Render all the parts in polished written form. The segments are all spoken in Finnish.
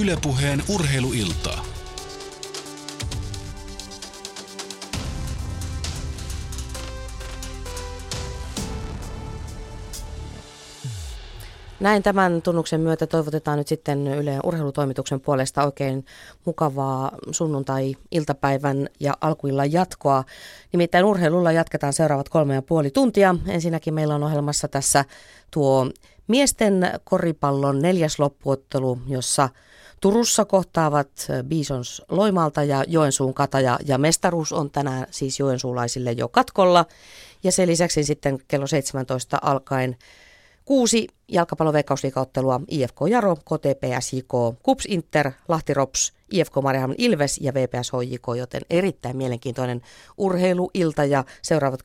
Yle Puheen urheiluiltaa. Näin tämän tunnuksen myötä toivotetaan nyt sitten Ylen urheilutoimituksen puolesta oikein mukavaa sunnuntai-iltapäivän ja alkuillan jatkoa. Nimittäin urheilulla jatketaan seuraavat 3,5 tuntia. Ensinnäkin meillä on ohjelmassa tässä tuo miesten koripallon 4. loppuottelu, jossa Turussa kohtaavat Bisons Loimaalta ja Joensuun Kataja. Ja mestaruus on tänään siis joensuulaisille jo katkolla. Ja sen lisäksi sitten kello 17 alkaen 6 jalkapallo-veikkausliigaottelua IFK Jaro, KTP, SJK, KuPS, Inter, Lahti, RoPS, IFK Mariehamn, Ilves ja VPS HJK, joten erittäin mielenkiintoinen urheiluilta ja seuraavat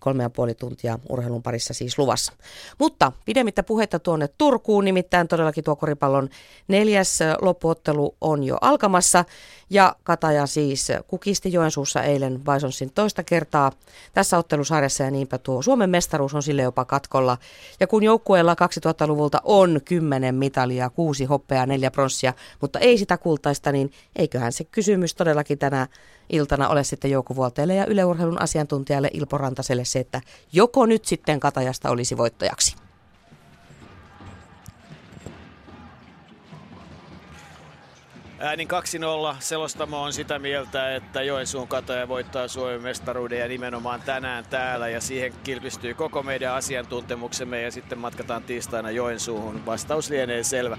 3,5 tuntia urheilun parissa siis luvassa. Mutta pidemmittä puhetta tuonne Turkuun, nimittäin todellakin tuo koripallon 4. loppuottelu on jo alkamassa ja Kataja siis kukisti Joensuussa eilen Bisonsin toista kertaa tässä ottelusarjassa ja niinpä tuo Suomen mestaruus on sille jopa katkolla ja kun joukkueella 2000-luvulta on 10 mitalia, 6 hopeaa, 4 pronssia, mutta ei sitä kultaista, niin eiköhän se kysymys todellakin tänä iltana ole sitten Jouko Vuolteelle ja yleurheilun asiantuntijalle Ilpo Rantaselle se, että joko nyt sitten Katajasta olisi voittajaksi? Äänin 2-0 selostamo on sitä mieltä, että Joensuun Kataja voittaa Suomen mestaruuden ja nimenomaan tänään täällä. Ja siihen kilpistyy koko meidän asiantuntemuksemme ja sitten matkataan tiistaina Joensuuhun. Vastaus lienee selvä.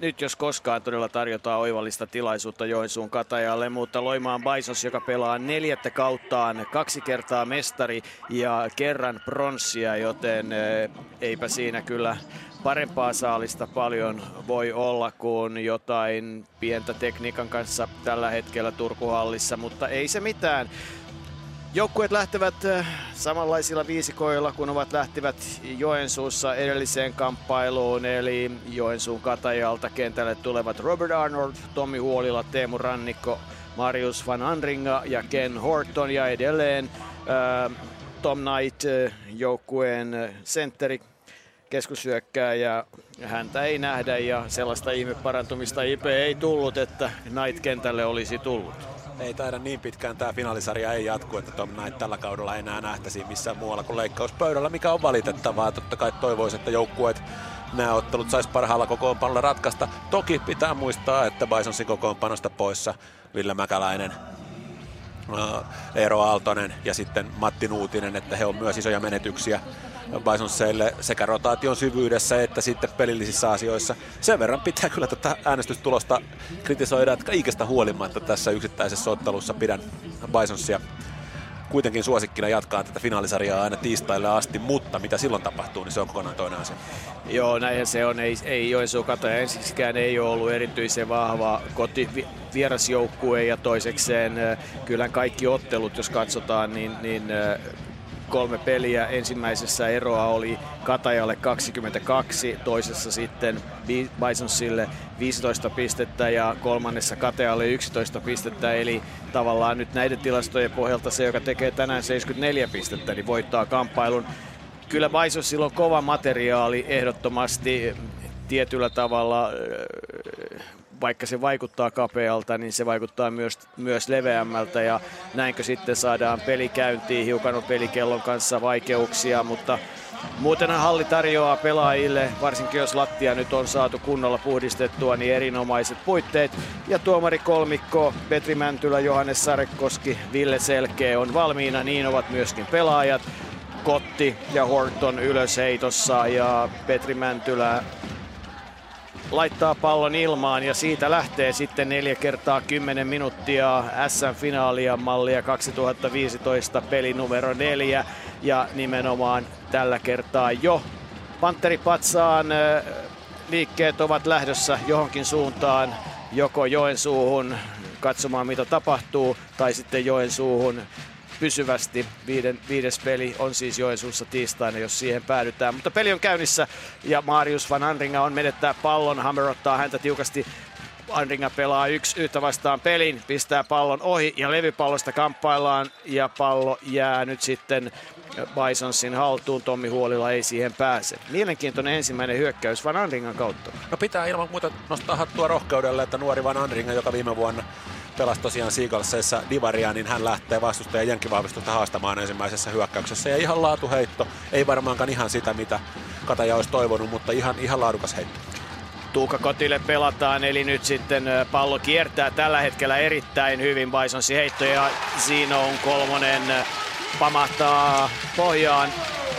Nyt jos koskaan todella tarjotaan oivallista tilaisuutta Joensuun Katajalle, mutta Loimaan Bisons, joka pelaa 4. kauttaan 2 kertaa mestari ja kerran pronssia, joten eipä siinä kyllä parempaa saalista paljon voi olla kuin jotain pientä tekniikan kanssa tällä hetkellä Turkuhallissa, mutta ei se mitään. Joukkueet lähtevät samanlaisilla viisikoilla, kun ovat lähtivät Joensuussa edelliseen kamppailuun, eli Joensuun Katajalta kentälle tulevat Robert Arnold, Tommi Huolila, Teemu Rannikko, Marius Van Andringa ja Ken Horton ja edelleen Tom Knight, joukkueen sentteri, keskushyökkääjä, häntä ei nähdä ja sellaista ihmeparantumista IP ei tullut, että Knight kentälle olisi tullut. Ei taida niin pitkään, tämä finaalisarja ei jatku, että Tom Knight tällä kaudella enää nähtäisiin missään muualla kuin leikkauspöydällä, mikä on valitettavaa. Totta kai toivoisi, että joukkueet nämä ottelut saisi parhaalla kokoonpanolla ratkaista. Toki pitää muistaa, että Bisonsin kokoonpanosta poissa Ville Mäkäläinen, Eero Aaltonen ja sitten Matti Nuutinen, että he on myös isoja menetyksiä Bisonseille sekä rotaation syvyydessä että sitten pelillisissä asioissa. Sen verran pitää kyllä tätä äänestystulosta kritisoida, että kaikesta huolimatta tässä yksittäisessä ottelussa pidän Bisonsia kuitenkin suosikkina jatkaa tätä finaalisarjaa aina tiistaille asti, mutta mitä silloin tapahtuu, niin se on kokonaan toinen asia. Joo, näinhän se on. Ei Joensuun Kataja ensiksikään ei ole ollut erityisen vahva kotivierasjoukkue ja toisekseen kyllä kaikki ottelut, jos katsotaan, niin 3 peliä. Ensimmäisessä eroa oli Katajalle 22, toisessa sitten Bisonsille 15 pistettä ja kolmannessa Katajalle 11 pistettä. Eli tavallaan nyt näiden tilastojen pohjalta se, joka tekee tänään 74 pistettä, niin voittaa kamppailun. Kyllä Bisonsilla on kova materiaali ehdottomasti tietyllä tavalla. Vaikka se vaikuttaa kapealta, niin se vaikuttaa myös leveämmältä ja näinkö sitten saadaan peli käyntiin. Hiukan on pelikellon kanssa vaikeuksia, mutta muutenhan halli tarjoaa pelaajille, varsinkin jos lattia nyt on saatu kunnolla puhdistettua, niin erinomaiset puitteet. Ja tuomari kolmikko Petri Mäntylä, Johannes Sarekoski, Ville Selkeä on valmiina, niin ovat myöskin pelaajat. Kotti ja Horton ylösheitossa ja Petri Mäntylä laittaa pallon ilmaan ja siitä lähtee sitten 4 kertaa 10 minuuttia SM-finaalia mallia 2015 peli numero 4 ja nimenomaan tällä kertaa jo Panteripatsaan liikkeet ovat lähdössä johonkin suuntaan, joko Joensuuhun katsomaan mitä tapahtuu tai sitten Joensuuhun pysyvästi. 5. peli on siis Joensuussa tiistaina, jos siihen päädytään. Mutta peli on käynnissä ja Marius Van Andringa on menettää pallon. Hammer ottaa häntä tiukasti Andringa pelaa 1-1 vastaan pelin, pistää pallon ohi ja levypallosta kamppaillaan ja pallo jää nyt sitten Bisonsin haltuun. Tommi Huolila ei siihen pääse. Mielenkiintoinen ensimmäinen hyökkäys Van Andringan kautta. No pitää ilman muuta nostaa hattua rohkeudelle, että nuori Van Andringa, joka viime vuonna pelasi tosiaan Seagalsissa divaria, niin hän lähtee vastustajan jenkivahvistusta haastamaan ensimmäisessä hyökkäyksessä. Ja ihan laatuheitto, ei varmaankaan ihan sitä mitä Kataja olisi toivonut, mutta ihan laadukas heitto. Tuukka Kotille pelataan, eli nyt sitten pallo kiertää tällä hetkellä erittäin hyvin Bisonsin heitto ja Zino on kolmonen, pamahtaa pohjaan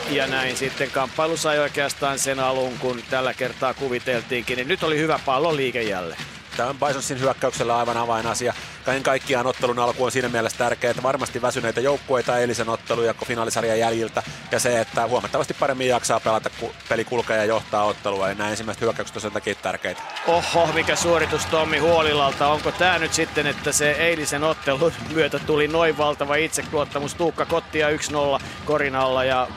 ja näin sitten kamppailu sai oikeastaan sen alun, kun tällä kertaa kuviteltiinkin, niin nyt oli hyvä pallon liike jälleen. Tämä on Bisonsin hyökkäyksellä aivan avainasia. Kaiken kaikkiaan ottelun alku on siinä mielessä tärkeää, että varmasti väsyneitä joukkueita eilisen ottelun ja finaalisarjan jäljiltä. Ja se, että huomattavasti paremmin jaksaa pelata, kun peli kulkee ja johtaa ottelua. Ja nämä ensimmäiset hyökkäykset on sen takia tärkeitä. Oho, mikä suoritus Tommi Huolilalta. Onko tämä nyt sitten, että se eilisen ottelun myötä tuli noin valtava itseluottamus? Tuukka Kottia 1-0 korin alla ja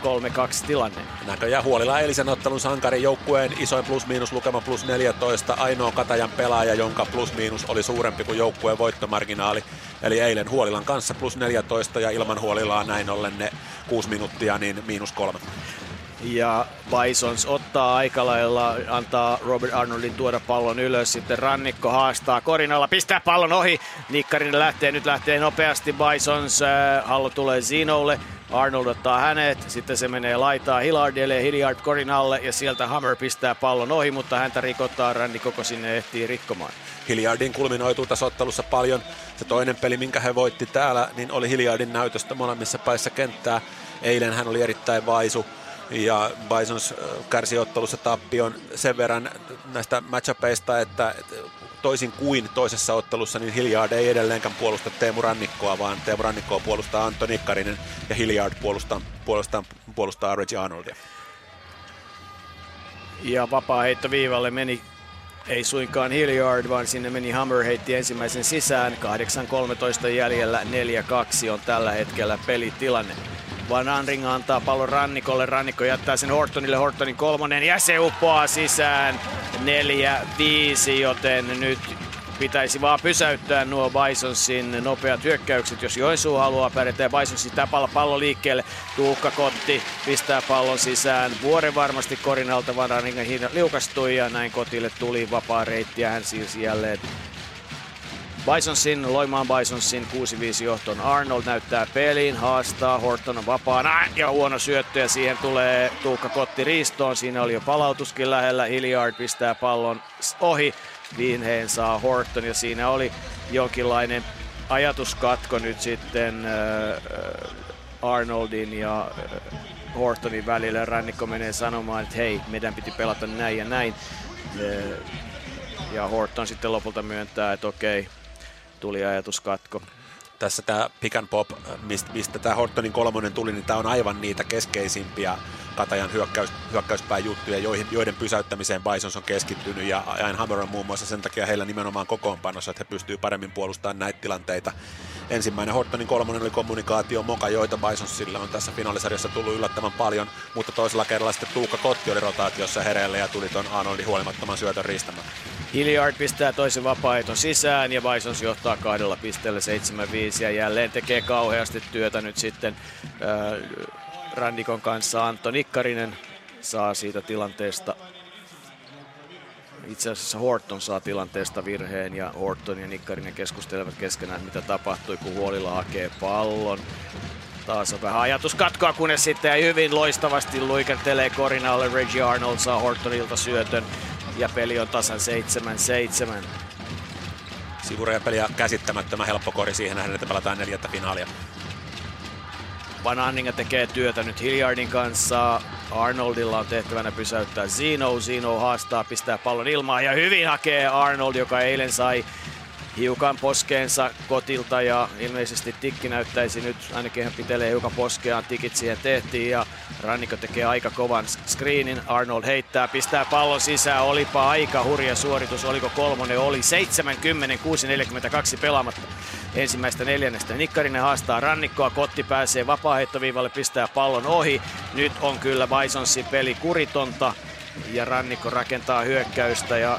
3-2 tilanne. Näköjään Huolila eilisen ottelun sankarin, joukkueen isoin plus-miinus lukema +14. Ainoa Katajan pelaaja, jonka plus-miinus oli suurempi kuin joukkueen voittomarginaali. Eli eilen Huolilan kanssa +14 ja ilman Huolilaa näin ollen ne 6 minuuttia, niin -3. Ja Bisons ottaa aikalailla, antaa Robert Arnoldin tuoda pallon ylös, sitten Rannikko haastaa korin alla, pistää pallon ohi. Nikkarinen lähtee nopeasti Bisons, hallo tulee Zinolle. Arnold ottaa hänet, sitten se menee laitaa Hilliardille, Hilliard korin alle ja sieltä Hammer pistää pallon ohi, mutta häntä rikotaan, Rannikko sinne ehtii rikkomaan. Hilliardin kulminoituu tässä ottelussa paljon. Se toinen peli, minkä he voitti täällä, niin oli Hilliardin näytöstä molemmissa päissä kenttää. Eilen hän oli erittäin vaisu ja Bisons kärsi ottelussa tappion sen verran näistä matchupeista, että toisin kuin toisessa ottelussa, niin Hilliard ei edelleenkään puolusta Teemu Rannikkoa, vaan Teemu Rannikkoa puolustaa Antto Nikkarinen ja Hilliard puolustaa Reggie Arnoldia. Ja vapaa heitto viivalle meni, ei suinkaan Hilliard, vaan sinne meni Hammer, heitti ensimmäisen sisään. 8.13 jäljellä, 4-2 on tällä hetkellä pelitilanne. Van Andringa antaa pallon Rannikolle, Rannikko jättää sen Hortonille, Hortonin kolmonen ja se uppoaa sisään 4-5, joten nyt pitäisi vaan pysäyttää nuo Bisonsin nopeat hyökkäykset, jos Joensuu haluaa pärjätä ja Bisonsin täpalla pallo liikkeelle. Tuukka Kotti pistää pallon sisään vuoren varmasti korin alta, Van Ranningan liukastui ja näin Kotille tuli vapaa reitti ja hän siirsi jälleen Bisonsin, Loimaan Bisonsin 6-5 johtoon. Arnold näyttää peliin, haastaa, Horton on vapaana ja huono syöttö ja siihen tulee Tuukka Kotti riistoon. Siinä oli jo palautuskin lähellä, Hilliard pistää pallon ohi, virheen saa Horton ja siinä oli jonkinlainen ajatuskatko nyt sitten Arnoldin ja Hortonin välillä. Rannikko menee sanomaan, että hei, meidän piti pelata näin ja näin. Ja Horton sitten lopulta myöntää, että okei, tuli ajatuskatko. Tässä tämä pick and pop, mistä tämä Hortonin kolmonen tuli, niin tämä on aivan niitä keskeisimpiä Katajan hyökkäyspääjuttuja, joiden pysäyttämiseen Bisons on keskittynyt. Ja Ian Hammer on muun muassa sen takia heillä nimenomaan kokoonpanossa, että he pystyvät paremmin puolustamaan näitä tilanteita. Ensimmäinen Hortonin kolmonen oli kommunikaatio moka, joita Bisonsilla on tässä finaalisarjassa tullut yllättävän paljon, mutta toisella kerralla sitten Tuukka Kotti oli rotaatiossa hereillä ja tuli tuon Arnoldin huolimattoman syötön riistämään. Hilliard pistää toisen vapaaehton sisään ja Bisons johtaa 2 pisteellä 7-5 ja jälleen tekee kauheasti työtä nyt sitten Rannikon kanssa. Antto Nikkarinen saa siitä tilanteesta, itse asiassa Horton saa tilanteesta virheen ja Horton ja Nikkarinen keskustelevat keskenään, mitä tapahtui, kun Huolila hakee pallon. Taas on vähän ajatuskatkoa, kunnes sitten ei hyvin loistavasti luikertelee korin alle. Reggie Arnold saa Hortonilta syötön ja peli on tasan 7-7. Sivureja peliä käsittämättömän helppo kori siihen nähden, että pelataan 4. finaalia. Van Andringa tekee työtä nyt Hilliardin kanssa. Arnoldilla on tehtävänä pysäyttää Zino. Zino haastaa, pistää pallon ilmaan ja hyvin hakee Arnold, joka eilen sai hiukan poskeensa Kotilta ja ilmeisesti tikki näyttäisi nyt, ainakin hän pitelee hiukan poskeaan, tikit siihen tehtiin ja Rannikko tekee aika kovan screenin, Arnold heittää, pistää pallon sisään, olipa aika hurja suoritus, oliko kolmonen, oli 76-42 pelaamatta ensimmäistä neljännestä. Nikkarinen haastaa Rannikkoa, Kotti pääsee vapaaheittoviivalle, pistää pallon ohi, nyt on kyllä Bisonsin peli kuritonta ja Rannikko rakentaa hyökkäystä ja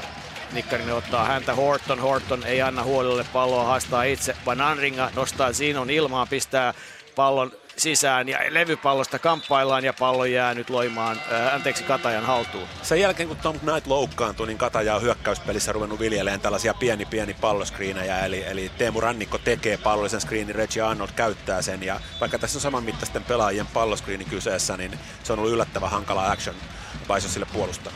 Nikkarinen ottaa häntä Horton. Horton ei anna Huolille palloa, haastaa itse. Van Andringa nostaa Zinon ilmaan, pistää pallon sisään ja levypallosta kamppaillaan ja pallo jää nyt Loimaan, Katajan haltuun. Sen jälkeen kun Tom Knight loukkaantui, niin Kataja on hyökkäyspelissä ruvennut viljelemään tällaisia pieni palloskriinejä, eli Teemu Rannikko tekee pallollisen screenin, Reggie Arnold käyttää sen, ja vaikka tässä on samanmittaisten pelaajien palloskriini kyseessä, niin se on ollut yllättävän hankala action Bisonsille puolustaa.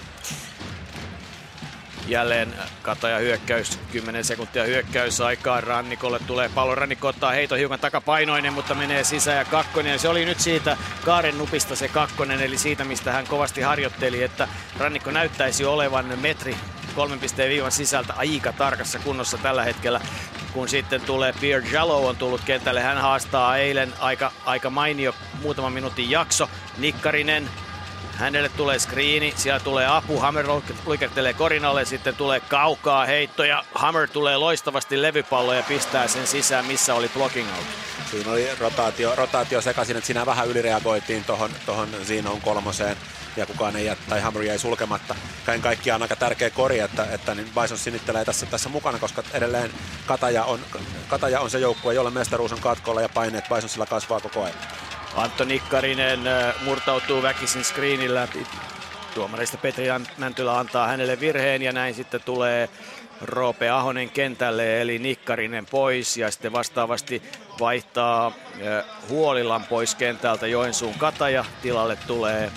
Jälleen Kataja hyökkäys, 10 sekuntia hyökkäysaikaa Rannikolle tulee pallo. Rannikko ottaa heito hiukan takapainoinen, mutta menee sisään ja kakkonen. Se oli nyt siitä kaaren nupista se kakkonen, eli siitä mistä hän kovasti harjoitteli, että Rannikko näyttäisi olevan metri 3 pisteen viivan sisältä aika tarkassa kunnossa tällä hetkellä. Kun sitten tulee Pierre Jallow on tullut kentälle, hän haastaa eilen aika mainio muutaman minuutin jakso. Nikkarinen. Hänelle tulee screeni, siellä tulee apu, Hammer luikertelee korinalle ja sitten tulee kaukaa heitto ja Hammer tulee loistavasti levypalloon ja pistää sen sisään, missä oli blocking out. Siinä oli rotaatio sekaisin, että siinä vähän ylireagoitiin tuohon Zinon kolmoseen ja kukaan ei jättää, Hammer jäi sulkematta. Kaiken kaikkiaan on aika tärkeä kori, että niin Bison sinnittelee tässä mukana, koska edelleen Kataja on se joukkue, jolla mestaruus on katkolla ja paineet Bisonsilla kasvaa koko ajan. Antto Nikkarinen murtautuu väkisin screenin läpi. Tuomarista Petri Mäntylä antaa hänelle virheen ja näin sitten tulee Roope Ahonen kentälle, eli Nikkarinen pois ja sitten vastaavasti vaihtaa Huolilan pois kentältä Joensuun Kataja. Tilalle tulee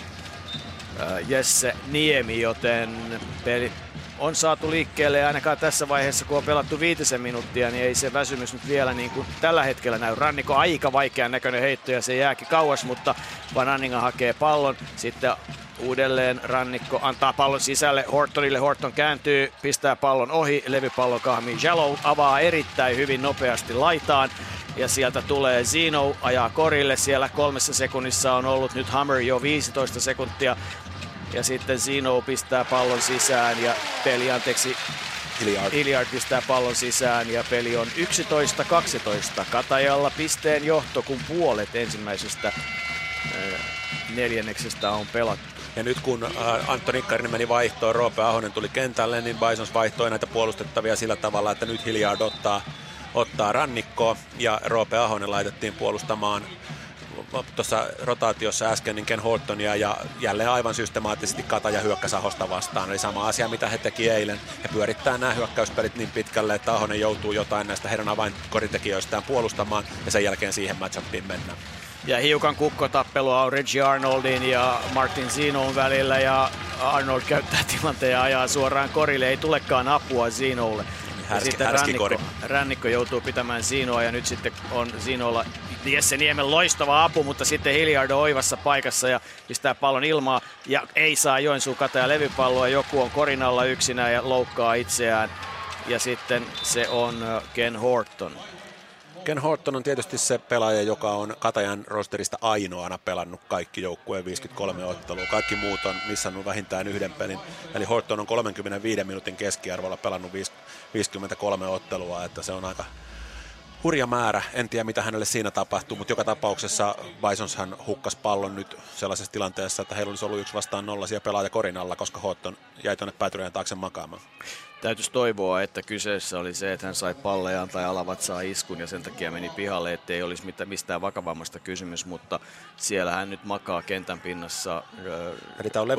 Jesse Niemi, joten peli on saatu liikkeelle ja ainakaan tässä vaiheessa, kun on pelattu 5 minuuttia, niin ei se väsymys nyt vielä niin kuin tällä hetkellä näy. Rannikko aika vaikean näköinen heitto ja se jääkin kauas, mutta Van Andringa hakee pallon. Sitten uudelleen Rannikko antaa pallon sisälle Hortonille. Horton kääntyy, pistää pallon ohi, levypallon kahmiin Jallow, avaa erittäin hyvin nopeasti laitaan. Ja sieltä tulee Zino, ajaa korille, siellä 3 sekunnissa on ollut nyt Hammer jo 15 sekuntia. Ja sitten Zino pistää pallon sisään ja Hilliard pistää pallon sisään ja peli on 11-12. Katajalla pisteen johto, kun puolet ensimmäisestä neljänneksestä on pelattu. Ja nyt kun Antto Nikkarinen meni vaihtoon, Roope Ahonen tuli kentälle, niin Bisons vaihtoi näitä puolustettavia sillä tavalla, että nyt Hilliard ottaa Rannikkoa ja Roope Ahonen laitettiin puolustamaan tuossa rotaatiossa äsken niin Ken Hortonia ja jälleen aivan systemaattisesti Kataja hyökkäsi Ahosta vastaan. Eli sama asia, mitä he teki eilen. He pyörittää nämä hyökkäyspelit niin pitkälle, että Ahonen joutuu jotain näistä heidän avainkorintekijöistään puolustamaan ja sen jälkeen siihen matchupiin mennään. Ja hiukan kukkotappelua on Reggie Arnoldin ja Martin Zinon välillä ja Arnold käyttää tilanteen ja ajaa suoraan korille. Ei tulekaan apua Zinolle. Sitten Rannikko joutuu pitämään Zinoa ja nyt sitten on Zinolla Jesse Niemen loistava apu, mutta sitten Hilliard on oivassa paikassa ja pistää pallon ilmaa ja ei saa Joensuun Kataja levypalloa. Joku on korinalla yksinään ja loukkaa itseään ja sitten se on Ken Horton. Ken Horton on tietysti se pelaaja, joka on Katajan rosterista ainoana pelannut kaikki joukkueen 53 ottelua. Kaikki muut on missannut vähintään 1 pelin. Eli Horton on 35 minuutin keskiarvolla pelannut 53 ottelua, että se on aika hurja määrä. En tiedä, mitä hänelle siinä tapahtuu, mutta joka tapauksessa Bisonshan hukkasi pallon nyt sellaisessa tilanteessa, että heillä olisi ollut 1-0 siellä pelaaja korin alla, koska Horton jäi tuonne päätyrien taakse makaamaan. Täytyisi toivoa, että kyseessä oli se, että hän sai pallejaan tai alavatsaa iskun ja sen takia meni pihalle, ettei olisi mistään vakavammasta kysymys, mutta siellä hän nyt makaa kentän pinnassa. Eli tämä on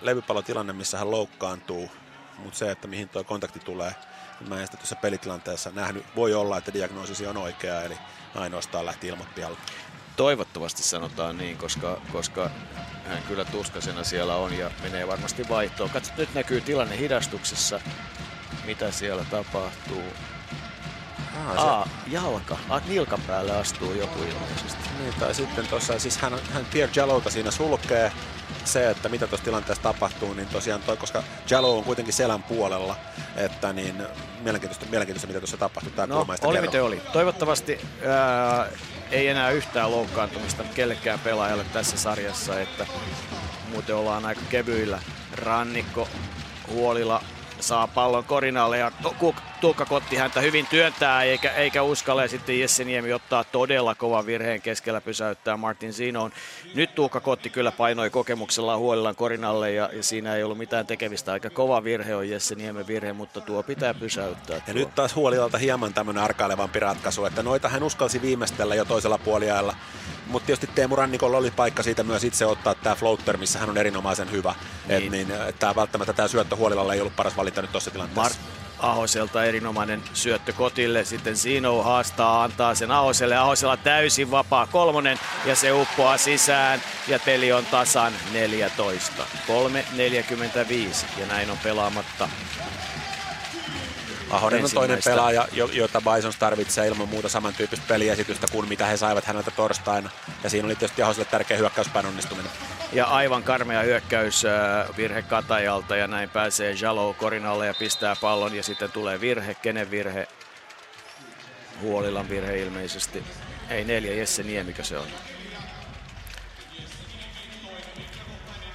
levypallotilanne, missä hän loukkaantuu, mutta se, että mihin tuo kontakti tulee, mä en sitä tuossa pelitilanteessa nähnyt. Voi olla, että diagnoosisi on oikea, eli ainoastaan lähti ilmat pihalle. Toivottavasti sanotaan niin, koska hän kyllä tuskasena siellä on ja menee varmasti vaihtoon. Katso, nyt näkyy tilanne hidastuksessa, mitä siellä tapahtuu. Jalka. Nilkan päälle astuu joku ilmeisesti. Niin, tai sitten tuossa, siis hän Pierre Jallowta siinä sulkee. Se, että mitä tuossa tilanteessa tapahtuu, niin tosiaan toi, koska Jallow on kuitenkin selän puolella, että niin mielenkiintoista mitä tuossa tapahtuu. Tämä oli miten oli. Toivottavasti ei enää yhtään loukkaantumista kellekään pelaajalle tässä sarjassa, että muuten ollaan aika kevyillä. Rannikko, Huolila, saa pallon korinalle ja Tuukka Kotti häntä hyvin työntää eikä uskalle. Sitten Jesse Niemi ottaa todella kovan virheen keskellä, pysäyttää Martin Zinon. Nyt Tuukka Kotti kyllä painoi kokemuksella Huolilan korinalle ja siinä ei ollut mitään tekemistä. Aika kova virhe on Jesse Niemen virhe, mutta tuo pitää pysäyttää. Ja nyt taas Huolilalta hieman tämmöinen arkailevampi ratkaisu, että noita hän uskalsi viimeistellä jo toisella puoliajalla. Mutta tietysti Teemu Rannikolla oli paikka siitä myös itse ottaa tämä floater, missä hän on erinomaisen hyvä. Tämä välttämättä tämä syöttö Huolilalla ei ollut paras valinta nyt tuossa tilanteessa. Ahoselta erinomainen syöttö Kotille, sitten Zino haastaa, antaa sen Ahoselle, Ahosella täysin vapaa kolmonen ja se uppoaa sisään ja peli on tasan 14. 3.45 ja näin on pelaamatta. Ahonen on toinen pelaaja, jota Bisons tarvitsee ilman muuta samantyyppistä peliesitystä kuin mitä he saivat häneltä torstaina. Ja siinä oli tietysti Ahoselle tärkeä hyökkäyspään onnistuminen. Ja aivan karmea hyökkäys virhe Katajalta ja näin pääsee Jallow korinalle ja pistää pallon. Ja sitten tulee virhe. Kenen virhe? Huolilan virhe ilmeisesti. Ei 4, Jesse Niemikö se on?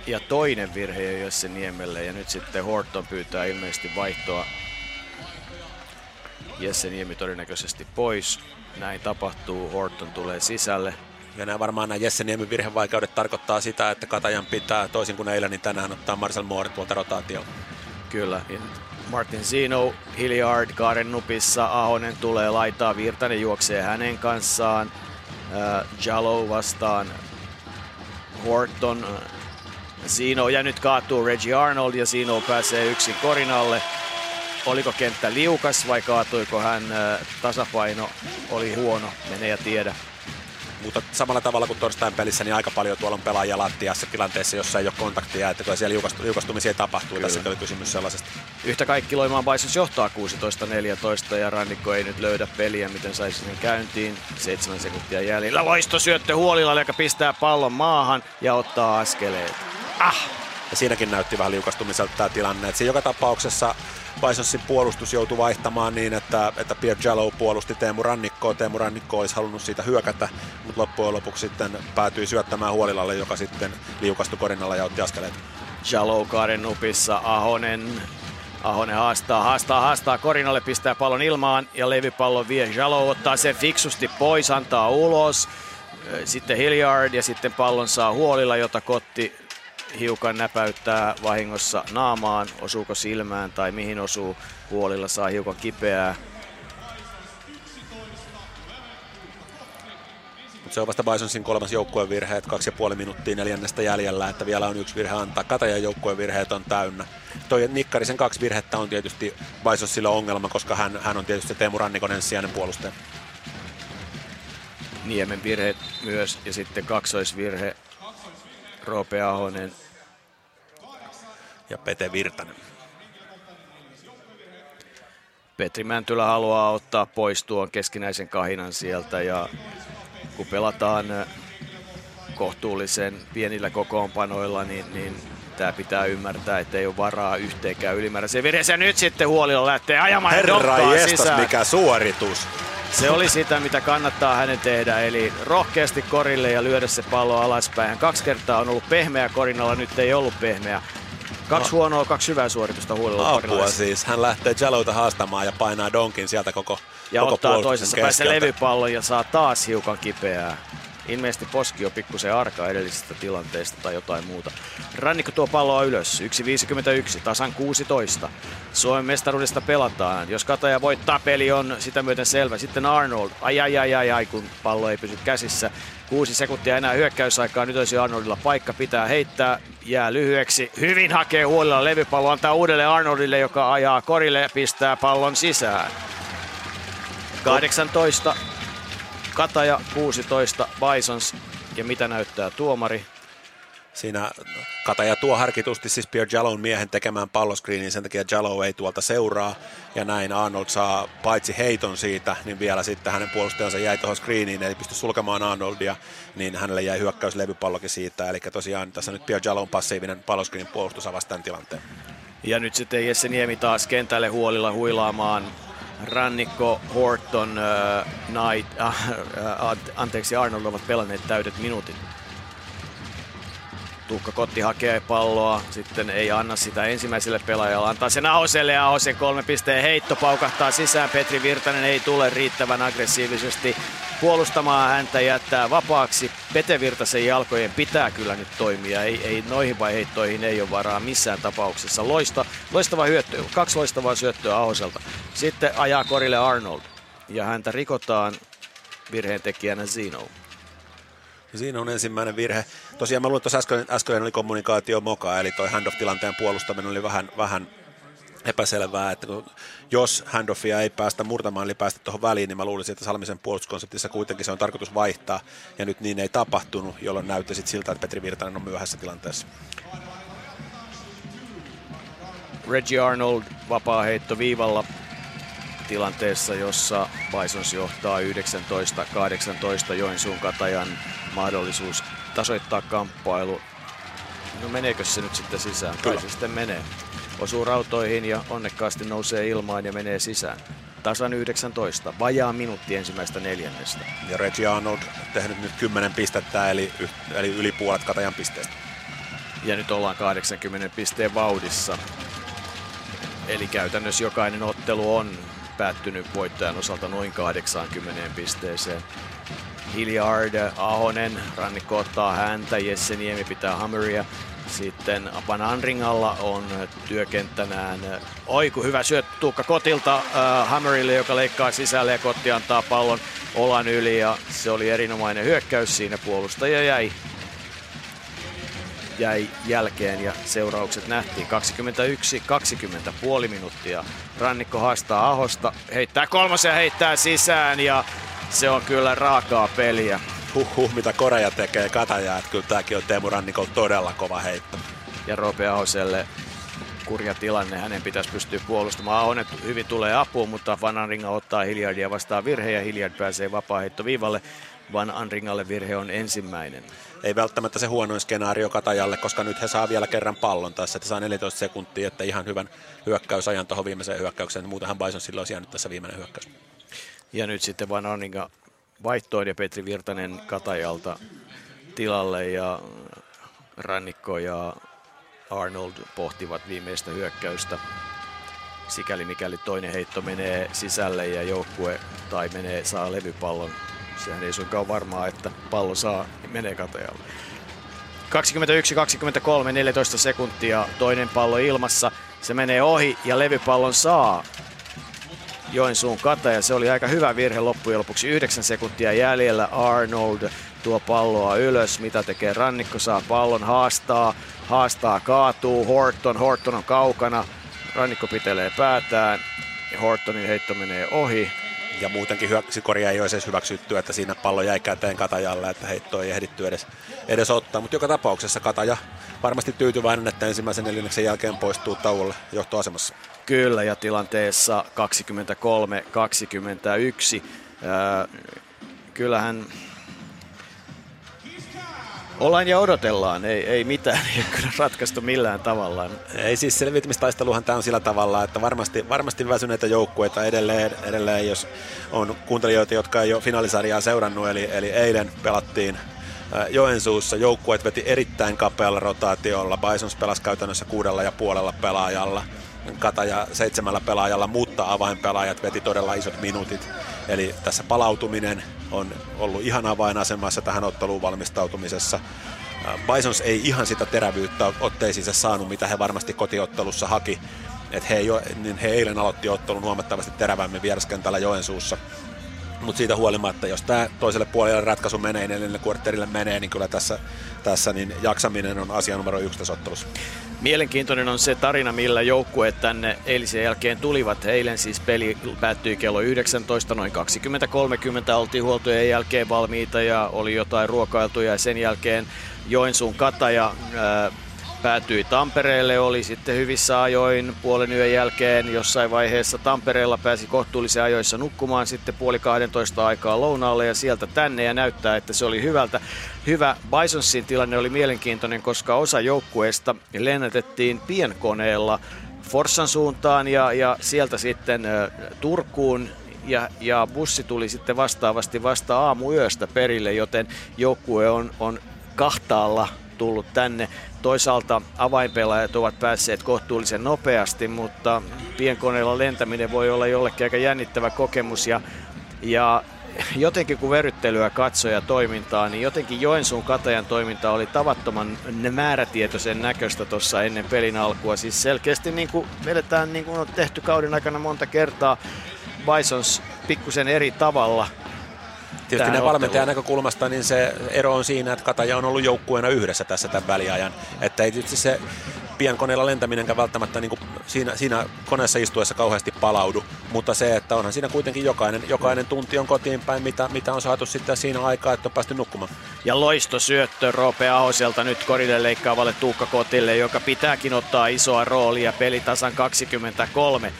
Ja toinen virhe jo Jesse Niemelle ja nyt sitten Horton pyytää ilmeisesti vaihtoa. Jesse Niemi todennäköisesti pois. Näin tapahtuu. Horton tulee sisälle. Ja nämä Jesse Niemen virhevaikeudet tarkoittaa sitä, että Katajan pitää toisin kuin eilen, niin tänään ottaa Marcel Moore tuolta rotaatiolla. Kyllä. Martin Zino, Hilliard, kaaren nupissa. Ahonen tulee laitaa. Virtanen juoksee hänen kanssaan. Jallow vastaan Horton. Zino ja nyt kaatuu Reggie Arnold ja Zino pääsee yksin korinalle. Oliko kenttä liukas vai kaatuiko hän? Tasapaino oli huono, mene ja tiedä. Mutta samalla tavalla kuin torstain pelissä, niin aika paljon tuolla on pelaajia lattiassa tilanteessa, jossa ei ole kontaktia, että kyllä siellä liukastumisia tapahtuu. Kyllä. Tässä oli kysymys sellaisesta. Yhtä kaikki Loimaan Bisons johtaa 16-14 ja Rannikko ei nyt löydä peliä, miten saisi sen käyntiin. 7 sekuntia jäljellä. Loistosyöttö Huolilalle, joka pistää pallon maahan ja ottaa askeleet. Ja siinäkin näytti vähän liukastumiselta tämä tilanne. Että joka tapauksessa Bisonsin puolustus joutui vaihtamaan niin, että Pierre Jallow puolusti Teemu Rannikkoa. Teemu Rannikko olisi halunnut siitä hyökätä, mutta loppujen lopuksi sitten päätyi syöttämään Huolilalle, joka sitten liukastui korinalla ja otti askeleet. Jallow kaaren nupissa, Ahonen haastaa korinalle, pistää pallon ilmaan ja levypallon vie. Jallow ottaa sen fiksusti pois, antaa ulos. Sitten Hilliard ja sitten pallon saa Huolila, jota Kotti hiukan näpäyttää vahingossa naamaan, osuuko silmään tai mihin osuu. Huolilla saa hiukan kipeää. Se on vasta Bisonsin 3. joukkueen virheet, 2,5 minuuttia 4. jäljellä, että vielä on yksi virhe antaa. Katajan joukkueen virheet on täynnä. Toi Nikkarisen 2 virhettä on tietysti Bisonsilla ongelma, koska hän on tietysti Teemu Rannikon ensisijainen puolustaja. Niemen virheet myös ja sitten kaksoisvirhe. Roope Ahonen ja Petri Virtanen. Petri Mäntylä haluaa ottaa pois tuon keskinäisen kahinan sieltä ja kun pelataan kohtuullisen pienillä kokoonpanoilla, niin tämä pitää ymmärtää, että ei ole varaa yhteenkään ylimääräiseen virheeseen. Nyt sitten Huolila lähtee ajamaan ja doppaa sisään. Mikä suoritus! Se oli sitä, mitä kannattaa hänen tehdä, eli rohkeasti korille ja lyödä se pallo alaspäin. Hän 2 kertaa on ollut pehmeä korinalla, nyt ei ollut pehmeä. 2 huonoa, 2 hyvää suoritusta Huolilla korinalla. Siis. Hän lähtee Jallowta haastamaan ja painaa donkin sieltä koko ja ottaa toisessa päässä levypallon ja saa taas hiukan kipeää. Ilmeisesti poski on pikkusen arka edellisestä tilanteesta tai jotain muuta. Rannikko tuo palloa ylös. 1.51, tasan 16. Suomen mestaruudesta pelataan. Jos Kataja voittaa, peli on sitä myöten selvä. Sitten Arnold. Ai, kun pallo ei pysy käsissä. 6 sekuntia enää hyökkäysaikaa. Nyt olisi Arnoldilla paikka. Pitää heittää. Jää lyhyeksi. Hyvin hakee Huolilla levypallo. Antaa uudelleen Arnoldille, joka ajaa korille ja pistää pallon sisään. 18. Kataja, 16, Bisons. Ja mitä näyttää tuomari? Siinä Kataja tuo harkitusti siis Pierre Jallown miehen tekemään palloskriiniin, sen takia Jallow ei tuolta seuraa. Ja näin Arnold saa paitsi heiton siitä, niin vielä sitten hänen puolustajansa jäi tuohon screeniin, eli pystyi sulkemaan Arnoldia, niin hänelle jäi hyökkäyslevypallokin siitä. Eli tosiaan tässä nyt Pierre Jallown passiivinen palloskriinin puolustus avasi tämän tilanteen. Ja nyt sitten Jesse Niemi taas kentälle Huolilla huilaamaan. Rannikko, Horton, Arnold ovat pelanneet täydet minuutit. Tuukka Kotti hakee palloa, sitten ei anna sitä ensimmäiselle pelaajalle, antaa sen Ahoselle ja Ahosen 3 pisteen heitto paukahtaa sisään. Petri Virtanen ei tule riittävän aggressiivisesti puolustamaan häntä, jättää vapaaksi. Pete Virtasen jalkojen pitää kyllä nyt toimia, ei noihin vaiheittoihin ei ole varaa missään tapauksessa. Loistava hyöttö, 2 loistavaa syöttöä Ahoselta. Sitten ajaa korille Arnold ja häntä rikotaan virheentekijänä Zino. Siinä on ensimmäinen virhe. Tosiaan mä luulen, että äsken oli kommunikaatio moka, eli toi handoff-tilanteen puolustaminen oli vähän epäselvää, että jos handoffia ei päästä murtamaan, eli päästä tuohon väliin, niin mä luulisin, että Salmisen puolustuskonseptissa kuitenkin se on tarkoitus vaihtaa, ja nyt niin ei tapahtunut, jolloin näytti sit siltä, että Petri Virtanen on myöhässä tilanteessa. Reggie Arnold vapaa heitto viivalla tilanteessa, jossa Bisons johtaa 19-18 Joensuun Katajan mahdollisuus tasoittaa kamppailu. No meneekö se nyt sitten sisään? Kyllä. Se sitten menee. Osuu rautoihin ja onnekkaasti nousee ilmaan ja menee sisään. Tasan 19, vajaa minuutti ensimmäistä neljännestä. Ja Reggie Arnold tehnyt nyt 10 pistettä, eli yli puolet Katajan pisteistä. Ja nyt ollaan 80 pisteen vauhdissa. Eli käytännössä jokainen ottelu on päättynyt voittajan osalta noin 80 pisteeseen. Hilliard, Ahonen, Rannikko ottaa häntä, Jesse Niemi pitää Hammeria. Sitten Van Andringalla on työkenttänään oiku, hyvä syöttö Tuukka Kotilta Hammerille, joka leikkaa sisälle ja Kotti antaa pallon olan yli. Ja se oli erinomainen hyökkäys, siinä puolustaja jäi jälkeen ja seuraukset nähtiin. 21-20, puoli minuuttia. Rannikko haastaa Ahosta, heittää kolmosen ja heittää sisään ja se on kyllä raakaa peliä. Mitä Koreja tekee Katajaa, että kyllä tämäkin on Teemu Rannikolta todella kova heitto. Ja Roope Ahoselle kurja tilanne, hänen pitäisi pystyä puolustamaan. Ahonen hyvin tulee apuun, mutta Van Andringa ottaa Hilliardia vastaan virheen ja Hilliard pääsee vapaa heitto viivalle. Van Andringalle virhe on ensimmäinen. Ei välttämättä se huonoin skenaario Katajalle, koska nyt he saa vielä kerran pallon tässä. Että saa 14 sekuntia, että ihan hyvän hyökkäysajan tuohon viimeiseen hyökkäykseen. Muutenhan Bison silloin olisi jäänyt tässä viimeinen hyökkäys. Ja nyt sitten Van Andringa vaihtoon ja Petri Virtanen Katajalta tilalle. Ja Rannikko ja Arnold pohtivat viimeistä hyökkäystä. Sikäli mikäli toinen heitto menee sisälle ja joukkue tai saa levypallon. Sehän ei suinkaan varmaa, että pallo menee Katajalle. 21-23, 14 sekuntia, toinen pallo ilmassa. Se menee ohi ja levypallon saa Joensuun Kataja. Se oli aika hyvä virhe loppujen lopuksi. 9 sekuntia jäljellä, Arnold tuo palloa ylös. Mitä tekee Rannikko? Saa pallon, haastaa, kaatuu. Horton on kaukana. Rannikko pitelee päätään. Hortonin heitto menee ohi. Ja muutenkin korja ei olisi edes hyväksyttyä, että siinä pallo jäi käteen Katajalle, että heittoa ei ehditty edes ottaa. Mutta joka tapauksessa Kataja varmasti tyytyväinen, että ensimmäisen neljänneksen jälkeen poistuu tauolle johtoasemassa. Kyllä, ja tilanteessa 23-21. Kyllähän ollaan ja odotellaan, ei mitään, ei ole kyllä ratkaistu millään tavalla. Ei siis selviytymistaisteluhan tämä on sillä tavalla, että varmasti väsyneitä joukkueita edelleen, jos on kuuntelijoita, jotka ei ole finaalisarjaa seurannut, eli eilen pelattiin Joensuussa. Joukkueet veti erittäin kapealla rotaatiolla, Bisons pelasi käytännössä 6,5 pelaajalla. Kataja 7 pelaajalla, mutta avainpelaajat veti todella isot minuutit. Eli tässä palautuminen on ollut ihan avainasemassa tähän otteluun valmistautumisessa. Bisons ei ihan sitä terävyyttä otteisiinsa saanut, mitä he varmasti kotiottelussa haki. Et he eilen aloitti ottelun huomattavasti terävämmin vieraskentällä Joensuussa. Mutta siitä huolimatta, jos tämä toiselle puolelle ratkaisu menee, neljännelle kuartterille menee, niin kyllä tässä niin jaksaminen on asia numero 1 tässä ottelussa. Mielenkiintoinen on se tarina, millä joukkueet tänne eilisen jälkeen tulivat. Eilen siis peli päättyi kello 19, noin 20.30 oltiin huoltojen jälkeen valmiita ja oli jotain ruokailtuja ja sen jälkeen Joensuun Kataja päätyi Tampereelle, oli sitten hyvissä ajoin puolen yön jälkeen jossain vaiheessa Tampereella, pääsi kohtuullisen ajoissa nukkumaan, sitten 11:30 aikaa lounaalle ja sieltä tänne ja näyttää, että se oli hyvältä. Hyvä. Bisonsin tilanne oli mielenkiintoinen, koska osa joukkueesta lennätettiin pienkoneella Forssan suuntaan ja sieltä sitten Turkuun. Ja bussi tuli sitten vastaavasti vasta aamuyöstä perille, joten joukkue on kahtaalla tullut tänne. Toisaalta avainpelaajat ovat päässeet kohtuullisen nopeasti, mutta pienkoneella lentäminen voi olla jollekin aika jännittävä kokemus. Ja jotenkin kun verryttelyä katsoi ja toimintaa, niin jotenkin Joensuun Katajan toiminta oli tavattoman määrätietoisen näköistä tuossa ennen pelin alkua. Siis selkeästi niin kuin vedetään niin kuin on tehty kauden aikana monta kertaa, Bisons pikkusen eri tavalla. Tietysti näin valmentajan näkökulmasta niin se ero on siinä, että Kataja on ollut joukkueena yhdessä tässä tämän väliajan. Että ei tietysti se pienkoneella lentäminenkään välttämättä niin kuin siinä koneessa istuessa kauheasti palaudu, mutta se, että onhan siinä kuitenkin jokainen tunti on kotiin päin, mitä on saatu sitten siinä aikaa, että on päästy nukkumaan. Ja loistosyöttö Roope Ahoselta nyt korille leikkaavalle Tuukka Kotille, joka pitääkin ottaa isoa roolia pelitasan 23.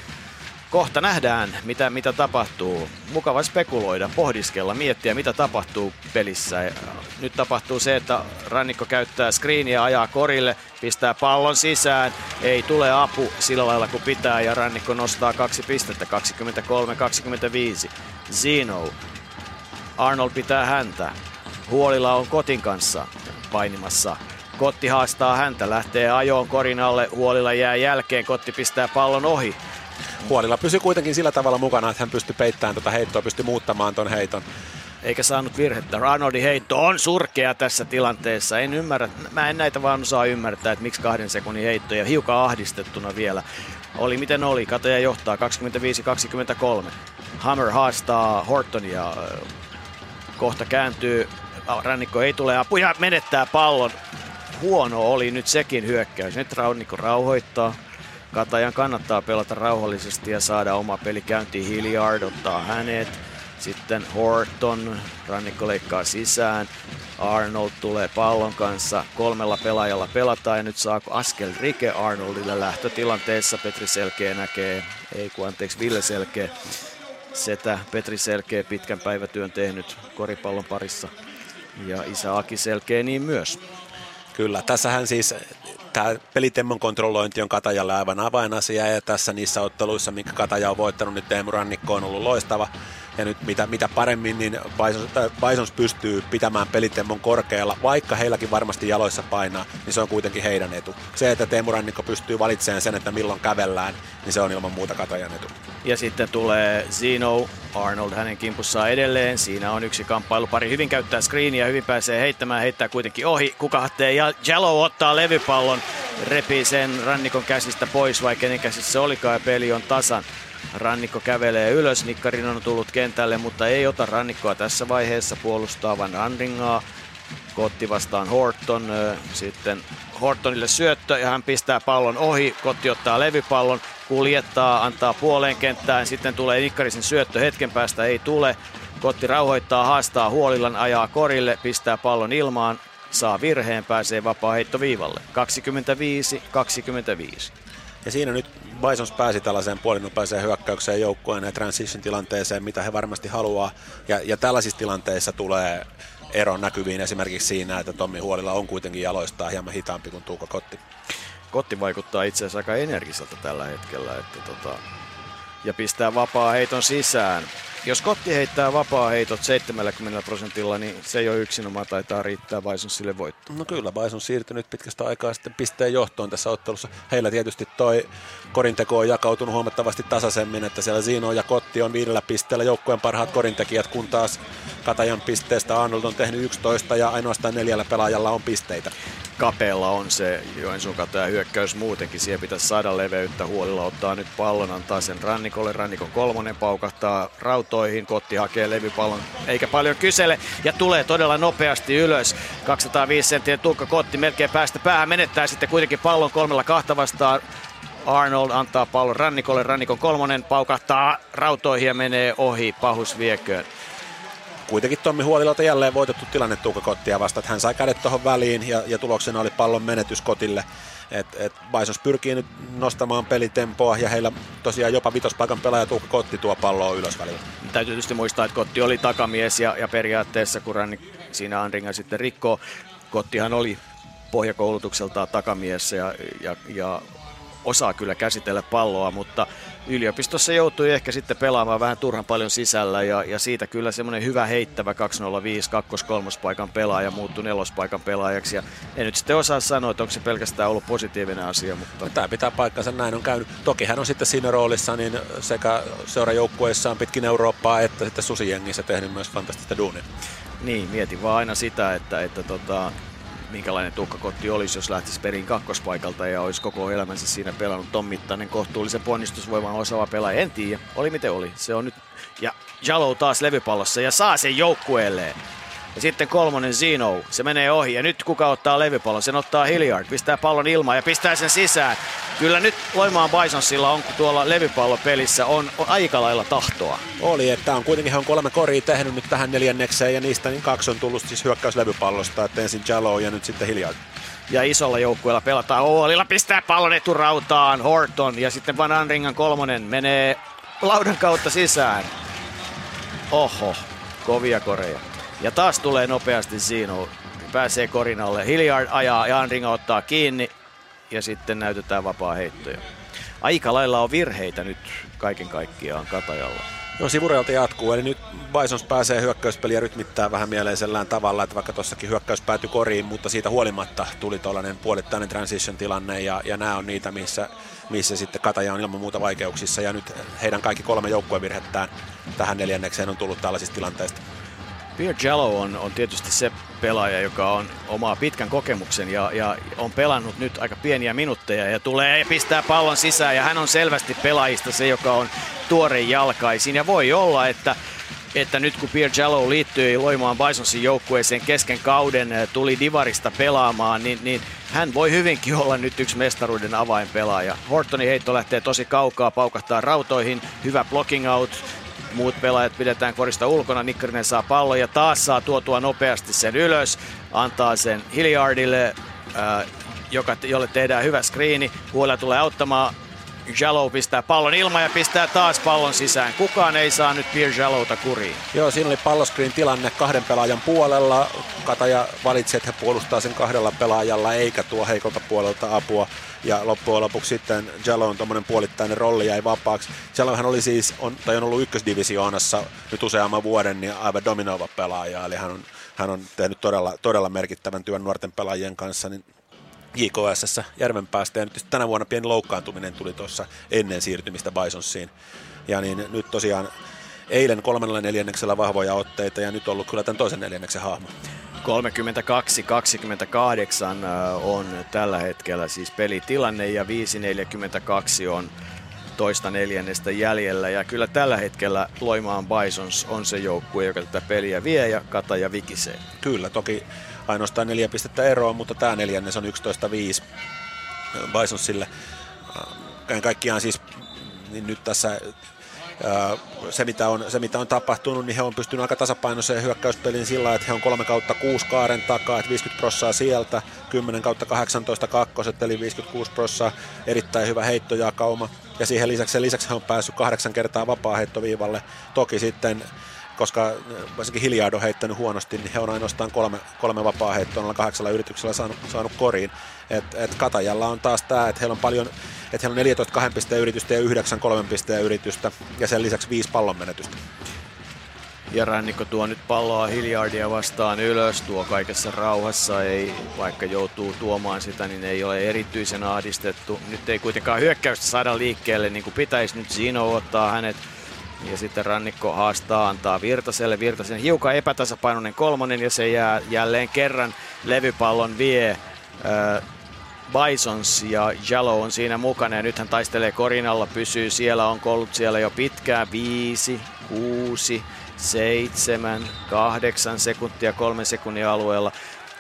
Kohta nähdään, mitä tapahtuu. Mukava spekuloida, pohdiskella, miettiä, mitä tapahtuu pelissä. Nyt tapahtuu se, että Rannikko käyttää screeniä, ajaa korille, pistää pallon sisään. Ei tule apu sillä lailla, kun pitää, ja Rannikko nostaa 2 pistettä, 23-25. Zino. Arnold pitää häntä. Huolila on Kotin kanssa painimassa. Kotti haastaa häntä, lähtee ajoon korin alle. Huolila jää jälkeen, Kotti pistää pallon ohi. Huolilla pysyi kuitenkin sillä tavalla mukana, että hän pystyi peittämään tuota heittoa, pystyi muuttamaan tuon heiton. Eikä saanut virhettä. Arnoldin heitto on surkea tässä tilanteessa. Mä en näitä vaan osaa ymmärtää, että miksi 2 sekunnin heittoja. Hiukan ahdistettuna vielä. Oli miten oli. Kataja johtaa 25-23. Hammer haastaa Hortonia. Kohta kääntyy. Rannikko ei tule apu ja menettää pallon. Huono oli nyt sekin hyökkäys. Nyt Rannikko rauhoittaa. Katajan kannattaa pelata rauhallisesti ja saada oma peli käyntiin. Hilliard ottaa hänet. Sitten Horton. Rannikko leikkaa sisään. Arnold tulee pallon kanssa. 3 pelaajalla pelataan ja nyt saako askel rike Arnoldille lähtötilanteessa. Petri Selkeä näkee. Ville Selkeä. Setä Petri Selkeä pitkän päivätyön tehnyt koripallon parissa. Ja isä Aki Selkeä niin myös. Kyllä, tässähän siis tämä pelitemmon kontrollointi on Katajalle aivan avainasia, ja tässä niissä otteluissa, minkä Kataja on voittanut, niin Teemu Rannikko on ollut loistava. Ja nyt mitä paremmin, niin Bisons pystyy pitämään pelitemmon korkealla, vaikka heilläkin varmasti jaloissa painaa, niin se on kuitenkin heidän etu. Se, että Teemu Rannikko pystyy valitsemaan sen, että milloin kävellään, niin se on ilman muuta Katajan etu. Ja sitten tulee Zino, Arnold hänen kimpussaan edelleen, siinä on yksi kamppailupari, hyvin käyttää screeniä, hyvin pääsee heittämään, heittää kuitenkin ohi, kukahtee ja Jallow ottaa levypallon, repii sen Rannikon käsistä pois, vai kenen käsissä se olikaan, ja peli on tasan. Rannikko kävelee ylös, Nikkarin on tullut kentälle, mutta ei ota Rannikkoa tässä vaiheessa, puolustaa Van Andringaa. Kotti vastaan Horton, sitten Hortonille syöttö ja hän pistää pallon ohi, Kotti ottaa levypallon, kuljettaa, antaa puoleen kenttään, sitten tulee Nikkarisen syöttö, hetken päästä ei tule. Kotti rauhoittaa, haastaa Huolilan, ajaa korille, pistää pallon ilmaan, saa virheen, pääsee vapaaheittoviivalle. 25-25. Ja siinä nyt Bisons pääsi tällaiseen puolinopeiseen hyökkäykseen joukkueen ja transition-tilanteeseen, mitä he varmasti haluaa. Ja tällaisissa tilanteissa tulee ero näkyviin esimerkiksi siinä, että Tommi Huolila on kuitenkin jaloistaan hieman hitaampi kuin Tuukka Kotti. Kotti vaikuttaa itse asiassa aika energiseltä tällä hetkellä ja pistää vapaa-heiton sisään. Jos Kotti heittää vapaa-heitot 70%, niin se ei ole yksinomaan, taitaa riittää Bisonsille voittoon. No kyllä, Bisons siirtynyt pitkästä aikaa sitten pisteen johtoon tässä ottelussa. Heillä tietysti toi korinteko on jakautunut huomattavasti tasaisemmin, että siellä Zino ja Kotti on 5 pisteellä joukkueen parhaat korintekijät, kun taas Katajan pisteestä Arnold on tehnyt 11 ja ainoastaan 4 pelaajalla on pisteitä. Kapeella on se Joensuun Katajan hyökkäys muutenkin, siihen pitäisi saada leveyttä. Huolilla ottaa nyt pallon, antaa sen Rannikolle, Rannikon 3 paukahtaa rautoihin, Kotti hakee levypallon, eikä paljon kysele ja tulee todella nopeasti ylös. 205 senttinen Tuukka Kotti melkein päästä päähän, menettää sitten kuitenkin pallon 3-2 vastaan. Arnold antaa pallon Rannikolle, Rannikon 3 paukahtaa rautoihin ja menee ohi, pahus vieköön. Kuitenkin Tommi Huolilalta jälleen voitettu tilanne Tuukka Kottia vastaan, että hän sai kädet tuohon väliin ja tuloksena oli pallon menetys Kotille. Bisons pyrkii nyt nostamaan pelitempoa ja heillä tosiaan jopa 5. paikan pelaaja Tuukka Kotti tuo palloa ylös välillä. Täytyy tietysti muistaa, että Kotti oli takamies ja periaatteessa kun siinä Andringa sitten rikkoo, Kottihan oli pohjakoulutukseltaan takamies ja osaa kyllä käsitellä palloa, mutta Yliopistossa joutui ehkä sitten pelaamaan vähän turhan paljon sisällä ja siitä kyllä semmoinen hyvä heittävä 205 2-3-paikan pelaaja muuttui 4-paikan pelaajaksi. Ja en nyt sitten osaa sanoa, että onko se pelkästään ollut positiivinen asia. Mutta... tämä pitää paikkansa, näin on käynyt. Toki hän on sitten siinä roolissa niin sekä seurajoukkueissaan pitkin Eurooppaa että sitten Susijengissä tehnyt myös fantastista duunia. Niin, mietin vaan aina sitä, että minkälainen Tuukka Kotti olisi, jos lähtisi perin kakkospaikalta ja olisi koko elämänsä siinä pelannut. Ton mittainen kohtuullisen ponnistusvoiman osaava pelaaja. En tiedä, oli miten oli. Se on nyt. Ja Jallow taas levypallossa ja saa sen joukkueelleen. Ja sitten kolmonen Zino, se menee ohi ja nyt kuka ottaa levypallon? Sen ottaa Hilliard, pistää pallon ilmaan ja pistää sen sisään. Kyllä nyt Loimaan Bisonsilla on, kun tuolla levypallopelissä on aika lailla tahtoa. Oli, että on kuitenkin ihan 3 koria tehnyt nyt tähän neljännekseen ja niistä niin 2 on tullut siis hyökkäyslevypallosta, että ensin Jallow ja nyt sitten Hilliard. Ja isolla joukkueella pelataan, Huolila pistää pallon eturautaan, Horton ja sitten Van Andringan kolmonen menee laudan kautta sisään. Oho, kovia koreja. Ja taas tulee nopeasti Zino, pääsee korinalle, Hilliard ajaa ja Andringa ottaa kiinni ja sitten näytetään vapaa heittoja. Aika lailla on virheitä nyt kaiken kaikkiaan Katajalla. No, sivureilta jatkuu, eli nyt Bisons pääsee hyökkäyspeliä rytmittää vähän mieleisellään tavalla, että vaikka tossakin hyökkäys päätyi koriin, mutta siitä huolimatta tuli tuollainen puolittainen transition-tilanne ja nämä on niitä, missä sitten Kataja on ilman muuta vaikeuksissa ja nyt heidän kaikki 3 joukkuevirhettään tähän neljännekseen on tullut tällaisista tilanteista. Pierre Jallow on tietysti se pelaaja, joka on omaa pitkän kokemuksen ja on pelannut nyt aika pieniä minuutteja ja tulee ja pistää pallon sisään ja hän on selvästi pelaajista se, joka on tuorejalkaisin ja voi olla, että nyt kun Pierre Jallow liittyi Loimaan Bisonsin joukkueeseen kesken kauden, tuli divarista pelaamaan, niin hän voi hyvinkin olla nyt yksi mestaruuden avainpelaaja. Hortonin heitto lähtee tosi kaukaa, paukahtaa rautoihin, hyvä blocking out. Muut pelaajat pidetään korista ulkona, Nikkarinen saa pallon ja taas saa tuotua nopeasti sen ylös, antaa sen Hilliardille, jolle tehdään hyvä screeni. Huolella tulee auttamaan, Jallow pistää pallon ilman ja pistää taas pallon sisään. Kukaan ei saa nyt Pierre Jallowta kuriin. Joo, siinä oli palloscreen tilanne 2 pelaajan puolella. Kataja valitsi, että he puolustaa sen 2 pelaajalla eikä tuo heikolta puolelta apua. Ja loppujen lopuksi sitten Jallow'n tuommoinen puolittainen rolli jäi vapaaksi. Jallowhan oli on ollut ykkösdivisioonassa nyt useamman vuoden niin aivan dominoiva pelaaja. Eli hän on tehnyt todella merkittävän työn nuorten pelaajien kanssa. Niin JKS:ssä Järvenpäästä ja nyt tänä vuonna pieni loukkaantuminen tuli tuossa ennen siirtymistä Bisonsiin. Ja niin nyt tosiaan eilen 3. neljänneksellä vahvoja otteita ja nyt on ollut kyllä tämän toisen neljänneksen hahmo. 32-28 on tällä hetkellä siis pelitilanne ja 5:42 on toista neljännestä jäljellä ja kyllä tällä hetkellä Loimaan Bisons on se joukkue, joka tätä peliä vie ja Kataja vikisee. Kyllä, toki ainoastaan 4 pistettä eroa, mutta tämä neljännes on 11-5 Bisonsille. Kaikkiaan siis niin nyt tässä se mitä on tapahtunut, niin he on pystynyt aika tasapainoiseen hyökkäyspeliin sillä, että he on 3/6 kaaren takaa, että 50% sieltä, 10/18 kakkoset, eli 56%, erittäin hyvä heittojakauma. Ja siihen lisäksi he on päässyt 8 kertaa vapaaheittoviivalle. Toki sitten, koska varsinkin Hilliard on heittänyt huonosti, niin he on ainoastaan 3 vapaaheittoa noilla 8 yrityksellä saanut koriin. Et Katajalla on taas tämä, että heillä on paljon, että heillä on 14 2 pisteen yritystä ja 9 3 pisteen yritystä ja sen lisäksi 5 pallonmenetystä. Ja Rannikko tuo nyt palloa Hilliardia vastaan ylös, tuo kaikessa rauhassa, ei, vaikka joutuu tuomaan sitä, niin ei ole erityisen ahdistettu. Nyt ei kuitenkaan hyökkäystä saada liikkeelle, niin kuin pitäisi. Nyt Zino ottaa hänet. Ja sitten Rannikko haastaa, antaa Virtaselle. Virtasen hiukan epätasapainoinen kolmonen ja se jää jälleen kerran. Levypallon vie Bisons ja Jallow on siinä mukana. Ja nyt hän taistelee korinalla, pysyy siellä, on ollut siellä jo pitkään. 5, 6, 7, 8 sekuntia 3 sekunnin alueella.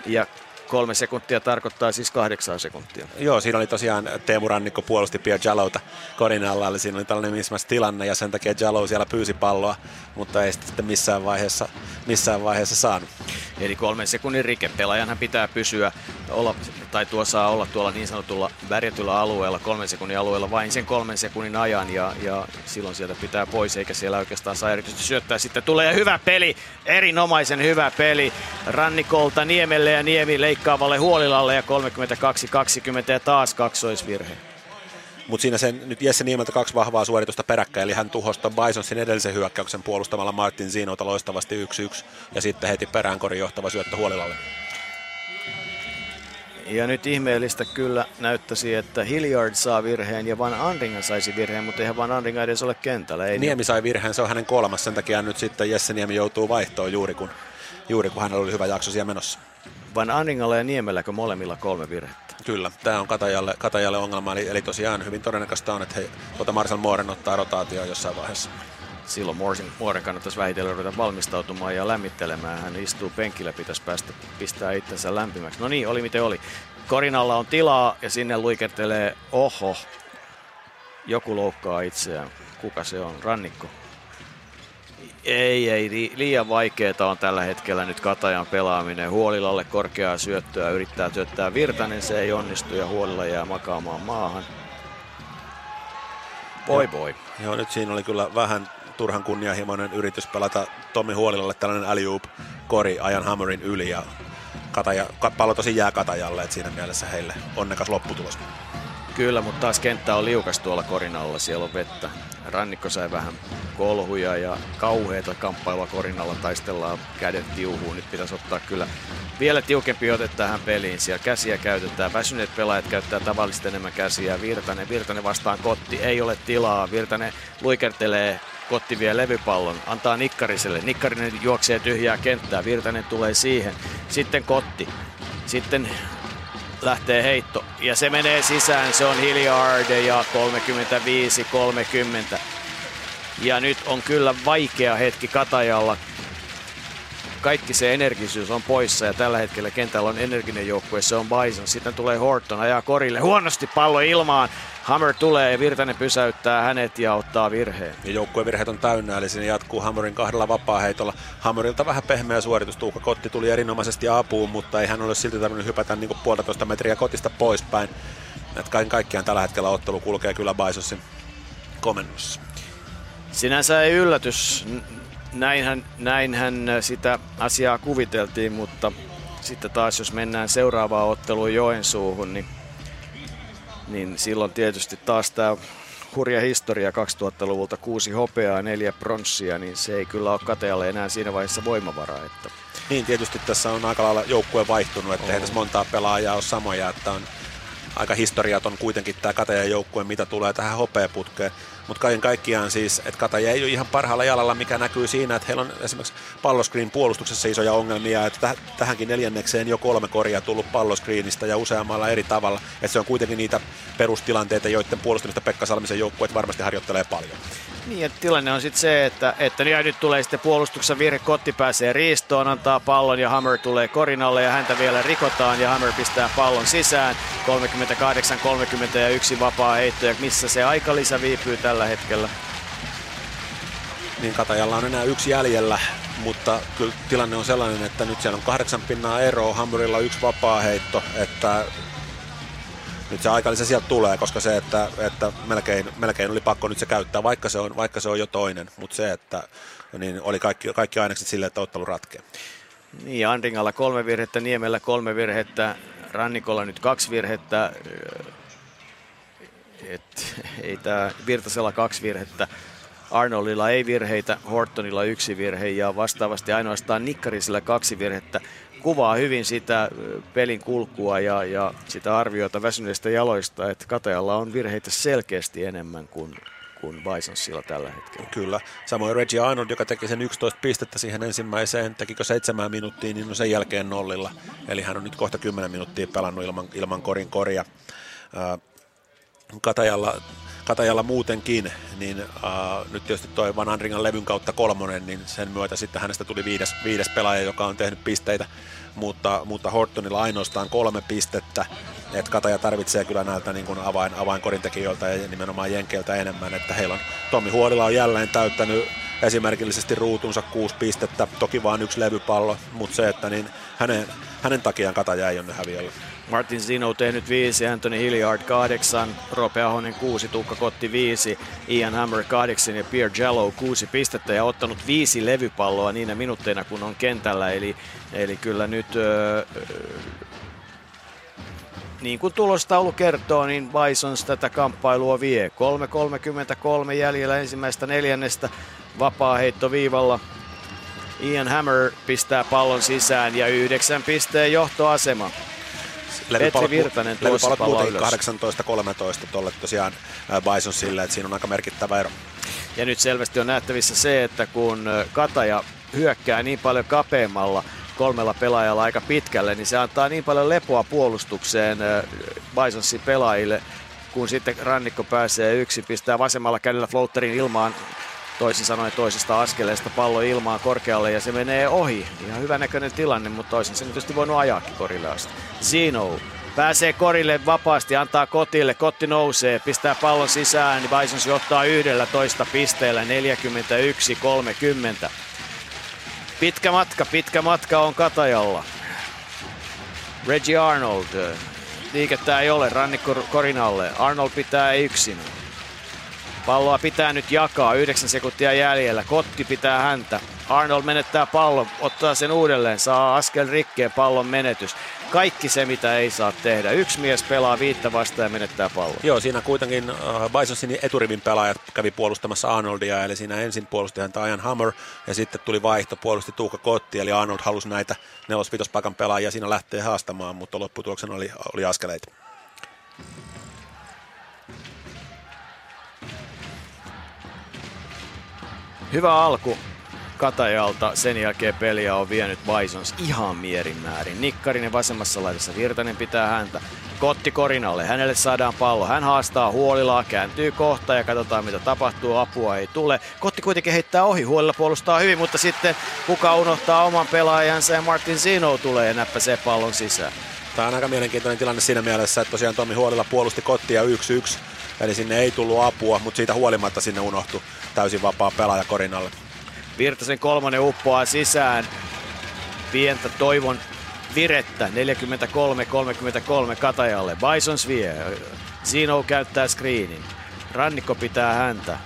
Ja 3 sekuntia tarkoittaa siis 8 sekuntia. Joo, siinä oli tosiaan Teemu Rannikko puolusti Pierre Jallowta korin alla, eli siinä oli tällainen mismatch-tilanne ja sen takia Jallow siellä pyysi palloa, mutta ei sitten missään vaiheessa saanut. Eli 3 sekunnin rike. Pelaajanhan pitää saa olla tuolla niin sanotulla värjätyllä alueella, 3 sekunnin alueella vain sen 3 sekunnin ajan ja silloin sieltä pitää pois eikä siellä oikeastaan saa erityisesti syöttää. Sitten tulee hyvä peli, erinomaisen hyvä peli Rannikolta Niemelle ja Niemi leikkaavalle Huolilalle ja 32-20 ja taas kaksoisvirhe. Mutta siinä sen nyt Jesse Niemeltä 2 vahvaa suoritusta peräkkäin, eli hän tuhosta Bisonsin edellisen hyökkäyksen puolustamalla Martin Zinota loistavasti 1-1, ja sitten heti perään korin johtava syöttö Huolilalle. Ja nyt ihmeellistä kyllä näyttäisi, että Hilliard saa virheen ja Van Andringa saisi virheen, mutta eihän Van Andringa edes ole kentällä. Ei Niemi sai virheen, se on hänen kolmas, sen takia nyt sitten Jesse Niemi joutuu vaihtoon juuri kun hänellä oli hyvä jakso siellä menossa. Van Andringalla ja Niemelläkö molemmilla 3 virhettä? Kyllä, tämä on Katajalle ongelma, eli tosiaan hyvin todennäköistä on, että Marcel Mooren ottaa rotaatioon jossain vaiheessa. Silloin Mooren kannattaisi vähitellen ruveta valmistautumaan ja lämmittelemään. Hän istuu penkillä, pitäisi päästä pistää itsensä lämpimäksi. No niin, oli miten oli. Korinalla on tilaa ja sinne luikertelee, oho, joku loukkaa itseään. Kuka se on? Rannikko? Ei, liian vaikeeta on tällä hetkellä nyt Katajan pelaaminen. Huolilalle korkeaa syöttöä, yrittää työttää Virtanen, se ei onnistu ja Huolila jää makaamaan maahan. Voi. Joo, nyt siinä oli kyllä vähän turhan kunnianhimoinen yritys pelata Tommi Huolilalle tällainen alley-oop-kori ajan Hammerin yli, ja pallo tosi jää Katajalle, että siinä mielessä heille onnekas lopputulos. Kyllä, mutta taas kenttä on liukas tuolla korin alla, siellä on vettä. Rannikko sai vähän kolhuja ja kauheita kamppailua korin alla, taistellaan kädet tiuhuun. Nyt pitäisi ottaa kyllä vielä tiukempi ote tähän peliin. Siellä käsiä käytetään, väsyneet pelaajat käyttää tavallisesti enemmän käsiä. Virtanen vastaan Kotti, ei ole tilaa. Virtanen luikertelee, Kotti vie levypallon, antaa Nikkariselle. Nikkarinen juoksee tyhjää kenttää, Virtanen tulee siihen. Sitten Kotti, sitten lähtee heitto ja se menee sisään, se on Hilliard ja 35-30. Ja nyt on kyllä vaikea hetki Katajalla. Kaikki se energisyys on poissa ja tällä hetkellä kentällä on energinen joukkue, se on Bison. Sitten tulee Horton, ajaa korille, huonosti pallo ilmaan. Hammer tulee ja Virtanen pysäyttää hänet ja ottaa virheen. Ja joukkueen virheet on täynnä, eli siinä jatkuu Hammerin 2 vapaaheitolla. Hammerilta vähän pehmeä suoritus. Tuukka Kotti tuli erinomaisesti apuun, mutta ei hän ole silti tarvinnut hypätä niin 1,5 metriä kotista poispäin. Et kaiken kaikkiaan tällä hetkellä ottelu kulkee kyllä Bisonsin komennossa. Sinänsä ei yllätys. Näinhän sitä asiaa kuviteltiin, mutta sitten taas jos mennään seuraavaan otteluun Joensuuhun, niin silloin tietysti taas tämä hurja historia 2000-luvulta, 6 hopeaa, 4 pronssia, niin se ei kyllä ole Katajalle enää siinä vaiheessa voimavaraa. Että. Niin, tietysti tässä on aika lailla joukkue vaihtunut, että ei tässä montaa pelaajaa ole samoja, että on aika historiaton kuitenkin tämä Katajan joukkue, mitä tulee tähän hopeaputkeen. Mutta kaiken kaikkiaan siis, että Kataja ei ole ihan parhaalla jalalla, mikä näkyy siinä, että heillä on esimerkiksi palloscreen puolustuksessa isoja ongelmia, että tähänkin 4. jo 3 koria tullut palloscreenistä ja useammalla eri tavalla, että se on kuitenkin niitä perustilanteita, joiden puolustamista Pekka Salmisen joukkueet varmasti harjoittelee paljon. Niin, ja tilanne on sitten se, että nyt tulee sitten puolustuksen virhe, Kotti pääsee riistoon, antaa pallon ja Hammer tulee korinalle ja häntä vielä rikotaan ja Hammer pistää pallon sisään. 38-30 ja 1 vapaa heitto, ja missä se aikalisä viipyy tällä hetkellä? Niin, Katajalla on enää 1 jäljellä, mutta kyllä tilanne on sellainen, että nyt siellä on 8 pinnaa eroa, Hammerilla 1 vapaa heitto, että nyt se aikalisä sieltä tulee, koska se, että melkein oli pakko nyt se käyttää, vaikka se on jo toinen, mutta se, että niin oli kaikki ainekset sille, että ottelu ratkee. Niin, Andringalla 3 virhettä, Niemellä 3 virhettä, Rannikolla nyt 2 virhettä, ei tää, Virtasella 2 virhettä, Arnoldilla ei virheitä, Hortonilla 1 virhe ja vastaavasti ainoastaan Nikkarisella 2 virhettä. Kuvaa hyvin sitä pelin kulkua ja sitä arvioita väsyneistä jaloista, että Katajalla on virheitä selkeästi enemmän kuin Bisonsilla tällä hetkellä. Kyllä. Samoin Reggie Arnold, joka teki sen 11 pistettä siihen ensimmäiseen, tekikö 7 minuuttia, niin on sen jälkeen 0. Eli hän on nyt kohta 10 minuuttia pelannut ilman korin koria. Katajalla muutenkin, niin nyt tietysti toi Van Andringan levyn kautta 3, niin sen myötä sitten hänestä tuli viides pelaaja, joka on tehnyt pisteitä, mutta Hortonilla ainoastaan 3 pistettä, että Kataja tarvitsee kyllä näiltä niin kuin avainkorintekijöiltä ja nimenomaan jenkeiltä enemmän, että heillä on Tommi Huolila on jälleen täyttänyt esimerkillisesti ruutunsa 6 pistettä, toki vain 1 levypallo, mutta se, että niin hänen takiaan Kataja ei ole häviöllä. Martin Zino tehnyt 5, Anthony Hilliard 8, Roope Ahonen 6, Tuukka Kotti 5, Ian Hammer 8 ja Pierre Jallow 6 pistettä ja ottanut 5 levypalloa niinä minuutteina kun on kentällä. Eli kyllä nyt niin kuin tulostaulu kertoo, niin Bisons tätä kamppailua vie. 3.33 jäljellä ensimmäistä neljännestä vapaaheitto viivalla. Ian Hammer pistää pallon sisään ja 9 pisteen johtoasema. Petri Virtanen tuossa pallon ylös. 18-13 tuolle tosiaan Bisons sille, että siinä on aika merkittävä ero. Ja nyt selvästi on nähtävissä se, että kun Kataja hyökkää niin paljon kapeammalla kolmella pelaajalla aika pitkälle, niin se antaa niin paljon lepoa puolustukseen Bisonsin pelaajille, kun sitten Rannikko pääsee yksi, pistää vasemmalla kädellä floatterin ilmaan, toisin sanoen toisesta askeleesta pallo ilmaan korkealle ja se menee ohi. Ihan hyvänäköinen tilanne, mutta toisin se tietysti voinut ajaakin korille asti. Zino pääsee korille vapaasti, antaa Kotille, Kotti nousee, pistää pallon sisään, niin Bisons johtaa 11 pisteellä 41-30. Pitkä matka on Katajalla. Reggie Arnold, liikettä ei ole, Rannikko korin alle, Arnold pitää yksin. Palloa pitää nyt jakaa, 9 sekuntia jäljellä, Kotti pitää häntä. Arnold menettää pallon, ottaa sen uudelleen, saa askel rikkeen, pallon menetys. Kaikki se, mitä ei saa tehdä. Yksi mies pelaa 5 vastaan ja menettää pallon. Joo, siinä kuitenkin Bisonsin eturivin pelaajat kävi puolustamassa Arnoldia, eli siinä ensin puolusti häntä Ian Hammer, ja sitten tuli vaihto, puolusti Tuukka Kotti, eli Arnold halusi näitä 4-5-paikan pelaajia, siinä lähtee haastamaan, mutta lopputuloksena oli askeleita. Hyvä alku Katajalta, sen jälkeen peliä on vienyt Bisons ihan mierimäärin. Nikkarinen vasemmassa laidassa, Virtanen pitää häntä. Kotti korinalle, hänelle saadaan pallo. Hän haastaa Huolilaa, kääntyy kohta ja katsotaan mitä tapahtuu, apua ei tule. Kotti kuitenkin heittää ohi, Huolila puolustaa hyvin, mutta sitten kuka unohtaa oman pelaajansa ja Martin Zino tulee ja näppäsee pallon sisään. Tämä on aika mielenkiintoinen tilanne siinä mielessä, että tosiaan Tommi Huolila puolusti Kottia 1-1. Eli sinne ei tullut apua, mutta siitä huolimatta sinne unohtui täysin vapaa pelaaja korin alle. Virtasen 3 uppoaa sisään. Pientä toivon virettä. 43-33 Katajalle. Bisons vie. Zino käyttää screenin. Rannikko pitää häntä.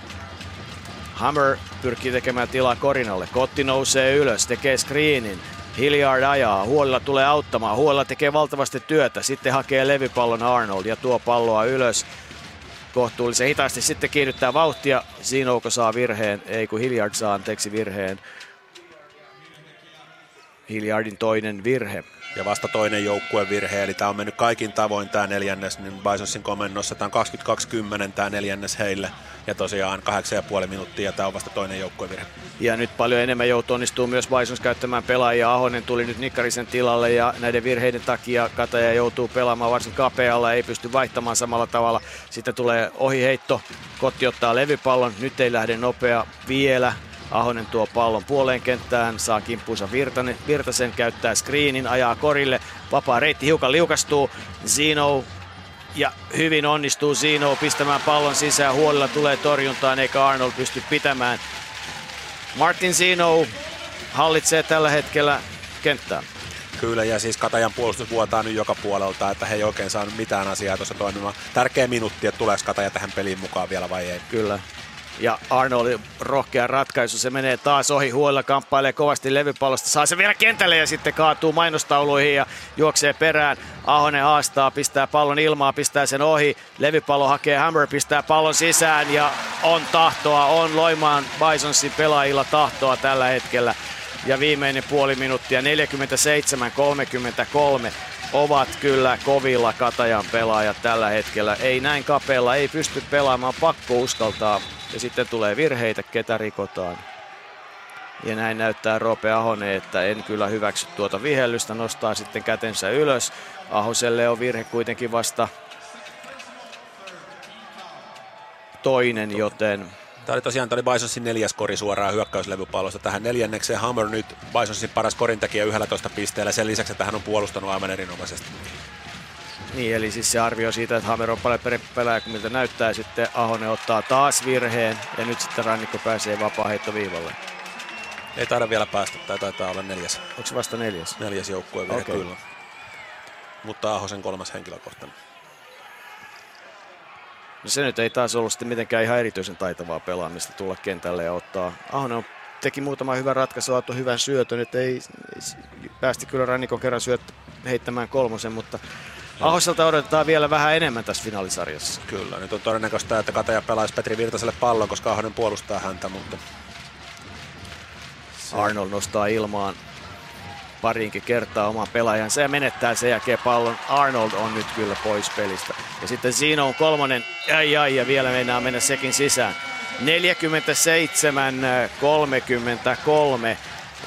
Hammer pyrkii tekemään tilaa korinalle. Kotti nousee ylös, tekee screenin. Hilliard ajaa, Huolilla tulee auttamaan. Huolilla tekee valtavasti työtä. Sitten hakee levypallon Arnold ja tuo palloa ylös. Kohtuullisen hitaasti sitten kiihdyttää vauhtia. Zinouko saa virheen, ei kun Hilliard saa anteeksi virheen. Hilliardin toinen virhe. Ja vasta toinen joukkueen virhe, eli tämä on mennyt kaikin tavoin tämä neljännes, niin Bisonsin komennossa tämä on 22-10 tämä neljännes heille. Ja tosiaan 8,5 minuuttia ja tämä on vasta toinen joukkueen virhe. Ja nyt paljon enemmän joutuu onnistuu myös Bisons käyttämään pelaajia. Ahonen tuli nyt Nikkarisen tilalle ja näiden virheiden takia Kataja joutuu pelaamaan varsin kapealla, ei pysty vaihtamaan samalla tavalla. Sitten tulee ohiheitto, Kotti ottaa levypallon, nyt ei lähde nopea vielä. Ahonen tuo pallon puoleen kenttään, saa kimppuunsa Virtasen, käyttää screenin, ajaa korille, vapaa reitti hiukan liukastuu, Zino ja hyvin onnistuu Zino pistämään pallon sisään, Huolilla tulee torjuntaan eikä Arnold pysty pitämään. Martin Zino hallitsee tällä hetkellä kenttää. Kyllä, ja siis Katajan puolustus vuotaa nyt joka puolelta, että he ei oikein saanut mitään asiaa tuossa toimimaan. Tärkeä minuutti, että tuleeko Kataja tähän peliin mukaan vielä vai ei. Kyllä. Ja Arnold rohkea ratkaisu, se menee taas ohi, Huolella kamppailee kovasti levypallosta, saa se vielä kentälle ja sitten kaatuu mainostauluihin ja juoksee perään. Ahonen haastaa, pistää pallon ilmaa, pistää sen ohi, levypallo hakee Hammer, pistää pallon sisään ja on tahtoa, on Loimaan Bisonsin pelaajilla tahtoa tällä hetkellä. Ja viimeinen puoli minuuttia, 47-33. Ovat kyllä kovilla Katajan pelaajat tällä hetkellä. Ei näin kapealla, ei pysty pelaamaan, pakko uskaltaa. Ja sitten tulee virheitä, ketä rikotaan. Ja näin näyttää Roope Ahonen, että en kyllä hyväksy tuota vihellystä. Nostaa sitten kätensä ylös. Ahoselle on virhe kuitenkin vasta toinen, joten... Tämä oli Bisonsin 4. kori suoraan hyökkäyslevypallosta tähän neljännekseen. Hammer nyt Bisonsin paras korintekijä 11 pisteellä. Sen lisäksi, että hän on puolustanut aivan erinomaisesti. Niin, eli siis se arvio siitä, että Hammer on paljon pelää kuin miltä näyttää. Sitten Ahonen ottaa taas virheen ja nyt sitten Rannikko pääsee vapaaheittoviivalle. Ei taida vielä päästä, tai taitaa olla 4. Onko se vasta 4? 4 joukkue virhe, okay. Kyllä. Mutta Ahosen 3. henkilökohtainen. No se nyt ei taas ollut sitten mitenkään ihan erityisen taitavaa pelaamista tulla kentälle ja ottaa. Ahonen teki muutaman hyvän ratkaisun, auttoi hyvän syötön. Nyt ei päästi kyllä Rannikon kerran heittämään 3, mutta Ahoselta odotetaan vielä vähän enemmän tässä finaalisarjassa. Kyllä, nyt on todennäköistä, että Kataja pelaisi Petri Virtaselle pallon, koska Ahonen puolustaa häntä, mutta... Arnold nostaa ilmaan parinkin kertaa oman pelaajansa ja menettää sen jälkeen pallon. Arnold on nyt kyllä pois pelistä. Ja sitten Zino on kolmonen, ja vielä meinaa mennä sekin sisään. 47-33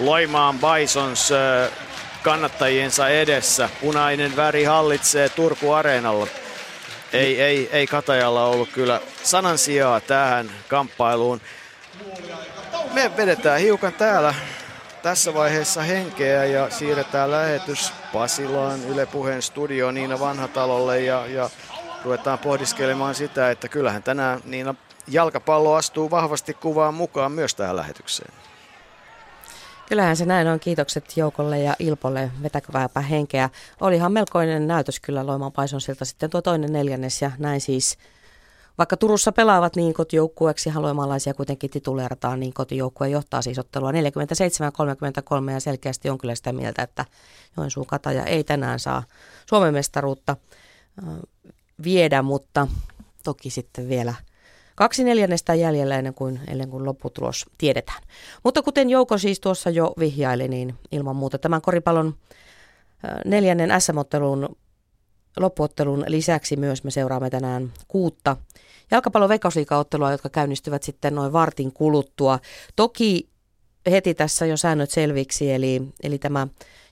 Loimaan Bisons kannattajiensa edessä. Punainen väri hallitsee Turku Areenalla. Ei Katajalla ollut kyllä sanan sijaa tähän kamppailuun. Me vedetään hiukan täällä tässä vaiheessa henkeä ja siirretään lähetys Pasilaan Yle Puheen studioon Niina Vanhatalolle ja ruvetaan pohdiskelemaan sitä, että kyllähän tänään Niina jalkapallo astuu vahvasti kuvaan mukaan myös tähän lähetykseen. Kyllähän se näin on. Kiitokset Joukolle ja Ilpolle. Vetäkääpä henkeä. Olihan melkoinen näytös kyllä Loimaan Bisonsilta sitten tuo toinen neljännes ja näin siis. Vaikka Turussa pelaavat niin kotijoukkueeksi, loimaalaisia kuitenkin tituleerataan, niin kotijoukkue johtaa siis ottelua 47-33 ja selkeästi on kyllä sitä mieltä, että Joensuun Kataja ei tänään saa Suomen mestaruutta viedä, mutta toki sitten vielä 2/4 jäljellä ennen kuin lopputulos tiedetään. Mutta kuten Jouko siis tuossa jo vihjaili, niin ilman muuta tämän koripallon 4. SM-ottelun loppuottelun lisäksi myös me seuraamme tänään 6 jalkapallon veikkausliigaottelua, jotka käynnistyvät sitten noin vartin kuluttua. Toki heti tässä jo säännöt selviksi, eli tämä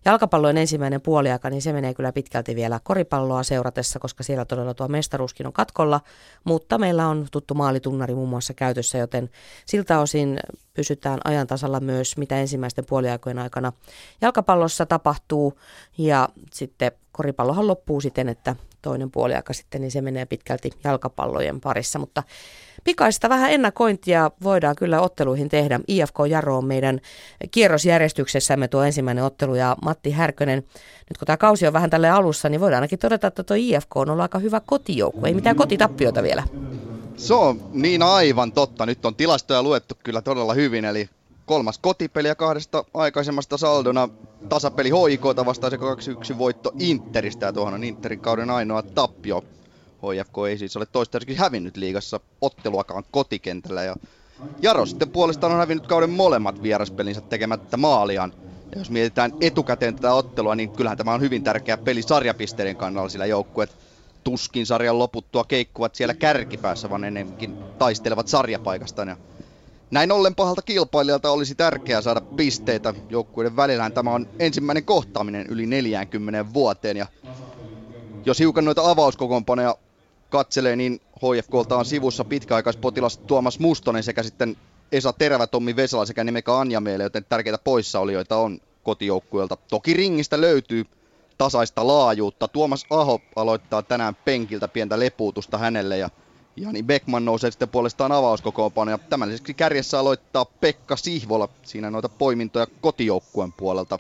jalkapallon ensimmäinen puoliaika, niin se menee kyllä pitkälti vielä koripalloa seuratessa, koska siellä todella tuo mestaruuskin on katkolla, mutta meillä on tuttu maalitunnari muun muassa käytössä, joten siltä osin pysytään ajan tasalla myös, mitä ensimmäisten puoliaikojen aikana jalkapallossa tapahtuu, ja sitten koripallohan loppuu siten, että toinen puoliaika sitten, niin se menee pitkälti jalkapallojen parissa, mutta pikaista vähän ennakointia voidaan kyllä otteluihin tehdä. IFK Jaro on meidän kierrosjärjestyksessämme tuo ensimmäinen ottelu ja Matti Härkönen, nyt kun tämä kausi on vähän tälle alussa, niin voidaan ainakin todeta, että tuo IFK on ollut aika hyvä kotijoukko, ei mitään kotitappiota vielä. Se on niin aivan totta, nyt on tilastoja luettu kyllä todella hyvin, eli 3. kotipeli ja 2 aikaisemmasta saldona tasapeli HIK:ta vastaan se 2-1 voitto Interistä ja tuohon on Interin kauden ainoa tappio. HIFK ei siis ole toistaiseksi hävinnyt liigassa otteluakaan kotikentällä ja Jaro sitten puolestaan on hävinnyt kauden molemmat vieraspelinsä tekemättä maaliaan. Ja jos mietitään etukäteen tätä ottelua, niin kyllähän tämä on hyvin tärkeä peli sarjapisteiden kannalla, sillä joukkueet tuskin sarjan loputtua keikkuvat siellä kärkipäässä, vaan enemmänkin taistelevat sarjapaikastaan. Ja näin ollen pahalta kilpailijalta olisi tärkeää saada pisteitä. Joukkueiden välillään tämä on ensimmäinen kohtaaminen yli 40 vuoteen. Ja jos hiukan noita avauskokoonpanoja katselee, niin HIFK:lta on sivussa pitkäaikaispotilas Tuomas Mustonen sekä sitten Esa Terävä, Tommi Vesala sekä Nimeka Anjameele, joten tärkeitä poissaolijoita on kotijoukkueelta. Toki ringistä löytyy tasaista laajuutta. Tuomas Aho aloittaa tänään penkiltä, pientä lepuutusta hänelle ja Jani Beckman nousee sitten puolestaan avauskokoonpanoja. Tämän lisäksi kärjessä aloittaa Pekka Sihvola. Siinä noita poimintoja kotijoukkueen puolelta.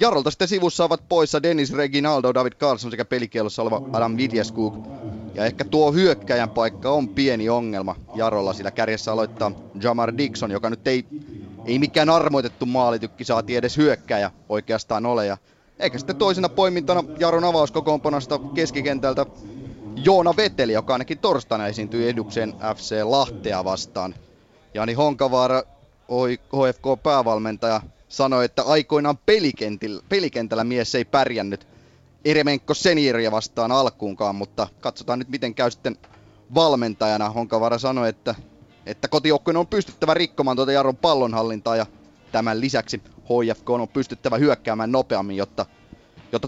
Jarolta sitten sivussa ovat poissa Dennis Reginaldo, David Carlson sekä pelikielossa oleva Adam Vidieskuk. Ja ehkä tuo hyökkäjän paikka on pieni ongelma Jarolla, sillä kärjessä aloittaa Jamar Dixon, joka nyt ei mikään armoitettu maalitykki saati edes hyökkäjä oikeastaan ole. Ja eikä sitten toisena poimintana Jaron avauskokoonpanosta keskikentältä Joona Veteli, joka ainakin torstaina esiintyi edukseen FC Lahtea vastaan. Jani Honkavaara, HFK-päävalmentaja, sanoi, että aikoinaan pelikentällä mies ei pärjännyt Eremenko senioria vastaan alkuunkaan, mutta katsotaan nyt miten käy sitten valmentajana. Honkavaara sanoi, että kotijoukkojen on pystyttävä rikkomaan tuota Jaron pallonhallintaa ja tämän lisäksi HFK on pystyttävä hyökkäämään nopeammin, jotta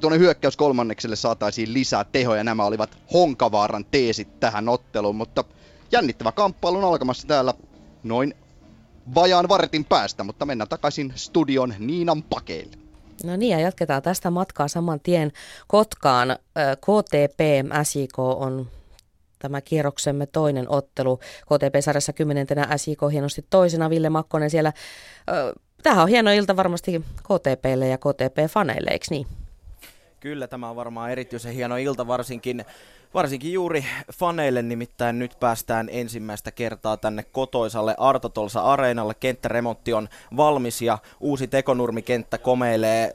tuonne hyökkäys kolmannekselle saataisiin lisää tehoja. Nämä olivat Honkavaaran teesit tähän otteluun, mutta jännittävä kamppailu on alkamassa täällä noin vajaan vartin päästä, mutta mennään takaisin studion Niinan pakeille. No niin, ja jatketaan tästä matkaa saman tien Kotkaan. KTP SJK on tämä kierroksemme toinen ottelu. KTP-sarjassa 10. SJK hienosti toisena. Ville Makkonen siellä. Tämähän on hieno ilta varmasti KTP:lle ja KTP-faneille, eikö niin? Kyllä, tämä on varmaan erityisen hieno ilta varsinkin juuri faneille, nimittäin nyt päästään ensimmäistä kertaa tänne kotoisalle Arto Tolsa Areenalle. Kenttäremontti on valmis ja uusi tekonurmikenttä komeilee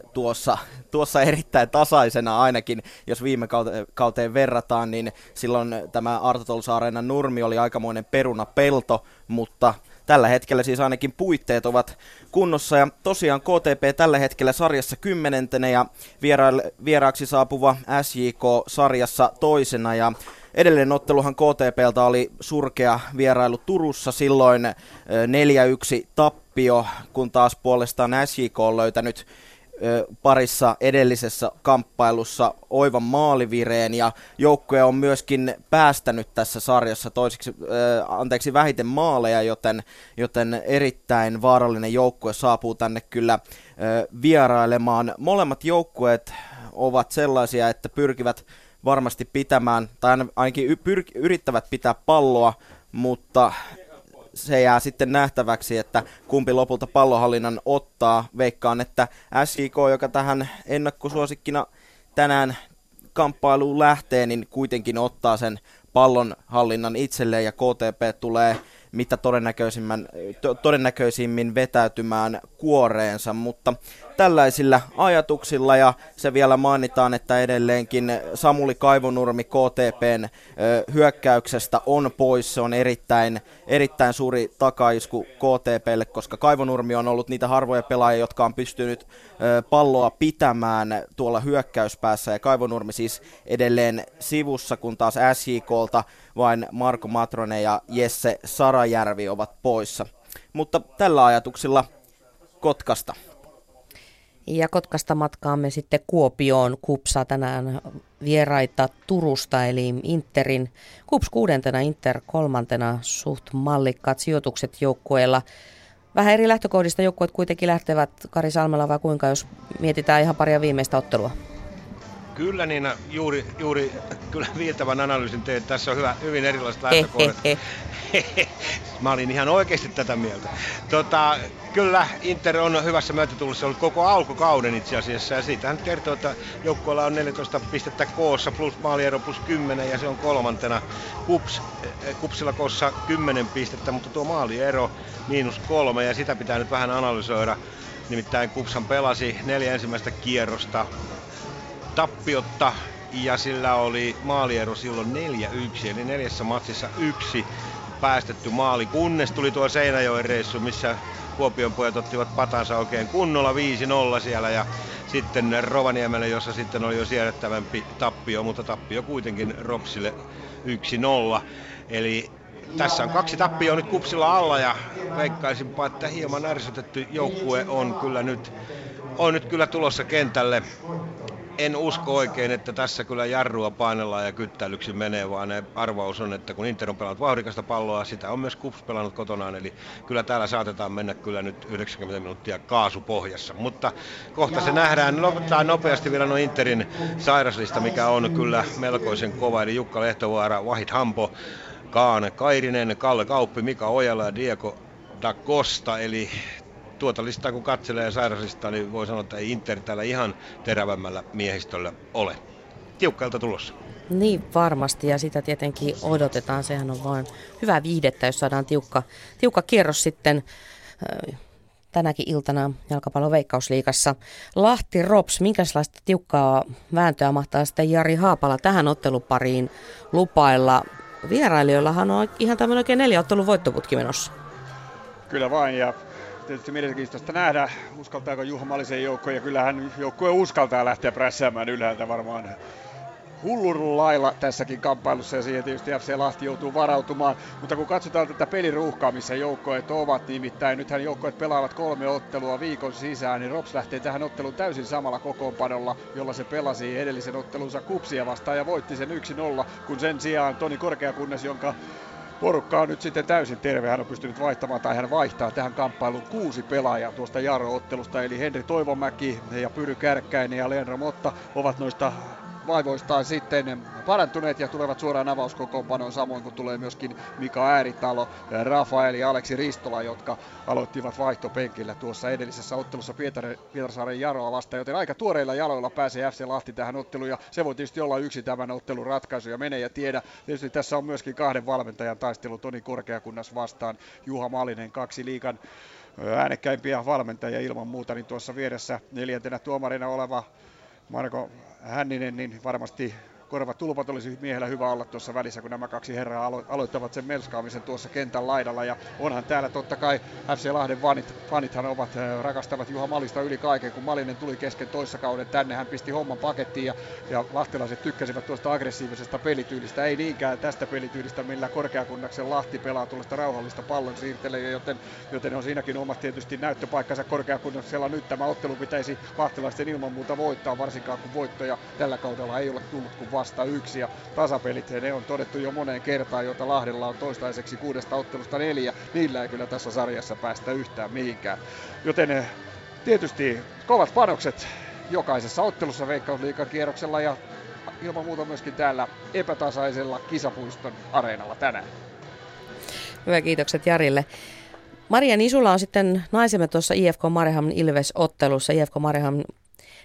tuossa erittäin tasaisena ainakin, jos viime kauteen verrataan, niin silloin tämä Arto Tolsa Areenan nurmi oli aikamoinen perunapelto, mutta tällä hetkellä siis ainakin puitteet ovat kunnossa ja tosiaan KTP tällä hetkellä sarjassa 10. ja vieraaksi saapuva SJK sarjassa 2. ja edellinen otteluhan KTPltä oli surkea vierailu Turussa, silloin 4-1 tappio, kun taas puolestaan SJK on löytänyt parissa edellisessä kamppailussa oivan maalivireen ja joukkue on myöskin päästänyt tässä sarjassa vähiten maaleja, joten erittäin vaarallinen joukkue saapuu tänne kyllä vierailemaan. Molemmat joukkueet ovat sellaisia, että pyrkivät varmasti pitämään tai ainakin yrittävät pitää palloa, mutta se jää sitten nähtäväksi, että kumpi lopulta pallohallinnan ottaa. Veikkaan, että SJK, joka tähän ennakkosuosikkina tänään kamppailuun lähtee, niin kuitenkin ottaa sen pallonhallinnan itselleen ja KTP tulee mitä todennäköisimmin vetäytymään kuoreensa, mutta tällaisilla ajatuksilla, ja se vielä mainitaan, että edelleenkin Samuli Kaivonurmi KTPn hyökkäyksestä on pois. Se on erittäin suuri takaisku KTPlle, koska Kaivonurmi on ollut niitä harvoja pelaajia, jotka on pystynyt palloa pitämään tuolla hyökkäyspäässä, ja Kaivonurmi siis edelleen sivussa, kun taas SJK:lta vain Marko Matronen ja Jesse Sarajärvi ovat poissa. Mutta tällä ajatuksilla Kotkasta. Ja Kotkasta matkaamme sitten Kuopioon. KuPSa tänään vieraita Turusta, eli Interin. KuPS 6. Inter 3. Suht mallikkaat sijoitukset joukkueella. Vähän eri lähtökohdista joukkueet kuitenkin lähtevät. Kari Salmela, vai kuinka, jos mietitään ihan paria viimeistä ottelua? Kyllä, niin juuri kyllä viiltävän analyysin teet. Tässä on hyvin erilaiset lähtökohdat. Mä olin ihan oikeasti tätä mieltä. Kyllä Inter on hyvässä myötätuulessa ollut koko alkukauden itse asiassa, ja siitä hän kertoo, että joukkueella on 14 pistettä koossa plus maaliero plus 10 ja se on 3. KuPSilla koossa 10 pistettä, mutta tuo maaliero -3 ja sitä pitää nyt vähän analysoida. Nimittäin KuPShan pelasi 4 ensimmäistä kierrosta tappiotta ja sillä oli maaliero silloin 4-1, eli 4 matsissa 1 päästetty maali, kunnes tuli tuo Seinäjoen reissu, missä Kuopion pojat ottivat patansa oikein kunnolla 5-0 siellä, ja sitten Rovaniemelle, jossa sitten oli jo siedettävämpi tappio, mutta tappio kuitenkin RoPSille 1-0. Eli tässä on 2 tappioa nyt KuPSilla alla, ja veikkaisinpa, että hieman ärsytetty joukkue on nyt kyllä tulossa kentälle. En usko oikein, että tässä kyllä jarrua painellaan ja kyttäilyksi menee, vaan arvaus on, että kun Inter on pelannut vauhdikasta palloa, sitä on myös KuPS pelannut kotonaan, eli kyllä täällä saatetaan mennä kyllä nyt 90 minuuttia kaasupohjassa, mutta kohta se nähdään. Lopettaa nopeasti vielä Interin sairaslista, mikä on kyllä melkoisen kova, eli Jukka Lehtovaara, Vahid Hampo, Kaan Kairinen, Kalle Kauppi, Mika Ojala ja Diego da Costa, eli tuota listaa kun katselee sairaslistaa, niin voi sanoa, että ei Inter täällä ihan terävämmällä miehistöllä ole. Tiukkailta tulossa. Niin varmasti, ja sitä tietenkin odotetaan. Sehän on vaan hyvä viihdettä, jos saadaan tiukka kierros sitten tänäkin iltana jalkapallon Veikkausliigassa. Lahti RoPS, minkälaista tiukkaa vääntöä mahtaa sitten Jari Haapala tähän ottelupariin lupailla? Vierailijoillahan on ihan tämmöinen oikein 4 ottelun voittoputki menossa. Kyllä vain, ja tietysti mielenkiintoista nähdä, uskaltaako Juha Malisen joukko, ja kyllähän joukkue uskaltaa lähteä prässäämään ylhäältä varmaan hullun lailla tässäkin kamppailussa, ja siihen tietysti FC Lahti joutuu varautumaan. Mutta kun katsotaan tätä peliruuhkaa, missä joukkoet ovat, nimittäin nythän joukkoet pelaavat 3 ottelua viikon sisään, niin RoPS lähtee tähän otteluun täysin samalla kokoonpanolla, jolla se pelasi edellisen ottelunsa KuPSia vastaan ja voitti sen 1-0, kun sen sijaan Toni Korkeakunnas, jonka porukka on nyt sitten täysin terve. Hän on pystynyt vaihtamaan, tai hän vaihtaa tähän kamppailuun 6 pelaajaa tuosta Jaro-ottelusta. Eli Henri Toivomäki ja Pyry Kärkkäinen ja Leandro Motta ovat noista vaivoistaan sitten parantuneet ja tulevat suoraan avauskokoonpanoon, samoin kuin tulee myöskin Mika Ääritalo, Rafael ja Aleksi Ristola, jotka aloittivat vaihtopenkillä tuossa edellisessä ottelussa Pietarsaaren Jaroa vastaan, joten aika tuoreilla jaloilla pääsee FC Lahti tähän otteluun ja se voi tietysti olla yksi tämän ottelun ratkaisu ja mene ja tiedä. Tietysti tässä on myöskin kahden valmentajan taistelu Toni Korkeakunnas vastaan Juha Malinen, kaksi liigan äänekkäimpiä valmentajia ilman muuta, niin tuossa vieressä neljäntenä tuomarina oleva Marko Hänninen, niin varmasti korvatulpat olisi miehellä hyvä olla tuossa välissä, kun nämä kaksi herraa aloittavat sen melskaamisen tuossa kentän laidalla. Ja onhan täällä totta kai FC Lahden fanithan rakastavat Juha Malista yli kaiken, kun Malinen tuli kesken toissa kauden tänne, hän pisti homman pakettiin ja lahtelaiset tykkäsivät tuosta aggressiivisesta pelityylistä, ei niinkään tästä pelityylistä, millä Korkeakunnaksen Lahti pelaa tuollaista rauhallista pallon siirtelyä, joten on siinäkin omat tietysti näyttöpaikkansa Korkeakunnaksella nyt. Tämä ottelu pitäisi lahtelaisten ilman muuta voittaa, varsinkaan kun voittoja tällä kaudella ei ole tullut kuin vasta yksi, ja tasapelit, ne on todettu jo moneen kertaan, jota Lahdella on toistaiseksi 6 ottelusta 4, niillä ei kyllä tässä sarjassa päästä yhtään mihinkään. Joten tietysti kovat panokset jokaisessa ottelussa Veikkausliigan kierroksella ja ilman muuta myöskin täällä epätasaisella Kisapuiston areenalla tänään. Hyvä, kiitokset Jarille. Maria Nisula on sitten naisemme tuossa IFK Mariehamn Ilves-ottelussa. IFK Mariehamn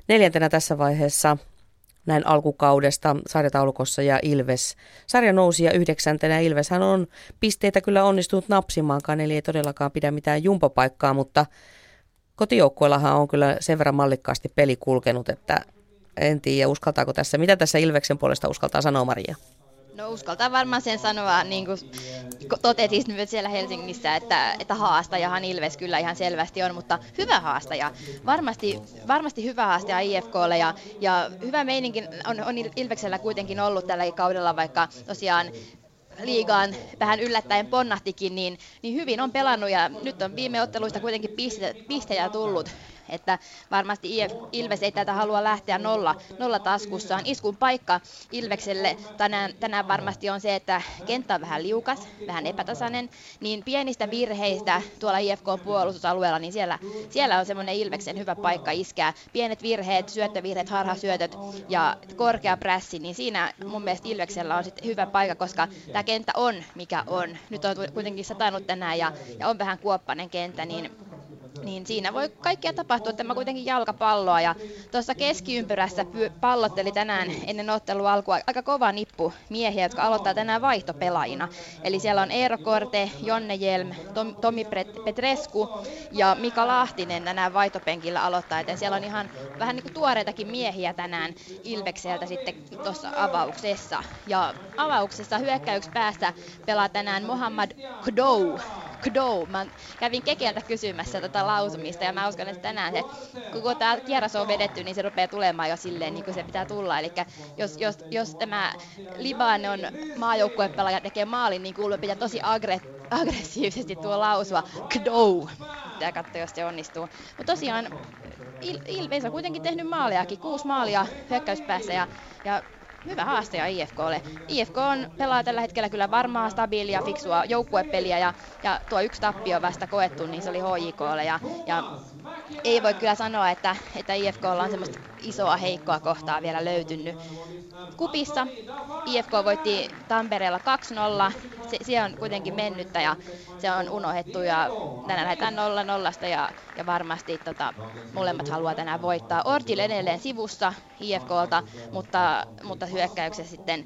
4. tässä vaiheessa näin alkukaudesta sarjataulukossa ja Ilves sarja nousi ja 9. Ilveshän on pisteitä kyllä onnistunut napsimaankaan, eli ei todellakaan pidä mitään jumpapaikkaa, mutta kotijoukkueellahan on kyllä sen verran mallikkaasti peli kulkenut, että en tiedä uskaltaako tässä, mitä tässä Ilveksen puolesta uskaltaa sanoa Maria? No uskaltaa varmaan sen sanoa, niin kuin totesit nyt siellä Helsingissä, että haastajahan Ilves kyllä ihan selvästi on, mutta hyvä haastaja. Varmasti hyvä haastaja IFK:lle ja hyvä meininki on Ilveksellä kuitenkin ollut tällä kaudella, vaikka tosiaan liigaan vähän yllättäen ponnahtikin, niin hyvin on pelannut ja nyt on viime otteluista kuitenkin pistejä tullut. Että varmasti Ilves ei tätä halua lähteä nolla taskussaan. Iskun paikka Ilvekselle tänään varmasti on se, että kenttä on vähän liukas, vähän epätasainen, niin pienistä virheistä tuolla IFK-puolustusalueella, niin siellä on semmoinen Ilveksen hyvä paikka iskeä. Pienet virheet, syöttövirheet, harhasyötöt ja korkea prässi, niin siinä mun mielestä Ilveksellä on sitten hyvä paikka, koska tämä kenttä on mikä on. Nyt on kuitenkin satanut tänään ja on vähän kuoppainen kenttä, niin siinä voi kaikkea tapahtua, tämä kuitenkin jalkapalloa ja tuossa keskiympyrässä pallotteli tänään ennen ottelua alkua aika kova nippu miehiä, jotka aloittaa tänään vaihtopelaajina. Eli siellä on Eero Korte, Jonne Hjelm, Tomi Petrescu ja Mika Lahtinen tänään vaihtopenkillä aloittaa, joten siellä on ihan vähän niin kuin tuoreitakin miehiä tänään Ilvekseltä sitten tuossa avauksessa. Ja avauksessa hyökkäyspäässä pelaa tänään Mohammad Kdou. Mä kävin Kekeltä kysymässä tätä lausumista ja mä uskon, että tänään se, kun tämä kierros on vedetty, niin se rupeaa tulemaan jo silleen, niin kuin se pitää tulla. Eli jos tämä Libanon maajoukkuepelaaja tekee maalin, niin kuuluu pitää tosi aggressiivisesti tuo lausua Kdou. Pitää katsoa, jos se onnistuu. Mutta tosiaan Ilves on kuitenkin tehnyt maalejakin, 6 maalia hyökkäyspäässä ja hyvä haastaja IFK:lle. IFK pelaa tällä hetkellä kyllä varmaa, stabiilia, fiksua joukkuepeliä ja tuo 1 tappio vasta koettu, niin se oli HJK:lle ja ei voi kyllä sanoa, että IFK:lla on semmoista isoa heikkoa kohtaa vielä löytynyt. KuPSissa IFK voitti Tampereella 2-0, se on kuitenkin mennyttä ja se on unohdettu ja tänään lähdetään 0-0 ja varmasti molemmat haluaa tänään voittaa. Ortil edelleen sivussa IFK:lta, mutta hyökkäyksessä sitten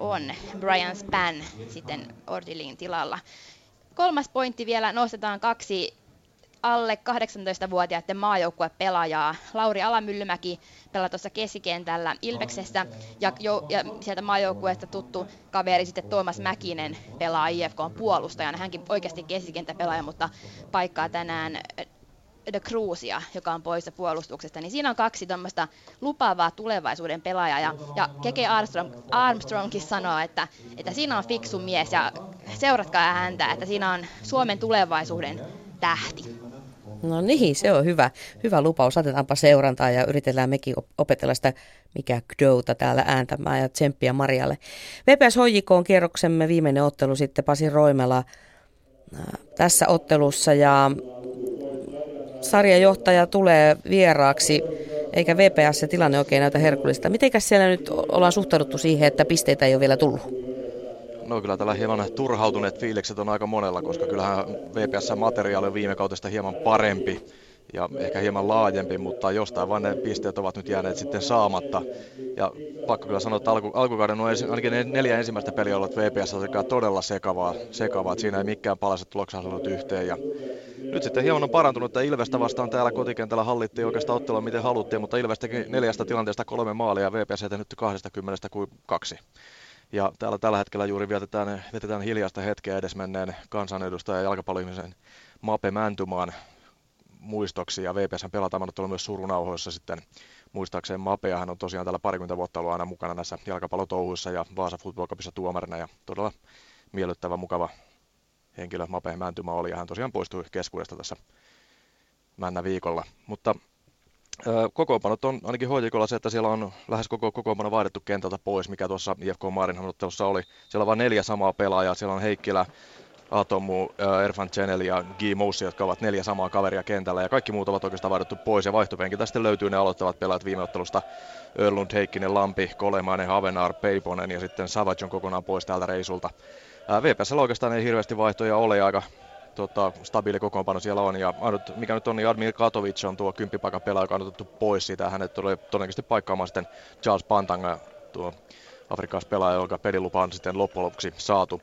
on Brian Spann sitten Ortilin tilalla. 3. pointti vielä, nostetaan 2 alle 18-vuotiaiden maajoukkuepelaajaa. Lauri Alamyllymäki pelaa tuossa keskikentällä Ilveksessä ja sieltä maajoukkueesta tuttu kaveri sitten Tuomas Mäkinen pelaa IFK:n puolustajana. Hänkin oikeasti keskikentäpelaaja, mutta paikkaa tänään The Cruzia, joka on poissa puolustuksesta, niin siinä on 2 tuommoista lupaavaa tulevaisuuden pelaajaa, ja Keke Armstrongkin sanoo, että siinä on fiksu mies, ja seuratkaa häntä, että siinä on Suomen tulevaisuuden tähti. No niin, se on hyvä lupaus. Laitetaanpa seurantaa ja yritetään mekin opetella sitä, mikä Kdouta täällä ääntämään, ja tsemppiä Marialle. VPS HJK on kierroksemme viimeinen ottelu sitten Pasi Roimela tässä ottelussa, ja sarjajohtaja tulee vieraaksi eikä VPS se tilanne oikein näytä herkullista. Mitenkäs siellä nyt ollaan suhtauduttu siihen, että pisteitä ei ole vielä tullut? No kyllä täällä hieman turhautuneet fiilikset on aika monella, koska kyllähän VPS-materiaali on viime kautesta hieman parempi ja ehkä hieman laajempi, mutta jostain vaan ne pisteet ovat nyt jääneet sitten saamatta. Ja pakko kyllä sanoa, että alkukauden on ainakin 4 ensimmäistä peliä ollut VPS on todella sekavaa, että siinä ei mikään palaset tuloksia ollut yhteen. Ja nyt sitten hieman on parantunut, että Ilvestä vastaan täällä kotikentällä hallittiin oikeastaan ottelua miten haluttiin, mutta Ilves teki 4 tilanteesta 3 maalia ja VPS ei tehnyt 20 kuin 2. Ja täällä tällä hetkellä juuri vietetään hiljaista hetkeä edesmenneen kansanedustajan ja jalkapalloihmisen Mape Mäntymaan muistoksi. Ja VPS pelataan on myös surunauhoissa sitten muistaakseen Mapea. Hän on tosiaan täällä parikymmentä vuotta ollut aina mukana näissä jalkapallotouhuissa ja Vaasa Football Cupissa tuomarina. Ja todella miellyttävä, mukava henkilö Mape Mäntymä oli. Ja hän tosiaan poistui keskuudesta tässä männä viikolla. Mutta kokoonpanot on ainakin HJK:lla se, että siellä on lähes koko kokoonpano vaihdettu kentältä pois, mikä tuossa IFK Mariehamn ottelussa oli. Siellä on vain 4 samaa pelaajaa. Siellä on Heikkilä, Atomu, Erfan Ceneli ja G. Moussi, jotka ovat 4 samaa kaveria kentällä. Ja kaikki muut ovat oikeastaan vaihdettu pois. Ja vaihtopenkiltä sitten löytyy ne aloittavat pelaajat viime ottelusta. Öllund, Heikkinen, Lampi, Kolemainen, Havenaar, Peiponen ja sitten Savage on kokonaan pois täältä reisulta. VPS:llä oikeastaan ei hirveästi vaihtoja ole aika. Stabiili kokoonpano siellä on, ja ainut, mikä nyt on, niin Admir Katovic on tuo 10 paikan pelaaja, joka on otettu pois siitä, ja hänet tulee todennäköisesti paikkaamaan sitten Charles Pantanga, tuo afrikkalaispelaaja, jonka pelilupa on sitten loppujen lopuksi saatu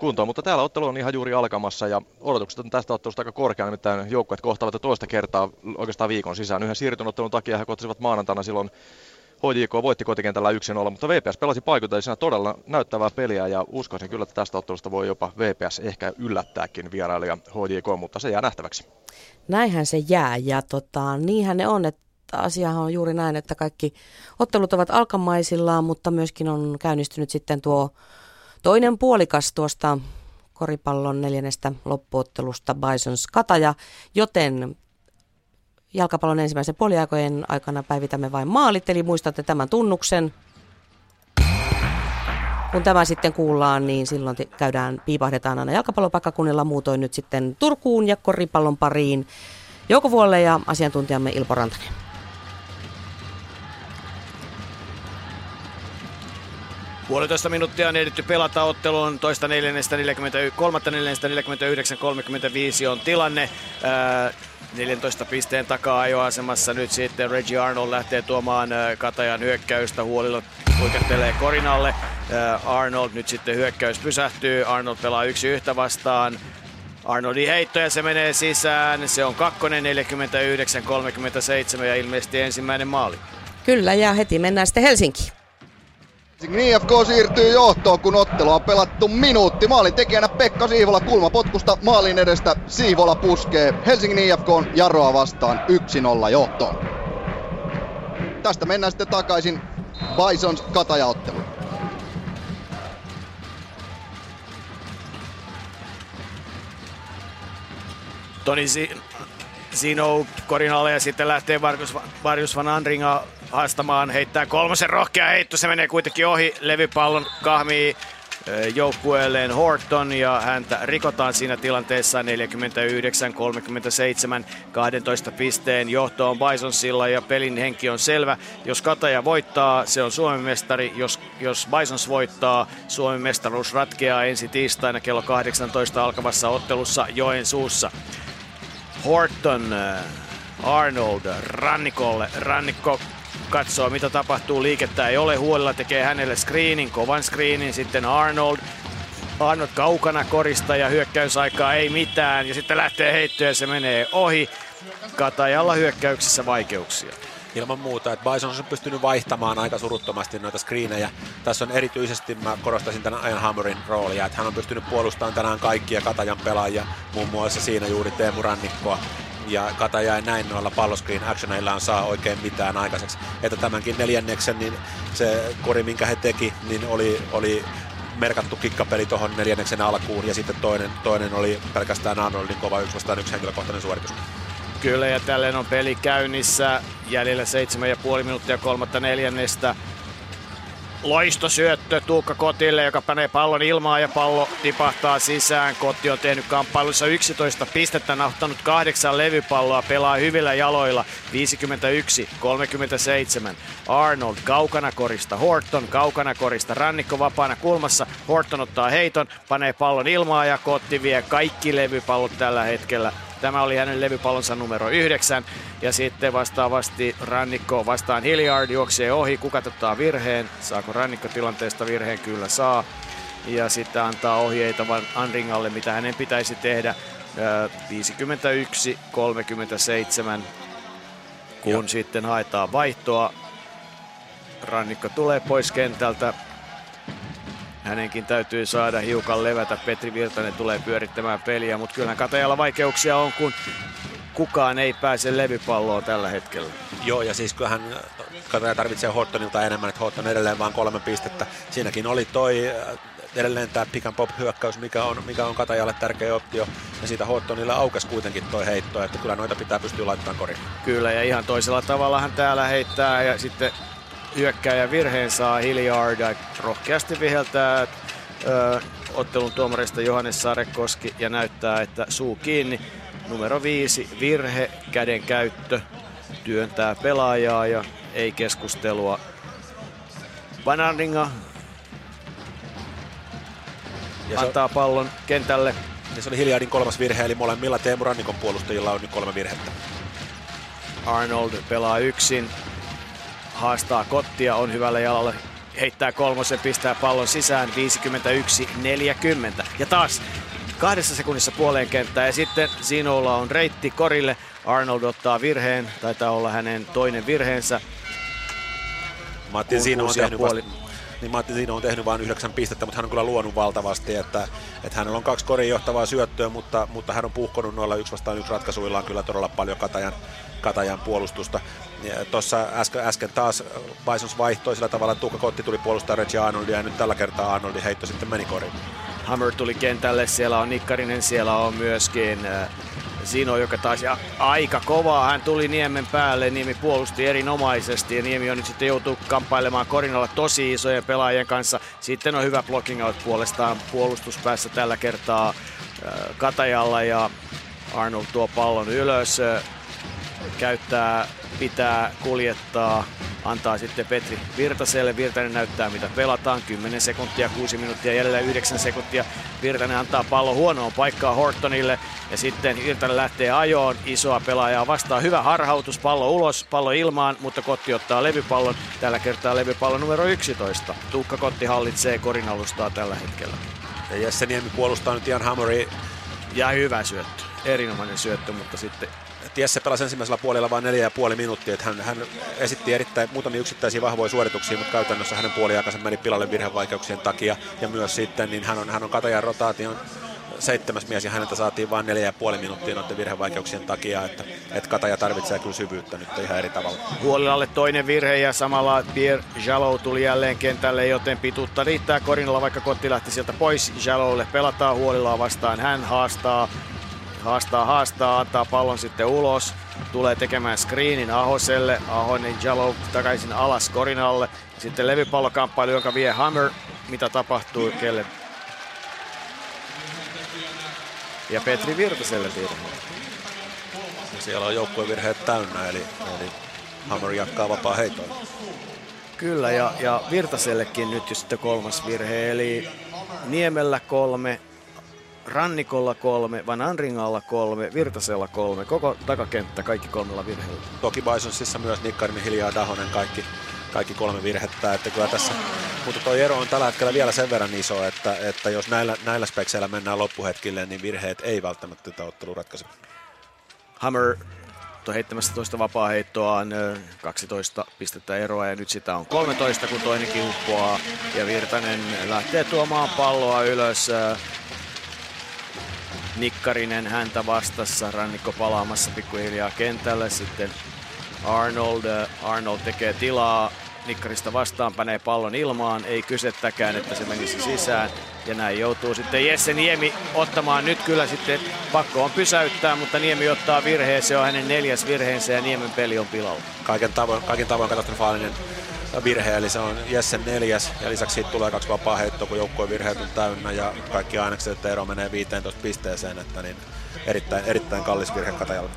kuntoon, mutta täällä ottelu on ihan juuri alkamassa, ja odotukset on tästä ottelusta aika korkeana, nimittäin joukkueet kohtaavat toista kertaa oikeastaan viikon sisään. Yhden siirtyn ottelun takia he kohtasivat maanantaina silloin HJK voitti kotikentällä 1-0, mutta VPS pelasi paikoitellisesti todella näyttävää peliä ja uskoisin kyllä, että tästä ottelusta voi jopa VPS ehkä yllättääkin vierailija HJK, mutta se jää nähtäväksi. Näinhän se jää ja niinhän ne on, että asiahan on juuri näin, että kaikki ottelut ovat alkamaisillaan, mutta myöskin on käynnistynyt sitten tuo toinen puolikas tuosta koripallon 4. loppuottelusta Bisons Kataja, joten jalkapallon ensimmäisen puoliaikojen aikana päivitämme vain maalit, eli muistatte tämän tunnuksen. Kun tämä sitten kuullaan, niin silloin piipahdetaan aina jalkapallopaikkakunnilla, muutoin nyt sitten Turkuun ja koripallon pariin. Jouko Vuolle ja asiantuntijamme Ilpo Rantanen. Puolitoista minuuttia on ehditty pelata otteluun, toista 4:41, 3:49, 35 on tilanne. 14 pisteen takaa ajoasemassa nyt sitten Reggie Arnold lähtee tuomaan Katajan hyökkäystä, Huolilla huikattelee korinalle. Arnold nyt sitten hyökkäys pysähtyy, Arnold pelaa 1-1 vastaan. Arnoldin heitto ja se menee sisään, se on 2:49, 39-37 ja ilmeisesti ensimmäinen maali. Kyllä ja heti mennään sitten Helsinkiin. IFK siirtyy johtoon, kun ottelua on pelattu minuutti. Maalin tekijänä Pekka Sihvola kulmapotkusta maalin edestä. Sihvola puskee Helsingin IFK:n Jaroa vastaan 1-0 johtoon. Tästä mennään sitten takaisin Bisons Kataja-otteluun. Toni Zino korinalle ja sitten lähtee Marius Van Andringa haastamaan, heittää kolmosen rohkea heitto, se menee kuitenkin ohi, levypallon kahmii joukkueelleen Horton ja häntä rikotaan siinä tilanteessa 49-37, 12 pisteen johto on Bisonsilla ja pelin henki on selvä. Jos Kataja voittaa, se on Suomen mestari, jos Bisons voittaa, Suomen mestaruus ratkeaa ensi tiistaina kello 18 alkavassa ottelussa Joensuussa. Horton, Arnold, Rannikolle, Rannikko katsoo mitä tapahtuu, liikettä ei ole, Huolella tekee hänelle screenin, kovan screenin, sitten Arnold kaukana korista ja hyökkäysaikaa ei mitään ja sitten lähtee heittoon ja se menee ohi, Katajalla hyökkäyksissä vaikeuksia. Ilman muuta, että Bisons on pystynyt vaihtamaan aika suruttomasti noita screenejä. Tässä on erityisesti, mä korostaisin tänään Ian Hammerin roolia, että hän on pystynyt puolustamaan tänään kaikkia Katajan pelaajia, muun muassa siinä juuri Teemu Rannikkoa. Ja Kataja ei näin noilla palloscreen actioneillaan saa oikein mitään aikaiseksi. Että tämänkin 4. niin se kori, minkä he teki, niin oli merkattu kikkapeli tuohon 4. alkuun. Ja sitten toinen oli pelkästään Arnoldin kova 1-1 henkilökohtainen suoritus. Kyllä, ja tälleen on peli käynnissä. Jäljellä 7,5 minuuttia 3/4. Loistosyöttö Tuukka Kotille, joka panee pallon ilmaan ja pallo tipahtaa sisään. Kotti on tehnyt kamppailussa 11 pistettä, nauttanut 8 levypalloa, pelaa hyvillä jaloilla. 51-37. Arnold kaukana korista, Horton kaukana korista, Rannikko vapaana kulmassa. Horton ottaa heiton, panee pallon ilmaan ja Kotti vie kaikki levypallot tällä hetkellä. Tämä oli hänen levypallonsa numero 9. Ja sitten vastaavasti Rannikko vastaan Hilliard juoksee ohi. Kuka ottaa virheen? Saako Rannikko tilanteesta virheen? Kyllä saa. Ja sitten antaa ohjeita Van Andringalle, mitä hänen pitäisi tehdä. 51-37. Kun sitten haetaan vaihtoa. Rannikko tulee pois kentältä. Hänenkin täytyy saada hiukan levätä. Petri Virtanen tulee pyörittämään peliä, mutta kyllähän Katajalla vaikeuksia on, kun kukaan ei pääse levypalloon tällä hetkellä. Joo, ja siis kyllähän Kataja tarvitsee Hortonilta enemmän, että Horton edelleen vaan 3 pistettä. Siinäkin oli toi edelleen tämä pick and pop -hyökkäys, mikä on Katajalle tärkeä optio. Ja siitä Hortonilla aukesi kuitenkin toi heitto, että kyllä noita pitää pystyä laittamaan korin. Kyllä, ja ihan toisella tavallahan täällä heittää ja sitten hyökkääjä virheen saa Hilliard, rohkeasti viheltää ottelun tuomarista Johannes Sarekoski ja näyttää, että suu kiinni. Numero 5 virhe, käden käyttö, työntää pelaajaa ja ei keskustelua. Van Andringa antaa pallon kentälle. Ja se oli Hilliardin 3. virhe, eli molemmilla Teemu Rannikon puolustajilla on nyt 3 virhettä. Arnold pelaa yksin. Haastaa Kottia, on hyvällä jalalla, heittää kolmosen, pistää pallon sisään, 51-40. Ja taas 2 sekunnissa puoleen kenttää ja sitten Zinolla on reitti korille. Arnold ottaa virheen, taitaa olla hänen toinen virheensä. Martin Zino on tehnyt vain 9 pistettä, mutta hän on kyllä luonut valtavasti. Että hänellä on 2 korin johtavaa syöttöä, mutta hän on puhkonut noilla 1-1 ratkaisuillaan kyllä todella paljon Katajan puolustusta. Tuossa äsken taas Bisons vaihtoi sillä tavalla, että Tuukka Kotti tuli puolustaa Reggie Arnoldia ja nyt tällä kertaa Arnoldin heitto sitten meni koriin. Hammer tuli kentälle, siellä on Nikkarinen, siellä on myöskin Zino, joka taisi aika kovaa. Hän tuli Niemen päälle, Niemi puolusti erinomaisesti ja Niemi on nyt sitten joutuu kamppailemaan korinalla tosi isojen pelaajien kanssa. Sitten on hyvä blocking out puolestaan puolustuspäässä tällä kertaa Katajalla ja Arnold tuo pallon ylös. Käyttää, pitää, kuljettaa, antaa sitten Petri Virtaselle. Virtanen näyttää mitä pelataan. 10 sekuntia, 6 minuuttia, jälleen 9 sekuntia. Virtanen antaa pallon huonoon paikkaan Hortonille ja sitten Virtanen lähtee ajoon. Isoa pelaajaa vastaan. Hyvä harhautus, pallo ulos, pallo ilmaan, mutta Kotti ottaa levypallon. Tällä kertaa levypallo numero 11. Tuukka Kotti hallitsee korin alustaa tällä hetkellä. Ja Jesse Niemi puolustaa nyt Ian Hammeria. Ja hyvä syöttö. Erinomainen syöttö, mutta sitten Jesse pelasi ensimmäisellä puolella vain 4,5 minuuttia. Että hän esitti erittäin muutamia yksittäisiä vahvoja suorituksia, mutta käytännössä hänen puoliaikansa meni pilalle virhevaikeuksien takia. Ja myös sitten niin hän on Katajan rotaation 7. mies ja häneltä saatiin vain 4,5 minuuttia noiden virhevaikeuksien takia. Että Kataja tarvitsee kyllä syvyyttä nyt ihan eri tavalla. Huolilalle toinen virhe ja samalla Pierre Jallow tuli jälleen kentälle, joten pituutta riittää korinalla, vaikka Kotti lähti sieltä pois. Jallowlle pelataan Huolilaa vastaan, hän haastaa, antaa pallon sitten ulos. Tulee tekemään screenin Ahoselle. Ahonen, Jallow takaisin alas korin alle. Sitten levypallokamppailu, joka vie Hammer. Mitä tapahtuu kelle? Ja Petri Virtaselle virhe. Siellä on joukkueen virheet täynnä, eli Hammer jatkaa vapaa heitoilla. Kyllä, ja Virtasellekin nyt jo sitten 3. virhe. Eli Niemellä 3. Rannikolla 3, Van Andringalla 3, Virtasella 3, koko takakenttä kaikki 3 virheellä. Toki Bisonsissa myös Nikkarinen, Hiljaard, Ahonen, kaikki 3 virhettä, että kyllä tässä, mutta tuo ero on tällä hetkellä vielä sen verran iso, että jos näillä spekseillä mennään loppuhetkille, niin virheet ei välttämättä tätä ottelua ratkaise. Hammer heittämässä toista vapaaheittoaan, 12 pistettä eroa ja nyt sitä on 13, kun toinenkin uppoaa ja Virtanen lähtee tuomaan palloa ylös. Nikkarinen häntä vastassa, Rannikko palaamassa pikkuhiljaa kentälle, sitten Arnold tekee tilaa, Nikkarista vastaan panee pallon ilmaan, ei kysettäkään, että se menisi sisään. Ja näin joutuu sitten Jesse Niemi ottamaan nyt kyllä sitten, pakko on pysäyttää, mutta Niemi ottaa virheen, se on hänen 4. virheensä ja Niemen peli on pilalla. Kaiken tavoin katastrofaalinen virhe, eli se on Jessen 4. Ja lisäksi siitä tulee 2 vapaa heittoa, kun joukkueen virheet on täynnä ja kaikki ainekset, että ero menee 15 pisteeseen, että niin erittäin kallis virhe Katajalle.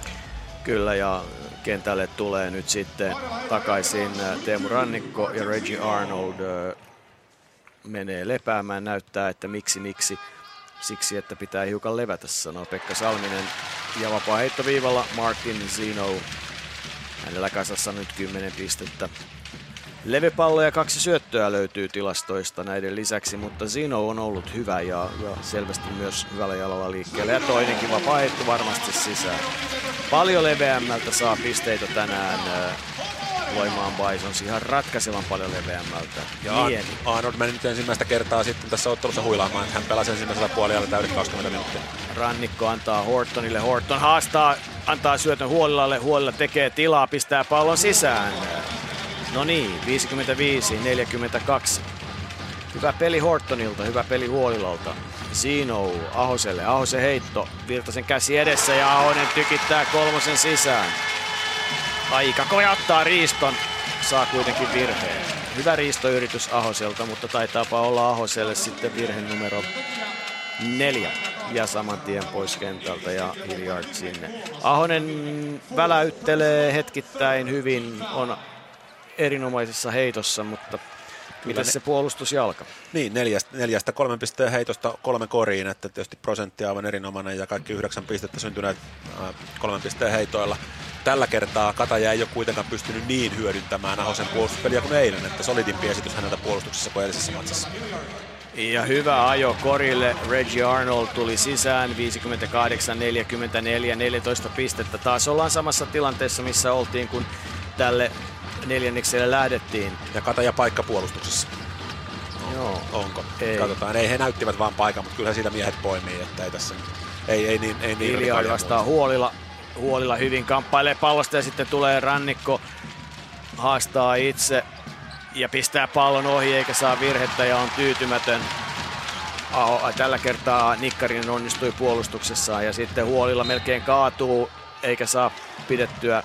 Kyllä, ja kentälle tulee nyt sitten takaisin Teemu Rannikko ja Reggie Arnold menee lepäämään, näyttää, että miksi. Siksi, että pitää hiukan levätä, sanoo Pekka Salminen. Ja vapaa heittoviivalla Martin Zino. Hänellä kasassa nyt 10 pistettä. Levypalloja 2 syöttöä löytyy tilastoista näiden lisäksi, mutta Zino on ollut hyvä ja selvästi myös hyvällä jalalla liikkeellä. Ja toinenkin vapaa heitto varmasti sisään. Paljon leveämmältä saa pisteitä tänään. Loimaan Bisons ihan ratkaisevan paljon leveämmältä. Arnold meni nyt ensimmäistä kertaa sitten tässä ottelussa huilaamaan. Hän pelasi ensimmäisellä puoliajalla täydet 20 minuuttia. Rannikko antaa Hortonille. Horton haastaa, antaa syötön Huolilalle. Huolila tekee tilaa, pistää pallon sisään. No niin, 55-42. Hyvä peli Hortonilta, hyvä peli Huolilalta. Zino Ahoselle. Ahosen heitto. Virtasen käsi edessä ja Ahonen tykittää kolmosen sisään. Aika kojattaa riiston, saa kuitenkin virheen. Hyvä riistoyritys Ahoselta, mutta taitaapa olla Ahoselle sitten virhe numero 4. Ja saman tien pois kentältä ja Hilliard sinne. Ahonen väläyttelee hetkittäin hyvin, on erinomaisessa heitossa, mutta miten se puolustusjalka? Niin, 4:stä 3 pisteen heitosta 3 koriin, että tietysti prosentti aivan erinomainen ja kaikki 9 pistettä syntyneet 3 pisteen heitoilla. Tällä kertaa Kataja ei ole kuitenkaan pystynyt niin hyödyntämään Ahosen puolustuspeliä kuin eilen, että solidimpi esitys häneltä puolustuksessa kuin eilisessä matsassa. Ja hyvä ajo korille. Reggie Arnold tuli sisään. 58-44, 14 pistettä. Taas ollaan samassa tilanteessa, missä oltiin, kun tälle neljännekselle lähdettiin. Ja Kataja paikka puolustuksessa. Joo. Onko? Ei. Katsotaan. Ei, he näyttivät vaan paikan, mutta kyllä siitä miehet poimii, että ei tässä... Ei niin Hiljaali vastaa Huolila. Huolila hyvin kamppailee pallosta ja sitten tulee Rannikko, haastaa itse ja pistää pallon ohi eikä saa virhettä ja on tyytymätön. Tällä kertaa Nikkarinen onnistui puolustuksessaan ja sitten Huolila melkein kaatuu eikä saa pidettyä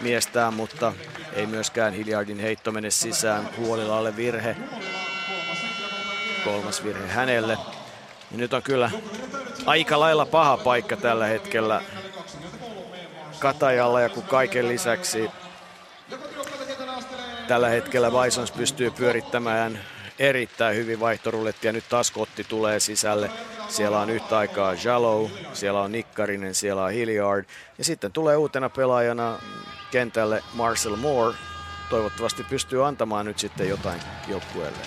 miestään, mutta ei myöskään Hilliardin heitto mene sisään. Huolilalle virhe, 3 virhe hänelle. Ja nyt on kyllä aika lailla paha paikka tällä hetkellä Katajalla ja kun kaiken lisäksi tällä hetkellä Bisons pystyy pyörittämään erittäin hyvin vaihtorullettia. Nyt taas Kotti tulee sisälle. Siellä on yhtä aikaa Jallow, siellä on Nikkarinen, siellä on Hilliard. Ja sitten tulee uutena pelaajana kentälle Marcel Moore. Toivottavasti pystyy antamaan nyt sitten jotain joukkueelle.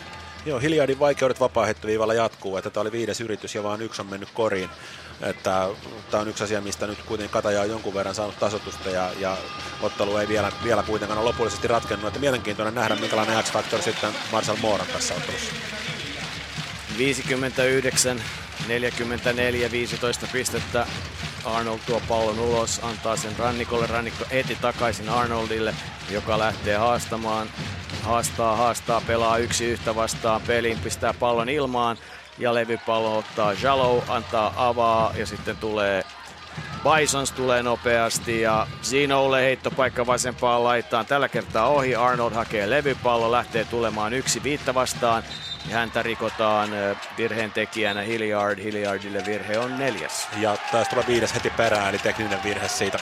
Joo, Hilliardin vaikeudet vapaaheittoviivalla jatkuu. Että tämä oli 5. yritys ja vaan 1 on mennyt koriin. Tämä on yksi asia, mistä nyt kuitenkin Kataja on jonkun verran saanut tasoitusta ja ottelu ei vielä kuitenkaan ole lopullisesti ratkennut. Että mielenkiintoinen nähdä, minkälainen X-faktori sitten Marcel Moore tässä ottelussa. 59-44, 15 pistettä. Arnold tuo pallon ulos, antaa sen Rannikolle. Rannikko eti takaisin Arnoldille, joka lähtee haastamaan. Haastaa, pelaa 1-1 vastaan peliin, pistää pallon ilmaan. Ja levypallo ottaa Jallow, antaa avaa ja sitten tulee Bisons tulee nopeasti ja Zinolle heittopaikka vasempaan laitaan. Tällä kertaa ohi, Arnold hakee levypallo, lähtee tulemaan 1-5 vastaan. Ja häntä rikotaan virheen tekijänä Hilliardille virhe on 4. Ja taisi tulla 5 heti perään, eli tekninen virhe siitä.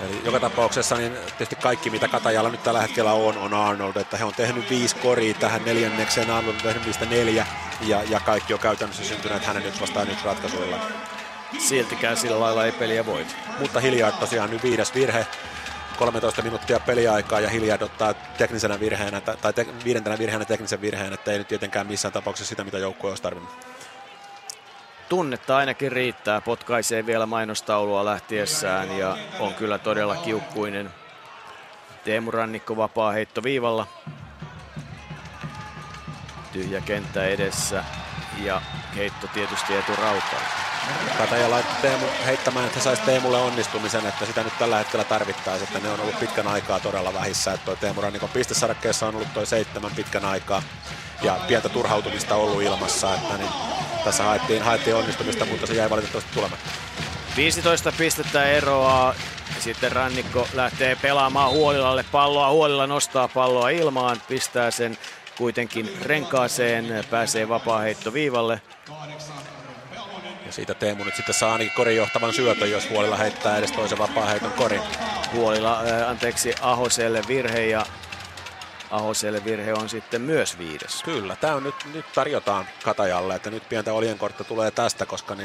Eli joka tapauksessa niin tietysti kaikki, mitä Katajalla nyt tällä hetkellä on Arnold, että he on tehnyt 5 koria tähän neljännekseen, Arnold on tehnyt niistä 4 ja kaikki on käytännössä syntyneet hänen 1 vastaan 1 ratkaisuilla. Siltikään sillä lailla ei peliä voita. Mutta Hilliard tosiaan nyt 5 virhe, 13 minuuttia peliaikaa ja Hilliard ottaa teknisenä virheenä, tai 5. virheenä teknisen virheen, että ei nyt tietenkään missään tapauksessa sitä, mitä joukkue olisi tarvinnut. Tunnetta ainakin riittää, potkaisee vielä mainostaulua lähtiessään ja on kyllä todella kiukkuinen. Teemu Rannikko vapaa heitto viivalla. Tyhjä kenttä edessä ja heitto tietysti eturautaan. Kataja laittaa Teemu heittämään, että saisi Teemulle onnistumisen, että sitä nyt tällä hetkellä tarvittaisiin, että ne on ollut pitkän aikaa todella vähissä. Että toi Teemu Rannikon pistesarkkeessa on ollut toi 7 pitkän aikaa ja pientä turhautumista ollut ilmassa, että niin tässä haettiin onnistumista, mutta se jäi valitettavasti tulematta. 15 pistettä eroaa Sitten Rannikko lähtee pelaamaan Huolilalle palloa. Huolila nostaa palloa ilmaan, pistää sen kuitenkin renkaaseen, pääsee vapaaheitto viivalle. Ja siitä Teemu nyt sitten saa ainakin korin johtavan syötön, jos Huolila heittää edes toisen vapaaheiton korin. Huolila, Ahoselle virhe, ja Ahoselle virhe on sitten myös viides. Kyllä, tämä on nyt tarjotaan Katajalle, että nyt pientä oljenkortta tulee tästä, koska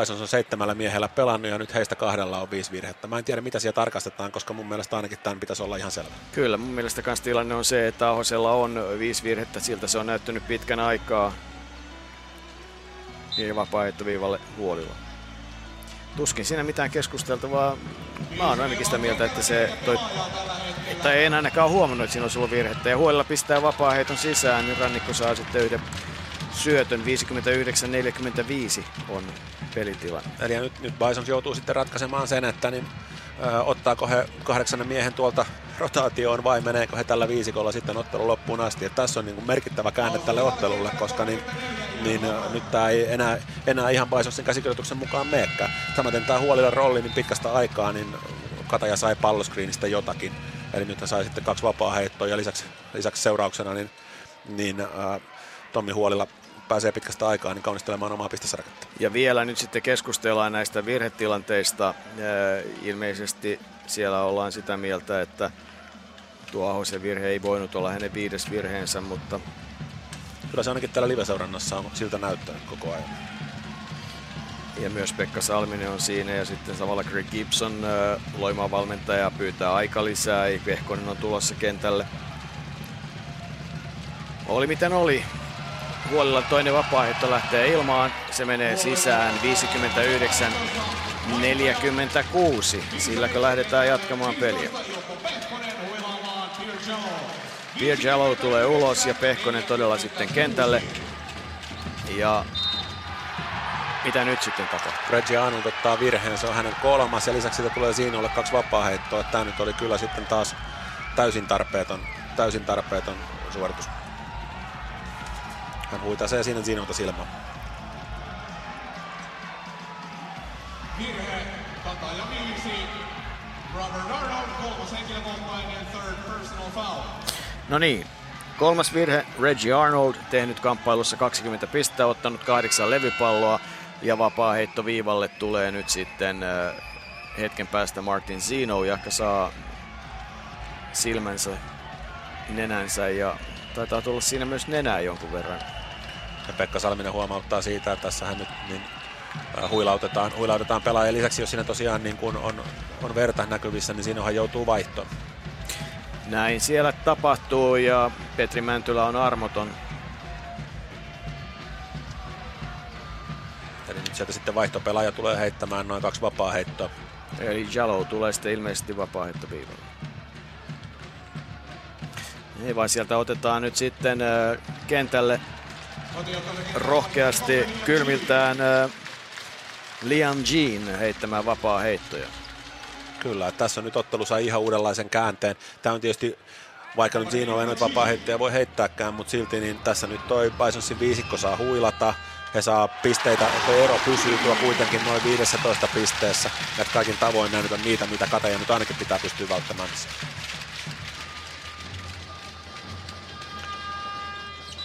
Bisons on 7 miehellä pelannut ja nyt heistä 2 on 5 virhettä. Mä en tiedä mitä siellä tarkastetaan, koska mun mielestä ainakin tämän pitäisi olla ihan selvä. Kyllä, mun mielestä kans tilanne on se, että Ahosella on 5 virhettä, siltä se on näyttänyt pitkän aikaa. Ja vapaaehtoviivalle Huolilla. Tuskin siinä mitään keskusteltavaa. Mä oon ainakin sitä mieltä, että tai en ainakaan huomannut, että siinä olisi ollut virhettä. Ja Huolilla pistää vapaaheiton sisään, niin Rannikko saa sitten yhden syötön. 59-45 on pelitilanne. Eli nyt Bisons joutuu sitten ratkaisemaan sen, että ottaako he 8 miehen tuolta rotaatioon vai meneekö he tällä 5:lla sitten ottelu loppuun asti. Et tässä on merkittävä käänne tälle ottelulle, koska nyt tämä ei enää ihan Bisonsin käsikirjoituksen mukaan meekään. Samaten tämä Huolilan rooli niin pitkästä aikaa, niin Kataja sai palloskriinistä jotakin. Eli nyt hän sai sitten 2 vapaaheittoa ja lisäksi seurauksena Tommi Huolila pääsee pitkästä aikaa niin kaunistelemaan omaa pistesarketta. Ja vielä nyt sitten keskustellaan näistä virhetilanteista. Ilmeisesti siellä ollaan sitä mieltä, että tuo Ahosen virhe ei voinut olla hänen 5. virheensä, mutta kyllä se ainakin täällä liveseurannassa on siltä näyttänyt koko ajan. Ja myös Pekka Salminen on siinä ja sitten samalla Greg Gibson, Loimaan valmentaja, pyytää aika lisää. Pehkonen on tulossa kentälle. Oli miten oli. Huolilla toinen vapaaheitto lähtee ilmaan. Se menee sisään. 59-46. Silläkö lähdetään jatkamaan peliä? Pierre Jallow tulee ulos ja Pehkonen todella sitten kentälle. Ja mitä nyt sitten tapahtuu? Reggie Arnold ottaa virheen. Se on hänen 3. Ja lisäksi siitä tulee Zinolle 2 vapaaheittoa. Tämä nyt oli kyllä sitten taas täysin tarpeeton suoritus. Hän huitasee siinä Zinolta silmään. Virhe, Kataja viisi. Robert Arnold, 3. henkilökohtainen, 3rd personal foul. No niin, 3. virhe, Reggie Arnold, tehnyt kamppailussa 20 pistettä, ottanut 8 levypalloa ja vapaaheitto viivalle tulee nyt sitten hetken päästä Martin Zino, joka saa silmänsä, nenänsä ja taitaa tulla siinä myös nenää jonkun verran. Ja Pekka Salminen huomauttaa siitä, että tässähän nyt huilautetaan pelaajia. Lisäksi jos siinä tosiaan on verta näkyvissä, niin siinähän joutuu vaihtoon. Näin siellä tapahtuu ja Petri Mäntylä on armoton. Eli nyt sieltä sitten vaihtopelaaja tulee heittämään noin 2 vapaaheittoa. Eli Jallow tulee sitten ilmeisesti vapaaheittoviivalle. Ei vaan sieltä otetaan nyt sitten kentälle rohkeasti kylmiltään Liam Jean heittämään vapaa heittoja. Kyllä, tässä on nyt ottelu sai ihan uudenlaisen käänteen. Tämä on tietysti, vaikka nyt Zino ei nyt vapaa heittoja voi heittääkään, mutta silti niin tässä nyt toi Bisonsin 5 saa huilata. He saa pisteitä, että ero pysyy tuo kuitenkin noin 15 pisteessä. Ja kaikin tavoin näytä niitä, mitä Kataja nyt ainakin pitää pystyä välttämään.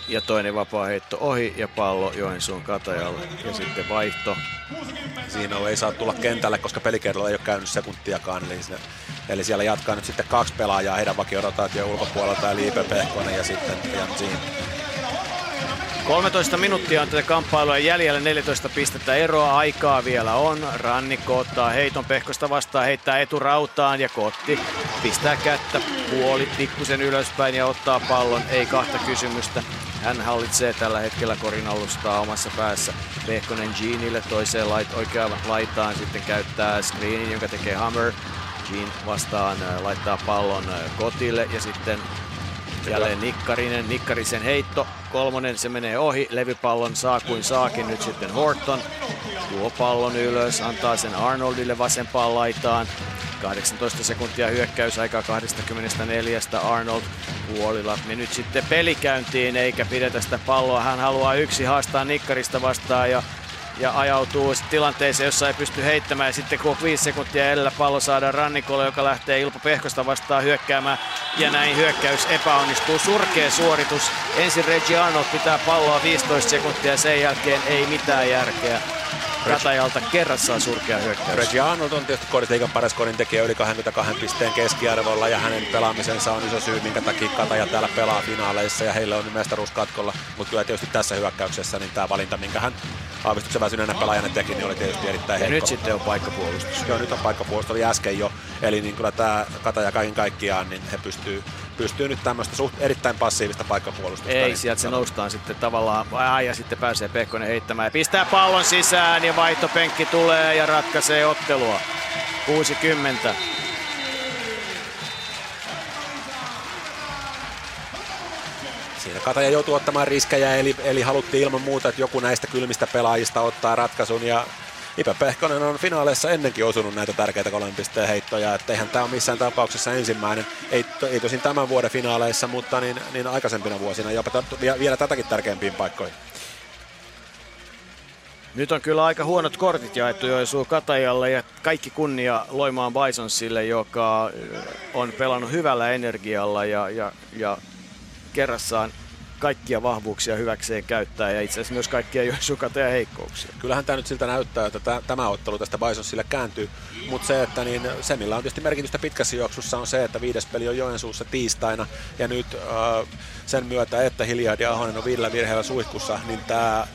Ja toinen vapaaheitto ohi ja pallo Joensuun Katajalle. Ja sitten vaihto. Siinä ei saa tulla kentälle, koska pelikerralla ei ole käynyt sekuntiakaan. Eli siellä jatkaa nyt sitten 2 pelaajaa heidän vakiorotaation ulkopuolelta. Eli Ilpo Pehkonen ja sitten Pian. 13 minuuttia on tätä kamppailua jäljellä. 14 pistettä eroa. Aikaa vielä on. Rannikko ottaa heiton Pehkosta vastaan. Heittää eturautaan ja Kotti pistää kättä puoli pikkusen ylöspäin ja ottaa pallon. Ei kahta kysymystä. Hän hallitsee tällä hetkellä korin alustaa omassa päässä. Pehkonen Jeanille toiseen oikeaan laitaan, sitten käyttää screenin, jonka tekee Hammer. Jean vastaan laittaa pallon Kotille ja sitten jälleen Nikkarinen. Nikkarisen heitto, 3, se menee ohi. Levypallon saa kuin saakin nyt sitten Horton. Tuo pallon ylös, antaa sen Arnoldille vasempaan laitaan. 18 sekuntia hyökkäysaikaa 24. Arnold Huolila nyt sitten pelikäyntiin eikä pidetä sitä palloa. Hän haluaa yksin haastaa Nikkarista vastaan ja ja ajautuu tilanteeseen, jossa ei pysty heittämään. Ja sitten kun on 5 sekuntia edellä, pallo saadaan Rannikolle, joka lähtee Ilpo Pehkosta vastaan hyökkäämään. Ja näin hyökkäys epäonnistuu. Surkea suoritus. Ensin Reggie Arnold pitää palloa 15 sekuntia ja sen jälkeen ei mitään järkeä. Katajalta kerrassaan surkea hyökkäys. Reggie Arnold on tietysti Korisliigan paras korintekijä yli 22 pisteen keskiarvolla ja hänen pelaamisensa on iso syy, minkä takia Kataja täällä pelaa finaaleissa ja heillä on mestaruuskatkolla. Mutta kyllä tietysti tässä hyökkäyksessä niin tämä valinta, minkä hän aavistuksen väsyneenä pelaajana teki, niin oli tietysti erittäin heikko. Nyt sitten on paikkapuolustus. Joo, nyt on paikkapuolustus, oli äsken jo. Eli niin kyllä tämä Kataja kaiken kaikkiaan, niin he pystyy nyt tämmöistä erittäin passiivista paikkapuolustusta. Ei, niin sieltä se noustaan sitten tavallaan, ja sitten pääsee Pehkonen heittämään ja pistää pallon sisään ja vaihtopenkki tulee ja ratkaisee ottelua. 60. Siinä Kataja joutuu ottamaan riskejä, eli haluttiin ilman muuta, että joku näistä kylmistä pelaajista ottaa ratkaisun ja Ipe Pehkonen on finaaleissa ennenkin osunut näitä tärkeitä 3 pisteen heittoja, että eihän tämä ole missään tapauksessa ensimmäinen, ei tosin tämän vuoden finaaleissa, mutta niin aikaisempina vuosina jopa vielä tätäkin tärkeimpiin paikkoihin. Nyt on kyllä aika huonot kortit jaettu Joensuun Katajalle ja kaikki kunnia Loimaan Bisonsille, joka on pelannut hyvällä energialla ja kerrassaan kaikkia vahvuuksia hyväkseen käyttää ja itse asiassa myös kaikkia Joensuun Katajan heikkouksia. Kyllähän tämä nyt siltä näyttää, että tämä ottelu tästä Bisonsille kääntyy, mutta se, että niin, se millä on tietysti merkitystä pitkässä juoksussa on se, että 5. peli on Joensuussa tiistaina ja nyt sen myötä, että Hilliard ja Ahonen on 5 virheellä suihkussa, niin tämä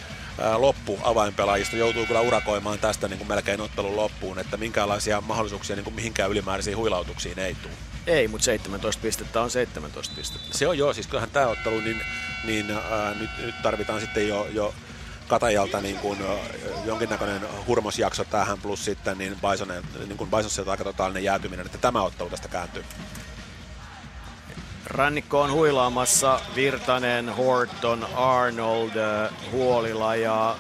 loppu avainpelaajista joutuu kyllä urakoimaan tästä niin kuin melkein ottelun loppuun, että minkälaisia mahdollisuuksia niin kuin mihinkään ylimääräisiin huilautuksiin ei tule. Ei, mutta 17 pistettä on 17 pistettä. Se on joo, siis kyllähän tämä ottelu, nyt tarvitaan sitten jo Katajalta niin kuin jonkinnäköinen hurmosjakso tähän, plus sitten niin Bisonsilta aika totaalinen jäätyminen, että tämä ottelu tästä kääntyy. Rannikko on huilaamassa, Virtanen, Horton, Arnold, Huolila ja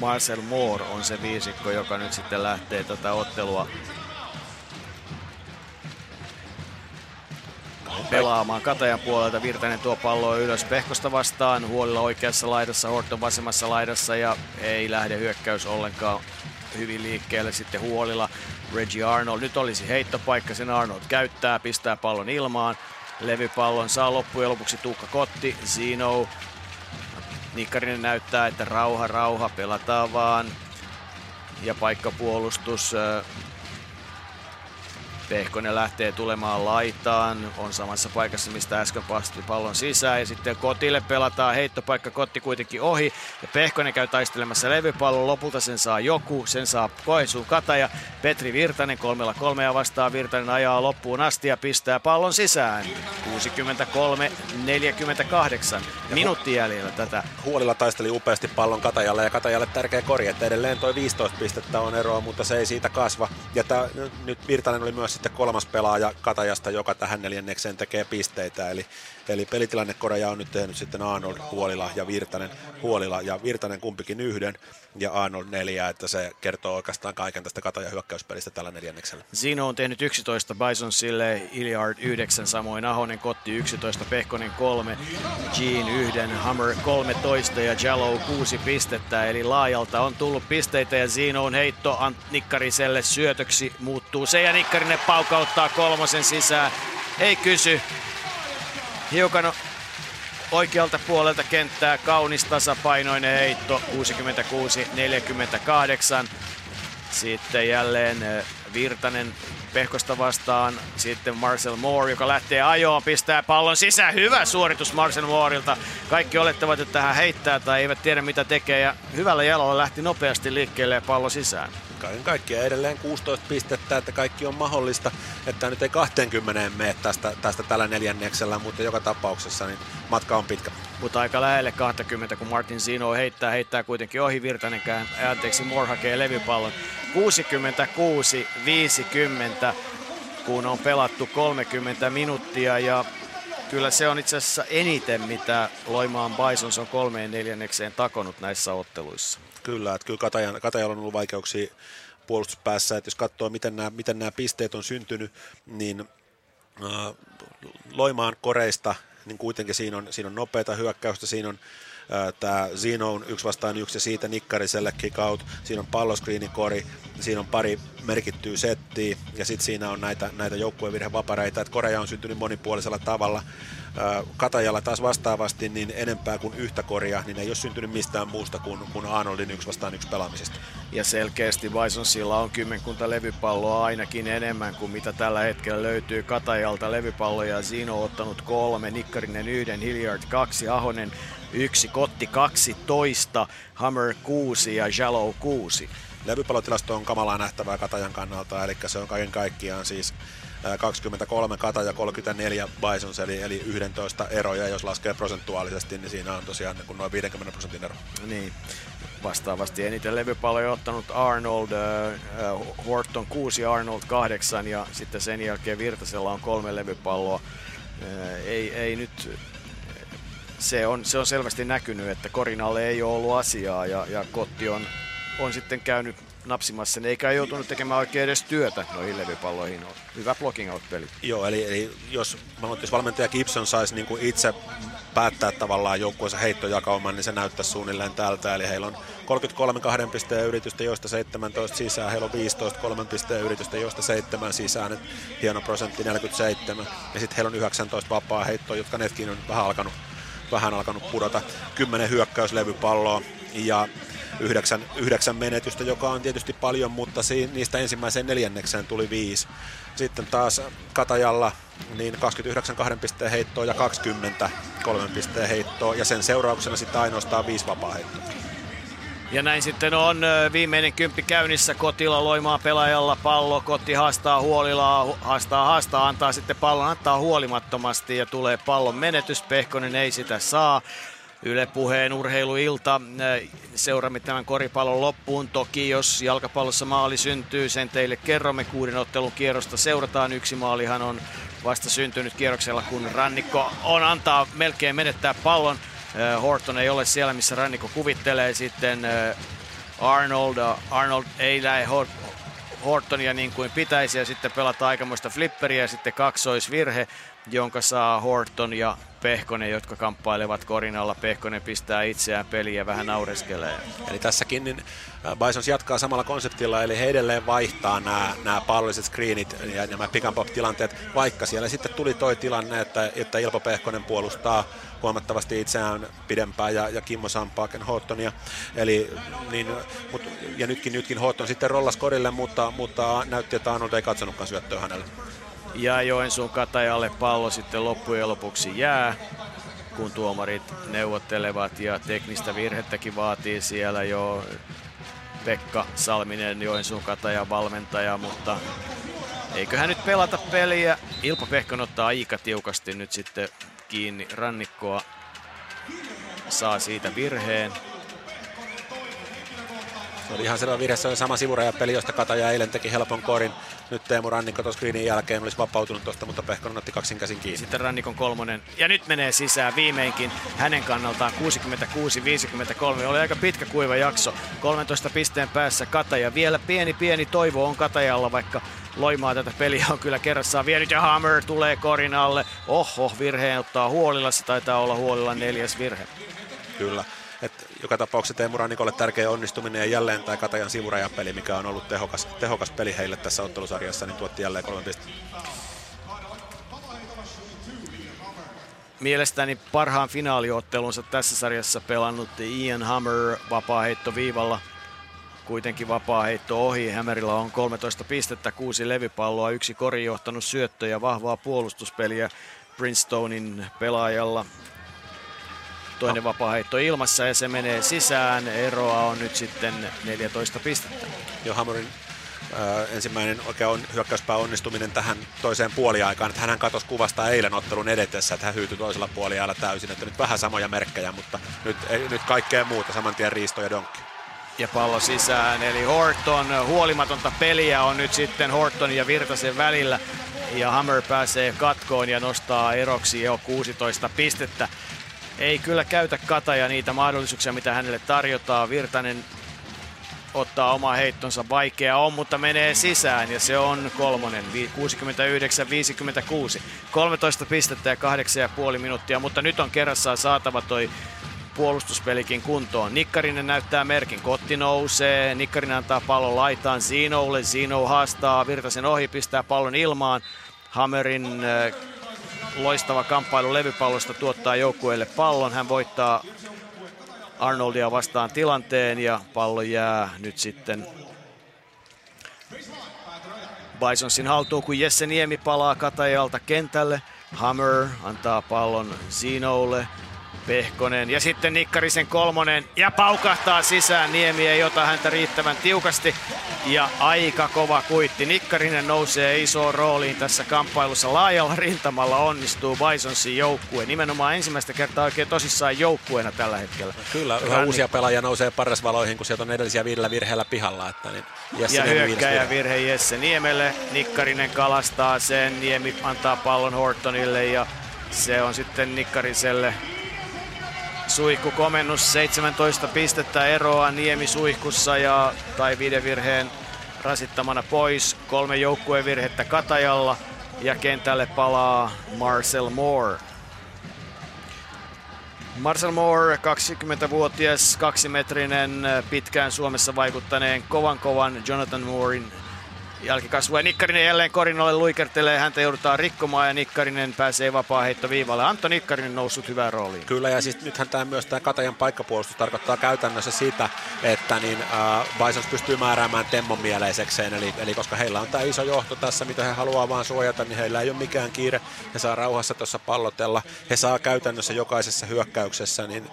Marcel Moore on se viisikko, joka nyt sitten lähtee tätä ottelua pelaamaan Katajan puolelta. Virtanen tuo palloa ylös Pehkosta vastaan, Huolila oikeassa laidassa, Horton vasemmassa laidassa ja ei lähde hyökkäys ollenkaan hyvin liikkeelle sitten Huolila, Reggie Arnold. Nyt olisi heittopaikka, sen Arnold käyttää, pistää pallon ilmaan. Levypallon saa loppujen lopuksi Tuukka Kotti, Zino. Nikkarinen näyttää, että rauha, pelataan vaan. Ja paikkapuolustus. Pehkonen lähtee tulemaan laitaan, on samassa paikassa, mistä äsken pasti pallon sisään. Ja sitten Kotille pelataan heittopaikka, Kotti kuitenkin ohi. Ja Pehkonen käy taistelemassa levypallon, lopulta sen saa joku, sen saa Joensuun Kataja. Petri Virtanen 3-3 vastaan, Virtanen ajaa loppuun asti ja pistää pallon sisään. 63-48, minuutti jäljellä tätä. Huolilla taisteli upeasti pallon Katajalle ja Katajalle tärkeä korja, että edelleen toi 15 pistettä on eroa, mutta se ei siitä kasva. Ja nyt Virtanen oli myös sitten 3. pelaaja Katajasta, joka tähän 4. tekee pisteitä. Eli pelitilannekoreja on nyt tehnyt sitten Arnold, Huolila ja Virtanen. Huolila ja Virtanen kumpikin 1 ja Arnold 4, että se kertoo oikeastaan kaiken tästä Katajan hyökkäyspelistä tällä 4. Zino on tehnyt 11 Bisonsille, Hilliard 9, samoin Ahonen, Kotti 11, Pehkonen 3, Jean 1, Hammer 13 ja Jallow 6 pistettä. Eli laajalta on tullut pisteitä ja Zino on heitto Nikkariselle syötöksi muuttuu se ja Nikkarinen paukauttaa 3. sisään. Ei kysy. Hiukan oikealta puolelta kenttää, kaunis tasapainoinen heitto, 66-48. Sitten jälleen Virtanen Pehkosta vastaan, sitten Marcel Moore, joka lähtee ajoon, pistää pallon sisään. Hyvä suoritus Marcel Mooreilta. Kaikki olettavat, että hän heittää tai eivät tiedä mitä tekee ja hyvällä jalalla lähti nopeasti liikkeelle ja pallo sisään. Kaiken kaikkiaan edelleen 16 pistettä, että kaikki on mahdollista, että nyt ei 20 mene tästä tällä 4, mutta joka tapauksessa niin matka on pitkä. Mutta aika lähelle 20, kun Martin Zino heittää kuitenkin ohi Virtanenkään. Moore hakee levypallon. 66-50, kun on pelattu 30 minuuttia ja kyllä se on itse asiassa eniten, mitä Loimaan Bisons on 3. ja 4. takonut näissä otteluissa. Kyllä, että kyllä Katajalla on ollut vaikeuksia puolustuspäässä, että jos katsoo miten nämä pisteet on syntynyt, niin Loimaan koreista, niin kuitenkin siinä on nopeata hyökkäystä, siinä on Tämä Zino on 1 vastaan 1 ja siitä Nikkariselle kick out. Siinä on palloskriinikori, siinä on pari merkittyä settiä ja sitten siinä on näitä joukkuevirhevapareita. Koreja on syntynyt monipuolisella tavalla. Katajalla taas vastaavasti niin enempää kuin yhtä koria, niin ei ole syntynyt mistään muusta kuin Arnoldin 1 vastaan 1 pelaamisesta. Ja selkeästi Bisonsilla on kymmenkunta levypalloa ainakin enemmän kuin mitä tällä hetkellä löytyy Katajalta levypalloja. Zino on ottanut 3, Nikkarinen 1, Hilliard 2, Ahonen 1, Kotti 12, Hammer 6 ja Jallow 6. Levypallotilasto on kamalaa nähtävää Katajan kannalta, eli se on kaiken kaikkiaan siis 23 Kataja, 34 Bisons, eli 11 eroja. Jos laskee prosentuaalisesti, niin siinä on tosiaan noin 50% ero. Niin. Vastaavasti eniten levypalloja ottanut Arnold, Horton 6 ja Arnold 8, ja sitten sen jälkeen Virtasella on 3 levypalloa. Ei nyt... Se on selvästi näkynyt, että Korinalle ei ole ollut asiaa, ja Kotti on sitten käynyt napsimassa, ne eikä joutunut tekemään oikein edes työtä noihin levypalloihin. Hyvä blocking out-peli. Joo, eli jos valmentaja Gibson saisi niin kuin itse päättää tavallaan joukkueensa heittojakauman, niin se näyttäisi suunnilleen tältä. Eli heillä on 33 2 pisteen yritystä, joista 17 sisään. Heillä on 15 3 pisteen yritystä, joista 7 sisään. Nyt hieno prosentti 47. Ja sitten heillä on 19 vapaa heittoa, jotka netkin on vähän alkanut pudota. 10 hyökkäyslevypalloa ja 9 menetystä, joka on tietysti paljon, mutta niistä ensimmäiseen neljännekseen tuli 5. Sitten taas Katajalla niin 29 2 pisteen heittoa ja 20 3 pisteen heittoa, ja sen seurauksena sitten ainoastaan 5 vapaaheittoa. Ja näin sitten on viimeinen kymppi käynnissä. Kotilla Loimaa pelaajalla pallo. Kotti haastaa Huolilaa, haastaa, antaa sitten pallon, antaa huolimattomasti ja tulee pallon menetys. Pehkonen ei sitä saa. Yle Puheen urheiluilta. Seuraamme tämän koripallon loppuun. Toki jos jalkapallossa maali syntyy, sen teille kerromme. 6 ottelun kierrosta seurataan. 1 maalihan on vasta syntynyt kierroksella, kun Rannikko antaa melkein menettää pallon. Horton ei ole siellä, missä Rannikko kuvittelee. Sitten Arnold ei lähe Hortonia niin kuin pitäisi, ja sitten pelata aikamoista flipperiä ja sitten kaksoisvirhe, jonka saa Horton ja Pehkonen, jotka kamppailevat korinalla. Pehkonen pistää itseään peliä ja vähän naureskelee. Eli tässäkin niin Bisons jatkaa samalla konseptilla, eli he edelleen vaihtaa nämä pallolliset screenit ja nämä pick and pop-tilanteet, vaikka siellä sitten tuli toi tilanne, että Ilpo Pehkonen puolustaa huomattavasti itseään pidempään ja Kimmo Sampaa Ken Hortonia. Eli, niin, ja nytkin Horton sitten rollas korille, mutta näytti, että Arnold ei katsonutkaan syöttöä hänelle. Ja Joensuun Katajalle pallo sitten loppujen lopuksi jää, kun tuomarit neuvottelevat, ja teknistä virhettäkin vaatii siellä jo Pekka Salminen, Joensuun Katajan valmentaja, mutta eiköhän nyt pelata peliä. Ilpo Pehkonen ottaa aika tiukasti nyt sitten kiinni Rannikkoa, saa siitä virheen. Se oli ihan selvä virhe, se oli sama sivurajapeli, josta Kataja eilen teki helpon korin. Nyt Teemu Rannikko tuossa screenin jälkeen olisi vapautunut tuosta, mutta Pehkonen otti kaksin käsin kiinni. Sitten Rannikon 3. Ja nyt menee sisään viimeinkin hänen kannaltaan 66-53. Oli aika pitkä kuiva jakso. 13 pisteen päässä Kataja. Vielä pieni toivo on Katajalla, vaikka Loimaa tätä peliä on kyllä kerrassaan vienyt. Ja Hammer tulee korin alle. Oho, virheen ottaa Huolila. Se taitaa olla Huolila 4. virhe. Kyllä. Joka tapauksessa Teemu Rannikolle tärkeä onnistuminen, ja jälleen tämä Katajan sivurajapeli, mikä on ollut tehokas peli heille tässä ottelusarjassa, niin tuotti jälleen 3 pistettä. Mielestäni parhaan finaaliottelunsa tässä sarjassa pelannut Ian Hammer vapaaheitto viivalla. Kuitenkin vapaaheitto ohi. Hammerilla on 13 pistettä, 6 levypalloa, 1 kori johtanut syöttö ja vahvaa puolustuspeliä Princetonin pelaajalla. Toinen vapaaheitto ilmassa ja se menee sisään. Eroa on nyt sitten 14 pistettä. Jo Hammerin ensimmäinen oikea hyökkäyspää onnistuminen tähän toiseen puoliaikaan. Että hänhän katosi kuvasta eilen ottelun edetessä, että hän hyytyi toisella puoliajalla täysin. Että nyt vähän samoja merkkejä, mutta nyt kaikkea muuta. Samantien riisto ja donkki. Ja pallo sisään, eli Horton, huolimatonta peliä on nyt sitten Horton ja Virtasen välillä. Ja Hammer pääsee katkoon ja nostaa eroksi jo 16 pistettä. Ei kyllä käytä Kataja niitä mahdollisuuksia, mitä hänelle tarjotaan. Virtanen ottaa oma heittonsa. Vaikea on, mutta menee sisään. Ja se on 3. 69-56. 13 pistettä ja 8,5 minuuttia. Mutta nyt on kerrassaan saatava toi puolustuspelikin kuntoon. Nikkarinen näyttää merkin, Kotti nousee, Nikkarinen antaa pallon laitaan Zinolle, Zino haastaa Virtasen ohi, pistää pallon ilmaan. Hammerin loistava kamppailu levypallosta tuottaa joukkueelle pallon, hän voittaa Arnoldia vastaan tilanteen ja pallo jää nyt sitten Bisonsin haltuun, kun Jesse Niemi palaa Katajalta kentälle. Hammer antaa pallon Zinolle, Pehkonen ja sitten Nikkarisen kolmonen ja paukahtaa sisään. Niemi ei ota häntä riittävän tiukasti ja aika kova kuitti. Nikkarinen nousee isoon rooliin tässä kamppailussa. Laajalla rintamalla onnistuu Bisonsin joukkue. Nimenomaan ensimmäistä kertaa oikein tosissaan joukkueena tällä hetkellä. Kyllä, yhä uusia pelaajia nousee parrasvaloihin, kun sieltä on edellisiä viidellä virheellä pihalla. Että niin ja hyökkäjä virhe Jesse Niemelle. Nikkarinen kalastaa sen. Niemi antaa pallon Hortonille ja se on sitten Nikkariselle suihkukomennus. 17 pistettä eroa Niemi suihkussa ja, tai viiden virheen rasittamana pois. 3 joukkuevirhettä Katajalla ja kentälle palaa Marcel Moore. Marcel Moore, 20-vuotias, 2-metrinen, pitkään Suomessa vaikuttaneen kovan Jonathan Moorin jälkikasvua. Nikkarinen jälleen korinolle luikertelee, häntä joudutaan rikkomaan ja Nikkarinen pääsee vapaaheittoviivalle. Antto Nikkarinen noussut hyvään rooliin. Kyllä, ja siis nythän tämä myös tämä Katajan paikkapuolustus tarkoittaa käytännössä sitä, että niin, Bisons pystyy määräämään temmon mieleisekseen. Eli koska heillä on tämä iso johto tässä, mitä he haluaa vaan suojata, niin heillä ei ole mikään kiire. He saa rauhassa tuossa pallotella. He saa käytännössä jokaisessa hyökkäyksessä niin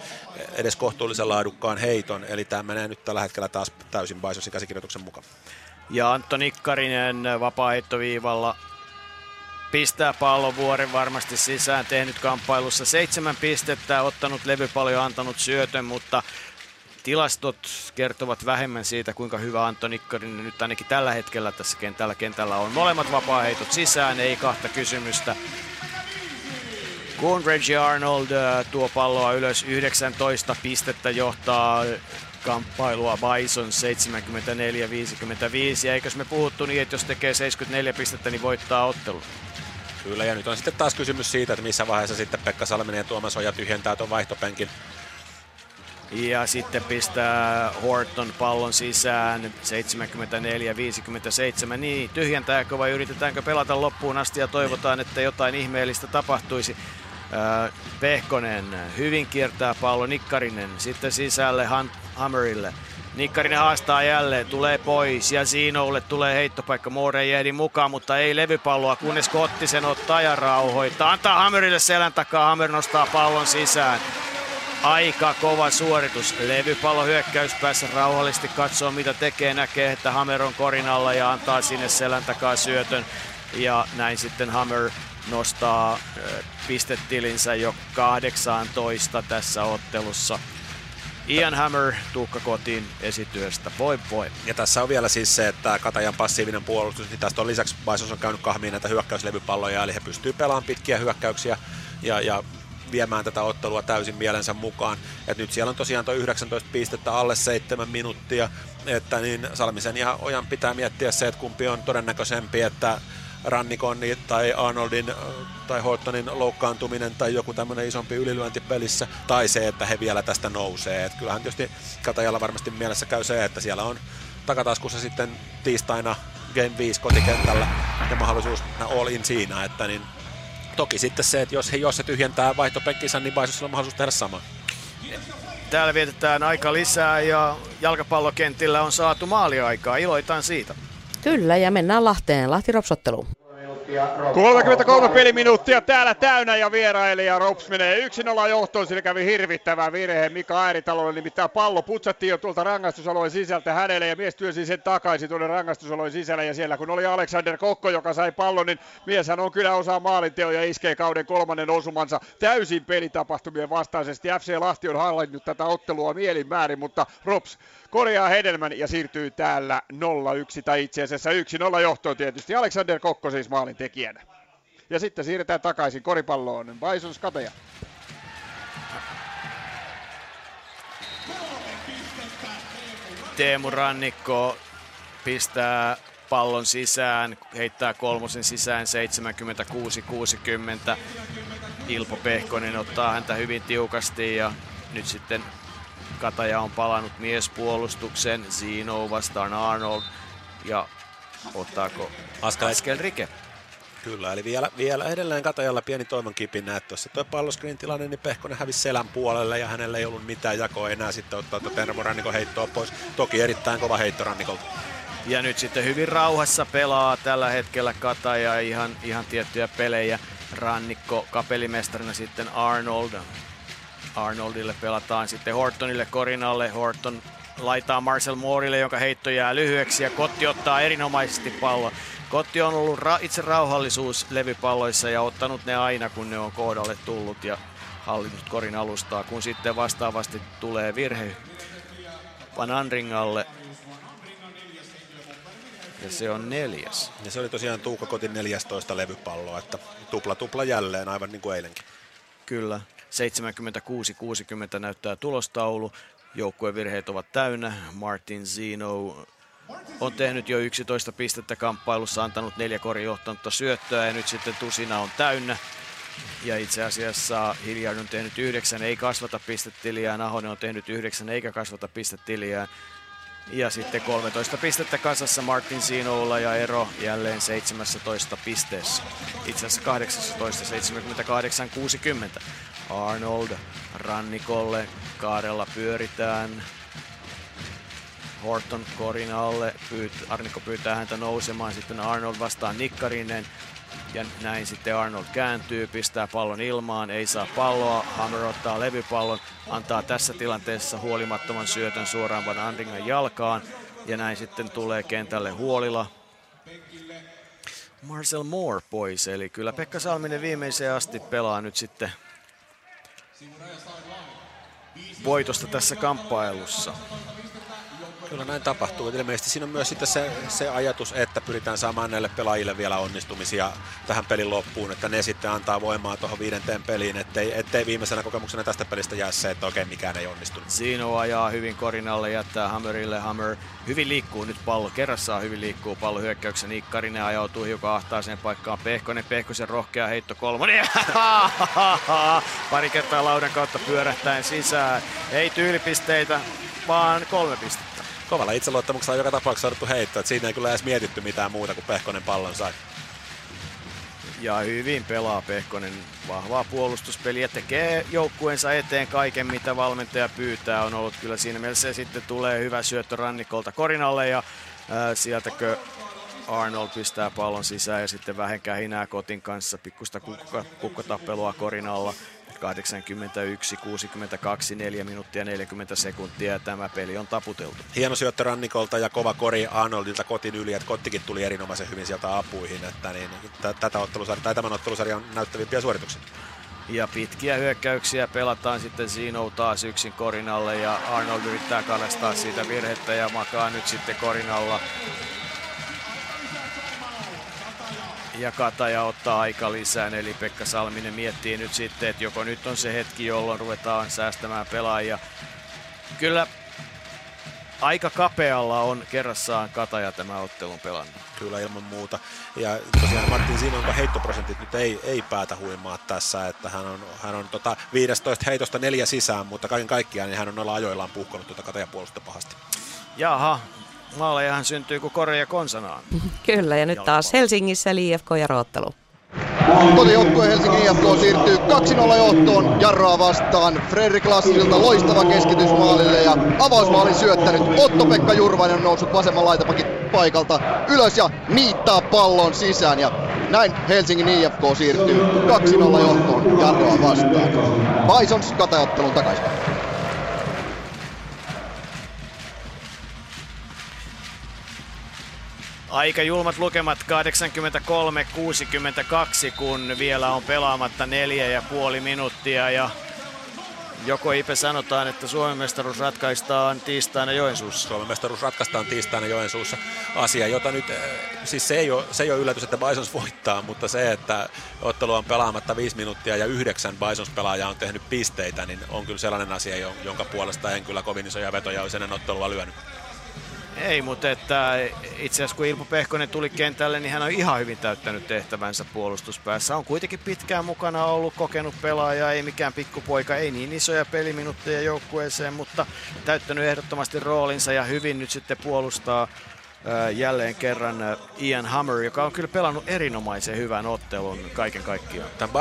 edes kohtuullisen laadukkaan heiton. Eli tämä menee nyt tällä hetkellä taas täysin Bisonsin käsikirjoituksen mukaan. Ja Antto Nikkarinen vapaaheittoviivalla pistää pallon vuoren varmasti sisään, tehnyt kamppailussa 7 pistettä, ottanut levy paljon, antanut syötön, mutta tilastot kertovat vähemmän siitä, kuinka hyvä Antto Nikkarinen nyt ainakin tällä hetkellä tässä kentällä on. Molemmat vapaaheitot sisään, ei kahta kysymystä. Kun Reggie Arnold tuo palloa ylös, 19 pistettä johtaa kamppailua Bison 74-55, ja eikös me puhuttu niin, että jos tekee 74 pistettä, niin voittaa ottelun. Kyllä, ja nyt on sitten taas kysymys siitä, että missä vaiheessa sitten Pekka Salminen ja Tuomas Oja tyhjentää tuon vaihtopenkin. Ja sitten pistää Horton pallon sisään 74-57, niin tyhjentääkö vai yritetäänkö pelata loppuun asti ja toivotaan, että jotain ihmeellistä tapahtuisi. Pehkonen hyvin kiertää pallo, Nikkarinen sitten sisälle Hammerille. Nikkarinen haastaa jälleen, tulee pois ja Zinolle tulee heittopaikka. Moore ei ehdi mukaan, mutta ei levypalloa, kunnes Kotti sen ottaa ja rauhoittaa. Antaa Hammerille selän takaa, Hammer nostaa pallon sisään. Aika kova suoritus. Levypallo hyökkäyspäässä rauhallisesti katsoo mitä tekee, näkee että Hammer on korin alla ja antaa sinne selän takaa syötön. Ja näin sitten Hammer nostaa pistetilinsä jo 18 tässä ottelussa. Ian Hammer, Tuukka Kotiin esityöstä. Voi. Ja tässä on vielä siis se, että Katajan passiivinen puolustus, niin tästä on lisäksi Bisons on käynyt kahmiin näitä hyökkäyslevypalloja, eli he pystyy pelaamaan pitkiä hyökkäyksiä ja viemään tätä ottelua täysin mielensä mukaan. Et nyt siellä on tosiaan tuo 19 pistettä alle 7 minuuttia, että niin Salmisen ja Ojan pitää miettiä se, että kumpi on todennäköisempi, että Rannikon tai Arnoldin tai Hortonin loukkaantuminen tai joku tämmöinen isompi ylilyönti pelissä tai se, että he vielä tästä nousee. Et kyllähän tietysti Katajalla varmasti mielessä käy se, että siellä on takataskussa sitten tiistaina Game 5 kotikentällä ja mahdollisuus all in siinä. Että niin, toki sitten se, että jos he tyhjentää vaihtopenkinsä, niin Bisonsilla on mahdollisuus tehdä sama. Täällä vietetään aika lisää ja jalkapallokentillä on saatu maaliaikaa. Iloitaan siitä. Kyllä, ja mennään Lahteen, Lahti-RoPS-otteluun. 33 peliminuuttia täällä täynnä ja vierailija RoPS menee 1-0 johtoon. Sillä kävi hirvittävä virhe Mika Ääritalolle, nimittäin pallo putsattiin jo tuolta rangaistusalueen sisältä hänelle ja mies työsi sen takaisin tuonne rangaistusalueen sisällä ja siellä kun oli Alexander Kokko, joka sai pallon, niin mieshän on kyllä osaa maalinteon ja iskee kauden 3. osumansa täysin pelitapahtumien vastaisesti. FC Lahti on hallinnut tätä ottelua mielin määrin, mutta RoPS korjaa hedelmän ja siirtyy täällä 0-1 tai itse asiassa 1-0 johtoon tietysti. Alexander Kokko siis maalin tekijänä. Ja sitten siirretään takaisin koripalloon. Bisons Kataja. Teemu Rannikko pistää pallon sisään, heittää kolmosen sisään 76-60. Ilpo Pehkonen ottaa häntä hyvin tiukasti ja Nyt sitten Kataja on palannut miespuolustuksen. Zino vastaan Arnold. Ja ottaako askel Rike? Kyllä, eli vielä edelleen Katajalla pieni toivonkipinä, että tuossa tuo palloskrin tilanne, niin Pehkonen hävisi selän puolelle ja hänellä ei ollut mitään jakoa enää sitten ottaa Teemu Rannikon heittoa pois. Toki erittäin kova heitto Rannikolta. Ja nyt sitten hyvin rauhassa pelaa tällä hetkellä Kataja ihan tiettyjä pelejä. Rannikko kapelimestarina sitten Arnold. Arnoldille pelataan sitten Hortonille korinalle. Horton laitaa Marcel Moorelle, jonka heitto jää lyhyeksi ja Kotti ottaa erinomaisesti pallon. Kotti on ollut itse rauhallisuus levypalloissa ja ottanut ne aina, kun ne on kohdalle tullut ja hallinnut korin alustaa, kun sitten vastaavasti tulee virhe Van Andringalle. Ja se on neljäs. Ja se oli tosiaan Tuukka Kotin 14 levypalloa, että tupla jälleen, aivan niin kuin eilenkin. Kyllä, 76-60 näyttää tulostaulu. Joukkueen virheet ovat täynnä. Martin Zino on tehnyt jo 11 pistettä kamppailussa, antanut 4 korinjohtanutta syöttöä ja nyt sitten tusina on täynnä. Ja itse asiassa Hilliard on tehnyt 9, ei kasvata pistetiliään. Ahonen on tehnyt 9, eikä kasvata pistetiliään. Ja sitten 13 pistettä kasassa Martin Zinolla ja ero jälleen 17 pisteessä. Itse asiassa 18, 78-60. Arnold Rannikolle, kaarella pyöritään. Horton korin alle, Arnikko pyytää häntä nousemaan, sitten Arnold vastaan Nikkarinen. Ja näin sitten Arnold kääntyy, pistää pallon ilmaan, ei saa palloa, Hammer ottaa levypallon, antaa tässä tilanteessa huolimattoman syötön suoraan Van Andringan jalkaan. Ja näin sitten tulee kentälle Huolila. Marcel Moore pois, eli kyllä Pekka Salminen viimeiseen asti pelaa nyt sitten voitosta tässä kamppailussa. Kyllä näin tapahtuu. Ilmeisesti siinä on myös sitten se ajatus, että pyritään saamaan näille pelaajille vielä onnistumisia tähän pelin loppuun, että ne sitten antaa voimaa tuohon 5. peliin, ettei viimeisenä kokemuksena tästä pelistä jää se, että oikein mikään ei onnistunut. Zino ajaa hyvin korinalle, jättää Hammerille. Hammer hyvin liikkuu nyt pallo, kerrassaan hyvin liikkuu pallo hyökkäyksen. Nikkarinen ajautuu hiukan ahtaaseen paikkaan. Pehkosen rohkea heitto 3. Pari kertaa laudan kautta pyörähtäen sisään. Ei tyylipisteitä, vaan 3 pistettä. Kovalla itseluottamuksella on joka tapauksessa saaduttu heitto, että siinä ei kyllä edes mietitty mitään muuta kuin Pehkonen pallon sai. Ja hyvin pelaa Pehkonen, vahvaa puolustuspeliä, tekee joukkueensa eteen kaiken mitä valmentaja pyytää, on ollut kyllä siinä mielessä. Ja sitten tulee hyvä syöttö Rannikolta korinalle ja sieltäkö Arnold pistää pallon sisään ja sitten vähän kähinää Kotin kanssa, pikkusta kukkotapelua korinalla. 81-62, 4 minuuttia 40 sekuntia ja tämä peli on taputeltu. Hieno syöttö Rannikolta ja kova kori Arnoldilta Kotin yli, että Kottikin tuli erinomaisen hyvin sieltä apuihin, että niin, tämän ottelusarjan näyttävimpiä suorituksia. Ja pitkiä hyökkäyksiä pelataan sitten Zino taas yksin korinalle ja Arnold yrittää kalastaa siitä virhettä ja makaa nyt sitten korinalla. Ja Kataja ottaa aika lisään, eli Pekka Salminen miettii nyt sitten, että joko nyt on se hetki, jolloin ruvetaan säästämään pelaajia. Kyllä aika kapealla on kerrassaan Kataja tämä ottelun pelannut. Kyllä ilman muuta. Ja tosiaan Martin Zinon heittoprosentit nyt ei päätä huimaa tässä, että hän on 15 heitosta 4 sisään, mutta kaiken kaikkiaan niin hän on noilla ajoillaan puhkonut tuota Katajan puolusta pahasti. Jaha. Maalejahan syntyy kuin koreja konsanaan. Kyllä, ja nyt taas Helsingissä eli IFK Jaro ottelu. Kotijoukkue Helsingin IFK siirtyy 2-0 johtoon Jarroa vastaan. Fredrik Lassilta loistava keskitys maalille ja avausmaalin syöttänyt Otto-Pekka Jurvainen on noussut vasemman laitapakin paikalta ylös ja niittaa pallon sisään. Ja näin Helsingin IFK siirtyy 2-0 johtoon Jarroa vastaan. Bisons Kataja-ottelun takaisin. Aika julmat lukemat 83-62, kun vielä on pelaamatta 4,5 minuuttia ja joko Ipe sanotaan, että Suomen mestaruus ratkaistaan tiistaina Joensuussa. Suomen mestaruus ratkaistaan tiistaina Joensuussa. Asia, jota nyt, siis se ei ole yllätys, että Bisons voittaa, mutta se, että ottelu on pelaamatta 5 minuuttia ja 9 Bisons-pelaajaa on tehnyt pisteitä, niin on kyllä sellainen asia, jonka puolesta en kyllä kovin isoja vetoja olisi ennen ottelua lyönyt. Ei, mutta että itse asiassa kun Ilpo Pehkonen tuli kentälle, niin hän on ihan hyvin täyttänyt tehtävänsä puolustuspäässä. On kuitenkin pitkään mukana ollut, kokenut pelaaja, ei mikään pikkupoika, ei niin isoja peliminuutteja joukkueeseen, mutta täyttänyt ehdottomasti roolinsa ja hyvin nyt sitten puolustaa jälleen kerran Ian Hammer, joka on kyllä pelannut erinomaisen hyvän ottelun kaiken kaikkiaan. Tämän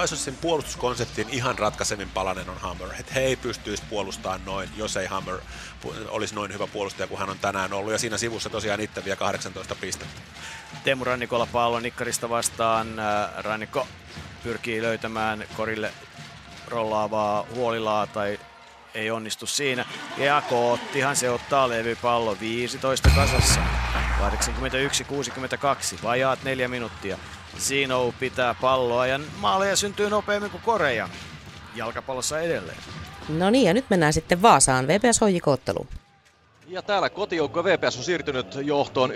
Bisonsin puolustuskonseptin ihan ratkaisemin palanen on Hammer. Että he ei pystyisi puolustamaan noin, jos ei Hammer olisi noin hyvä puolustaja kuin hän on tänään ollut. Ja siinä sivussa tosiaan itse vielä 18 pistettä. Teemu Rannikolla pallo Nikkarista vastaan. Rannikko pyrkii löytämään korille rollaavaa Huolilaa tai ei onnistu siinä. Ja Kottihan se ottaa levypallon 15 kasassa. 81-62. Vajaat 4 minuuttia. Zino pitää palloa ja maaleja syntyy nopeammin kuin Korea. Jalkapallossa edelleen. No niin, ja nyt mennään sitten Vaasaan. VPS-HJK-otteluun. Ja täällä kotijoukko VPS on siirtynyt johtoon 1-0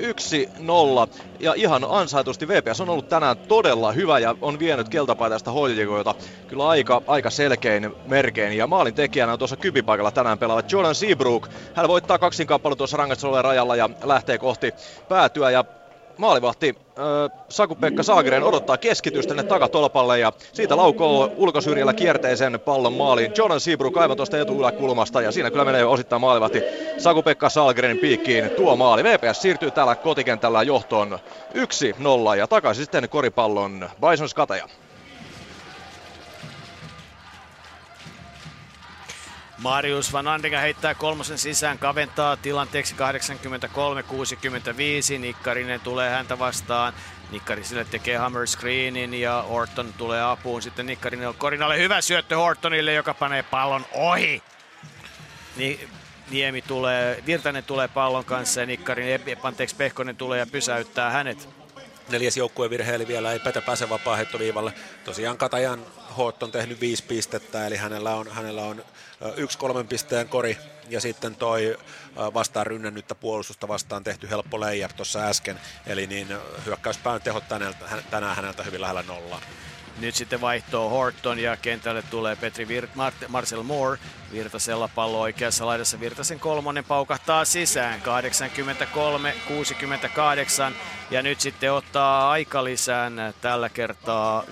ja ihan ansaitusti VPS on ollut tänään todella hyvä ja on vienyt keltapaitaista HJK:ta kyllä aika selkein merkein. Ja maalin tekijänä on tuossa kypipaikalla tänään pelaava Jordan Seabrook. Hän voittaa kaksinkappalun tuossa rangaistusalueen rajalla ja lähtee kohti päätyä ja maalivahti Saku-Pekka Saagren odottaa keskitystä tänne takatolpalle ja siitä laukoo ulkosyrjällä kierteisen pallon maaliin. Jordan Seabrook aivan tuosta etu-yläkulmasta ja siinä kyllä menee osittain maalivahti Saku-Pekka Saagrenin piikkiin tuo maali. VPS siirtyy täällä kotikentällä johtoon 1-0 ja takaisin sitten koripallon Bisons Kataja. Marius Van Andringa heittää kolmosen sisään, kaventaa tilanteeksi 83-65. Nikkarinen tulee häntä vastaan. Nikkariselle tekee Hammer screenin ja Horton tulee apuun. Sitten Nikkarinen on korinalle. Hyvä syöttö Hortonille, joka panee pallon ohi. Niemi tulee, Virtanen tulee pallon kanssa ja Nikkarinen, anteeksi, Pehkonen tulee ja pysäyttää hänet. 4. joukkuevirhe, eli vielä ei Petä pääse vapaa heittoviivalle. Tosiaan Katajan Hoot on tehnyt 5 pistettä, eli hänellä on 1-3 pisteen kori. Ja sitten toi vastaan rynnännyttä puolustusta vastaan tehty helppo layup tuossa äsken. Eli niin hyökkäyspään tehot tänään häneltä hyvin lähellä nollaa. Nyt sitten vaihtoo Horton ja kentälle tulee Marcel Moore. Virtasella pallo oikeassa laidassa. Virtasen kolmonen paukahtaa sisään. 83-68. Ja nyt sitten ottaa aikalisään tällä kertaa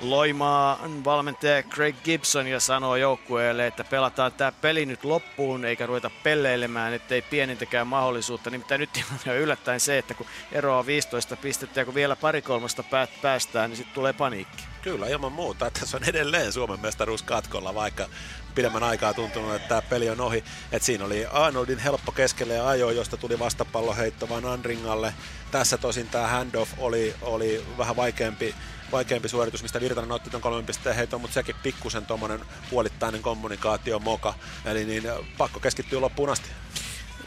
Loimaan valmentaja Craig Gibson ja sanoo joukkueelle, että pelataan tämä peli nyt loppuun eikä ruveta pelleilemään, ettei pienintäkään mahdollisuutta. Nimittäin nyt on yllättäen se, että kun eroaa 15 pistettä ja kun vielä pari kolmasta päästään, niin sitten tulee paniikki. Kyllä, ilman muuta, että se on edelleen Suomen mestaruus katkolla, vaikka pidemmän aikaa tuntunut, että tämä peli on ohi. Et siinä oli Arnoldin helppo keskelle ja ajo, josta tuli vastapalloheitto Van Andringalle. Tässä tosin tämä handoff oli vähän vaikeampi suoritus, mistä Virtanen otti tuon 3 pisteen heiton, mutta sekin pikkusen tuommoinen puolittainen kommunikaatio moka. Eli niin pakko keskittyä loppuun asti.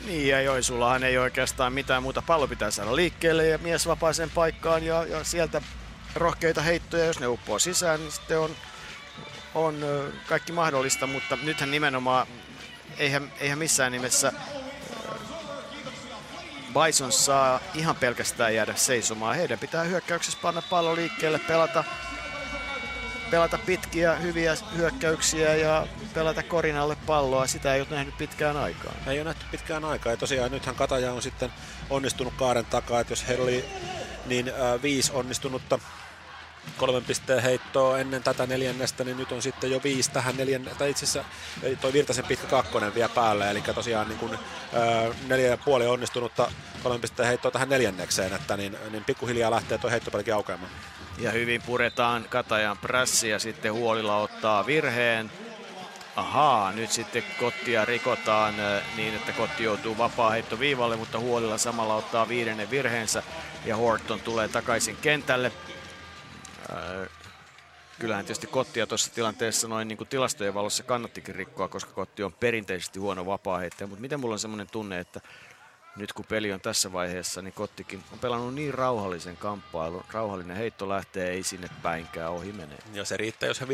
Niin ja Joensuullahan ei oikeastaan mitään muuta. Pallo pitää saada liikkeelle ja mies vapaaseen paikkaan ja sieltä rohkeita heittoja. Jos ne uppoo sisään, niin sitten on kaikki mahdollista, mutta nythän nimenomaan eihän missään nimessä Bison saa ihan pelkästään jäädä seisomaan. Heidän pitää hyökkäyksessä panna pallo liikkeelle, pelata pitkiä, hyviä hyökkäyksiä ja pelata korinalle palloa. Sitä ei ole nähnyt pitkään aikaan. Ei ole nähty pitkään aikaan. Ja tosiaan nythän Kataja on sitten onnistunut kaaren takaa, että jos heillä oli niin 5 onnistunutta 3 pisteen heittoa ennen tätä neljännestä, niin nyt on sitten jo 5 tähän neljännestä, tai itse asiassa toi Virtasen pitkä kakkonen vielä päälle, eli tosiaan niin kuin 4,5 onnistunutta 3 pisteen heittoa tähän neljännekseen, että niin pikkuhiljaa lähtee toi heittopelki aukeamaan. Ja hyvin puretaan Katajan prässi ja sitten Huolila ottaa virheen. Ahaa, nyt sitten Kottia rikotaan niin, että Kotti joutuu vapaaheittoviivalle, mutta Huolila samalla ottaa 5. virheensä ja Horton tulee takaisin kentälle. Kyllähän tietysti Kottia tuossa tilanteessa noin niin kuin tilastojen valossa kannattikin rikkoa, koska Kotti on perinteisesti huono vapaaheittäjä, mutta miten mulla on semmoinen tunne, että nyt kun peli on tässä vaiheessa, niin Kottikin on pelannut niin rauhallisen kamppailun. Rauhallinen heitto lähtee, ei sinne päinkään ohi menee. Ja se riittää, jos he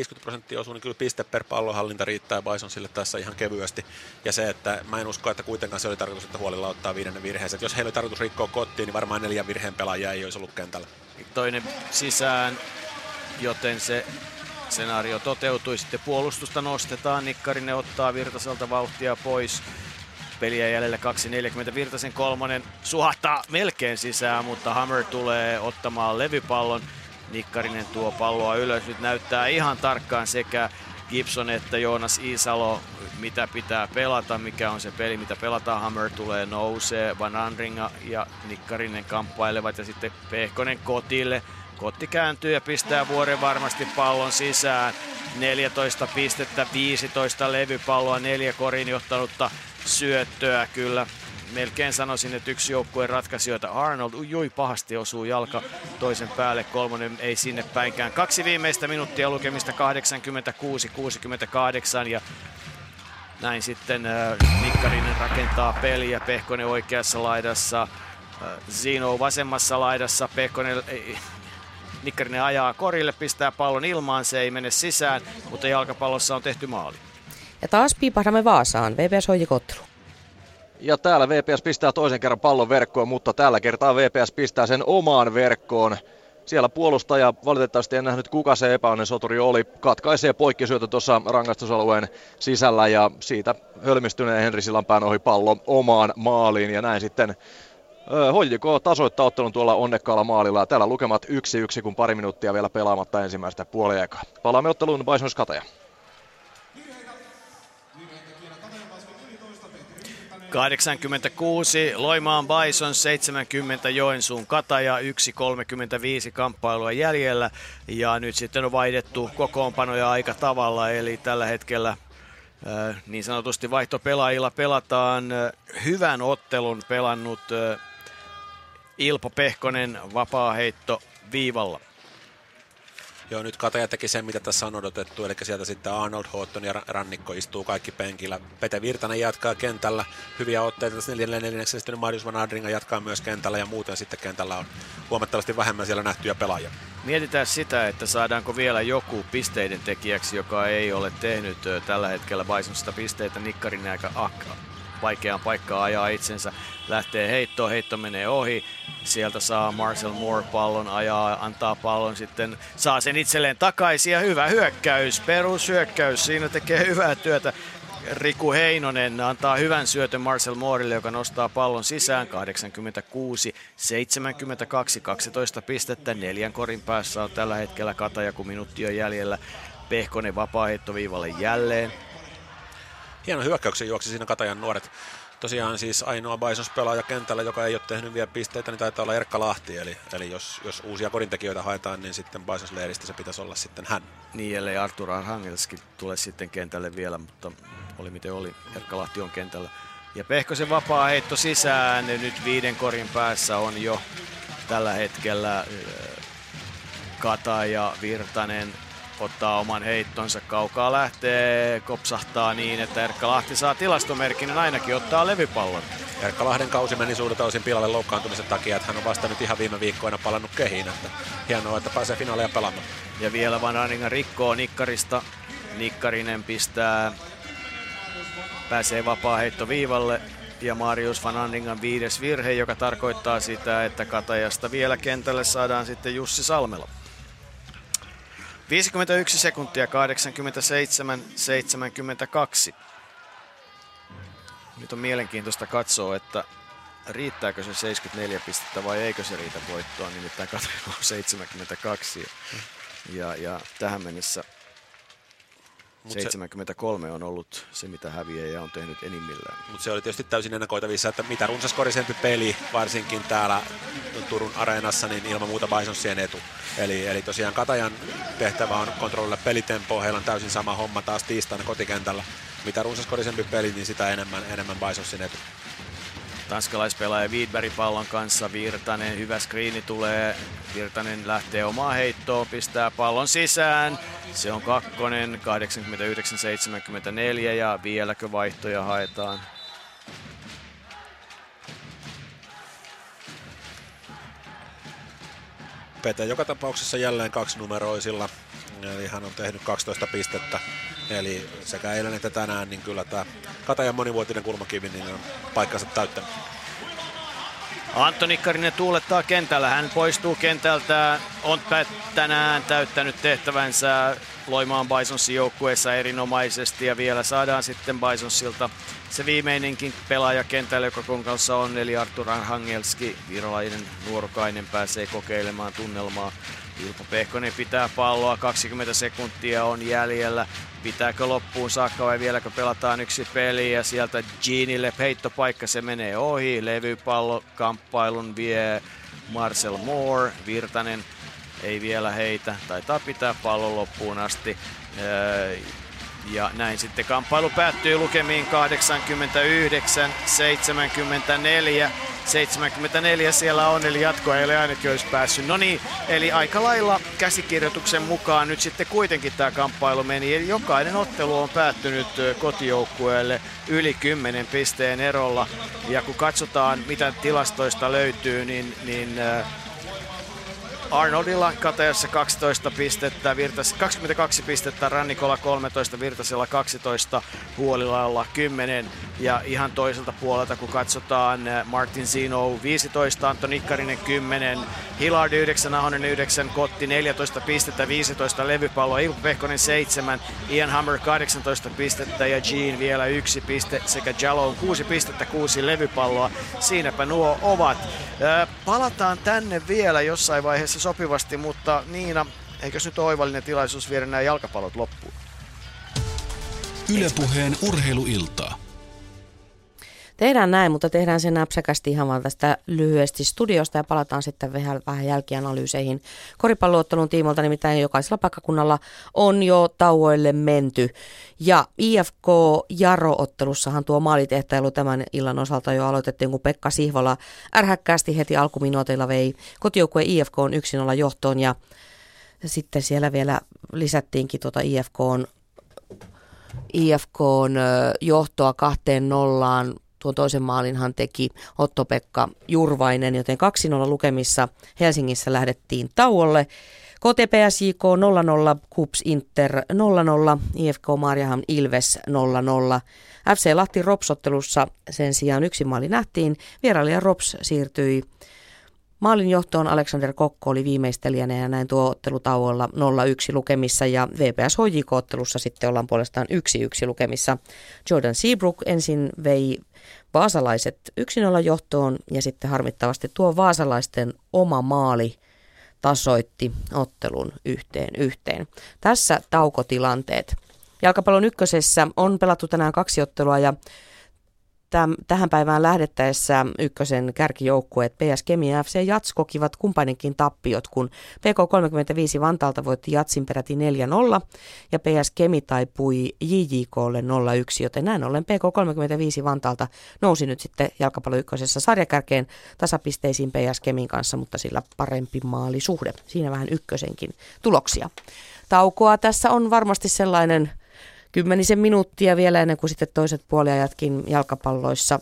50% osuu, niin kyllä piste per pallonhallinta riittää Bison sille tässä ihan kevyesti. Ja se, että mä en usko, että kuitenkaan se oli tarkoitus, että Huolilla ottaa 5. virheensä. Jos heillä oli tarkoitus rikkoa Kottiin, niin varmaan 4 virheen pelaajia ei olisi ollut kentällä. Toinen sisään, joten se skenaario toteutui. Sitten puolustusta nostetaan, Nikkarinen ottaa Virtaselta vauhtia pois. Peliä jäljellä 2.40. Virtasen kolmonen suhahtaa melkein sisään, mutta Hammer tulee ottamaan levypallon. Nikkarinen tuo palloa ylös. Nyt näyttää ihan tarkkaan sekä Gibson että Joonas Iisalo, mitä pitää pelata, mikä on se peli, mitä pelataan. Hammer tulee, nousee, Van Andringa ja Nikkarinen kamppailevat ja sitten Pehkonen Kotille. Kotti kääntyy ja pistää vuoren varmasti pallon sisään. 14 pistettä, 15 levypalloa, 4 korin johtanutta syöttöä kyllä. Melkein sanoisin, että yksi joukkueen ratkaisijoita. Arnold ujui pahasti, osuu jalka toisen päälle, kolmonen ei sinne päinkään. 2 viimeistä minuuttia lukemista 86-68 ja näin sitten Nikkarinen rakentaa peliä. Pehkonen oikeassa laidassa, Zino vasemmassa laidassa. Nikkarinen ajaa korille, pistää pallon ilmaan, se ei mene sisään, mutta jalkapallossa on tehty maali. Ja taas piipahdamme Vaasaan, VPS hoiti ottelun. Ja täällä VPS pistää toisen kerran pallon verkkoon, mutta tällä kertaa VPS pistää sen omaan verkkoon. Siellä puolustaja, valitettavasti en nähnyt kuka se epäonnen soturi oli, katkaisee poikkisyötö tuossa rangaistusalueen sisällä ja siitä hölmistyneen Henri Sillanpään ohi pallo omaan maaliin ja näin sitten HJK tasoittaa ottelun tuolla onnekkaalla maalilla. Täällä lukemat 1-1, kun pari minuuttia vielä pelaamatta ensimmäistä puoliaikaa. Palaamme otteluun Bisons Kataja. 86 Loimaan Bisons, 70 Joensuun Kataja, 1.35 kamppailua jäljellä. Ja nyt sitten on vaihdettu kokoonpanoja aika tavalla, eli tällä hetkellä niin sanotusti vaihtopelaajilla pelataan. Hyvän ottelun pelannut Ilpo Pehkonen vapaaheitto viivalla. Joo, nyt Kataja teki sen, mitä tässä on odotettu, eli sieltä sitten Arnold, Horton ja Rannikko istuu kaikki penkillä. Petri Virtanen jatkaa kentällä, hyviä otteita tässä 4-4, sitten Marius Van Andringa jatkaa myös kentällä ja muuten sitten kentällä on huomattavasti vähemmän siellä nähtyjä pelaajia. Mietitään sitä, että saadaanko vielä joku pisteiden tekijäksi, joka ei ole tehnyt tällä hetkellä Bisonsista pisteitä. Nikkarinen aika vaikeaan paikkaan ajaa itsensä, lähtee heittoon, heitto menee ohi, sieltä saa Marcel Moore pallon, ajaa, antaa pallon, sitten saa sen itselleen takaisin ja hyvä hyökkäys, perushyökkäys, siinä tekee hyvää työtä Riku Heinonen, antaa hyvän syötön Marcel Moorelle, joka nostaa pallon sisään. 86-72, 12 pistettä, 4 korin päässä on tällä hetkellä Kataja, kun minuutti on jäljellä. Pehkonen vapaaheittoviivalle jälleen. Hieno hyökkäyksen juoksi siinä Katajan nuoret. Tosiaan siis ainoa Bisons-pelaaja kentällä, joka ei ole tehnyt vielä pisteitä, niin taitaa olla Erkka Lahti. Eli jos uusia korintekijöitä haetaan, niin sitten Bisons-leiristä se pitäisi olla sitten hän. Niin, ellei Artur Arhangelskin tule sitten kentälle vielä, mutta oli miten oli. Erkka Lahti on kentällä. Ja Pehkosen vapaa heitto sisään. Nyt 5 korin päässä on jo tällä hetkellä Kataja, Virtanen. Ottaa oman heittonsa, kaukaa lähtee, kopsahtaa niin, että Erkka Lahti saa tilastomerkin, ainakin ottaa levypallon. Erkka Lahden kausi meni suurelta osin pilalle loukkaantumisen takia, että hän on vasta nyt ihan viime viikkoina palannut kehiin. Että hienoa, että pääsee finaaleja pelaamaan. Ja vielä Van Andringa rikkoo Nikkarista. Nikkarinen pistää, pääsee vapaa heitto viivalle. Ja Marius Van Andringan 5. virhe, joka tarkoittaa sitä, että Katajasta vielä kentälle saadaan sitten Jussi Salmela. 51 sekuntia, 87-72. Nyt on mielenkiintoista katsoa, että riittääkö se 74 pistettä vai eikö se riitä voittoa, nimittäin Kataja on 72. Ja tähän mennessä 73 on ollut se, mitä häviäjä on tehnyt enimmillään. Mutta se oli tietysti täysin ennakoitavissa, että mitä runsaskorisempi peli, varsinkin täällä Turun areenassa, niin ilman muuta Bisonsien etu. Eli tosiaan Katajan tehtävä on kontrollilla pelitempoa, heillä on täysin sama homma taas tiistaina kotikentällä. Mitä runsaskorisempi peli, niin sitä enemmän Bisonsien etu. Tanskalaispelaaja Wiedberg pallon kanssa, Virtanen, hyvä skriini tulee, Virtanen lähtee omaa heittoon, pistää pallon sisään, se on 2, 89-74 ja vieläkö vaihtoja haetaan. Pete joka tapauksessa jälleen 2-numeroisilla, eli hän on tehnyt 12 pistettä. Eli sekä eilen että tänään, niin kyllä tämä Katajan monivuotinen kulmakivi niin on paikkansa täyttänyt. Antto Nikkarinen tuulettaa kentällä. Hän poistuu kentältä. On tänään täyttänyt tehtävänsä Loimaan Bisonsin joukkueessa erinomaisesti ja vielä saadaan sitten Bisonsilta se viimeinenkin pelaaja kentällä, joka konkalassa on, eli Artur Arhangelski, virolainen nuorukainen, pääsee kokeilemaan tunnelmaa. Ilpo Pehkonen pitää palloa, 20 sekuntia on jäljellä. Pitääkö loppuun saakka vai vieläkö pelataan yksi peli ja sieltä Ginille heittopaikka, se menee ohi. Levypallo, kamppailun vie Marcel Moore, Virtanen ei vielä heitä, taitaa pitää pallon loppuun asti. Ja näin sitten kamppailu päättyy lukemiin 89-74. 74 siellä on, eli jatkoa ei ole ainakin olisi päässyt. No niin, eli aika lailla käsikirjoituksen mukaan nyt sitten kuitenkin tämä kamppailu meni. Eli jokainen ottelu on päättynyt kotijoukkueelle yli 10 pisteen erolla. Ja kun katsotaan, mitä tilastoista löytyy, niin Arnoldilla Katajassa 12 pistettä, 22 pistettä, Rannikolla 13, Virtasella 12, Huolilalla 10. Ja ihan toiselta puolelta, kun katsotaan Martin Zino 15, Antto Nikkarinen 10, Hilliard 9, Ahonen 9, Kotti 14 pistettä, 15 levypallo, Ilpo Pehkonen 7, Ian Hammer 18 pistettä ja Jean vielä 1 piste sekä Jallow 6 pistettä, 6 levypalloa. Siinäpä nuo ovat. Palataan tänne vielä jossain vaiheessa sopivasti, mutta Niina, eikös nyt ole oivallinen tilaisuus viedä nämä jalkapallot loppuun? Yle Puheen urheiluiltaa. Tehdään näin, mutta tehdään se napsakasti ihan vaan tästä lyhyesti studiosta ja palataan sitten vähän jälkianalyyseihin koripalloottelun tiimolta, nimittäin jokaisella paikkakunnalla on jo tauoille menty. Ja IFK Jaro-ottelussahan tuo maalitehtailu tämän illan osalta jo aloitettiin, kun Pekka Sihvola ärhäkkäästi heti alkuminuuteilla vei kotijoukkueen IFK:n 1-0 johtoon ja sitten siellä vielä lisättiinkin IFK:n johtoa 2-0. Tuon toisen maalinhan teki Otto-Pekka Jurvainen, joten 2-0 lukemissa Helsingissä lähdettiin tauolle. KTP SJK 0-0, KuPS Inter 0-0, IFK Mariehamn Ilves 0-0. FC Lahti RoPS-ottelussa sen sijaan yksi maali nähtiin. Vierailija RoPS siirtyi maalin johtoon. Alexander Kokko oli viimeistelijänä ja näin tuo ottelu tauolla 0-1 lukemissa. Ja VPS HJK-ottelussa sitten ollaan puolestaan 1-1 lukemissa. Jordan Seabrook ensin vei vaasalaiset 1-0 johtoon ja sitten harmittavasti tuo vaasalaisten oma maali tasoitti ottelun 1-1. Tässä taukotilanteet. Jalkapallon ykkösessä on pelattu tänään 2 ottelua ja tähän päivään lähdettäessä ykkösen kärkijoukkueet PS Kemi ja FC Jats kokivat kumpainenkin tappiot, kun PK35 Vantaalta voitti Jatsin peräti 4-0 ja PS Kemi taipui JJK:lle 0-1, joten näin ollen PK35 Vantaalta nousi nyt sitten jalkapallo ykkösessä sarjakärkeen tasapisteisiin PS Kemin kanssa, mutta sillä parempi maalisuhde. Siinä vähän ykkösenkin tuloksia. Taukoa tässä on varmasti sellainen kymmenisen minuuttia vielä ennen kuin sitten toiset puoliajatkin jalkapalloissa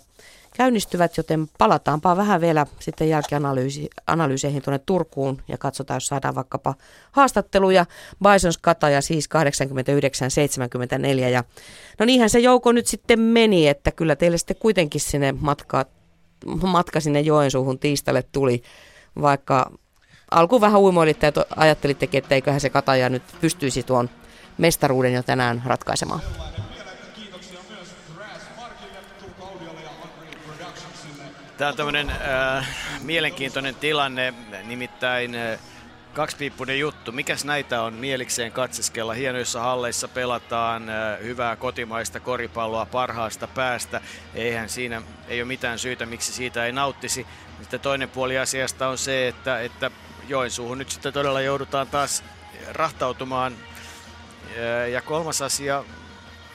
käynnistyvät, joten palataanpa vähän vielä sitten jälkianalyyseihin tuonne Turkuun ja katsotaan, jos saadaan vaikkapa haastatteluja. Bisons Kataja siis 89-74 ja no niinhän se joukko nyt sitten meni, että kyllä teille sitten kuitenkin sinne matka sinne Joensuuhun tiistalle tuli, vaikka alkuun vähän uimoilitte ja ajattelittekin, että eiköhän se Kataja nyt pystyisi tuon mestaruuden jo tänään ratkaisemaan. Tämä on tämmöinen mielenkiintoinen tilanne, nimittäin kaksipiippunen juttu. Mikäs näitä on mielikseen katseskella? Hienoissa halleissa pelataan hyvää kotimaista koripalloa parhaasta päästä. Eihän siinä ei ole mitään syytä, miksi siitä ei nauttisi. Sitten toinen puoli asiasta on se, että Joensuuhun nyt sitten todella joudutaan taas rahtautumaan. Ja kolmas asia,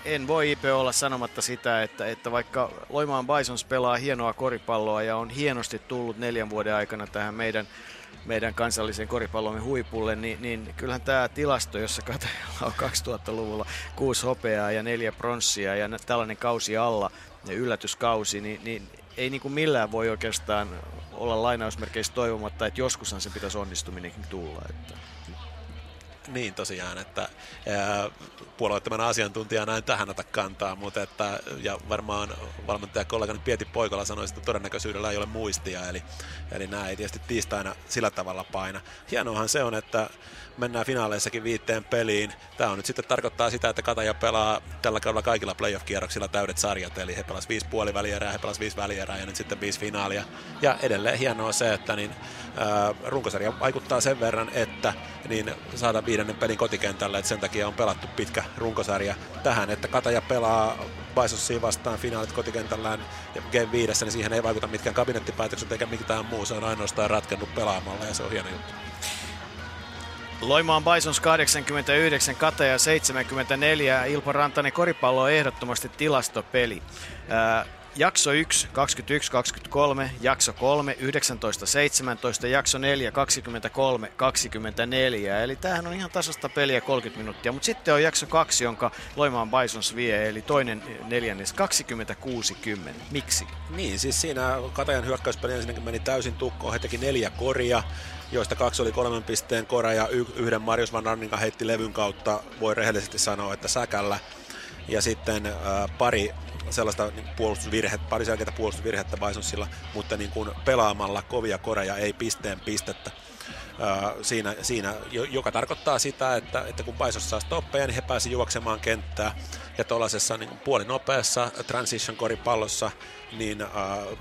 en voi IP olla sanomatta sitä, että vaikka Loimaan Bisons pelaa hienoa koripalloa ja on hienosti tullut 4 vuoden aikana tähän meidän kansallisen koripallomme huipulle, niin kyllähän tämä tilasto, jossa Katajalla on 2000-luvulla 6 hopeaa ja 4 pronssia ja tällainen kausi alla ja yllätyskausi, niin ei niin kuin millään voi oikeastaan olla lainausmerkeissä toivomatta, että joskushan se pitäisi onnistuminenkin tulla. Että Niin tosiaan, että puolueettoman asiantuntija näin tähän ota kantaa, mutta että, ja varmaan valmentajakollegani Pieti Poikola sanoi, että todennäköisyydellä ei ole muistia, eli nämä ei tietysti tiistaina sillä tavalla paina. Hienoahan se on, että mennään finaaleissakin 5 peliin. Tämä on nyt sitten tarkoittaa sitä, että Kataja pelaa tällä kaudella kaikilla playoff-kierroksilla täydet sarjat, eli he pelasivat 5 puolivälierää, he pelasivat 5 välierää ja nyt sitten 5 finaalia. Ja edelleen hienoa se, että niin, runkosarja vaikuttaa sen verran, että niin saadaan 5. pelin kotikentälle, että sen takia on pelattu pitkä runkosarja tähän, että Kataja pelaa Bisonsia vastaan finaalit kotikentällään ja game 5, niin siihen ei vaikuta mitkään kabinettipäätökset eikä mitään muu, se on ainoastaan ratkennut pelaamalla ja se on hieno juttu. Loimaan Bisons 89, Kataja 74, Ilpo Rantanen, koripallo on ehdottomasti tilastopeli. Jakso 1, 21-23, jakso 3, 19-17, jakso 4, 23-24. Eli tämähän on ihan tasasta peliä 30 minuuttia, mutta sitten on jakso 2, jonka Loimaan Bisons vie, eli toinen neljännes 20-60. Miksi? Niin, siis siinä Katajan hyökkäyspeli ensinnäkin meni täysin tukkoon, he teki 4 koria, joista 2 oli 3 pisteen kora ja 1 Marius Van Andringa heitti levyn kautta, voi rehellisesti sanoa, että säkällä. Ja sitten pari sellaista puolustusvirhettä, pari selkeitä puolustusvirhettä Bisonsilla, mutta niin kuin pelaamalla kovia koreja ei pisteen pistettä. Siinä, joka tarkoittaa sitä, että kun Bisons saa stoppeja, niin he pääsi juoksemaan kenttää. Ja tuollaisessa niin puolinopeassa transition-koripallossa niin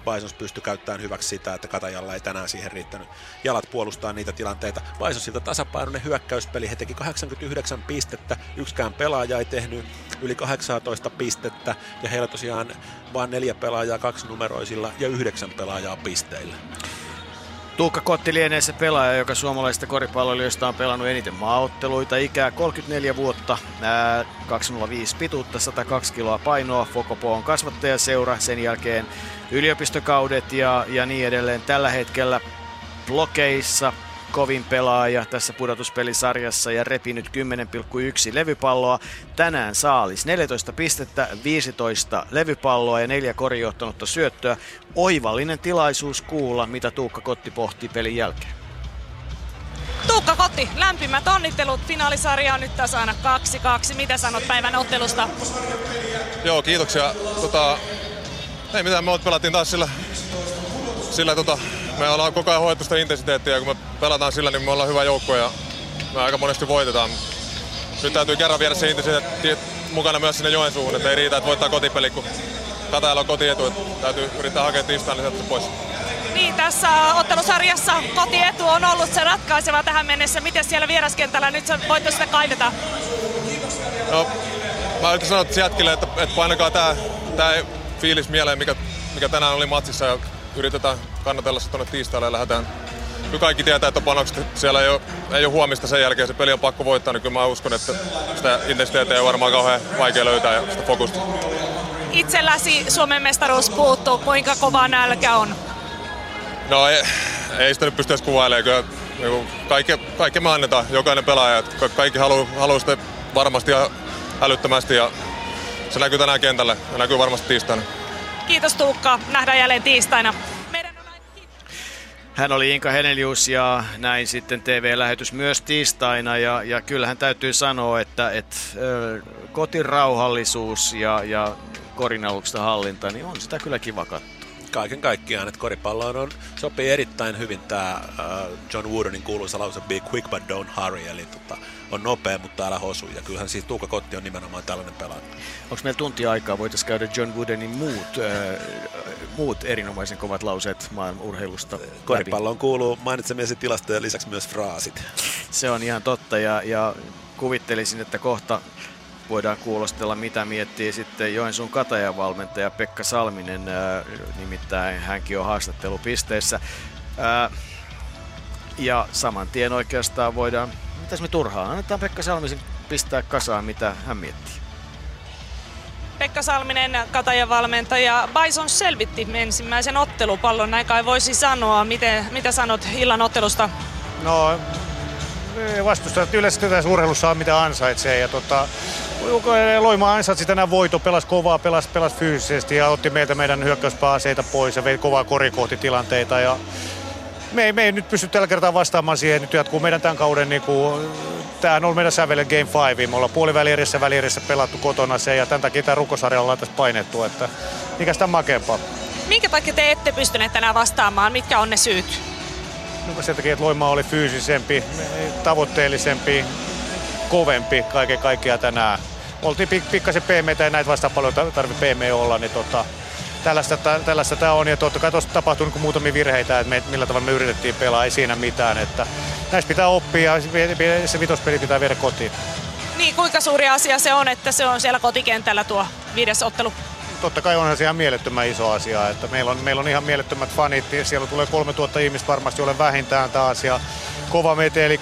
Bisons pystyi käyttämään hyväksi sitä, että Katajalla ei tänään siihen riittänyt jalat puolustaa niitä tilanteita. Bisonsilta tasapainoinen hyökkäyspeli, he teki 89 pistettä, yksikään pelaaja ei tehnyt yli 18 pistettä ja heillä tosiaan vain 4 pelaajaa 2-numeroisilla ja 9 pelaajaa pisteillä. Tuukka Kotti lienee se pelaaja, joka suomalaisista koripalloilijoista on pelannut eniten maaotteluita. Ikää 34 vuotta, 205 pituutta, 102 kiloa painoa. Fokopo on kasvattajaseura, sen jälkeen yliopistokaudet ja niin edelleen. Tällä hetkellä blokeissa kovin pelaaja tässä pudotuspelisarjassa ja repinyt 10,1 levypalloa. Tänään saalis 14 pistettä, 15 levypalloa ja 4 korijohtanutta syöttöä. Oivallinen tilaisuus kuulla, mitä Tuukka Kotti pohtii pelin jälkeen. Tuukka Kotti, lämpimät onnittelut. Finaalisarja on nyt tasana 2-2. Mitä sanot päivän ottelusta? Joo, kiitoksia. Ei mitään, me pelattiin taas sillä me ollaan koko ajan hoidettu sitä intensiteettiä, ja kun me pelataan sillä, niin me ollaan hyvä joukko ja me aika monesti voitetaan. Nyt täytyy kerran viedä se intensiteetti mukana myös sinne Joensuuhun, että ei riitä, että voittaa kotipeli, kun Katajalla on kotietu. Täytyy yrittää hakea tiistain lisätä se pois. Niin, tässä ottelusarjassa kotietu on ollut se ratkaiseva tähän mennessä. Miten siellä vieraskentällä nyt voitko sitä kaiveta? No, mä yritän sanoa jätkille, että painakaa tää fiilis mieleen, mikä tänään oli matsissa. Ja yritetään kannatella se tuonne tiistaille ja lähdetään. Kyllä kaikki tietää, että panokset siellä ei ole huomista sen jälkeen. Se peli on pakko voittaa, niin kyllä mä uskon, että sitä intensiteettiä ei varmaan kauhean vaikea löytää ja sitä fokusta. Itselläsi Suomen mestaruus puuttuu. Kuinka kova nälkä on? No ei sitä nyt pysty edes kuvailemaan. Niin kaikki me annetaan, jokainen pelaaja. Kaikki haluaa sitä varmasti ja älyttömästi ja se näkyy tänään kentällä ja näkyy varmasti tiistaina. Kiitos Tuukka, nähdään jälleen tiistaina. Hän oli Inka Henelius ja näin sitten TV-lähetys myös tiistaina ja kyllähän täytyy sanoa, että kotirauhallisuus ja korinaluksesta hallinta, niin on sitä kyllä kiva katsoa. Kaiken kaikkiaan, että koripalloon sopii erittäin hyvin tämä John Woodenin kuuluisa lause be quick but don't hurry, eli on nopea, mutta älä hosu. Ja kyllähän siis Tuukka Kotti on nimenomaan tällainen pelaaja. Onko meillä tuntia aikaa? Voitaisiin käydä John Woodenin muut erinomaisen kovat lauseet maailman urheilusta koripalloon läpi. Kuuluu mainitsemiesi tilastojen lisäksi myös fraasit. Se on ihan totta ja kuvittelisin, että kohta voidaan kuulostella, mitä miettii sitten Joensuun Katajan valmentaja Pekka Salminen, nimittäin hänkin on haastattelupisteissä. Ja saman tien oikeastaan voidaan, mitäs me turhaan, annetaan Pekka Salmisen pistää kasaan, mitä hän miettii. Pekka Salminen, Katajan valmentaja. Bisons selvitti ensimmäisen ottelupallon, näin kai voisi sanoa. Mitä sanot illan ottelusta? No, vastustajat yleensä tässä urheilussa on mitä ansaitsee ja Loimaa ansaitsi tänään voito, pelasi kovaa, pelasi fyysisesti ja otti meidän hyökkäyspääaseita pois ja vei kovaa korikohtitilanteita ja me ei nyt pysty tällä kertaa vastaamaan siihen, nyt jatkuu meidän tämän kauden niin kuin tämähän on meidän sävelen Game 5. Me ollaan puolivälierissä pelattu kotona se, ja tämän takia tämä runkosarja ollaan tässä painettu, että mikä sitä makeampaa. Minkä takia te ette pystyneet tänään vastaamaan? Mitkä on ne syyt? No sen takia, että Loimaa oli fyysisempi, tavoitteellisempi, kovempi kaiken kaikkiaan tänään. Oltiin pikkasen pehmeitä ja näitä vastaan paljon tarvitse pehmeä olla, niin tällaista tämä on. Ja totta kai tuossa tapahtui niin muutamia virheitä, että millä tavalla me yritettiin pelaa, ei siinä mitään. Että näistä pitää oppia ja se vitospeli pitää viedä kotiin. Niin, kuinka suuri asia se on, että se on siellä kotikentällä tuo viides ottelu? Totta kai onhan se ihan mielettömän iso asia, että meillä on ihan mielettömät fanit, siellä tulee 3000 ihmistä varmasti, jolle vähintään taas, ja kova meteli,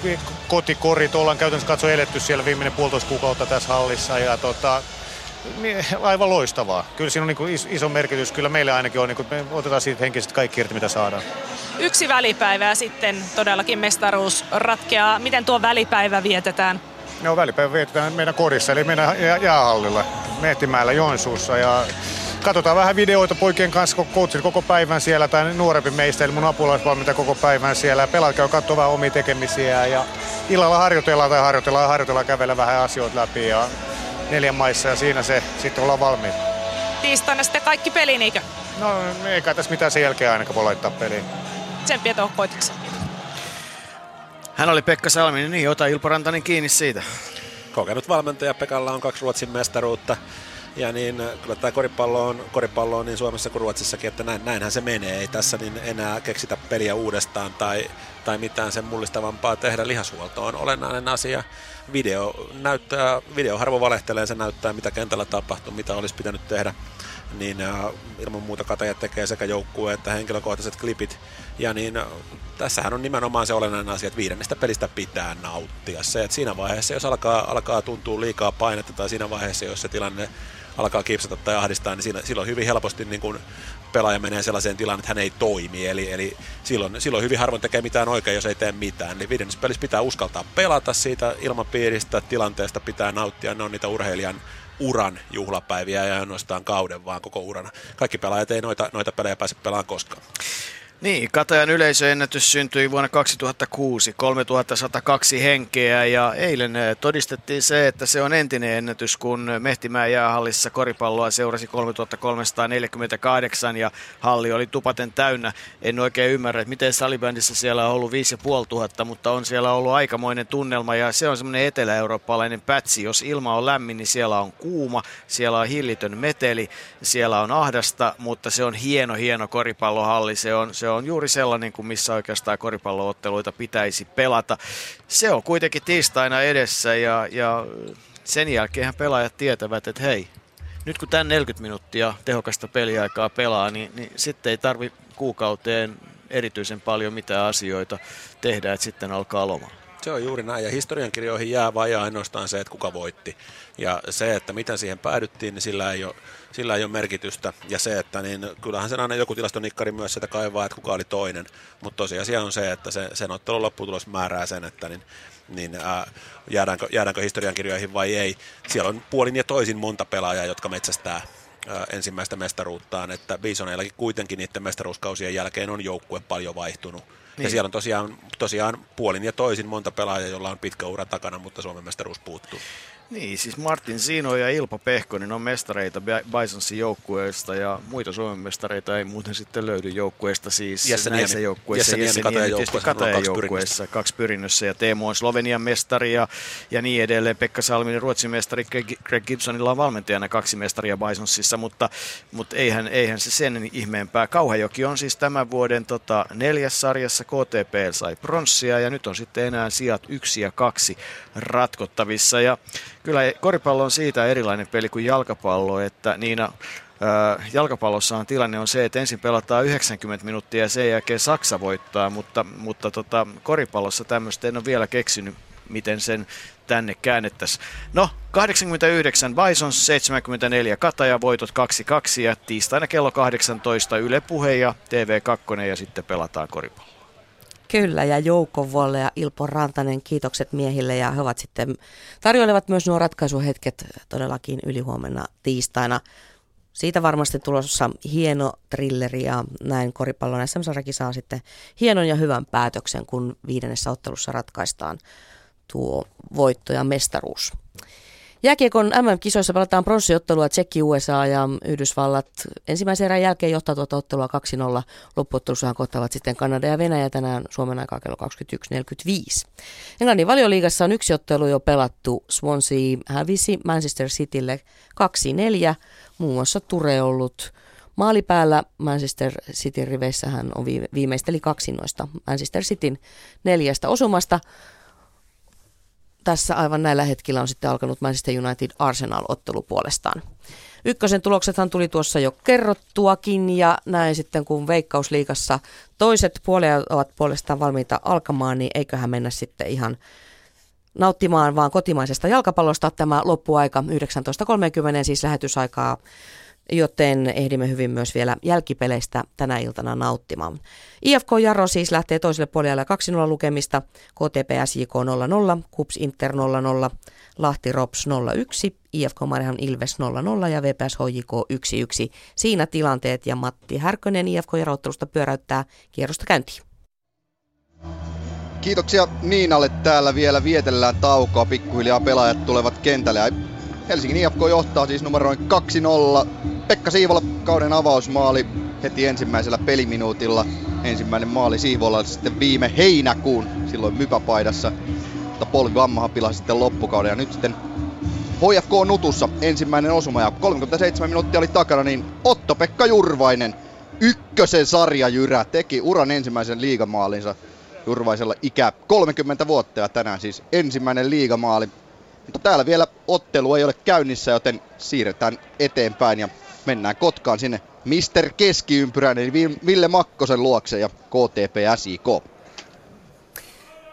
kotikorit, ollaan käytännössä katso eletty siellä viimeinen puolitoista kuukautta tässä hallissa, ja aivan loistavaa. Kyllä siinä on niin iso merkitys, kyllä meillä ainakin on, niin me otetaan siitä henkisesti kaikki irti, mitä saadaan. Yksi välipäivä ja sitten todellakin mestaruus ratkeaa. Miten tuo välipäivä vietetään? No, välipäivä vietetään meidän kodissa, eli meidän jäähallilla, Mehtimäellä, Joensuussa. Ja katsotaan vähän videoita poikien kanssa, kun coachin koko päivän siellä, tai nuorempi meistä, eli mun apulaisvalmentaja koko päivän siellä. Pelaat käy katsoa vähän omia tekemisiä, ja illalla harjoitellaan, kävellä vähän asioita läpi, ja 4 maissa, ja siinä se sitten ollaan valmiita. Tiistaina sitten kaikki peliin, eikö? No, eikä tässä mitään sen jälkeen ainakaan voi laittaa peliin. Tsempiä tuohon koituksen. Hän oli Pekka Salminen, niin ota Ilpo Rantanen kiinni siitä. Kokenut valmentaja, Pekalla on 2 Ruotsin mestaruutta. Ja niin, kyllä tämä koripallo on niin Suomessa kuin Ruotsissakin, että näinhän se menee. Ei tässä niin enää keksitä peliä uudestaan tai mitään sen mullistavampaa tehdä. Lihashuolto on olennainen asia. Video harvo valehtelee, se näyttää mitä kentällä tapahtuu, mitä olisi pitänyt tehdä. Niin ilman muuta Kataja tekee sekä joukkueen että henkilökohtaiset klipit. Ja niin tässähän on nimenomaan se olennainen asia, että 5. pelistä pitää nauttia. Se, että siinä vaiheessa, jos alkaa tuntua liikaa painetta tai siinä vaiheessa, jos se tilanne alkaa kipsata tai ahdistaa, niin silloin hyvin helposti niin kun pelaaja menee sellaiseen tilaan, että hän ei toimi. Eli silloin hyvin harvoin tekee mitään oikein, jos ei tee mitään. Eli 5. pelissä pitää uskaltaa pelata siitä ilmapiiristä, tilanteesta pitää nauttia. Ne on niitä urheilijan uran juhlapäiviä ja ainoastaan kauden, vaan koko urana. Kaikki pelaajat ei noita pelejä pääse pelaamaan koskaan. Niin, Katajan yleisöennätys syntyi vuonna 2006, 3102 henkeä, ja eilen todistettiin se, että se on entinen ennätys, kun Mehtimäen jäähallissa koripalloa seurasi 3348 ja halli oli tupaten täynnä. En oikein ymmärrä, että miten salibändissä siellä on ollut 5500, mutta on siellä ollut aikamoinen tunnelma, ja se on semmoinen etelä-eurooppalainen pätsi. Jos ilma on lämmin, niin siellä on kuuma, siellä on hillitön meteli, siellä on ahdasta, mutta se on hieno koripallohalli, se on juuri sellainen kuin missä oikeastaan koripallootteluita pitäisi pelata. Se on kuitenkin tiistaina edessä ja sen jälkeen pelaajat tietävät, että hei, nyt kun tämän 40 minuuttia tehokasta peliaikaa pelaa, niin sitten ei tarvi kuukauteen erityisen paljon mitään asioita tehdä, että sitten alkaa loma. Se on juuri näin, ja historiankirjoihin jää vajaa ainoastaan se, että kuka voitti. Ja se, että miten siihen päädyttiin, niin sillä ei ole merkitystä. Ja se, että niin, kyllähän sen aina joku tilastonikkari myös sitä kaivaa, että kuka oli toinen. Mutta tosiasia on se, että sen ottelun lopputulos määrää sen, että jäädäänkö historiankirjoihin vai ei. Siellä on puolin ja toisin monta pelaajaa, jotka metsästää ensimmäistä mestaruuttaan. Että Bisoneillakin kuitenkin niiden mestaruuskausien jälkeen on joukkue paljon vaihtunut. Niin. Ja siellä on tosiaan puolin ja toisin monta pelaajaa, jolla on pitkä ura takana, mutta Suomen mestaruus puuttuu. Niin, siis Martin Zino ja Ilpo Pehkonen on mestareita Bisonsin joukkueesta, ja muita Suomen mestareita ei muuten sitten löydy joukkueesta, siis Jesse näissä joukkueissa. Jesse Niemi tietysti Katajan joukkueessa, 2 pyrinnössä, ja Teemu on Slovenian mestari ja niin edelleen. Pekka Salminen, Ruotsin mestari, Greg Gibsonilla on valmentajana 2 mestaria Bisonsissa, mutta eihän se sen ihmeempää. Kauhajoki on siis tämän vuoden 4. sarjassa, KTP sai pronssia, ja nyt on sitten enää sijat 1 ja 2 ratkottavissa, ja kyllä koripallo on siitä erilainen peli kuin jalkapallo, että Niina, jalkapallossahan tilanne on se, että ensin pelataan 90 minuuttia ja sen jälkeen Saksa voittaa, mutta koripallossa tämmöistä en ole vielä keksinyt, miten sen tänne käännettäisiin. No, 89 Bisons, 74 Kataja, voitot 2-2, ja tiistaina kello 18 Yle Puhe ja TV2 ja sitten pelataan koripalloa. Kyllä, ja Jouko Volle ja Ilpo Rantanen, kiitokset miehille, ja he ovat sitten tarjoilevat myös nuo ratkaisuhetket todellakin ylihuomenna tiistaina. Siitä varmasti tulossa hieno thrilleri, ja näin koripallon SM-sarjakin saa sitten hienon ja hyvän päätöksen, kun 5. ottelussa ratkaistaan tuo voitto ja mestaruus. Jääkiekon MM-kisoissa palataan pronssiottelua Tsekki, USA ja Yhdysvallat. Ensimmäisen erän jälkeen johtaa tuota ottelua 2-0. Loppuottelussahan kohtaavat sitten Kanada ja Venäjä tänään Suomen aikaa kello 21.45. Englannin valioliigassa on yksi ottelu jo pelattu. Swansea hävisi Manchester Citylle 2-4. Muun muassa Ture ollut maalipäällä. Manchester Cityn riveissä hän on viimeisteli kaksi noista Manchester Cityn 4 osumasta. Tässä aivan näillä hetkillä on sitten alkanut Manchester United-Arsenal-ottelu puolestaan. Ykkösen tuloksethan tuli tuossa jo kerrottuakin ja näin sitten kun Veikkausliigassa toiset puolet ovat puolestaan valmiita alkamaan, niin eiköhän mennä sitten ihan nauttimaan vaan kotimaisesta jalkapallosta. Tämä loppuaika 19.30 siis lähetysaikaa, joten ehdimme hyvin myös vielä jälkipeleistä tänä iltana nauttimaan. IFK Jaro siis lähtee toiselle puolelle 2-0 lukemista, KTP SJK 0-0, KuPS Inter 0-0, Lahti RoPS 0-1, IFK Mariehamn Ilves 0-0 ja VPS HJK 1-1. Siinä tilanteet ja Matti Härkönen IFK Jaro-ottelusta pyöräyttää kierrosta käyntiin. Kiitoksia Niinalle, täällä vielä vietellään taukoa, pikkuhiljaa pelaajat tulevat kentälle. Helsingin IFK johtaa siis numeroin 2-0. Pekka Sihvola, kauden avausmaali heti ensimmäisellä peliminuutilla. Ensimmäinen maali Sihvola sitten viime heinäkuun, silloin mypäpaidassa. Mutta polvivammahan pilasi sitten loppukauden. Ja nyt sitten HIFK on nutussa ensimmäinen osuma. Ja 37 minuuttia oli takana, niin Otto-Pekka Jurvainen, ykkösen sarjajyrä, teki uran ensimmäisen liigamaalinsa. Jurvaisella ikä 30 vuotta ja tänään siis ensimmäinen liigamaali. Mutta täällä vielä ottelu ei ole käynnissä, joten siirretään eteenpäin ja mennään Kotkaan sinne Mister Keskiympyrän eli Ville Makkosen luokse ja KTP SJK.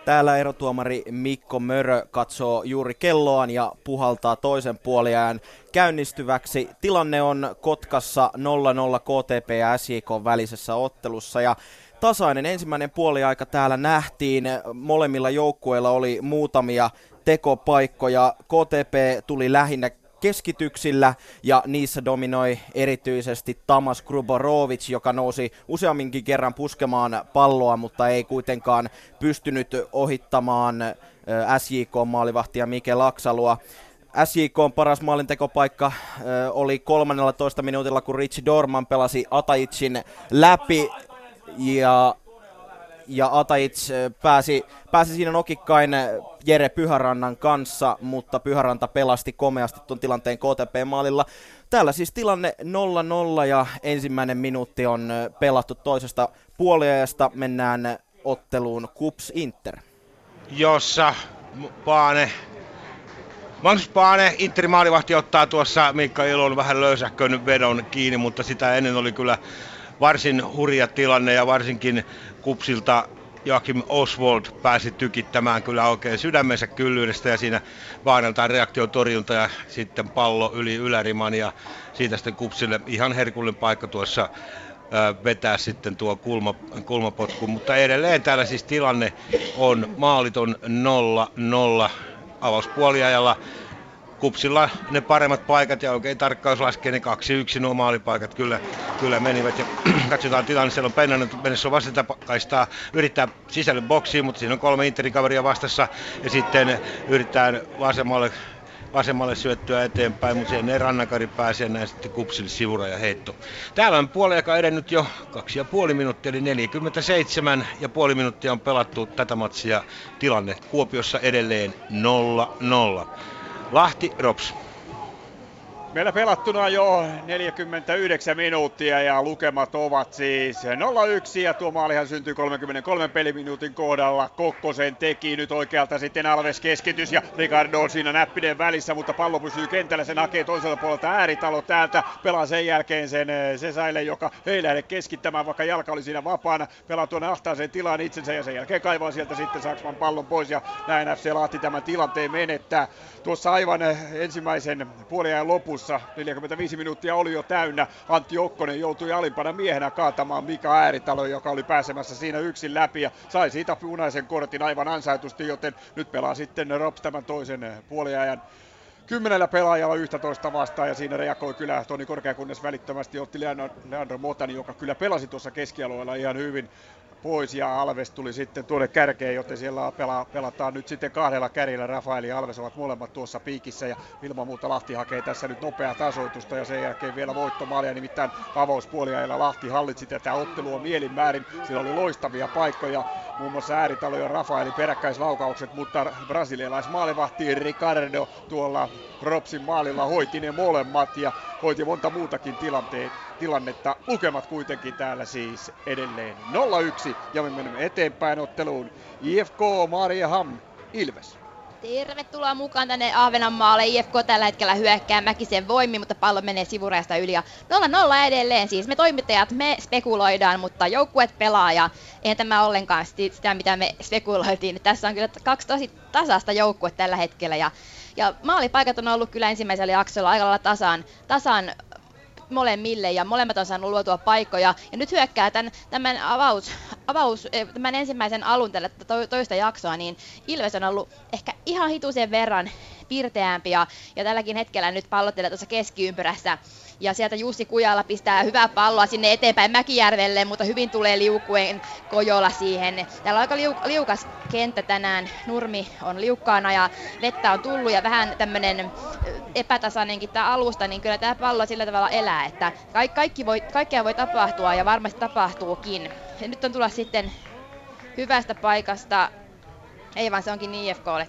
Täällä erotuomari Mikko Mörö katsoo juuri kelloaan ja puhaltaa toisen puoliajan käynnistyväksi. Tilanne on Kotkassa 0-0 KTP ja SJK välisessä ottelussa ja tasainen ensimmäinen puoliaika täällä nähtiin. Molemmilla joukkueilla oli muutamia tekopaikkoja. KTP tuli lähinnä keskityksillä ja niissä dominoi erityisesti Tamas Gruborovic, joka nousi useamminkin kerran puskemaan palloa, mutta ei kuitenkaan pystynyt ohittamaan SJK-maalivahtia Mike Laksalua. SJK on paras maalintekopaikka oli 13 minuutilla, kun Richie Dorman pelasi Atajicin läpi ja Atajic pääsi siinä nokikkain Jere Pyhärannan kanssa, mutta Pyhäranta pelasti komeasti tuon tilanteen KTP-maalilla. Täällä siis tilanne 0-0 ja ensimmäinen minuutti on pelattu toisesta puoliajasta. Mennään otteluun KuPS Inter. Jossa Magnus Paane, Interin maalivahti ottaa tuossa Mikko Ilon vähän löysähkön vedon kiinni, mutta sitä ennen oli kyllä varsin hurja tilanne ja varsinkin KuPSilta Joakim Oswald pääsi tykittämään kyllä oikein sydämensä kyllyydestä ja siinä vaaneltaan reaktiotorjunta ja sitten pallo yli yläriman ja siitä sitten KuPSille ihan herkullinen paikka tuossa vetää sitten tuo kulmapotku, mutta edelleen täällä siis tilanne on maaliton 0-0 avauspuoliajalla. KuPSilla ne paremmat paikat ja oikein tarkkaus laskee ne 2-1 nuo maalipaikat kyllä menivät. Ja katsotaan tilanne, siellä on Pennanen mennessä vastentakaistaa, yrittää sisälle boksiin, mutta siinä on 3 Interin kaveria vastassa ja sitten yritetään vasemmalle syöttöä eteenpäin, mutta sen ei Rannankari pääsee näin sitten KuPSille sivura ja heitto. Täällä on puoliaika edennyt jo 2,5 minuuttia, eli 47,5 minuuttia on pelattu tätä matsia, tilanne Kuopiossa edelleen 0-0. Lahti RoPS. Meillä pelattuna jo 49 minuuttia ja lukemat ovat siis 0-1 ja tuo maalihan syntyy 33 peliminuutin kohdalla. Kokkosen teki nyt oikealta sitten Alves keskitys ja Ricardo on siinä näppinen välissä, mutta pallo pysyy kentällä. Sen hakee toiselta puolelta Ääritalo täältä. Pelaa sen jälkeen sen Sesaille, joka ei lähde keskittämään, vaikka jalka oli siinä vapaana. Pelaa tuonne ahtaaseen tilaan itsensä ja sen jälkeen kaivaa sieltä sitten Saksman pallon pois ja näin FC Lahti tämän tilanteen menettää. Tuossa aivan ensimmäisen puoliajan lopussa 45 minuuttia oli jo täynnä. Antti Okkonen joutui alimpana miehenä kaatamaan Mika Ääritalo, joka oli pääsemässä siinä yksin läpi ja sai siitä punaisen kortin aivan ansaitusti, joten nyt pelaa sitten RoPS tämän toisen puoliajan 10 pelaajalla 11 vastaan ja siinä reagoi kyllä Toni Korkeakunnes välittömästi, otti Leandro Motani, joka kyllä pelasi tuossa keskialueella ihan hyvin pois ja Alves tuli sitten tuonne kärkeen, joten siellä pelataan nyt sitten kahdella kärjellä. Rafael ja Alves ovat molemmat tuossa piikissä ja ilman muuta Lahti hakee tässä nyt nopeaa tasoitusta ja sen jälkeen vielä voittomaalia. Nimittäin avauspuoliajalla Lahti hallitsi tätä ottelua mielinmäärin. Siellä oli loistavia paikkoja, muun muassa Ääritalo ja Rafaelin peräkkäislaukaukset, mutta brasilialaismaalivahti Ricardo tuolla Ropsin maalilla hoiti ne molemmat ja hoiti monta muutakin tilannetta. Lukemat kuitenkin täällä siis edelleen 0-1 ja me menemme eteenpäin otteluun IFK Mariehamn Ilves. Tervetuloa mukaan tänne Ahvenanmaalle. IFK tällä hetkellä hyökkää Mäkisen voimin, mutta pallo menee sivurajasta yli ja 0-0 edelleen. Siis me toimittajat, me spekuloidaan, mutta joukkueet pelaa ja eihän tämä ollenkaan sitä, mitä me spekuloitiin. Tässä on kyllä kaksi tosi tasaista joukkuetta tällä hetkellä ja maalipaikat on ollut kyllä ensimmäisellä jaksolla aika lailla tasan molemmille ja molemmat on saanut luotua paikkoja ja nyt hyökkää tämän tämän ensimmäisen alun tällä toista jaksoa, niin Ilves on ollut ehkä ihan hituisen verran pirteämpi ja tälläkin hetkellä nyt pallottelee tuossa keskiympyrässä ja sieltä Jussi Kujala pistää hyvää palloa sinne eteenpäin Mäkijärvelle, mutta hyvin tulee liukuen Kojola siihen. Täällä on aika liukas kenttä tänään, nurmi on liukkaana ja vettä on tullut ja vähän tämmönen epätasainenkin tää alusta, niin kyllä tää pallo sillä tavalla elää, että kaikkea voi tapahtua ja varmasti tapahtuukin. Ja nyt on tulla sitten hyvästä paikasta, ei vaan se onkin IFK:lle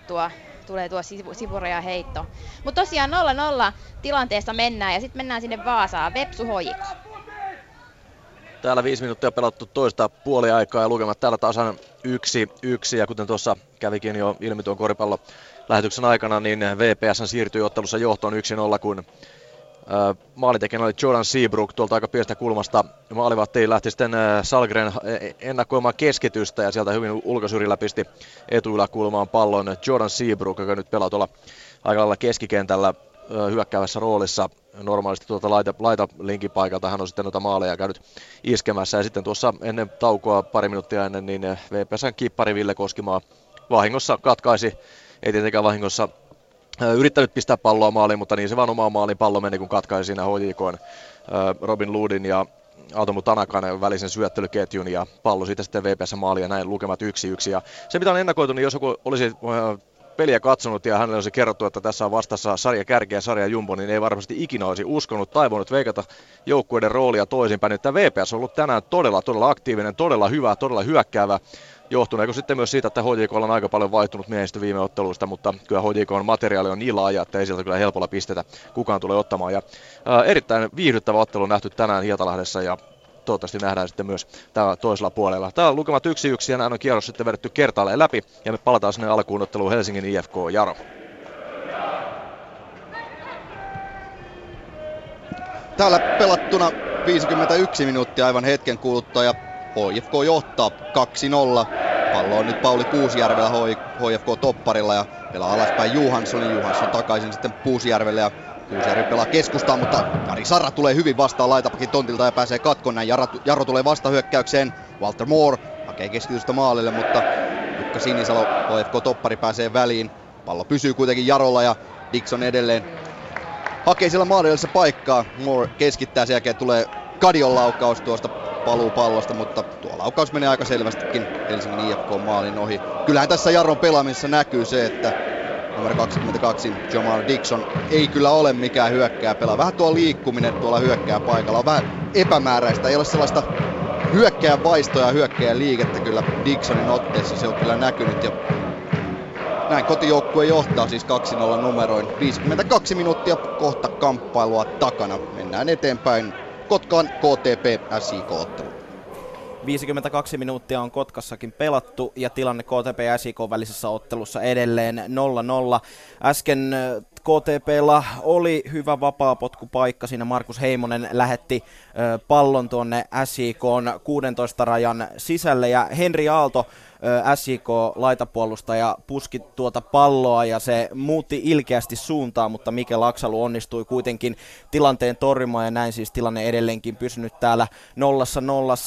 tulee tuo sivuraja heitto. Mutta tosiaan 0-0 tilanteessa mennään ja sitten mennään sinne Vaasaan. Vepsu Hojiko. Täällä 5 minuuttia pelattu toista puoliaikaa ja lukemat täällä tasan 1-1. Ja kuten tuossa kävikin jo ilmi tuon koripallolähetyksen aikana, niin VPS siirtyi ottelussa johtoon 1-0, kun maalintekijänä oli Jordan Seabrook tuolta aika pienestä kulmasta. Maalivahti lähti sitten Salgren ennakoimaan keskitystä ja sieltä hyvin ulkosyrjillä pisti etuyläkulmaan pallon Jordan Seabrook, joka nyt pelaa tuolla aika lailla keskikentällä hyökkäävässä roolissa. Normaalisti tuolta laitalinkin paikalta hän on sitten noita maaleja käynyt iskemässä. Ja sitten tuossa ennen taukoa pari minuuttia ennen niin VPS:n kippari Ville Koskimaa vahingossa katkaisi, ei tietenkään vahingossa yrittänyt pistää palloa maaliin, mutta niin se vaan omaan maaliin pallo meni, kun katkaisi siinä HJK:n Robin Ludin ja Atomu Tanakan välisen syöttelyketjun ja pallo siitä sitten VPS-maaliin ja näin lukemat 1-1. Ja se mitä on ennakoitu, niin jos joku olisi peliä katsonut ja hänelle olisi kerrottu, että tässä on vastassa sarja kärki ja sarja jumbo, niin ei varmasti ikinä olisi uskonut tai voinut veikata joukkueiden roolia toisinpäin. Nyt tämä VPS on ollut tänään todella aktiivinen, todella hyvä, todella hyökkäävä. Johtuneeko sitten myös siitä, että HJK on aika paljon vaihtunut miehistä viime otteluista, mutta kyllä HJK:n materiaali on niin laaja, että ei sieltä kyllä helpolla pistetä kukaan tulee ottamaan. Ja erittäin viihdyttävä ottelu on nähty tänään Hietalahdessa ja toivottavasti nähdään sitten myös täällä toisella puolella. Täällä on lukemat 1-1 ja näin on kierros sitten vedetty kertaalleen läpi ja me palataan sinne alkuun otteluun Helsingin IFK Jaro. Täällä pelattuna 51 minuuttia aivan hetken kuluttua ja HIFK johtaa 2-0. Pallo on nyt Pauli Kuusijärvellä HIFK topparilla ja pelaa alaspäin Johanssonin. Johansson takaisin sitten Kuusijärvelle ja Kuusijärvi pelaa keskustaan, mutta Kari Sarra tulee hyvin vastaan laitapakin tontilta ja pääsee katkoon. Näin Jaro tulee vastahyökkäykseen. Walter Moore hakee keskitystä maalille, mutta Jukka Sinisalo HIFK toppari pääsee väliin. Pallo pysyy kuitenkin Jarolla ja Dixon edelleen hakee siellä maalillisessa paikkaa. Moore keskittää, sen jälkeen tulee Kadion laukaus tuosta paluupallosta, mutta tuo laukaus menee aika selvästikin Helsingin IFK-maalin ohi. Kyllähän tässä Jaron pelaamisessa näkyy se, että numero 22 Jamar Dixon ei kyllä ole mikään hyökkääjä pelaa. Vähän tuo liikkuminen tuolla hyökkääjä paikalla on vähän epämääräistä. Ei ole sellaista hyökkääjän vaistoja ja hyökkääjän liikettä kyllä Dixonin otteessa. Se on kyllä näkynyt ja näin kotijoukkue johtaa siis 2-0 numeroin. 52 minuuttia kohta kamppailua takana. Mennään eteenpäin. Kotkaan KTP SJK-ottelu. 52 minuuttia on Kotkassakin pelattu ja tilanne KTP ja SJK välisessä ottelussa edelleen 0-0. Äsken KTP:lla oli hyvä vapaapotkupaikka, siinä Markus Heimonen lähetti pallon tuonne SJK:n 16 rajan sisälle ja Henri Aalto SJK laitapuolustaja puski tuota palloa ja se muutti ilkeästi suuntaa, mutta Mikel Aksalu onnistui kuitenkin tilanteen torjumaan ja näin siis tilanne edelleenkin pysynyt täällä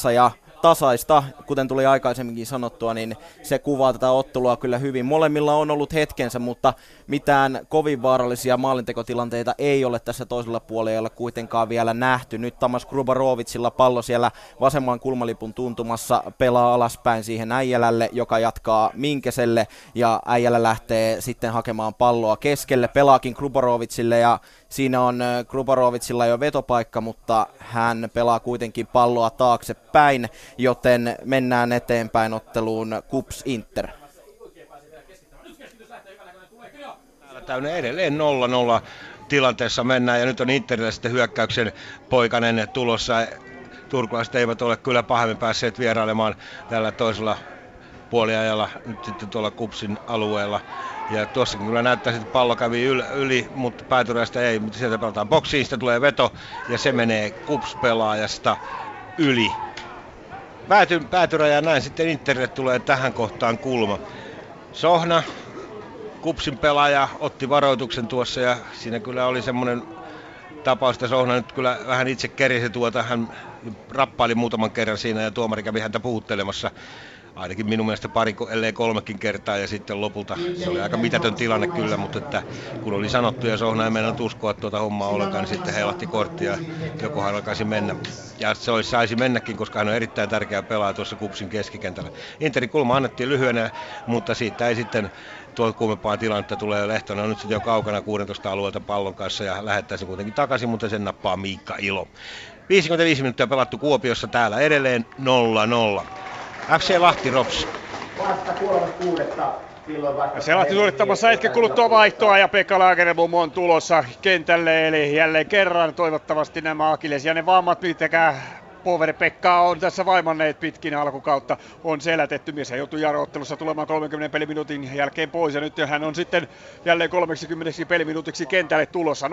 0-0 ja tasaista, kuten tuli aikaisemminkin sanottua, niin se kuvaa tätä ottelua kyllä hyvin. Molemmilla on ollut hetkensä, mutta mitään kovin vaarallisia maalintekotilanteita ei ole tässä toisella puolella kuitenkaan vielä nähty. Nyt Tamas Grubarovicilla pallo siellä vasemman kulmalipun tuntumassa pelaa alaspäin siihen Äijälälle, joka jatkaa Minkeselle, ja Äijälä lähtee sitten hakemaan palloa keskelle. Pelaakin Grubarovicille, ja siinä on Grubarovicilla jo vetopaikka, mutta hän pelaa kuitenkin palloa taaksepäin, joten mennään eteenpäin otteluun KuPS Inter. Täällä täynnä edelleen 0-0 tilanteessa mennään, ja nyt on Interillä sitten hyökkäyksen poikainen tulossa. Turkulaiset eivät ole kyllä pahemmin päässeet vierailemaan tällä toisella puoliajalla nyt sitten tuolla KuPSin alueella. Ja tuossakin kyllä näyttää, että pallo kävi yli, mutta päätyräistä ei, mutta sieltä pelataan boksiin, sitä tulee veto ja se menee KuPS-pelaajasta yli. Päätyrä ja näin sitten Interille tulee tähän kohtaan kulma. Sohna, KuPSin pelaaja, otti varoituksen tuossa ja siinä kyllä oli semmoinen tapaus, että Sohna nyt kyllä vähän itse kerisi tuota, hän rappaili muutaman kerran siinä ja tuomari kävi häntä puhuttelemassa. Ainakin minun mielestä pari, ellei kolmekin kertaa, ja sitten lopulta se oli aika mitätön tilanne kyllä, mutta että kun oli sanottu ja Sohna ei meinannut uskoa tuota hommaa ollenkaan, niin sitten heilahti korttia, jokohan alkaisi mennä. Ja se olisi, saisi mennäkin, koska hän on erittäin tärkeä pelaaja tuossa KuPSin keskikentällä. Interin kulma annettiin lyhyenä, mutta siitä ei sitten tuo kuumempaa tilannetta tulee. Lehtonen on nyt sitten jo kaukana 16 alueelta pallon kanssa ja lähettää sen kuitenkin takaisin, mutta sen nappaa Miikka Ilo. 55 minuuttia pelattu Kuopiossa, täällä edelleen 0-0. FC Lahti RoPS. Se Lahti suorittamassa hetken kuluttua vaihtoa ja Pekka Lagerbom on tulossa kentälle, eli jälleen kerran toivottavasti nämä akillesjänen vammat, mitkä Power-Pekkaa on tässä vaimanneet pitkin alkukautta, on selätetty. Mies joutui Jaro-ottelussa tulemaan 30 peliminuutin jälkeen pois, ja nyt hän on sitten jälleen 30 peliminuutiksi kentälle tulossa. 0-1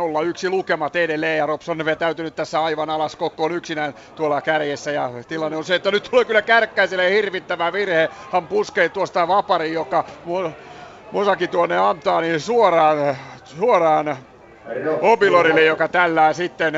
lukemat edelleen, ja RoPS on vetäytynyt tässä aivan alas kokkoon yksinään tuolla kärjessä, ja tilanne on se, että nyt tulee kyllä Kärkkäiselle hirvittävä virhe. Hän puskee tuosta vaparin, joka Mosaki tuonne antaa, niin suoraan Obilorille, joka tällään sitten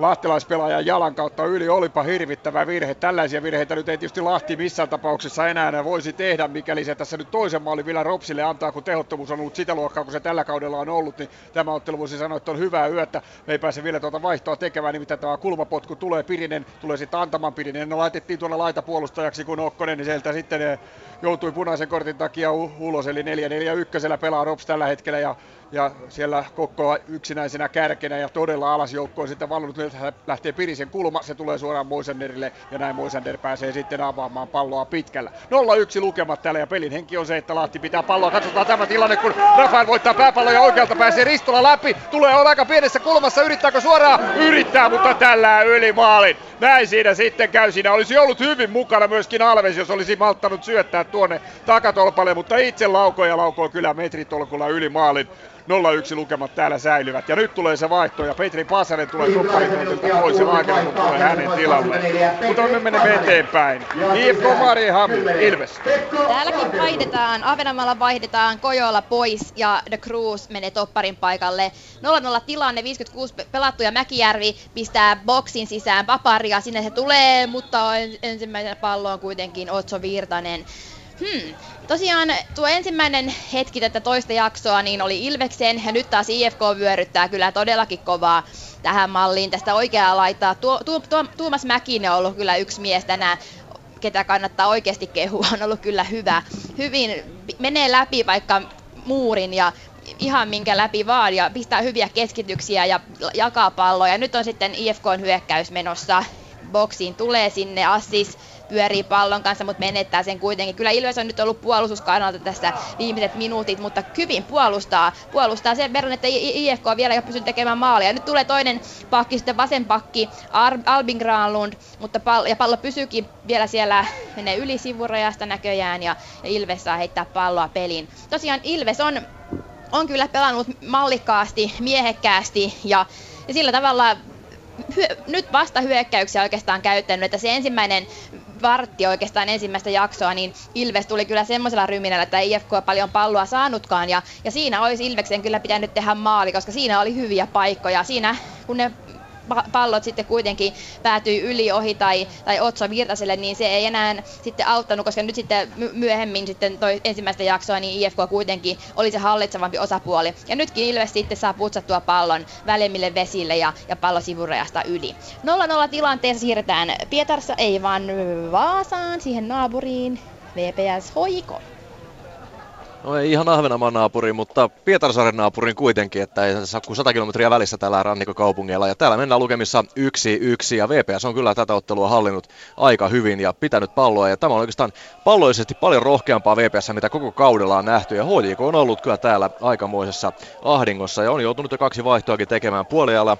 lahtilaispelaajan jalan kautta yli. Olipa hirvittävä virhe. Tällaisia virheitä nyt ei tietysti Lahti missään tapauksessa enää voisi tehdä, mikäli se tässä nyt toisen maalin vielä RoPSille antaa, kun tehottomuus on ollut sitä luokkaa, kun se tällä kaudella on ollut, niin tämä ottelu voisi sanoa, että on hyvää yötä. Me ei pääse vielä tuota vaihtoa tekemään, nimittäin tämä kulmapotku tulee. Pirinen tulee sitten antamaan. Pirinen laitettiin tuolla laitapuolustajaksi, kun Okkonen, niin sieltä sitten joutui punaisen kortin takia ulos, eli 4-4-1 pelaa RoPS tällä hetkellä, ja siellä Kokko yksinäisenä kärkenä ja todella alasjoukkoon sitten vallunut. Nyt lähtee Pirisen kulma, se tulee suoraan Moisanderille, ja näin Moisander pääsee sitten avaamaan palloa pitkällä. 0-1 lukemat täällä, ja pelin henki on se, että Lahti pitää palloa. Katsotaan tämä tilanne, kun Rafael voittaa pääpallon ja oikealta pääsee Ristola läpi. Tulee olla aika pienessä kulmassa, yrittääkö suoraan? Yrittää, mutta tällä yli maalin. Näin siinä sitten käy. Siinä olisi ollut hyvin mukana myöskin Alves, jos olisi malttanut syöttää tuonne takatolpalle, mutta itse laukoi kyllä metritolkulla yli maalin. 0-1 lukemat täällä säilyvät, ja nyt tulee se vaihto, ja Petri Pasanen tulee kopparituotilta pois, ja Lagerholm tulee hänen tilalleen. Mutta me menemme eteenpäin. IFK Mariehamn, Ilves. Täälläkin vaihdetaan, Ahvenanmaalla vaihdetaan Kojola pois, ja De Cruz menee topparin paikalle. 0-0 tilanne, 56 pelattu, ja Mäkijärvi pistää boksin sisään vaparia. Sinne se tulee, mutta ensimmäisenä palloon kuitenkin Otso Virtanen. Tosiaan tuo ensimmäinen hetki tätä toista jaksoa niin oli Ilveksen, ja nyt taas IFK vyöryttää kyllä todellakin kovaa tähän malliin. Tästä oikeaa laitaa Tuomas Mäkinen on ollut kyllä yksi mies tänään, ketä kannattaa oikeasti kehua. On ollut kyllä hyvä. Hyvin menee läpi vaikka muurin ja ihan minkä läpi vaan, ja pistää hyviä keskityksiä ja jakaa palloja. Nyt on sitten IFK:n hyökkäys menossa. Boksiin tulee sinne Assis. Pyörii pallon kanssa, mutta menettää sen kuitenkin. Kyllä Ilves on nyt ollut puolustuskannalta tässä viimeiset minuutit, mutta hyvin puolustaa sen verran, että IFK on vielä jo pystynyt tekemään maalia. Nyt tulee toinen pakki, sitten vasen pakki Albin Granlund, mutta pallo pysyykin vielä siellä, menee yli sivurajasta näköjään, ja Ilves saa heittää palloa peliin. Tosiaan Ilves on kyllä pelannut mallikkaasti, miehekkäästi, ja sillä tavalla nyt vasta hyökkäyksiä oikeastaan käyttänyt, että se ensimmäinen vartti oikeastaan ensimmäistä jaksoa, niin Ilves tuli kyllä semmoisella ryminällä, että ei IFK paljon palloa saanutkaan, ja siinä olisi Ilveksen kyllä pitänyt tehdä maali, koska siinä oli hyviä paikkoja. Siinä kun ne pallot sitten kuitenkin päätyi yli, ohi tai Otso Virtaselle, niin se ei enää sitten auttanut, koska nyt sitten myöhemmin sitten toi ensimmäistä jaksoa, niin IFK kuitenkin oli se hallitsevampi osapuoli. Ja nytkin Ilves sitten saa putsattua pallon välemmille vesille ja pallo sivurajasta yli. 0-0 tilanteessa siirretään Pietarsa, ei vaan Vaasaan, siihen naapuriin, VPS HJK. No ei ihan Ahvenanmaan naapuri, mutta Pietarsaaren naapurin kuitenkin, että ei saa kuin 100 kilometriä välissä täällä rannikkokaupungilla. Ja täällä mennään lukemissa 1-1 ja VPS on kyllä tätä ottelua hallinnut aika hyvin ja pitänyt palloa. Ja tämä on oikeastaan palloisesti paljon rohkeampaa VPS, mitä koko kaudella on nähty. Ja HJK on ollut kyllä täällä aikamoisessa ahdingossa ja on joutunut jo 2 vaihtoakin tekemään puoliajalla.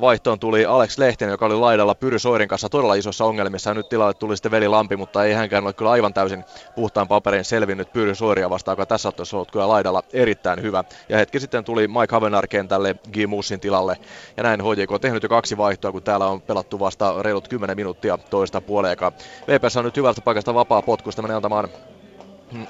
Vaihtoon tuli Alex Lehtinen, joka oli laidalla Pyry Soirin kanssa todella isossa ongelmissa. Ja nyt tilalle tuli sitten Veli Lampi, mutta ei hänkään ole kyllä aivan täysin puhtaan paperin selvinnyt Pyry Soiria vastaan, joka tässä ottelussa on ollut kyllä laidalla erittäin hyvä. Ja hetki sitten tuli Mike Havenar kentälle G. Mussin tilalle. Ja näin HJK on tehnyt jo 2 vaihtoa, kun täällä on pelattu vasta reilut 10 minuuttia toista puoliaikaa. VPS on nyt hyvältä paikasta vapaa potkusta, menee antamaan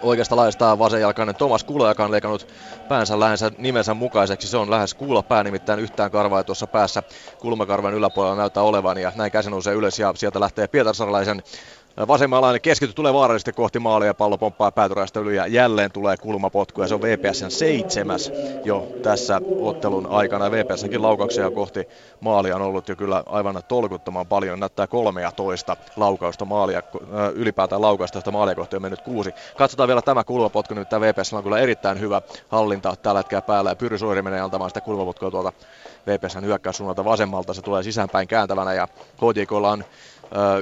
oikeasta laidasta vasenjalkainen Tomas Kula, joka on leikannut päänsä lähensä nimensä mukaiseksi. Se on lähes kuulapää, nimittäin yhtään karvaa tuossa päässä kulmakarvan yläpuolella näyttää olevan. Ja näin käsi nousee ylös ja sieltä lähtee pietarsaaralaisen vasemmalainen keskity tulee vaarallisesti kohti maalia, pallo pomppaa päätyrajasta yli ja jälleen tulee kulmapotku ja se on VPS:n 7. jo tässä ottelun aikana. VPS:nkin laukauksia kohti maalia on ollut jo kyllä aivan tolkuttoman paljon. Näyttää 13 laukausta maalia, ylipäätään laukausta maalia kohti on mennyt 6. Katsotaan vielä tämä kulmapotku, nyt tämä VPS on kyllä erittäin hyvä hallinta tällä hetkellä päällä ja Pyry Soiri menee antamaan sitä kulmapotkua tuolta VPS:n hyökkäyssuunnalta vasemmalta. Se tulee sisäänpäin kääntävänä ja HJK:lla on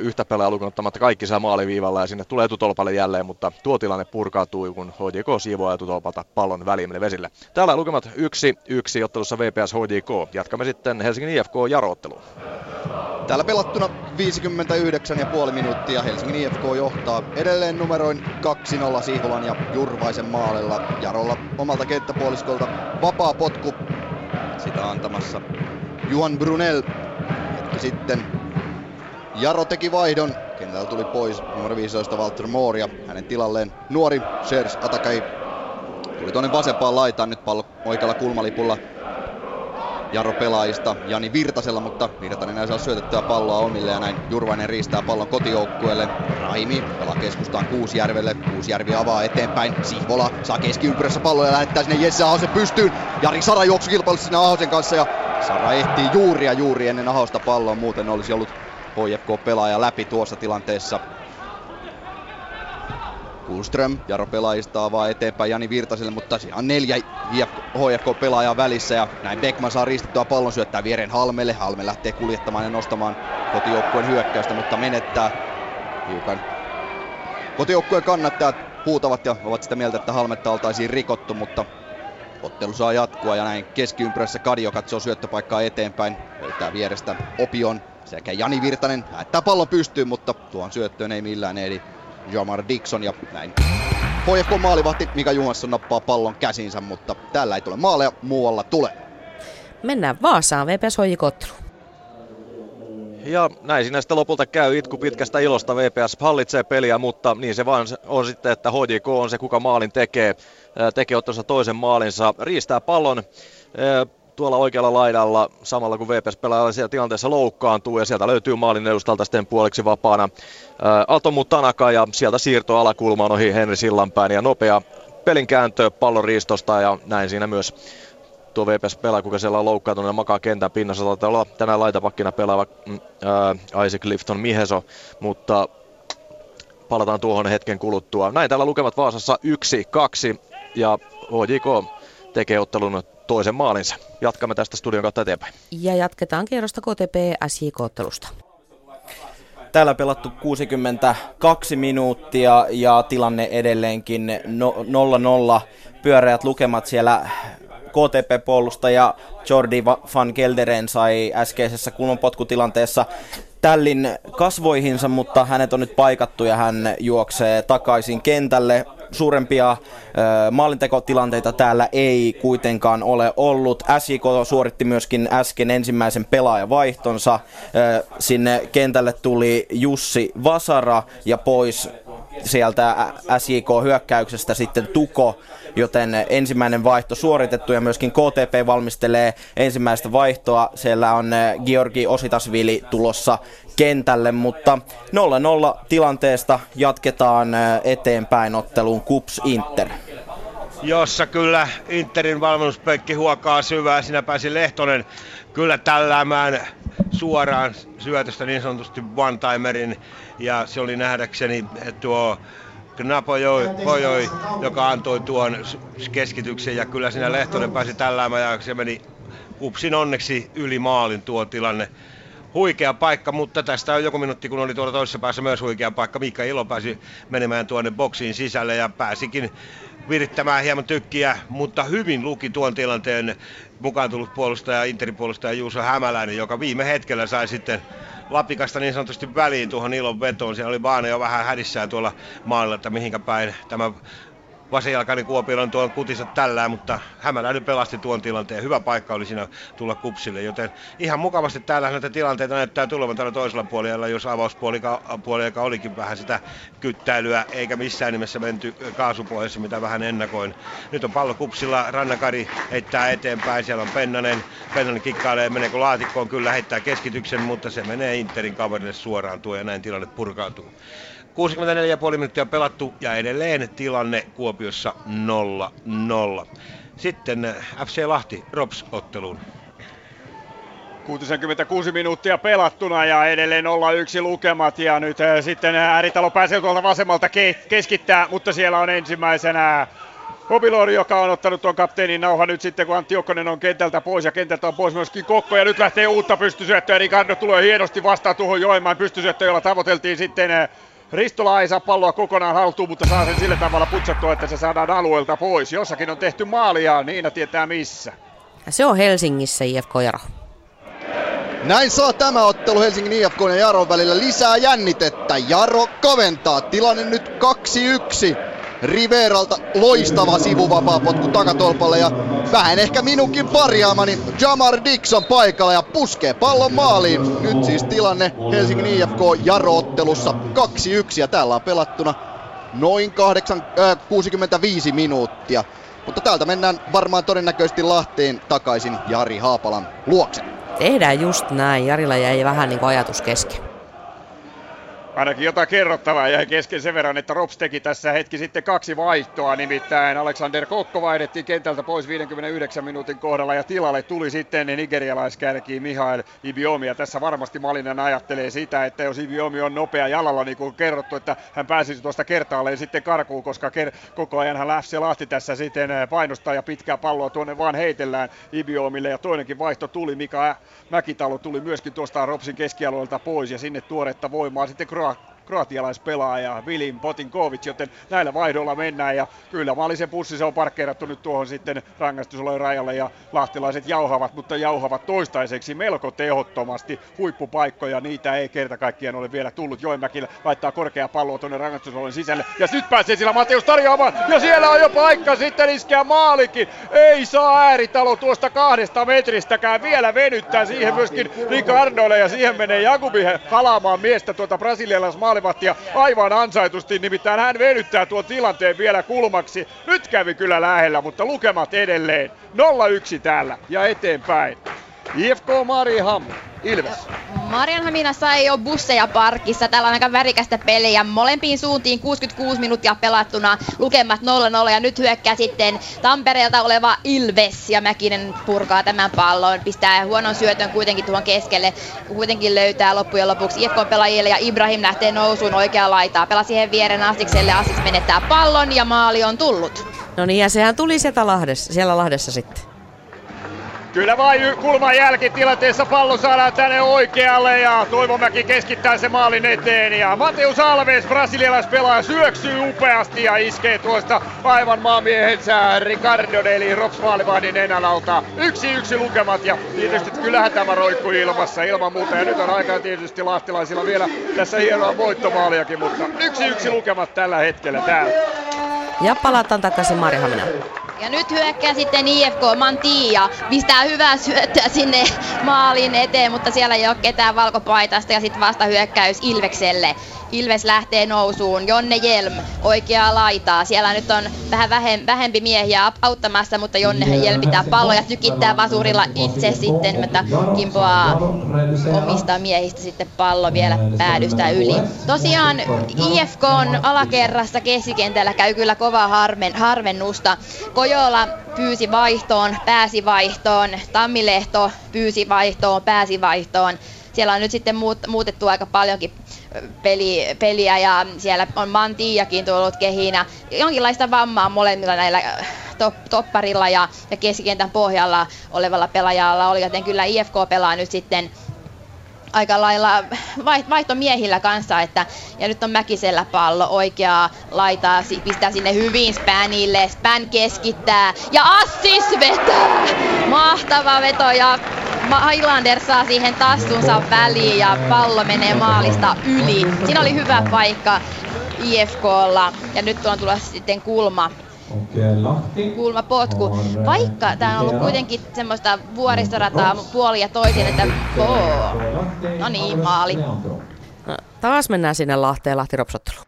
yhtä pelaa lukuun ottamatta kaikki saa maaliviivalla ja sinne tulee etutolpalle jälleen, mutta tuo tilanne purkautuu, kun HJK siivoaa etutolpalta pallon välimmille vesille. Täällä lukemat 1-1 ottelussa VPS HJK. Jatkamme sitten Helsingin IFK Jaro-otteluun. Täällä pelattuna 59,5 minuuttia. Helsingin IFK johtaa edelleen numeroin 2-0 Sihvolan ja Jurvaisen maalilla. Jarolla omalta kenttäpuoliskolta vapaa potku. Sitä antamassa Juan Brunel. Hetki sitten Jaro teki vaihdon. Kentällä tuli pois numero 15 Walter Moore ja hänen tilalleen nuori Serge Atakai. Tuli tuonne vasempaan laitaan nyt pallo oikealla kulmalipulla Jaro pelaajista Jani Virtasella, mutta Virtanen ei saa syötettyä palloa omille ja näin Jurvainen riistää pallon kotijoukkueelle. Raimi pelaa keskustaan Kuusjärvelle. Kuusjärvi avaa eteenpäin. Sihvola saa keskiympyrässä palloa ja lähettää sinne Jesse Ahosen pystyyn. Jari Sara juoksukilpailussa sinne Ahosen kanssa ja Sara ehtii juuri ennen Ahosta palloa. Muuten olisi ollut HFK-pelaaja läpi tuossa tilanteessa. Kuhlström Jaro-pelaajista avaa eteenpäin Jani Virtaselle, mutta siellä on 4 HFK-pelaajaa välissä ja näin Beckman saa riistettyä pallon, syöttää viereen Halmelle. Halme lähtee kuljettamaan ja nostamaan kotijoukkueen hyökkäystä, mutta menettää hiukan. Kotijoukkueen kannattajat huutavat ja ovat sitä mieltä, että Halmetta oltaisiin rikottu, mutta ottelu saa jatkua ja näin keskiympyrässä Kadio katsoo syöttöpaikkaa eteenpäin. Löytää vierestä Opion. Sekä Jani Virtanen lähettää pallon pystyyn, mutta tuon syöttöön ei millään ehdi Jamar Dixon ja näin. HFK maalivahti Mika Juhansson nappaa pallon käsinsä, mutta täällä ei tule maaleja, muualla tulee. Mennään Vaasaan VPS HJK-otteluun. Ja näin siinä sitten lopulta käy, itku pitkästä ilosta, VPS hallitsee peliä, mutta niin se vaan on sitten, että HJK on se kuka maalin tekee ottelussa toisen maalinsa, riistää pallon tuolla oikealla laidalla samalla kun VPS pelaaja siellä tilanteessa loukkaantuu ja sieltä löytyy maalin edustalta sitten puoliksi vapaana Atomu Tanaka ja sieltä siirto alakulmaan ohi Henri Sillanpään ja nopea pelin kääntö pallon riistosta ja näin siinä myös tuo VPS pelaa, kuka siellä on loukkaantunut ja makaa kentän pinnassa. Taitaa olla tänään laitapakkina pelaava Isaac Lifton Miheso, mutta palataan tuohon hetken kuluttua. Näin täällä lukevat Vaasassa 1-2 ja HJK tekee ottelun toisen maalinsa. Jatkamme tästä studion kautta eteenpäin. Ja jatketaan kierrosta KTP-SJK-ottelusta. Täällä pelattu 62 minuuttia ja tilanne edelleenkin 0-0. Pyöreät lukemat siellä. KTP-puolustaja Jordi van Gelderen sai äskeisessä kulmanpotkutilanteessa tällin kasvoihinsa, mutta hänet on nyt paikattu ja hän juoksee takaisin kentälle. Suurempia maalintekotilanteita täällä ei kuitenkaan ole ollut. SJK suoritti myöskin äsken ensimmäisen pelaajavaihtonsa. Sinne kentälle tuli Jussi Vasara ja pois sieltä SJK-hyökkäyksestä sitten Tuko joten ensimmäinen vaihto suoritettu ja myöskin KTP valmistelee ensimmäistä vaihtoa. Siellä on Georgi Ositasvili tulossa kentälle, mutta 0-0 tilanteesta jatketaan eteenpäin otteluun KuPS Inter. Jossa kyllä Interin valmennuspenkki huokaa syvää, sinä pääsi Lehtonen kyllä tälläämään suoraan syötöstä niin sanotusti one-timerin, ja se oli nähdäkseni tuo Knapojoi, joka antoi tuon keskityksen, ja kyllä siinä Lehtonen pääsi tälläämään ja se meni KuPSin onneksi yli maalin tuo tilanne. Huikea paikka, mutta tästä on joku minuutti, kun oli tuolla toisessa päässä myös huikea paikka. Mika Ilo pääsi menemään tuonne boksiin sisälle ja pääsikin virittämään hieman tykkiä, mutta hyvin luki tuon tilanteen mukaan tullut puolustaja, Interin puolustaja Juuso Hämäläinen, joka viime hetkellä sai sitten lapikasta niin sanotusti väliin tuohon Ilon vetoon. Siellä oli Baane jo vähän hädissään tuolla maalilla, että mihinkä päin tämä vasenjalkainen Kuopio on tuon kutinsa tällään, mutta Hämäläinen pelasti tuon tilanteen. Hyvä paikka oli siinä tulla KuPSille, joten ihan mukavasti täällä näitä tilanteita näyttää tulevan tällä toisella puolella, jos avauspuoliaika olikin vähän sitä kyttäilyä, eikä missään nimessä menty kaasupohjassa, mitä vähän ennakoin. Nyt on pallo KuPSilla, Rannakari heittää eteenpäin, siellä on Pennanen kikkailee, meneekö laatikkoon, kyllä heittää keskityksen, mutta se menee Interin kaverille suoraan tuo ja näin tilanne purkautuu. 64,5 minuuttia pelattu ja edelleen tilanne Kuopiossa 0-0. Sitten FC Lahti RoPS-otteluun. 66 minuuttia pelattuna ja edelleen 0-1 lukemat, ja nyt sitten Ääritalo pääsee tuolta vasemmalta keskittää, mutta siellä on ensimmäisenä Obilori, joka on ottanut tuon kapteenin nauhan nyt sitten, kun Antti Okkonen on kentältä pois, ja kentältä on pois myöskin Kokko, ja nyt lähtee uutta pystysyöttöä, Ricardo tulee hienosti vastaan tuohon Joenmaan pystysyöttöön, jolla tavoiteltiin sitten. Ristola ei saa palloa kokonaan haltuun, mutta saa sen sillä tavalla putsattua, että se saadaan alueelta pois. Jossakin on tehty maalia, Niina tietää missä. Se on Helsingissä IFK Jaro. Näin saa tämä ottelu Helsingin IFK ja Jaron välillä lisää jännitettä. Jaro kaventaa, tilanne nyt 2-1. Riveralta loistava sivuvapaapotku takatolpalle ja vähän ehkä minunkin parjaamani Jamar Dixon paikalla ja puskee pallon maaliin. Nyt siis tilanne Helsingin IFK-Jaro-ottelussa 2-1 ja täällä on pelattuna noin 65 minuuttia. Mutta täältä mennään varmaan todennäköisesti Lahteen takaisin Jari Haapalan luokse. Tehdään just näin. Jarilla jäi vähän niin kuin ajatus kesken. Ainakin jotain kerrottavaa jäi kesken sen verran, että RoPS teki tässä hetki sitten kaksi vaihtoa, nimittäin Alexander Kokko vaihdettiin kentältä pois 59 minuutin kohdalla ja tilalle tuli sitten nigerialaiskärki Mihail Ibiomi, ja tässä varmasti Malinen ajattelee sitä, että jos Ibiomi on nopea jalalla, niin kuin kerrottu, että hän pääsisi tuosta kertaalleen sitten karkuun, koska koko ajan hän FC Lahti tässä sitten painostaa ja pitkää palloa tuonne vaan heitellään Ibiomille, ja toinenkin vaihto tuli, Mika Mäkitalo tuli myöskin tuosta RoPSin keskialueelta pois ja sinne tuoretta voimaa sitten kroatialaispelaaja Vilim Botinkovic, joten näillä vaihdoilla mennään ja kyllä maalisen pussi se on parkkeerattu nyt tuohon sitten rangaistusolojen rajalle ja lahtilaiset jauhavat, mutta jauhavat toistaiseksi melko tehottomasti. Huippupaikkoja, niitä ei kerta kaikkiaan ole vielä tullut. Joenmäki laittaa korkeaa palloa tuonne rangaistusolojen sisälle ja nyt pääsee sillä Mateus tarjoamaan ja siellä on jo paikka sitten iskeä maalikin. Ei saa Ääritalo tuosta 2 metristäkään vielä venyttää siihen myöskin Ricardolle ja siihen menee Jakubi halaamaan miestä tuota brasilialaismaalia. Ja aivan ansaitusti, nimittäin hän venyttää tuon tilanteen vielä kulmaksi. Nyt kävi kyllä lähellä, mutta lukemat edelleen. 0-1 täällä ja eteenpäin. IFK Mariehamn, Ilves. Mariehamninassa ei ole busseja parkissa. Täällä on aika värikästä peliä. Molempiin suuntiin 66 minuuttia pelattuna. Lukemat 0-0 ja nyt hyökkää sitten Tampereelta oleva Ilves. Ja Mäkinen purkaa tämän pallon. Pistää huonon syötön kuitenkin tuohon keskelle. Kuitenkin löytää loppujen lopuksi IFK pelaajille ja Ibrahim lähtee nousuun oikeaan laitaan. Pelaa siihen vieren Astikselle. Astiks menettää pallon ja maali on tullut. No niin, ja sehän tuli siellä Lahdessa sitten. Kyllä vain kulman jälkitilanteessa pallo saadaan tänne oikealle ja Toivomäki keskittää se maalin eteen. Ja Mateus Alves, brasilialaispelaaja, syöksyy upeasti ja iskee tuosta aivan maamiehensä Ricardo eli RoPS maalivahdin nenälauta. 1-1 lukemat ja tietysti kyllähän tämä roikkui ilmassa ilman muuta. Ja nyt on aikaa tietysti lahtilaisilla vielä tässä hienoa voittomaaliakin, mutta 1-1 lukemat tällä hetkellä täällä. Ja palataan takaisin Mariehamnaan. Ja nyt hyökkää sitten IFK Mantia, pistää hyvää syöttöä sinne maalin eteen, mutta siellä ei ole ketään valkopaitasta ja sitten vasta hyökkäys Ilvekselle. Ilves lähtee nousuun. Jonne Hjelm oikeaa laitaa. Siellä nyt on vähän vähempi miehiä auttamassa, mutta Jonne Hjelm pitää palloja, tykittää vasurilla itse sitten, mutta kimpoaa omista miehistä sitten pallo vielä päädystä yli. Tosiaan IFK on alakerrassa keskikentällä, käy kyllä kovaa harvennusta. Kojola pyysi vaihtoon, pääsi vaihtoon. Tammilehto pyysi vaihtoon, pääsi vaihtoon. Siellä on nyt sitten muutettu aika paljonkin peliä ja siellä on Mantiakin tullut kehinä. Jonkinlaista vammaa molemmilla näillä topparilla ja keskikentän pohjalla olevalla pelaajalla oli, joten kyllä IFK pelaa nyt sitten aika lailla vaihtomiehillä kanssa, että ja nyt on Mäkisellä pallo oikeaa laitaa, pistää sinne hyvin Spänille, Spän keskittää ja assist vetää! Mahtava veto ja Highlander saa siihen tassunsa väliin ja pallo menee maalista yli. Siinä oli hyvä paikka IFK:lla ja nyt on tulossa sitten kulmapotku. Vaikka tää on ollut kuitenkin semmoista vuoristorataa puoli ja toisin, että no niin, maali. Taas mennään sinne Lahteen Lahti-Ropsotteluun.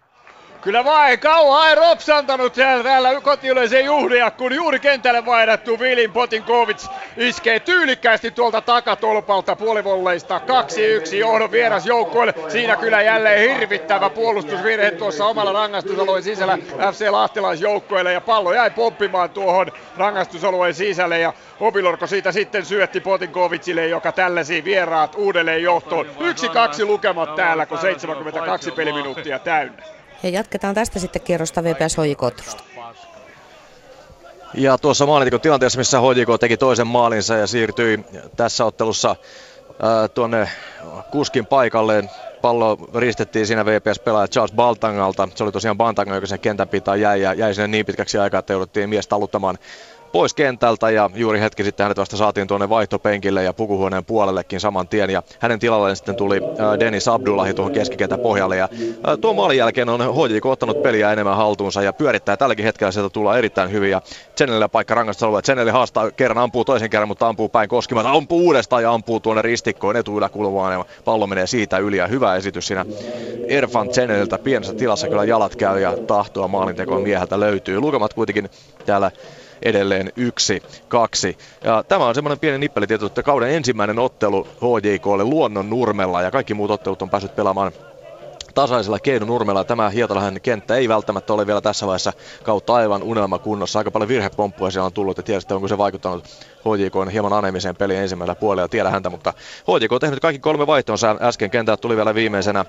Kyllä vain, kauan ei ropsantanut täällä kotiyleisen juhlia, kun juuri kentälle vaihdettu Vilin Potinkovic iskee tyylikkäästi tuolta takatolpalta puolivolleista 2-1 johdon vierasjoukkoille. Siinä kyllä jälleen hirvittävä puolustusvirhe tuossa omalla rangaistusalueen sisällä FC lahtelaisjoukkoille ja pallo jäi pomppimaan tuohon rangaistusalueen sisälle ja Obilorko siitä sitten syötti Potinkovicille, joka tälläsi vieraat uudelleen johtoon. 1-2 lukemat täällä, kun 72 peliminuuttia täynnä. Ja jatketaan tästä sitten kierrosta VPS-HJK-ottelusta. Ja tuossa maalintekotilanteessa, missä HJK teki toisen maalinsa ja siirtyi tässä ottelussa tuonne kuskin paikalleen. Pallo ristettiin siinä VPS-pelaaja Charles Baltangalta. Se oli tosiaan Baltanga, joka sen kentän pintaan jäi ja jäi sinne niin pitkäksi aikaa, että jouduttiin mies taluttamaan pois kentältä ja juuri hetki sitten hänet vasta saatiin tuonne vaihtopenkille ja pukuhuoneen puolellekin saman tien ja hänen tilalleen sitten tuli Dennis Abdullahi tuohon keskikentän pohjalle ja tuon maalin jälkeen on HJK ottanut peliä enemmän haltuunsa ja pyörittää tälläkin hetkellä sieltä tulla erittäin hyvin ja Chenelle paikka rangaistusalueella. Chenelle haastaa kerran, ampuu toisen kerran, mutta ampuu päin koskimatta, ampuu uudestaan ja ampuu tuonne ristikkoon etuyläkulmaan ja pallo menee siitä yli ja hyvä esitys siinä Erfan Cheneliltä. Pienessä tilassa kyllä jalat käy ja tahtoa maalintekoon mieheltä löytyy. Lukemat kuitenkin täällä edelleen 1-2. Ja tämä on semmoinen pieni nippelitieto, että kauden ensimmäinen ottelu HJK:lle Luonnon nurmella ja kaikki muut ottelut on päässyt pelaamaan tasaisella keinonurmella. Tämä Hietalahden kenttä ei välttämättä ole vielä tässä vaiheessa kautta aivan unelmakunnossa. Aika paljon virhepomppuja siellä on tullut ja tiedätte, onko se vaikuttanut HJK:n hieman anemiseen peliin ensimmäisellä puolella. Tiedä häntä, mutta HJK on tehnyt kaikki kolme vaihtonsa. Äsken kentältä tuli vielä viimeisenä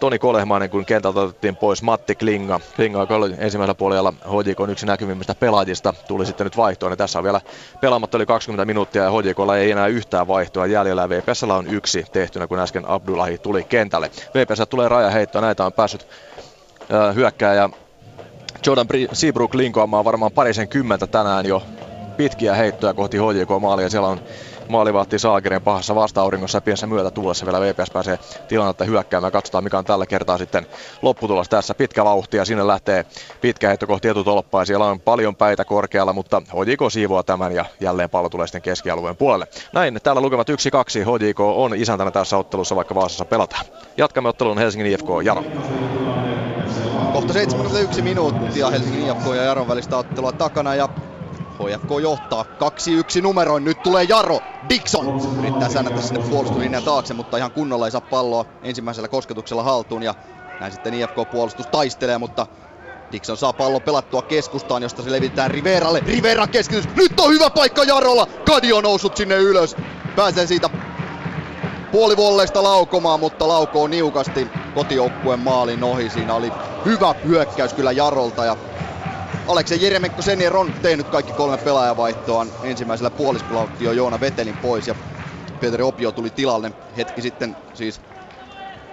Toni Kolehmainen, kun kentältä otettiin pois Matti Klinga. Klinga, joka oli ensimmäisellä puolella HJK:n yksi näkyvimmistä pelaajista, tuli sitten nyt vaihtoon. Ja tässä on vielä pelaamatta yli 20 minuuttia ja HJK:lla ei enää yhtään vaihtoa jäljellä. VPS:llä on yksi tehtynä, kun äsken Abdullahi tuli kentälle. VPS:llä tulee rajaheittoa, näitä on päässyt hyökkääjä Jordan Seabrook linkoamaan varmaan parisen kymmentä tänään jo pitkiä heittoja kohti HJK-maalia. Siellä on maalivahti Saageren pahassa vasta-auringossa ja pienessä myötätuulessa vielä VPS pääsee tilannetta hyökkäämään. Katsotaan, mikä on tällä kertaa sitten lopputulos tässä. Pitkä vauhti ja sinne lähtee pitkä heitto kohti etutolppaa. Siellä on paljon päitä korkealla, mutta HJK siivoaa tämän ja jälleen pallo tulee sitten keskialueen puolelle. Näin, täällä lukemat 1-2. HJK on isäntänä tässä ottelussa, vaikka Vaasassa pelataan. Jatkamme ottelun Helsingin IFK Jaro. Kohta 71 minuuttia Helsingin IFK ja Jaron välistä ottelua takana ja HFK johtaa 2-1 numeroin. Nyt tulee Jaro. Dixon yrittää säännätä sinne puolustuslinjan taakse, mutta ihan kunnolla ei saa palloa ensimmäisellä kosketuksella haltuun. Ja näin sitten IFK-puolustus taistelee, mutta Dixon saa pallon pelattua keskustaan, josta se levitetään Riveralle. Riveran keskitys. Nyt on hyvä paikka Jarolla. Kadio noussut sinne ylös. Pääsee siitä puolivolleista laukomaan, mutta laukoo niukasti kotijoukkueen maalin ohi. Siinä oli hyvä hyökkäys kyllä Jarolta ja Aleksei Jeremenko senior on tehnyt kaikki kolme pelaajavaihtoaan. Ensimmäisellä puoliskolla otti jo Joona Vetelin pois ja Petri Opio tuli tilalle hetki sitten. Siis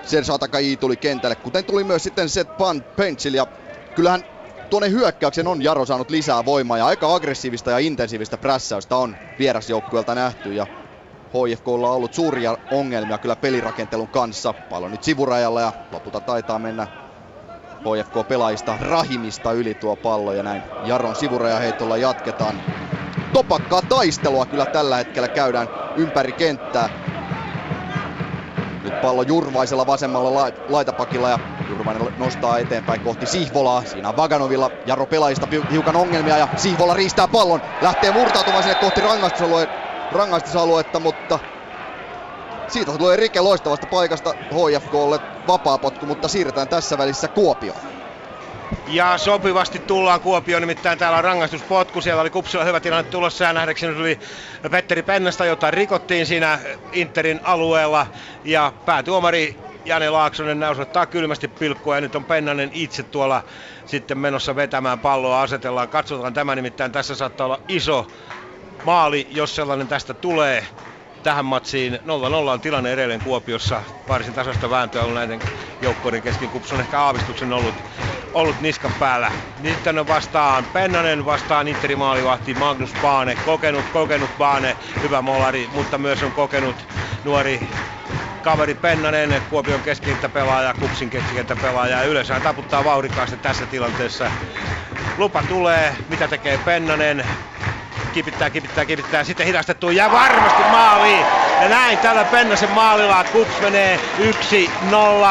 Serge Atakai tuli kentälle, kuten tuli myös sitten Seth Pentsil. Ja kyllähän tuonne hyökkäyksen on Jaro saanut lisää voimaa ja aika aggressiivista ja intensiivistä prässäystä on vierasjoukkueelta nähty. Ja HIFK:lla on ollut suuria ongelmia kyllä pelirakentelun kanssa. Pallo nyt sivurajalla ja lopulta taitaa mennä HIFK-pelaajista Rahimista yli tuo pallo ja näin Jaron sivurajaheitolla jatketaan. Topakkaa taistelua kyllä tällä hetkellä käydään ympäri kenttää. Nyt pallo Jurvaisella vasemmalla laitapakilla ja Jurvainen nostaa eteenpäin kohti Sihvolaa. Siinä on Vaganovilla Jaro pelaajista hiukan ongelmia ja Sihvola riistää pallon. Lähtee murtautumaan sinne kohti rangaistusaluetta, mutta siitä tulee Rike loistavasta paikasta HIFK:lle vapaapotku, mutta siirretään tässä välissä Kuopioon. Ja sopivasti tullaan Kuopioon, nimittäin täällä on rangaistuspotku. Siellä oli KuPSilla hyvä tilanne tulossa ja nähdäkseni tuli Petteri Pennasta, jota rikottiin siinä Interin alueella. Ja päätuomari Jane Laaksonen osoittaa kylmästi pilkkua ja nyt on Pennanen itse tuolla sitten menossa vetämään palloa. Asetellaan, katsotaan tämä, nimittäin tässä saattaa olla iso maali, jos sellainen tästä tulee. Tähän matsiin 0-0 on tilanne edelleen Kuopiossa. Varsin tasaista vääntöä on näiden joukkoiden kesken. KuPS on ehkä aavistuksen ollut niskan päällä. Sitten on vastaan Pennanen, vastaan Interin maalivahti Magnus Baane. Kokenut Baane, hyvä molari, mutta myös on kokenut nuori kaveri Pennanen, Kuopion keskikenttä pelaaja, KuPSin keskikenttä pelaaja. Yleensä taputtaa vauhdikkaasti tässä tilanteessa. Lupa tulee, mitä tekee Pennanen? Kipittää, sitten hidastettu ja varmasti maaliin. Ja näin tällä Pennasen maalilla KuPS menee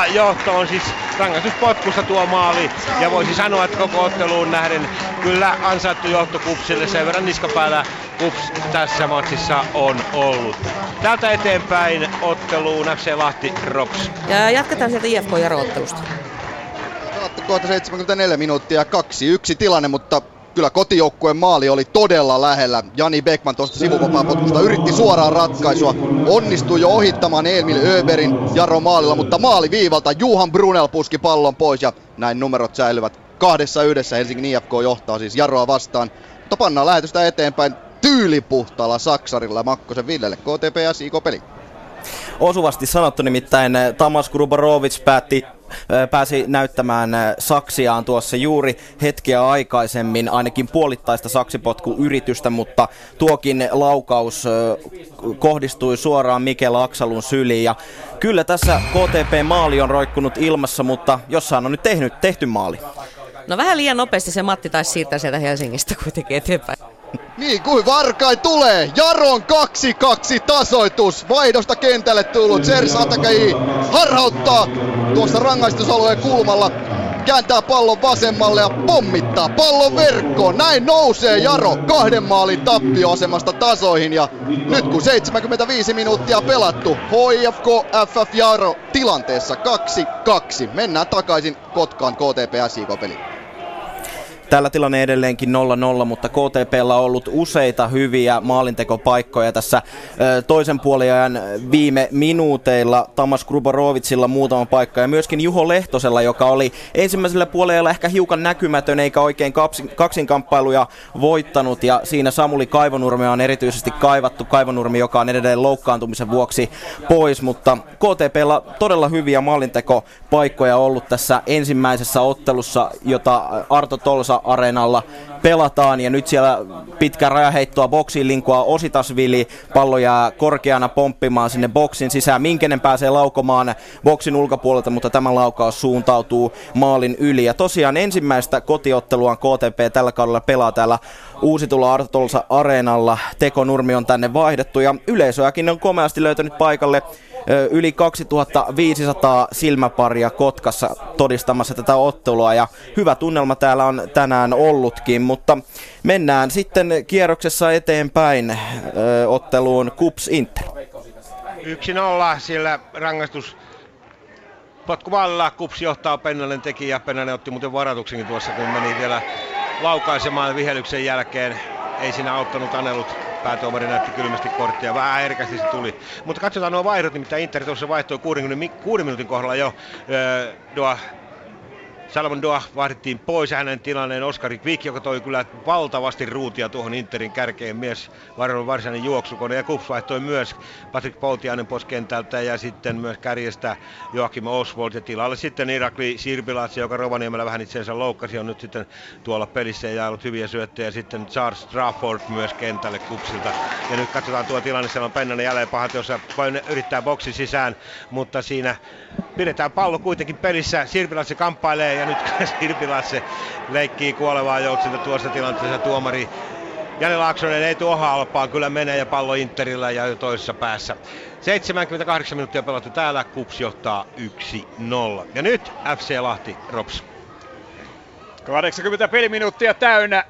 1-0 johtoon, siis rangaistuspotkusta tuo maali. Ja voisi sanoa, että koko otteluun nähden kyllä ansaittu johto KuPSille, sen verran niskapäällä KuPS tässä matsissa on ollut. Täältä eteenpäin otteluun FC Lahti RoPS. Ja jatketaan sieltä IFK Jaro-ottelusta. Kohta 74 minuuttia 2-1 tilanne, mutta kyllä kotijoukkueen maali oli todella lähellä. Jani Beckman tuosta sivuvapaapotkusta yritti suoraan ratkaisua. Onnistui jo ohittamaan Emil Öberin Jaro maalilla, mutta maaliviivalta Juhan Brunel puski pallon pois ja näin numerot säilyvät 2-1. Helsingin IFK johtaa siis Jaroa vastaan. Mutta pannaan lähetystä eteenpäin tyylipuhtaalla saksarilla Makkosen Villelle KTP ja SJK-peli. Osuvasti sanottu, nimittäin Tamas Grubarovic pääsi näyttämään saksiaan tuossa juuri hetkeä aikaisemmin, ainakin puolittaista saksipotkuyritystä, mutta tuokin laukaus kohdistui suoraan Mikel Aksalun syliin. Ja kyllä tässä KTP-maali on roikkunut ilmassa, mutta jossain on nyt tehty maali. No vähän liian nopeasti se Matti taisi siirtää sieltä Helsingistä kuitenkin eteenpäin. Niin kuin Varkai tulee, Jaron 2-2 tasoitus, vaihdosta kentälle tullut Serge Atakai harhauttaa tuossa rangaistusalueen kulmalla, kääntää pallon vasemmalle ja pommittaa pallon verkkoon. Näin nousee Jaro kahden maalin tappioasemasta tasoihin ja nyt kun 75 minuuttia pelattu, HIFK FF Jaro tilanteessa 2-2. Mennään takaisin Kotkaan KTP-SJK-peliin. Tällä tilanne edelleenkin 0-0, mutta KTP:llä on ollut useita hyviä maalintekopaikkoja tässä toisen puoliajan viime minuuteilla. Tamas Gruborovicilla muutama paikka ja myöskin Juho Lehtosella, joka oli ensimmäisellä puolella ehkä hiukan näkymätön eikä oikein kaksinkamppailuja voittanut. Ja siinä Samuli Kaivonurmea on erityisesti kaivattu. Kaivonurmi, joka on edelleen loukkaantumisen vuoksi pois, mutta KTP:llä todella hyviä maalintekopaikkoja ollut tässä ensimmäisessä ottelussa, jota Arto Tolsa Areenalla pelataan, ja nyt siellä pitkä rajaheittoa boksiin linkoa Ositasvili, pallo jää korkeana pomppimaan sinne boksin sisään. Minkenen pääsee laukomaan boksin ulkopuolelta, mutta tämä laukaus suuntautuu maalin yli. Ja tosiaan ensimmäistä kotiotteluaan KTP tällä kaudella pelaa täällä uusitulla Arto Tolsa Areenalla. Teko Nurmi on tänne vaihdettu ja yleisöäkin on komeasti löytänyt paikalle. Yli 2500 silmäparia Kotkassa todistamassa tätä ottelua ja hyvä tunnelma täällä on tänään ollutkin, mutta mennään sitten kierroksessa eteenpäin otteluun KuPS Inter. 1-0 sillä rangaistus potkuvalla KuPS johtaa, Pennanen teki ja Pennanen otti muuten varoituksenkin tuossa kun meni vielä laukaisemaan vihelyksen jälkeen. Ei siinä auttanut Anelut. Päätuomari näytti kylmästi korttia. Vähän herkästi se tuli. Mutta katsotaan nuo vaihdot, mitä Inter tuossa vaihtoi 6 minuutin kohdalla jo. Salomon Doa vaihdettiin pois ja hänen tilanneen Oskari Kvik, joka toi kyllä valtavasti ruutia tuohon Interin kärkeen mies. Varsinainen juoksukone ja KuPS vaihtoi myös Patrick Poutiainen pois kentältä ja sitten myös kärjestä Joakim Oswald ja tilalle sitten Irakli Sirpilatsi, joka Rovaniemellä vähän itseensä loukkasi, on nyt sitten tuolla pelissä ja ollut hyviä syöttejä. Sitten Charles Strafford myös kentälle KuPSilta. Ja nyt katsotaan tuo tilanne, siellä on Pennanen jälleen pahat, jossa yrittää boksin sisään, mutta siinä pidetään pallo kuitenkin pelissä. Sirpilatsi kamppailee ja nyt Sirpilatse leikkii kuolevaa joutsinta tuossa tilanteessa. Tuomari Jani Laaksonen ei tuohon halpaan, kyllä menee ja pallo Interillä ja toisessa päässä. 78 minuuttia pelattu täällä, KuPS johtaa 1-0. Ja nyt FC Lahti, RoPS. 80 peliminuuttia täynnä,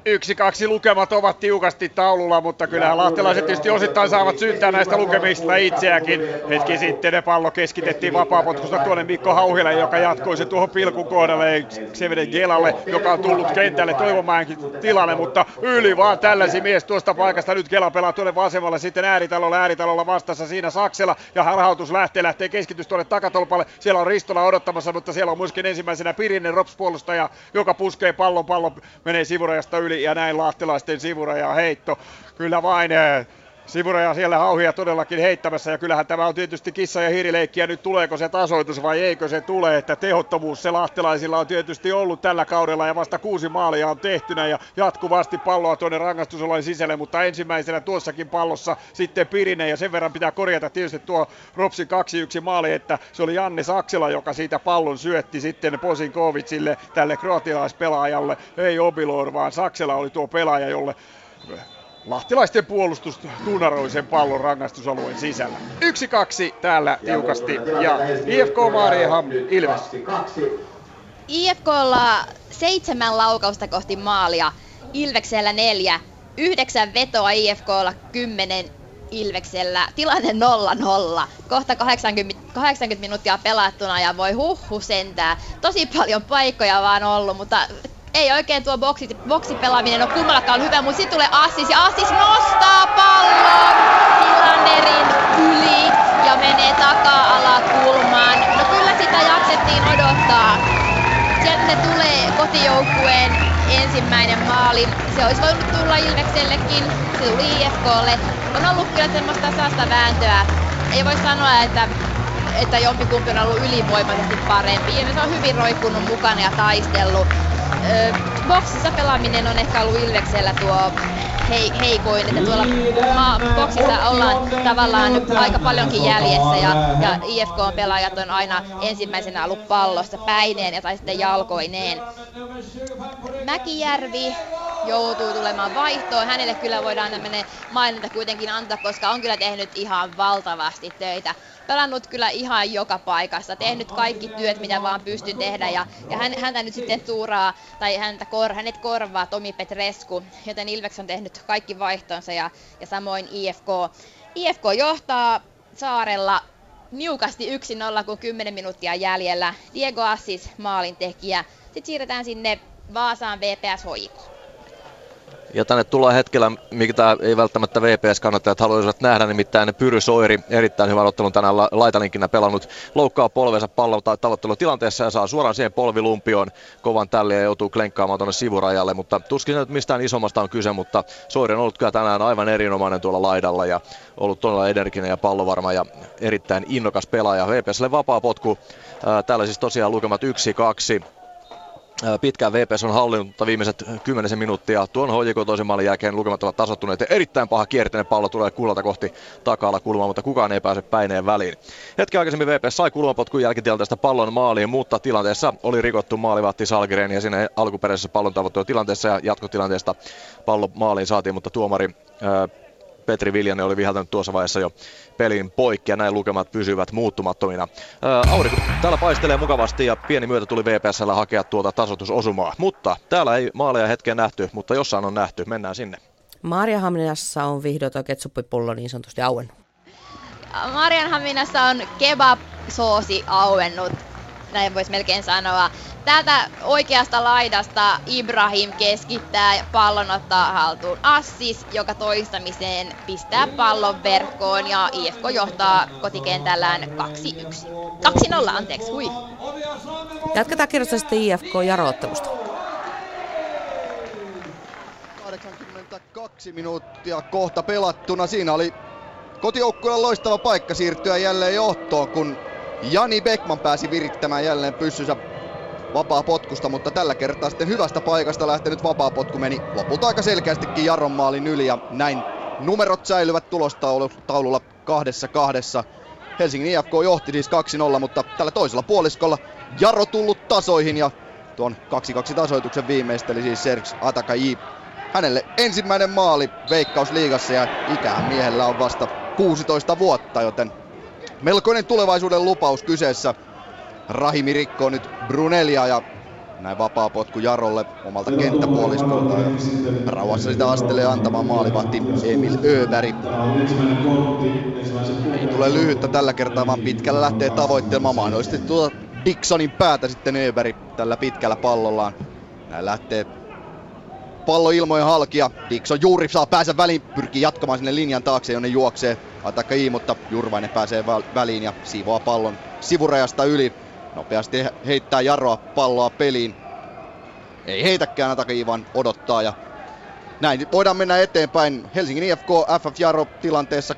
1-2 lukemat ovat tiukasti taululla, mutta kyllähän lahtelaiset tietysti osittain saavat syyttää näistä lukemista itseäkin. Hetki sitten ne pallo keskitettiin vapaapotkusta tuonne Mikko Hauhilalle, joka jatkoi se tuohon pilkun kohdalle Xavier Gelalle, joka on tullut kentälle Toivomäenkin tilanne, mutta yli vaan tälläsi mies tuosta paikasta. Nyt Gela pelaa tuonne vasemmalla, sitten ääritalolla vastassa siinä Saksela, ja harhautus lähtee keskitys tuonne takatolpalle. Siellä on Ristola odottamassa, mutta siellä on myöskin ensimmäisenä Pirinen RoPS-puolustaja, joka puskee. Pallo menee sivurajasta yli ja näin lahtelaisten sivuraja heitto. Kyllä vain sivuraja siellä Hauhia todellakin heittämässä ja kyllähän tämä on tietysti kissa- ja hiirileikkiä nyt, tuleeko se tasoitus vai eikö se tule, että tehottomuus se lahtelaisilla on tietysti ollut tällä kaudella ja vasta 6 maalia on tehtynä ja jatkuvasti palloa tuonne rangaistusalueen sisälle, mutta ensimmäisenä tuossakin pallossa sitten Pirinen ja sen verran pitää korjata tietysti tuo RoPSin 2-1 maali, että se oli Janne Saksela, joka siitä pallon syötti sitten Posinkovicille, tälle kroatialaispelaajalle, ei Obilor, vaan Saksela oli tuo pelaaja, jolle lahtilaisten puolustus tunaroi sen pallon rangaistusalueen sisällä. 1-2 täällä tiukasti ja IFK Mariehamn Ilves. IFK:lla 7 laukausta kohti maalia, Ilveksellä 4, 9 vetoa IFK:lla 10 Ilveksellä. Tilanne 0-0. Kohta 80 minuuttia pelattuna ja voi huhhuh sentää. Tosi paljon paikkoja vaan ollut, mutta ei oikein tuo boksi pelaaminen ole kummallakaan hyvä, mutta sitten tulee Assis ja Assis nostaa pallon Hilanderin yli ja menee taka-alakulmaan. No kyllä sitä jaksettiin odottaa. Sieltä tulee kotijoukkueen ensimmäinen maali. Se olisi voinut tulla Ilveksellekin, se tuli IFK:lle. On ollut kyllä semmoista tasasta vääntöä. Ei voi sanoa, että jompikumpi on ollut ylivoimaisesti parempi. Ja se on hyvin roikkunut mukana ja taistellut. Boksissa pelaaminen on ehkä ollut Ilveksellä tuo heikoin, että tuolla boksissa ollaan tavallaan aika paljonkin jäljessä ja IFK-pelaajat on aina ensimmäisenä ollut pallossa päineen ja tai sitten jalkoineen. Mäkijärvi joutuu tulemaan vaihtoon. Hänelle kyllä voidaan tämmöinen maininta kuitenkin antaa, koska on kyllä tehnyt ihan valtavasti töitä. Pelannut kyllä ihan joka paikassa, tehnyt kaikki työt, mitä vaan pystyi tehdä ja häntä nyt sitten tuuraa, tai hänet korvaa Tomi Petrescu, joten Ilveks on tehnyt kaikki vaihtonsa ja samoin IFK. IFK johtaa Saarella niukasti 1-0, kun 10 minuuttia jäljellä. Diego Assis maalintekijä. Sitten siirretään sinne Vaasaan VPS-HJK. Ja tänne tullaan hetkellä, mitä ei välttämättä VPS-kannattajat haluaisivat nähdä, nimittäin Pyry Soiri, erittäin hyvän ottelun tänään laitaninkinä pelannut, loukkaa polvensa pallon tavoittelutilanteessa ja saa suoraan siihen polvilumpioon kovan tälle ja joutuu klenkkaamaan tuonne sivurajalle, mutta tuskin nyt mistään isommasta on kyse, mutta Soiri on ollut kyllä tänään aivan erinomainen tuolla laidalla ja ollut todella energinen ja pallovarma ja erittäin innokas pelaaja. VPSlle vapaa potku, täällä siis tosiaan lukemat 1-2. Pitkään VPS on hallinnut, mutta viimeiset 10 minuuttia tuon HJK toisen maalin jälkeen lukemat ovat tasoittuneet. Erittäin paha kierteinen pallo tulee kulmalta kohti taka-alakulmaa, mutta kukaan ei pääse päineen väliin. Hetken aikaisemmin VPS sai kulmapotkun jälkitilanteesta pallon maaliin, mutta tilanteessa oli rikottu maalivahti Salgren ja siinä alkuperäisessä pallon tavoittelutilanteessa ja jatkotilanteesta pallo maaliin saatiin, mutta tuomari Petri Viljanen oli viheltänyt tuossa vaiheessa jo pelin poikki ja näin lukemat pysyvät muuttumattomina. Aurinko täällä paistelee mukavasti ja pieni myötä tuli VPS:llä hakea tuota tasoitusosumaa, mutta täällä ei maaleja hetken nähty, mutta jossain on nähty. Mennään sinne. Maarianhaminassa on vihdoin tuo ketsuppipullo niin sanotusti auennut. Maarianhaminassa on kebab-soosi auennut, näin voisi melkein sanoa. Täältä oikeasta laidasta Ibrahim keskittää ja pallon ottaa haltuun Assis, joka toistamiseen pistää pallon verkkoon ja IFK johtaa kotikentällään 2-0, anteeksi, hui. Jatketaan kerrosta sitten IFK-Jaro-ottelusta. 82 minuuttia kohta pelattuna. Siinä oli kotijoukkueella loistava paikka siirtyä jälleen johtoon, kun Jani Beckman pääsi virittämään jälleen pyssynsä vapaapotkusta, mutta tällä kertaa sitten hyvästä paikasta lähtenyt vapaapotku meni lopulta aika selkeästikin Jaron maalin yli ja näin numerot säilyvät tulostaululla 2-2. Helsingin IFK johti siis 2-0, mutta tällä toisella puoliskolla Jaro tullut tasoihin ja tuon 2-2 tasoituksen viimeisteli siis Serge Atakaji Hänelle ensimmäinen maali Veikkausliigassa ja ikää miehellä on vasta 16 vuotta, joten melkoinen tulevaisuuden lupaus kyseessä. Rahimi rikkoo nyt Brunelia ja näin vapaa potku Jarolle omalta kenttäpuoliskolta. Rauhassa sitä astelee antamaan maalivahti Emil Öberg. Ei tule lyhyttä tällä kertaa, vaan pitkällä lähtee tavoittelemaan mahdollisesti tuota Dixonin päätä sitten Öberg tällä pitkällä pallollaan. Näin lähtee pallo ilmojen halkia. Dixon juuri saa päänsä väliin, pyrkii jatkamaan sinne linjan taakse, jonne juoksee Atakka I, mutta Jurvainen pääsee väliin ja siivoaa pallon sivurajasta yli. Nopeasti heittää Jaroa palloa peliin. Ei heitäkään Atakka I, vaan odottaa ja näin voidaan mennä eteenpäin. Helsingin IFK FF Jaro tilanteessa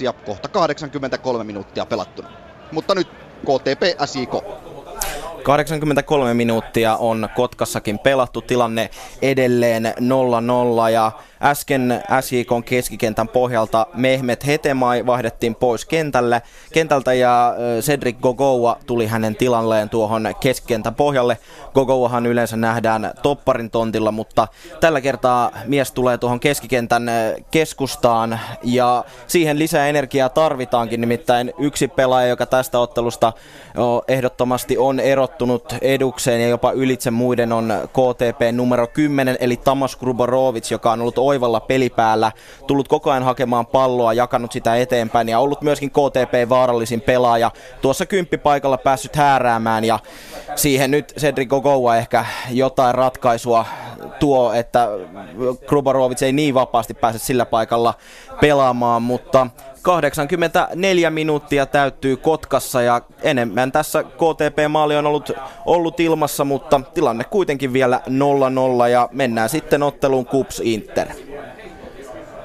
2-2 ja kohta 83 minuuttia pelattuna. Mutta nyt KTP SJK. 83 minuuttia on Kotkassakin pelattu, tilanne edelleen 0-0 ja äsken SJK:n keskikentän pohjalta Mehmet Hetemai vaihdettiin pois kentältä ja Cedric Gogoa tuli hänen tilalleen tuohon keskikentän pohjalle. Gogoahan yleensä nähdään topparin tontilla, mutta tällä kertaa mies tulee tuohon keskikentän keskustaan ja siihen lisää energiaa tarvitaankin, nimittäin yksi pelaaja, joka tästä ottelusta ehdottomasti on erottunut edukseen ja jopa ylitse muiden on KTP numero 10 eli Tamas Gruborovic, joka on ollut oivalla pelipäällä, tullut koko ajan hakemaan palloa, jakanut sitä eteenpäin ja ollut myöskin KTP vaarallisin pelaaja. Tuossa kymppipaikalla päässyt hääräämään ja siihen nyt Cedric Gogoa ehkä jotain ratkaisua tuo, että Gruborovic ei niin vapaasti pääse sillä paikalla pelaamaan, mutta 84 minuuttia täyttyy Kotkassa ja enemmän tässä KTP-maali on ollut ilmassa, mutta tilanne kuitenkin vielä 0-0 ja mennään sitten otteluun KuPS Inter.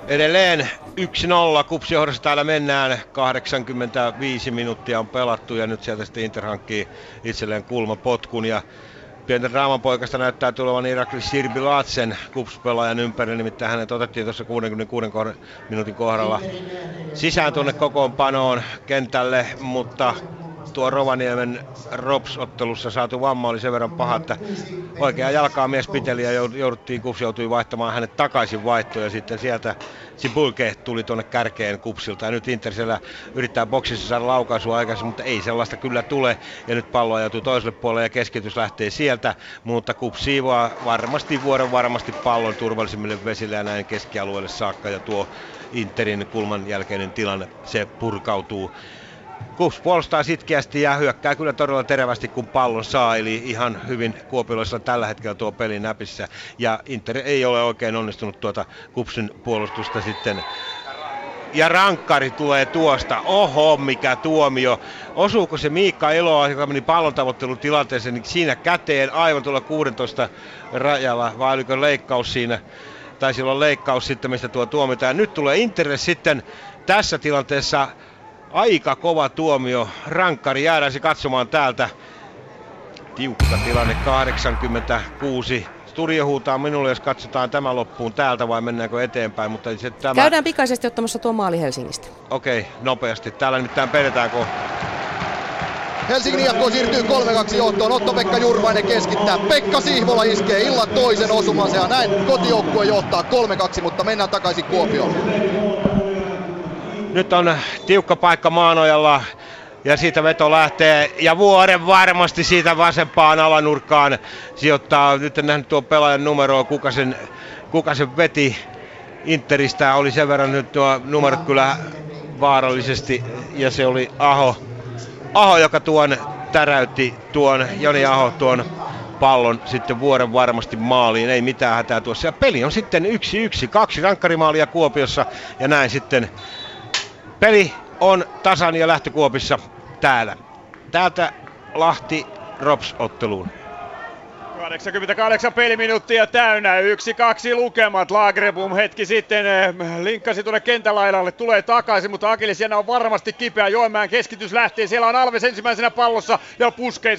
Edelleen 1-0 KuPS johdossa täällä mennään, 85 minuuttia on pelattu ja nyt sieltä sitten Inter hankkii itselleen kulmapotkun ja pienten raamanpoikasta näyttää tulevan Irakli Sirbilatsen KuPS-pelaajan ympärille, nimittäin hänet otettiin tuossa 66 minuutin kohdalla sisään tuonne kokoonpanoon kentälle, mutta tuo Rovaniemen RoPS-ottelussa saatu vamma oli sen verran paha, että oikea jalkaa mies piteli ja KuPS joutui vaihtamaan hänet takaisin vaihtoon ja sitten sieltä Sibulke tuli tuonne kärkeen KuPSilta ja nyt Inter siellä yrittää boksissa saada laukaisua aikaisemmin, mutta ei sellaista kyllä tule ja nyt pallo ajautuu toiselle puolelle ja keskitys lähtee sieltä, mutta KuPS siivoaa varmasti varmasti pallon turvallisimmille vesille ja näin keskialueelle saakka ja tuo Interin kulman jälkeinen tilanne, se purkautuu. KuPS puolustaa sitkeästi ja hyökkää kyllä todella terävästi, kun pallon saa, eli ihan hyvin kuopilaisilla tällä hetkellä tuo peli näpissä. Ja Inter ei ole oikein onnistunut tuota KuPSin puolustusta sitten. Ja rankkari tulee tuosta. Oho, mikä tuomio. Osuuko se Miikka Eloa, joka meni pallon tavoittelutilanteeseen, niin siinä käteen aivan tuolla 16 rajalla, vai oliko leikkaus siinä? Taisi olla leikkaus sitten, mistä tuo tuomita. Ja nyt tulee Interille sitten tässä tilanteessa aika kova tuomio. Rankkari jäädäisi katsomaan täältä. Tiukka tilanne, 86. Studio huutaa minulle, jos katsotaan tämä loppuun täältä vai mennäänkö eteenpäin. Mutta se tämä... Käydään pikaisesti ottamassa tuo maali Helsingistä. Okei, nopeasti. Täällä nimittäin peletään kohta. Helsingin IFK siirtyy 3-2 johtoon. Otto-Pekka Jurvainen keskittää. Pekka Sihvola iskee illan toisen osumansa ja näin kotijoukkue johtaa 3-2, mutta mennään takaisin Kuopioon. Nyt on tiukka paikka maanojalla ja siitä veto lähtee ja Vuoren varmasti siitä vasempaan alanurkkaan sijoittaa. Nyt en nähnyt tuon pelaajan numeroa, kuka sen veti Interistä. Oli sen verran nyt tuo numerot kyllä vaarallisesti ja se oli Aho. Aho, joka tuon täräytti tuon, Joni Aho tuon pallon sitten Vuoren varmasti maaliin. Ei mitään hätää tuossa. Ja peli on sitten 1-1, 2 rankkarimaalia Kuopiossa ja näin sitten. Peli on tasan ja lähtökuopissa täällä. Täältä Lahti RoPS-otteluun. 88 peliminuuttia täynnä, 1-2 lukemat. Lagerbum hetki sitten linkkasi tuonne kentälaidalle, tulee takaisin, mutta Akilisiena on varmasti kipeä. Joenmäen keskitys lähtee, siellä on Alves ensimmäisenä pallossa ja puskee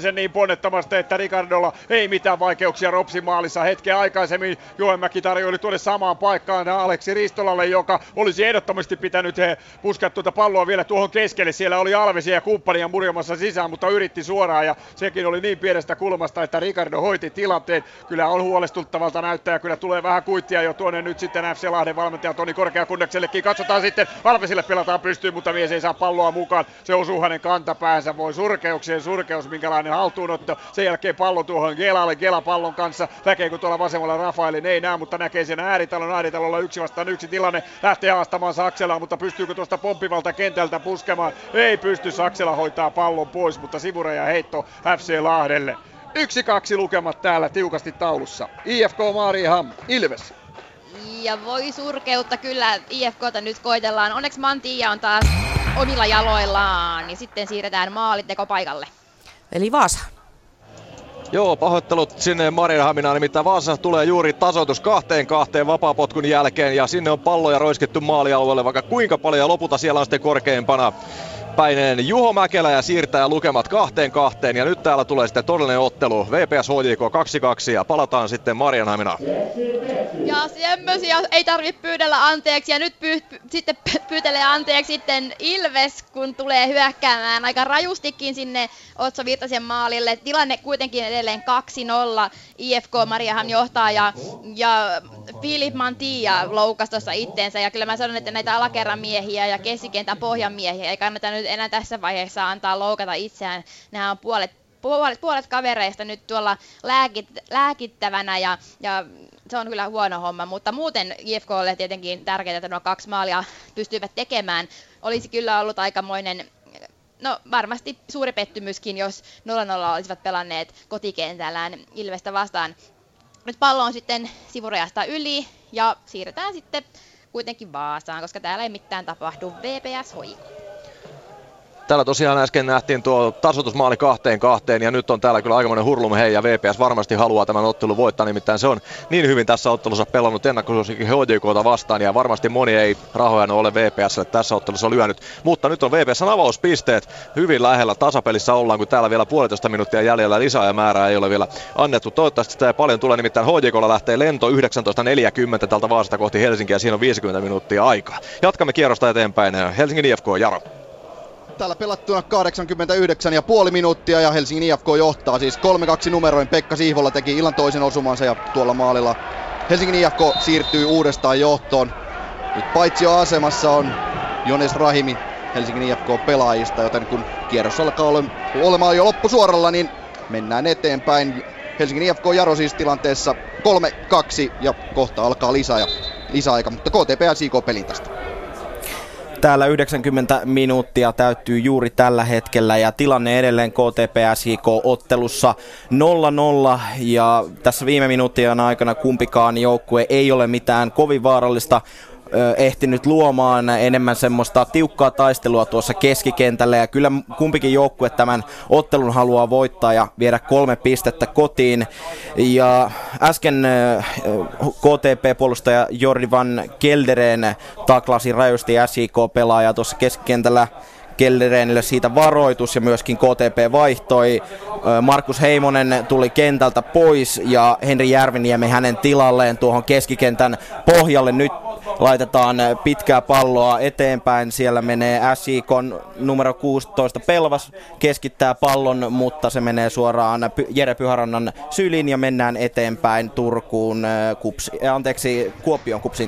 sen niin ponnettomasti, että Ricardolla ei mitään vaikeuksia RoPSin maalissa. Hetken aikaisemmin Joenmäki tarjoili tuonne samaan paikkaan Aleksi Ristolalle, joka olisi ehdottomasti pitänyt puskea tuota palloa vielä tuohon keskelle. Siellä oli Alvesia ja kumppania murjomassa sisään, mutta yritti suoraan ja sekin oli niin pienestä kulmasta, että että Ricardo hoiti tilanteen. Kyllä on huolestuttavalta näyttää, kyllä tulee vähän kuittia jo tuonne nyt sitten FC Lahden valmentaja Toni Korkeakundaksellekin. Katsotaan sitten, Valvesille pelataan pystyyn, mutta mies ei saa palloa mukaan. Se osuu hänen kantapäänsä, voi surkeuksien surkeus, minkälainen haltuunotto. Sen jälkeen pallo tuohon Gelalle, Gela pallon kanssa. Näkeekö tuolla vasemmalla Rafaelin? Ei näe, mutta näkee sen Ääritalolla 1-1 tilanne. Lähtee haastamaan Sakselaa, mutta pystyykö tuosta pomppivalta kentältä puskemaan? Ei pysty, Saksela hoitaa pallon pois, mutta sivuraja heitto FC Lahdelle. 1-2 lukemat täällä tiukasti taulussa. IFK Mariehamn, Ilves. Ja voi surkeutta kyllä, IFK:ta nyt koitellaan. Onneksi Mantia on taas omilla jaloillaan, niin sitten siirretään maaliteko paikalle. Eli Vaasa. Joo, pahoittelut sinne Mariehamnaan, nimittäin Vaasassa tulee juuri tasoitus 2-2 vapaapotkun jälkeen, ja sinne on palloja roiskittu maalialueelle vaikka kuinka paljon, ja lopulta siellä on sitten korkeimpana Päinen Juho Mäkelä ja siirtää lukemat 2-2, ja nyt täällä tulee sitten todellinen ottelu, VPS HJK 2-2, ja palataan sitten Mariehamnaan. Ja semmoisia ei tarvitse pyydellä anteeksi, ja nyt sitten pyytelee anteeksi sitten Ilves, kun tulee hyökkäämään aika rajustikin sinne Otso Virtasen maalille. Tilanne kuitenkin edelleen 2-0, IFK Mariehamn johtaa, ja Filip Mantia loukas tuossa itteensä, ja kyllä mä sanon, että näitä alakerran miehiä ja keskikentän pohjan miehiä ei kannata nyt enää tässä vaiheessa antaa loukata itseään. Nämä on puolet kavereista nyt tuolla lääkittävänä, ja se on kyllä huono homma, mutta muuten IFK:lle tietenkin tärkeää, että nuo kaksi maalia pystyivät tekemään. Olisi kyllä ollut aikamoinen, no varmasti suuri pettymyskin, jos 0-0 olisivat pelanneet kotikentällään Ilvestä vastaan. Nyt pallo on sitten sivurajasta yli, ja siirretään sitten kuitenkin Vaasaan, koska täällä ei mitään tapahdu. VPS HJK. Täällä tosiaan äsken nähtiin tuo tasoitusmaali 2-2, ja nyt on täällä kyllä aikamoinen hurlum hei, ja VPS varmasti haluaa tämän ottelun voittaa, nimittäin se on niin hyvin tässä ottelussa pelannut ennakkosuosikin HJK:ta vastaan, ja varmasti moni ei rahoja ole VPSlle tässä ottelussa lyönyt, mutta nyt on VPS:n avauspisteet hyvin lähellä, tasapelissä ollaan, kun täällä vielä 1,5 minuuttia jäljellä, lisää ja määrää ei ole vielä annettu. Toivottavasti sitä ei paljon tule, nimittäin HJK:lla lähtee lento 19.40 täältä Vaasasta kohti Helsinkiä, siinä on 50 minuuttia aikaa. Jatkamme kierrosta eteenpäin, Helsingin IFK Jaro. Täällä pelattuna 89,5 minuuttia, ja Helsingin IFK johtaa siis 3-2 numeroin. Pekka Sihvola teki illan toisen osumansa, ja tuolla maalilla Helsingin IFK siirtyy uudestaan johtoon. Nyt paitsioasemassa on Jones Rahimi Helsingin IFK-pelaajista, joten kun kierros alkaa olemaan jo loppusuoralla, niin mennään eteenpäin. Helsingin IFK Jaro siis tilanteessa 3-2, ja kohta alkaa lisäaika, mutta KTP ja SJK pelin tästä. Täällä 90 minuuttia täyttyy juuri tällä hetkellä, ja tilanne edelleen KTP-SJK-ottelussa 0-0, ja tässä viime minuuttien aikana kumpikaan joukkue ei ole mitään kovin vaarallista ehtinyt luomaan, enemmän semmoista tiukkaa taistelua tuossa keskikentällä, ja kyllä kumpikin joukkue tämän ottelun haluaa voittaa ja viedä 3 pistettä kotiin. Ja äsken KTP-puolustaja Jordi Van Geldereen taklasi rajusti SJK-pelaajaa tuossa keskikentällä. Kellerenille siitä varoitus, ja myöskin KTP vaihtoi. Markus Heimonen tuli kentältä pois, ja Henri Järviniemi hänen tilalleen tuohon keskikentän pohjalle. Nyt laitetaan pitkää palloa eteenpäin. Siellä menee SJK:n numero 16 Pelvas, keskittää pallon, mutta se menee suoraan Jere Pyhärannan syliin, ja mennään eteenpäin Turkuun Kuopion KuPS.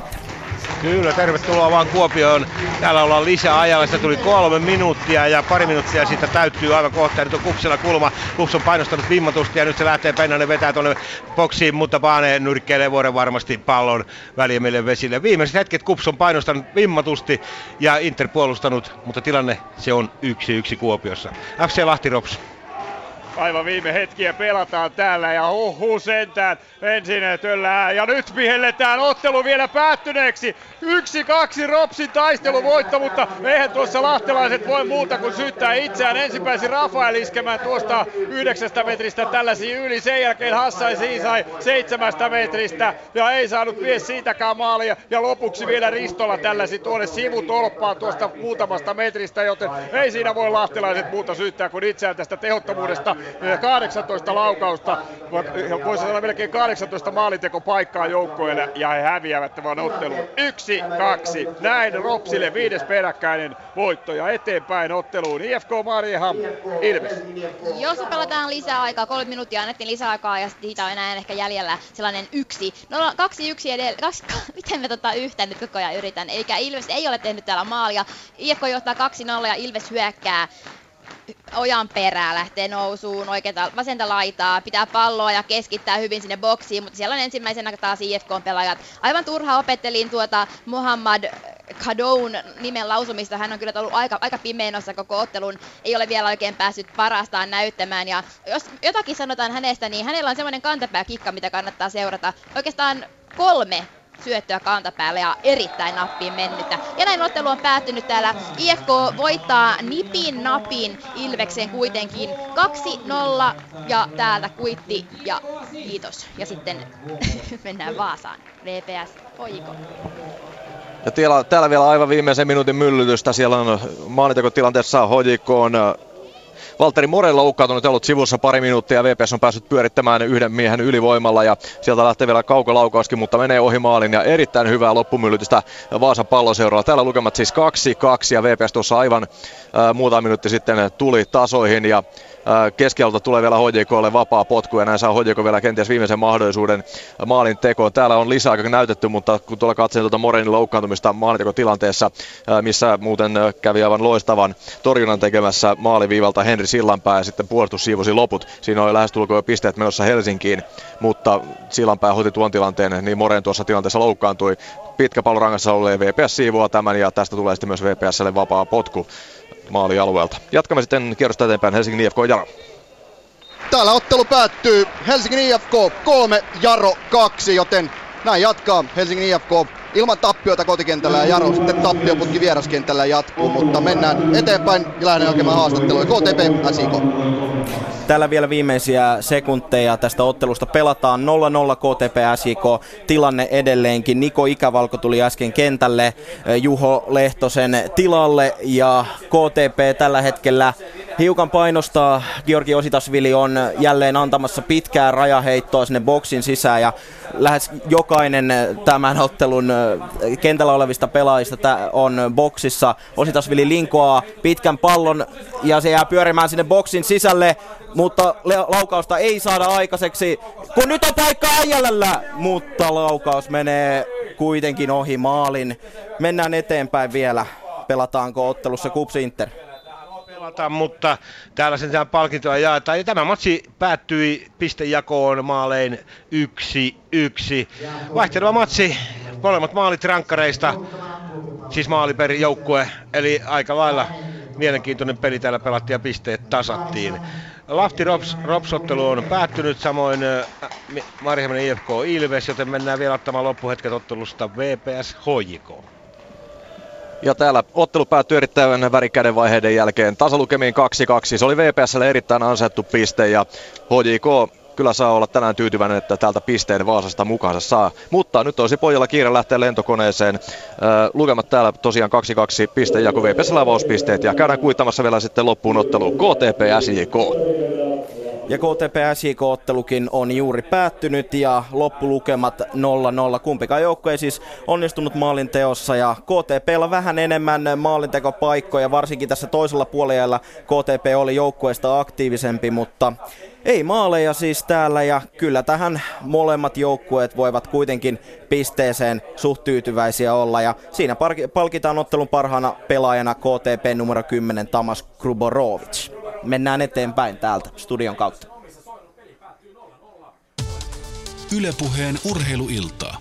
Kyllä, tervetuloa vaan Kuopioon. Täällä ollaan lisäajalla, sitä tuli 3 minuuttia ja 2 minuuttia siitä täyttyy aivan kohta. Nyt on KuPSilla kulma, KuPS on painostanut vimmatusti, ja nyt se lähtee, Pennanen vetää tuonne boksiin, mutta Paane nyrkkeilee vuoden varmasti pallon väljemmille vesille. Viimeiset hetket KuPS on painostanut vimmatusti ja Inter puolustanut, mutta tilanne se on 1-1 Kuopiossa. FC Lahti RoPS. Aivan viime hetkiä pelataan täällä, ja huhhuh sentään ensin töllään, ja nyt vihelletään ottelu vielä päättyneeksi. 1-2 RoPSin taisteluvoitto, mutta eihän tuossa lahtelaiset voi muuta kuin syyttää itseään. Ensin pääsi Rafael iskemään tuosta 9 metristä tällaisiin yli, sen jälkeen Hassan sai 7 metristä ja ei saanut mies siitäkään maalia, ja lopuksi vielä Ristola tällaisi tuonne sivutolppaan tuosta muutamasta metristä, joten ei siinä voi lahtelaiset muuta syyttää kuin itseään tästä tehottomuudesta. 18 laukausta, voisi sanoa melkein 18 maalintekopaikkaa joukkueelle, ja he häviävät tämän ottelun. 1-2, näin Ropsille 5. peräkkäinen voitto ja eteenpäin otteluun IFK Mariehamn Ilves. Jos pelataan lisäaikaa, 3 minuuttia annettiin lisäaikaa ja siitä on enää ehkä jäljellä sellainen 1. No 2-1 edellä, miten me yhtään nyt koko ajan yritän, eikä Ilves ei ole tehnyt täällä maalia. IFK johtaa 2-0 ja Ilves hyökkää ojan perää, lähtee nousuun oikealta vasenta laitaa, pitää palloa ja keskittää hyvin sinne boksiin, mutta siellä on ensimmäisenä taas IFK-pelaajat. Aivan turha opettelin tuota Muhammad Kadoun nimen lausumista, hän on kyllä ollut aika pimeenossa koko ottelun, ei ole vielä oikein päässyt parastaan näyttämään, ja jos jotakin sanotaan hänestä, niin hänellä on semmoinen kantapääkikka, mitä kannattaa seurata. Oikeastaan 3 syöttöä kantapäälle ja erittäin nappiin mennyttä. Ja näin ottelu on päättynyt täällä. IFK voittaa nipin napin Ilvekseen kuitenkin 2-0 ja täältä kuitti ja kiitos. Ja sitten mennään Vaasaan. VPS Oiko. Ja täällä vielä aivan viimeisen minuutin myllytystä. Siellä on maalintekotilanteessa HJK on Valtteri Morella loukkaantunut, ollut sivussa pari minuuttia, VPS on päässyt pyörittämään yhden miehen ylivoimalla ja sieltä lähtee vielä kaukolaukauskin, mutta menee ohi maalin ja erittäin hyvää loppumyllytystä Vaasan Palloseuralla. Täällä lukemat siis 2-2 ja VPS tuossa aivan muutama minuutti sitten tuli tasoihin ja keskialueelta tulee vielä HJK:lle vapaa potku ja näin saa HJK vielä kenties viimeisen mahdollisuuden maalin tekoon. Täällä on lisäaika näytetty, mutta kun tuolla katselin tuota Morenin loukkaantumista maalintekotilanteessa, missä muuten kävi aivan loistavan torjunnan tekemässä maaliviivalta Henri Sillanpää ja sitten puolustus siivosi loput. Siinä oli lähestulkoon jo pisteet menossa Helsinkiin, mutta Sillanpää hoiti tuon tilanteen, niin Moren tuossa tilanteessa loukkaantui. Pitkä pallo rangassa oli VPS siivoa tämän ja tästä tulee sitten myös VPS:lle vapaa potku maalialueelta. Jatkamme sitten kierrosta eteenpäin Helsingin IFK Jaro. Täällä ottelu päättyy Helsingin IFK 3, Jaro 2, joten näin jatkaa Helsingin IFK ilman tappiota kotikentällä ja Jaro sitten tappioputki vieraskentällä jatkuu, mutta mennään eteenpäin ja lähdetään hakemaan haastattelua KTP SJK. Täällä vielä viimeisiä sekunteja tästä ottelusta pelataan 0-0 KTP SJK, tilanne edelleenkin. Niko Ikävalko tuli äsken kentälle Juho Lehtosen tilalle ja KTP tällä hetkellä hiukan painostaa. Georgi Ositasvili on jälleen antamassa pitkää rajaheittoa sinne boksin sisään ja lähes jokainen tämän ottelun kentällä olevista pelaajista on boksissa. Ositasvili linkoaa pitkän pallon ja se jää pyörimään sinne boksin sisälle, mutta laukausta ei saada aikaiseksi, kun nyt on paikka äijällä, mutta laukaus menee kuitenkin ohi maalin. Mennään eteenpäin vielä. Pelataanko ottelussa KuPS Inter? Pelataan, mutta täällä sen palkintoa jaetaan. Ja tämä matsi päättyi pistejakoon maalein 1-1. Vaihteleva matsi, molemmat maalit rankkareista, siis maali per joukkue, eli aika lailla mielenkiintoinen peli täällä pelattiin ja pisteet tasattiin. Lahti RoPS-ottelu on päättynyt, samoin Mariehamn IFK Ilves, joten mennään vielä ottamaan loppuhetket ottelusta VPS HJK. Ja täällä ottelu päättyi erittäin värikkäiden vaiheiden jälkeen tasalukemiin 2-2. Se oli VPS:lle erittäin ansaittu piste ja HJK kyllä saa olla tänään tyytyväinen, että täältä pisteen Vaasasta mukaansa saa. Mutta nyt olisi pojalla kiire lähteä lentokoneeseen. Lukemat täällä tosiaan 2-2 piste ja VPS:llä avauspisteet ja käydään kuittamassa vielä sitten loppuun otteluun KTP SJK. Ja KTP-SJK-ottelukin on juuri päättynyt ja loppulukemat 0-0. Kumpikaan joukko ei siis onnistunut maalinteossa ja KTP:llä vähän enemmän maalintekopaikkoja. Varsinkin tässä toisella puolella KTP oli joukkueesta aktiivisempi, mutta ei maaleja siis täällä. Ja kyllä tähän molemmat joukkueet voivat kuitenkin pisteeseen suht tyytyväisiä olla. Ja siinä palkitaan ottelun parhaana pelaajana KTP numero 10 Tamas Gruborovic. Mennään eteenpäin täältä studion kautta. Yle Puheen urheiluiltaa.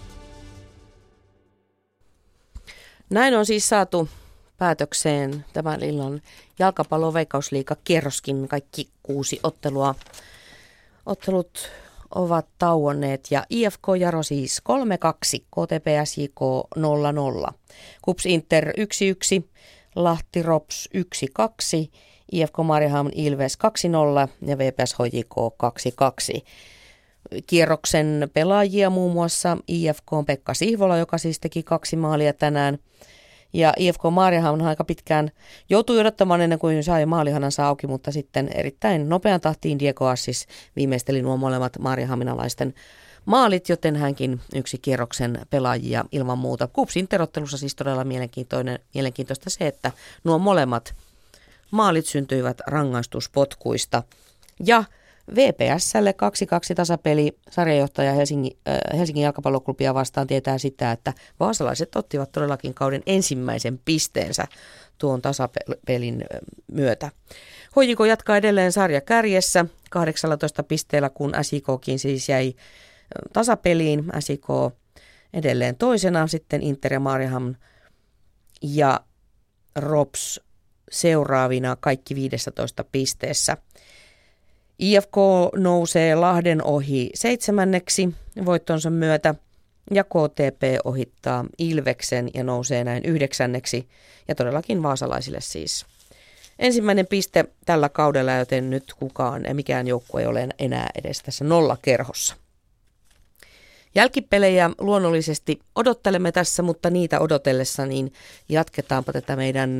Näin on siis saatu päätökseen tämän illan jalkapallo-veikkausliiga-kierroskin. Kaikki 6 ottelut ovat tauonneet ja IFK Jaro siis 3-2, KTP SJK 0-0, KuPS Inter 1-1, Lahti RoPS 1-2, IFK Mariehamn Ilves 2-0 ja VPS HJK 2-2. Kierroksen pelaajia muun muassa IFK on Pekka Sihvola, joka siis teki 2 maalia tänään. Ja IFK Mariehamn aika pitkään joutui odottamaan ennen kuin sai maalihanansa auki, mutta sitten erittäin nopean tahtiin Diego Assis viimeisteli nuo molemmat maarihaminalaisten maalit, joten hänkin yksi kierroksen pelaajia ilman muuta. KuPSin terottelussa siis todella mielenkiintoista se, että nuo molemmat maalit syntyivät rangaistuspotkuista. Ja VPS:lle 2-2 tasapeli sarjajohtaja Helsingin jalkapalloklubia vastaan tietää sitä, että vaasalaiset ottivat todellakin kauden ensimmäisen pisteensä tuon tasapelin myötä. HJK jatkaa edelleen sarjakärjessä 18 pisteellä, kun SJK:kin siis jäi tasapeliin. SJK edelleen toisena, sitten Inter ja Mariehamn ja RoPS seuraavina kaikki 15 pisteessä. IFK nousee Lahden ohi 7. voittonsa myötä ja KTP ohittaa Ilveksen ja nousee näin 9. ja todellakin vaasalaisille siis ensimmäinen piste tällä kaudella, joten nyt mikään joukkue ei ole enää edes tässä nollakerhossa. Jälkipelejä luonnollisesti odottelemme tässä, mutta niitä odotellessa niin jatketaanpa tätä meidän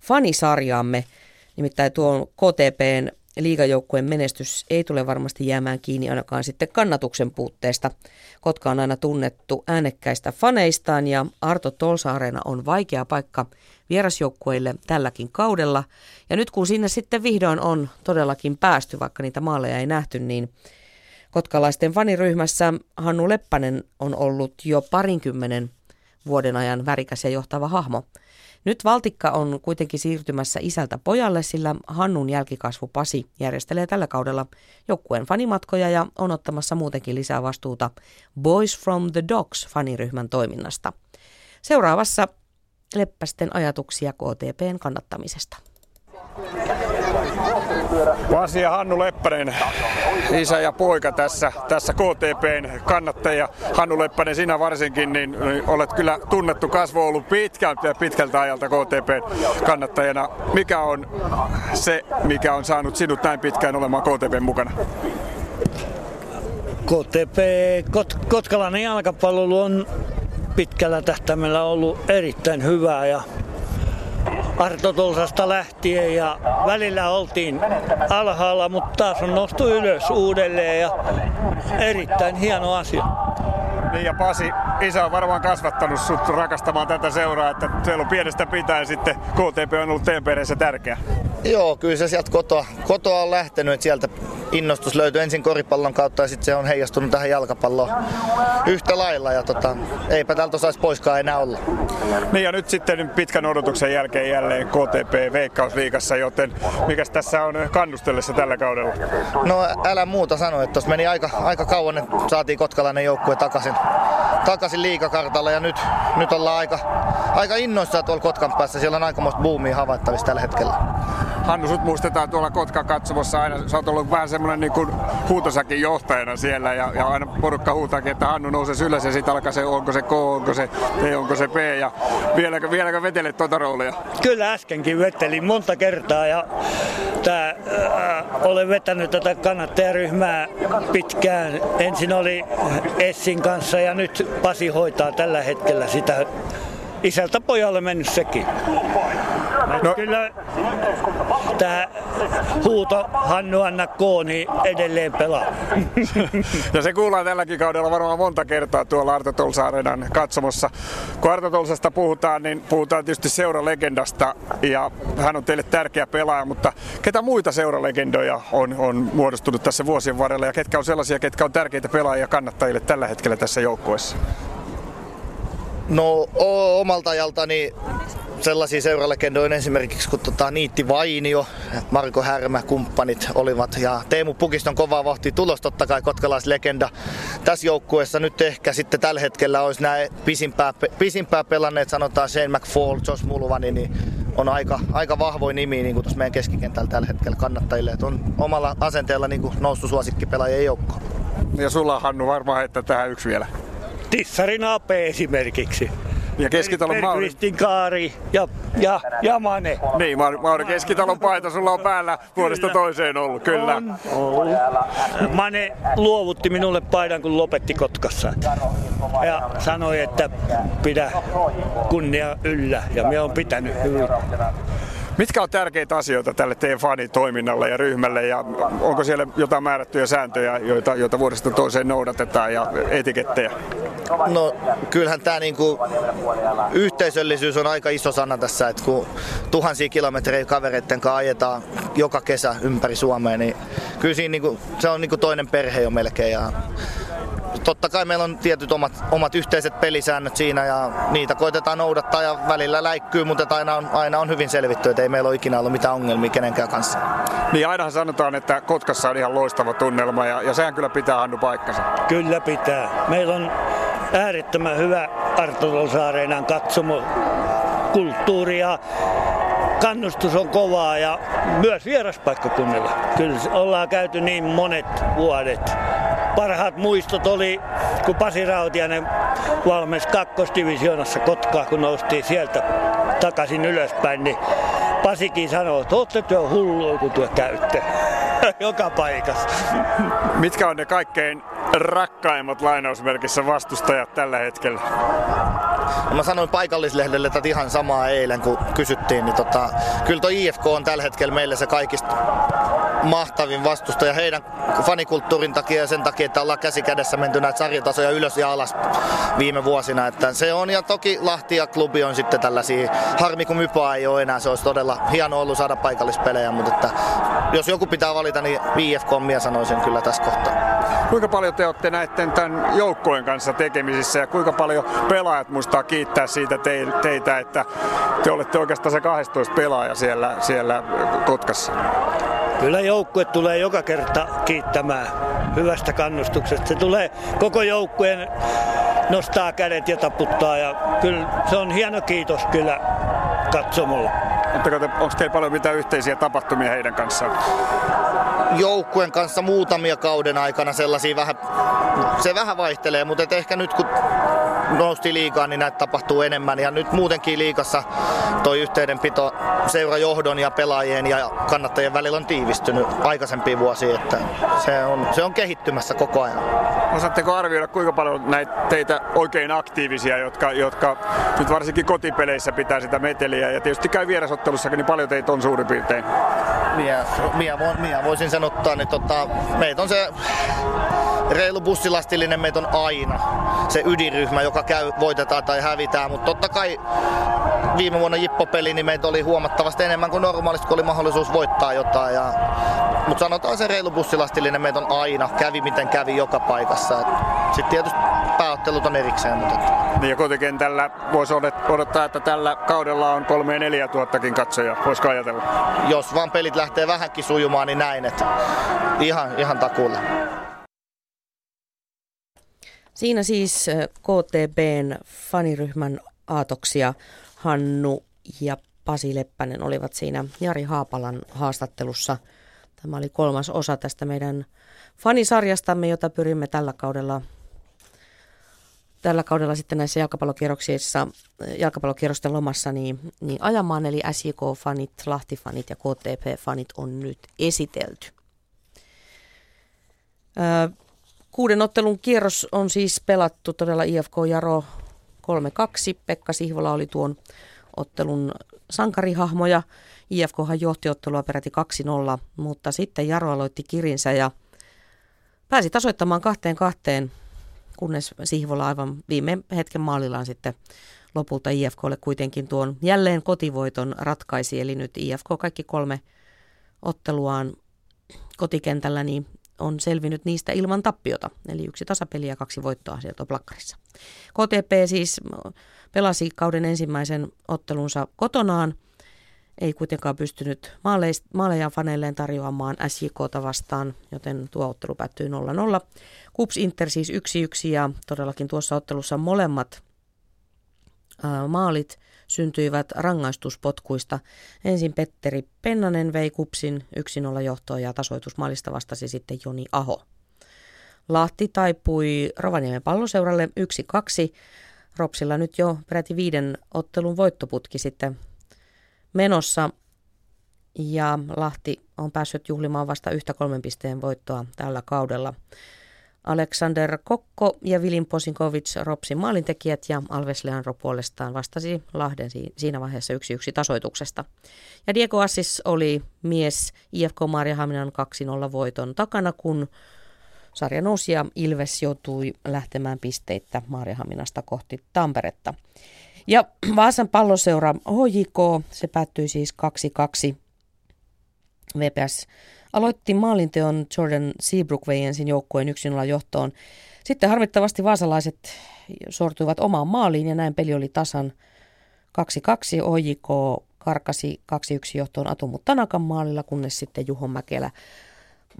fanisarjaamme. Nimittäin tuon KTP:n liigajoukkueen menestys ei tule varmasti jäämään kiinni ainakaan sitten kannatuksen puutteesta. Kotka on aina tunnettu äänekkäistä faneistaan ja Arto Tolsa-areena on vaikea paikka vierasjoukkueille tälläkin kaudella. Ja nyt kun sinne sitten vihdoin on todellakin päästy, vaikka niitä maaleja ei nähty, niin kotkalaisten faniryhmässä Hannu Leppänen on ollut jo 20 vuoden ajan värikäs ja johtava hahmo. Nyt valtikka on kuitenkin siirtymässä isältä pojalle, sillä Hannun jälkikasvu Pasi järjestelee tällä kaudella joukkueen fanimatkoja ja on ottamassa muutenkin lisää vastuuta Boys from the Dogs -faniryhmän toiminnasta. Seuraavassa Leppästen ajatuksia KTP:n kannattamisesta. Pasi ja Hannu Leppänen, isä ja poika tässä KTP:n kannattaja. Hannu Leppänen, sinä varsinkin, niin olet kyllä tunnettu kasvo, ollut pitkältä ajalta KTP:n kannattajana. Mikä on se, mikä on saanut sinut näin pitkään olemaan KTP:n mukana? KTP, kotkalainen jalkapallo on pitkällä tähtäimellä ollut erittäin hyvää ja Arto Tulsasta lähtien ja välillä oltiin alhaalla, mutta taas on noustu ylös uudelleen ja erittäin hieno asia. Niin, ja Pasi, isä on varmaan kasvattanut sut rakastamaan tätä seuraa, että siellä on pienestä pitäen sitten KTP on ollut teidän perheessä tärkeä. Joo, kyllä se sieltä kotoa on lähtenyt, että sieltä innostus löytyi ensin koripallon kautta ja sitten se on heijastunut tähän jalkapalloon yhtä lailla ja eipä tältä saisi poiskaan enää olla. Niin, ja nyt sitten pitkän odotuksen jälkeen jälleen KTP Veikkausliigassa, joten mikäs tässä on kannustellessa tällä kaudella? No älä muuta sano, että tuossa meni aika kauan, että saatiin kotkalainen joukkue takaisin liigakartalla ja nyt ollaan aika innoissaan tuolla Kotkan päässä, siellä on aikamoista buumia havaittavissa tällä hetkellä. Hannu, sut muistetaan tuolla Kotkan katsomossa aina, sä oot ollut vähän semmoinen niin kuin huutosakin johtajana siellä ja aina porukka huutaakin, että Hannu nousee ylös ja sit alkaa se onko se K, onko se T, onko se P ja vieläkö vetelet tuota roolia? Kyllä äskenkin vetelin monta kertaa ja olen vetänyt tätä kannattajaryhmää pitkään. Ensin oli Essin kanssa ja nyt Pasi hoitaa tällä hetkellä sitä. Isältä pojalle mennyt sekin. No. Kyllä tämä huuto Hannu Anna Kooni edelleen pelaa. Ja se kuullaan tälläkin kaudella varmaan monta kertaa tuolla Arto Tolsa-areenan katsomossa. Kun Arto Tolsasta puhutaan, niin puhutaan tietysti seuralegendasta ja hän on teille tärkeä pelaaja, mutta ketä muita seuralegendoja on muodostunut tässä vuosien varrella ja ketkä on sellaisia, ketkä on tärkeitä pelaajia kannattajille tällä hetkellä tässä joukkueessa? No omalta ajaltani sellaisia seuralegendoja esimerkiksi kun Niitti Vainio, Marko Härmä, kumppanit olivat ja Teemu Pukiston kovaa vauhtia tulos totta kai kotkalaislegenda tässä joukkueessa. Nyt ehkä sitten tällä hetkellä olisi nämä pisimpää pelanneet, sanotaan Shane McFall, Josh Mulvani, niin on aika vahvoin nimi niin kuin tuossa meidän keskikentällä tällä hetkellä kannattajille. Et on omalla asenteella niin kuin noussut suosikkipelaajien joukkoon. Ja sulla Hannu varmaan heittää tähän yksi vielä. Tissarin AP esimerkiksi. Ja Keskitalon Mauri. Kristin Kaari ja Mane. Niin, Mauri Keskitalon paita sulla on päällä vuodesta kyllä. Toiseen ollut, kyllä. On. Mane luovutti minulle paidan, kun lopetti Kotkassa. Ja sanoi, että pidä kunnia yllä, ja minä olen pitänyt yllä. Mitkä on tärkeitä asioita tälle teidän fanitoiminnalle ja ryhmälle, ja onko siellä jotain määrättyjä sääntöjä, joita vuodesta toiseen noudatetaan, ja etikettejä? No kyllähän tämä niinku, yhteisöllisyys on aika iso sana tässä, että kun tuhansia kilometrejä kavereiden kanssa ajetaan joka kesä ympäri Suomea, niin kyllä siinä niinku, se on niinku toinen perhe jo melkein. Ja totta kai meillä on tietyt omat yhteiset pelisäännöt siinä ja niitä koitetaan noudattaa ja välillä läikkyy, mutta aina on hyvin selvitty, että ei meillä ole ikinä ollut mitään ongelmia kenenkään kanssa. Niin ainahan sanotaan, että Kotkassa on ihan loistava tunnelma ja sehän kyllä pitää Hannu paikkansa. Kyllä pitää. Meillä on äärettömän hyvä Artolosaareinan katsomo kulttuuria. Kannustus on kovaa ja myös vieraspaikkakunnilla. Kyllä ollaan käyty niin monet vuodet. Parhaat muistot oli, kun Pasi Rautiainen valmensi kakkosdivisioonassa Kotkaa, kun noustiin sieltä takaisin ylöspäin, niin Pasikin sanoi, että ootte työ hullua, kun työ käytte. Joka paikassa. Mitkä on ne kaikkein rakkaimmat lainausmerkissä vastustajat tällä hetkellä? No mä sanoin paikallislehdelle tätä ihan samaa eilen, kun kysyttiin. Niin kyllä tuo IFK on tällä hetkellä meille se kaikista mahtavin vastustaja heidän fanikulttuurin takia ja sen takia, että ollaan käsi kädessä menty näitä sarjatasoja ylös ja alas viime vuosina. Että se on, ja toki Lahti ja klubi on sitten tällaisia. Harmi kun Mypaa ei ole enää, se olisi todella hieno ollut saada paikallispelejä, mutta että jos joku pitää valita, niin IFK on minä sanoisin kyllä tässä kohtaa. Kuinka paljon te olette näiden tämän joukkojen kanssa tekemisissä ja kuinka paljon pelaajat muistaa kiittää siitä teitä, että te olette oikeastaan se 12 pelaaja siellä Kotkassa? Kyllä joukkue tulee joka kerta kiittämään hyvästä kannustuksesta. Se tulee koko joukkueen, nostaa kädet ja taputtaa ja kyllä se on hieno kiitos kyllä katsomolla. Onko teillä paljon mitään yhteisiä tapahtumia heidän kanssaan? Joukkueen kanssa muutamia kauden aikana sellaisia vähän vaihtelee, mutta ehkä nyt kun nousti liigaan, niin näitä tapahtuu enemmän. Ja nyt muutenkin liigassa tuo yhteydenpito seurajohdon ja pelaajien ja kannattajien välillä on tiivistynyt aikaisempia vuosia, että se on kehittymässä koko ajan. Osaatteko arvioida, kuinka paljon näitä teitä oikein aktiivisia, jotka nyt varsinkin kotipeleissä pitää sitä meteliä ja tietysti käy vierasottelussakin, niin paljon teitä on suurin piirtein? Minä voisin sanottaa, että meitä on se reilu bussilastillinen, meitä on aina se ydinryhmä, joka käy, voitetaan tai hävitään, mutta totta kai viime vuonna Jippo-peli, niin meitä oli huomattavasti enemmän kuin normaalisti, kun oli mahdollisuus voittaa jotain. Mutta sanotaan se reilu bussilastillinen, meitä on aina, kävi miten kävi joka paikassa. Sitten tietysti pääottelut on erikseen. Ja kotikentällä voisi odottaa, että tällä kaudella on 3,000-4,000 katsojaa, voisiko ajatella? Jos vaan pelit lähtee vähänkin sujumaan, niin näin, että ihan takuulla. Siinä siis KTP:n faniryhmän aatoksia. Hannu ja Pasi Leppänen olivat siinä Jari Haapalan haastattelussa. Tämä oli 3. osa tästä meidän fanisarjastamme, jota pyrimme tällä kaudella sitten näissä jalkapallokierrosten lomassa niin ajamaan. Eli SJK-fanit, Lahti-fanit ja KTP-fanit on nyt esitelty. 6 ottelun kierros on siis pelattu todella IFK Jaro 3-2. Pekka Sihvola oli tuon ottelun sankarihahmoja. IFKhan johti ottelua peräti 2-0, mutta sitten Jaro aloitti kirinsä ja pääsi tasoittamaan 2-2, kunnes Sihvola aivan viime hetken maalillaan sitten lopulta IFKlle kuitenkin tuon jälleen kotivoiton ratkaisi. Eli nyt IFK kaikki 3 otteluaan kotikentällä niin on selvinnyt niistä ilman tappiota, eli 1 tasapeli ja 2 voittoa sieltä plakkarissa. KTP siis pelasi kauden ensimmäisen ottelunsa kotonaan, ei kuitenkaan pystynyt maaleja faneilleen tarjoamaan SJK:ta vastaan, joten tuo ottelu päättyy 0-0. KuPS Inter siis 1-1 ja todellakin tuossa ottelussa molemmat maalit syntyivät rangaistuspotkuista. Ensin Petteri Pennanen vei KuPSin 1-0 johtoon ja tasoitusmaalista vastasi sitten Joni Aho. Lahti taipui Rovaniemen Palloseuralle 1-2. Ropsilla nyt jo peräti 5 ottelun voittoputki sitten menossa ja Lahti on päässyt juhlimaan vasta yhtä 3 pisteen voittoa tällä kaudella. Aleksander Kokko ja Vilin Posinkovic Ropsin maalintekijät ja Alves Leandro puolestaan vastasi Lahden siinä vaiheessa 1-1 tasoituksesta. Ja Diego Assis oli mies IFK Mariehamnan 2-0 voiton takana, kun sarjanousija Ilves joutui lähtemään pisteitä Mariehamnasta kohti Tamperetta. Ja Vaasan Palloseura HJK, se päättyi siis 2-2. VPS aloitti maalinteon, Jordan Seabrook vei ensin joukkueen 1-0 johtoon. Sitten harmittavasti vaasalaiset sortuivat omaan maaliin ja näin peli oli tasan 2-2. HJK karkasi 2-1 johtoon Atomu Tanakan maalilla, kunnes sitten Juho Mäkelä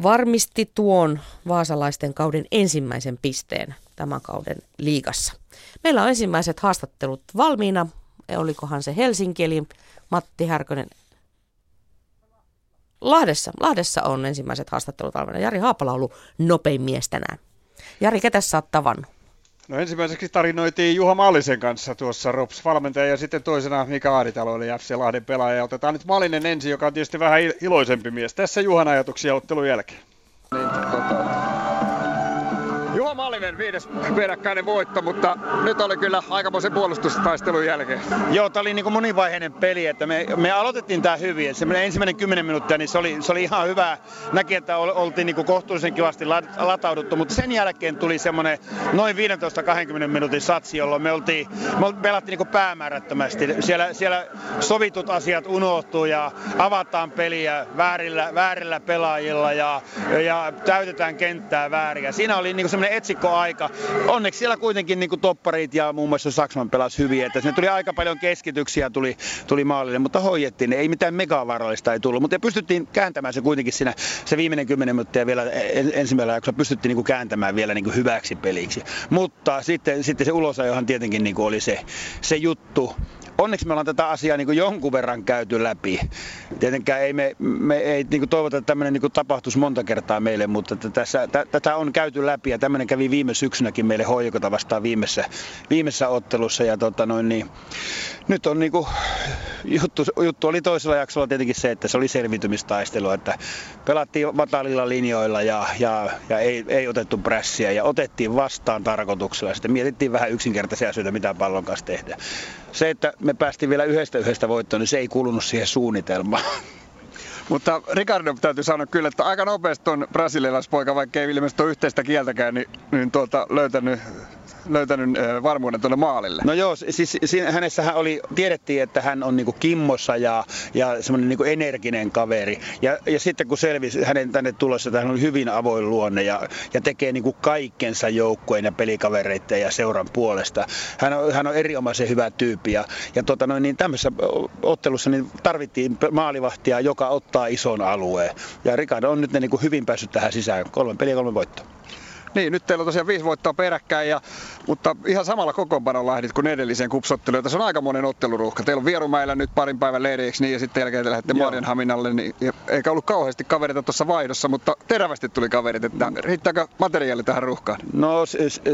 varmisti tuon vaasalaisten kauden ensimmäisen pisteen tämän kauden liigassa. Meillä on ensimmäiset haastattelut valmiina. Olikohan se Helsinki, eli Matti Härkönen. Lahdessa on ensimmäiset haastattelut valmiina. Jari Haapala on ollut nopein mies tänään. Jari, ketä sä oot tavannut? No ensimmäiseksi tarinoitiin Juha Mallisen kanssa tuossa RoPS-valmentaja ja sitten toisena Mika Aaditalo oli FC Lahden pelaaja. Otetaan nyt Mallinen ensin, joka on tietysti vähän iloisempi mies. Tässä Juhan ajatuksia ottelun jälkeen. Juha Mallinen, 5. peräkkäinen voitto, mutta nyt oli kyllä aikamoisen puolustustaistelun jälkeen. Joo, tämä oli niin kuin monivaiheinen peli, että me aloitettiin tämä hyvin. Semmoinen ensimmäinen 10 minuuttia, niin se oli ihan hyvä. Näki, että oltiin niin kuin kohtuullisen kivasti latauduttu, mutta sen jälkeen tuli semmoinen noin 15-20 minuutin satsi, jolloin me pelattiin niin kuin päämäärättömästi. Siellä sovitut asiat unohtuu ja avataan peliä väärillä pelaajilla ja täytetään kenttää väärin. Ja siinä oli niin kuin semmoinen etsikkoaika. Onneksi siellä kuitenkin niin kuin topparit ja muun muassa Saksman pelasi hyvin, että sinne tuli aika paljon keskityksiä tuli maalille, mutta hoidettiin. Ei mitään megavarallista ei tullut, mutta pystyttiin kääntämään se kuitenkin siinä, se viimeinen 10 minuuttia vielä ensimmäisellä jaksolla pystyttiin niin kuin kääntämään vielä niin kuin hyväksi peliksi. Mutta sitten se ulosajohan tietenkin niin kuin oli se juttu. Onneksi me ollaan tätä asiaa niin kuin jonkun verran käyty läpi. Tietenkään ei me ei niin kuin toivota, että tämmöinen niin kuin tapahtuisi monta kertaa meille, mutta tätä on käyty läpi ja tämmöinen kävi viime syksynäkin meille HJK:ta vastaan viimeisessä ottelussa. Ja nyt on niin kuin, juttu oli toisella jaksolla tietenkin se, että se oli selviytymistaistelu, että pelattiin matalilla linjoilla ja ei otettu prässiä ja otettiin vastaan tarkoituksella. Sitten mietittiin vähän yksinkertaisia asioita, mitä pallon kanssa tehdään. Se, että me päästiin vielä yhdestä voittoon, niin se ei kulunut siihen suunnitelmaan. Mutta Ricardo täytyy sanoa kyllä, että aika nopeasti ton brasilialaispoika, vaikka ei ilmeisesti ole yhteistä kieltäkään, niin löytänyt varmuuden tuonne maalille. No joo, siis hänessähän tiedettiin, että hän on niinku kimmossa ja semmoinen niinku energinen kaveri. Ja sitten kun selvisi hänen tänne tulossa, että hän on hyvin avoin luonne ja tekee niinku kaikkensa joukkueen ja pelikavereiden ja seuran puolesta. Hän on erinomaisen hyvä tyyppi ja tämmöisessä ottelussa niin tarvittiin maalivahtia, joka ottaa ison alueen. Ja Ricardo on nyt ne niinku hyvin päässyt tähän sisään. 3 peliä 3 voittoa. Niin, nyt teillä on tosiaan 5 voittoa peräkkäin, mutta ihan samalla kokoonpanolla lähdit kuin edelliseen KuPS-otteluun. Tässä on aikamoinen otteluruuhka. Teillä on Vierumäellä nyt parin päivän leireiksi, niin, ja sitten jälkeen te lähdette Mariehamnalle. Niin, eikä ollut kauheasti kavereita tuossa vaihdossa, mutta terävästi tuli kaverit. Että riittääkö materiaali tähän ruuhkaan? No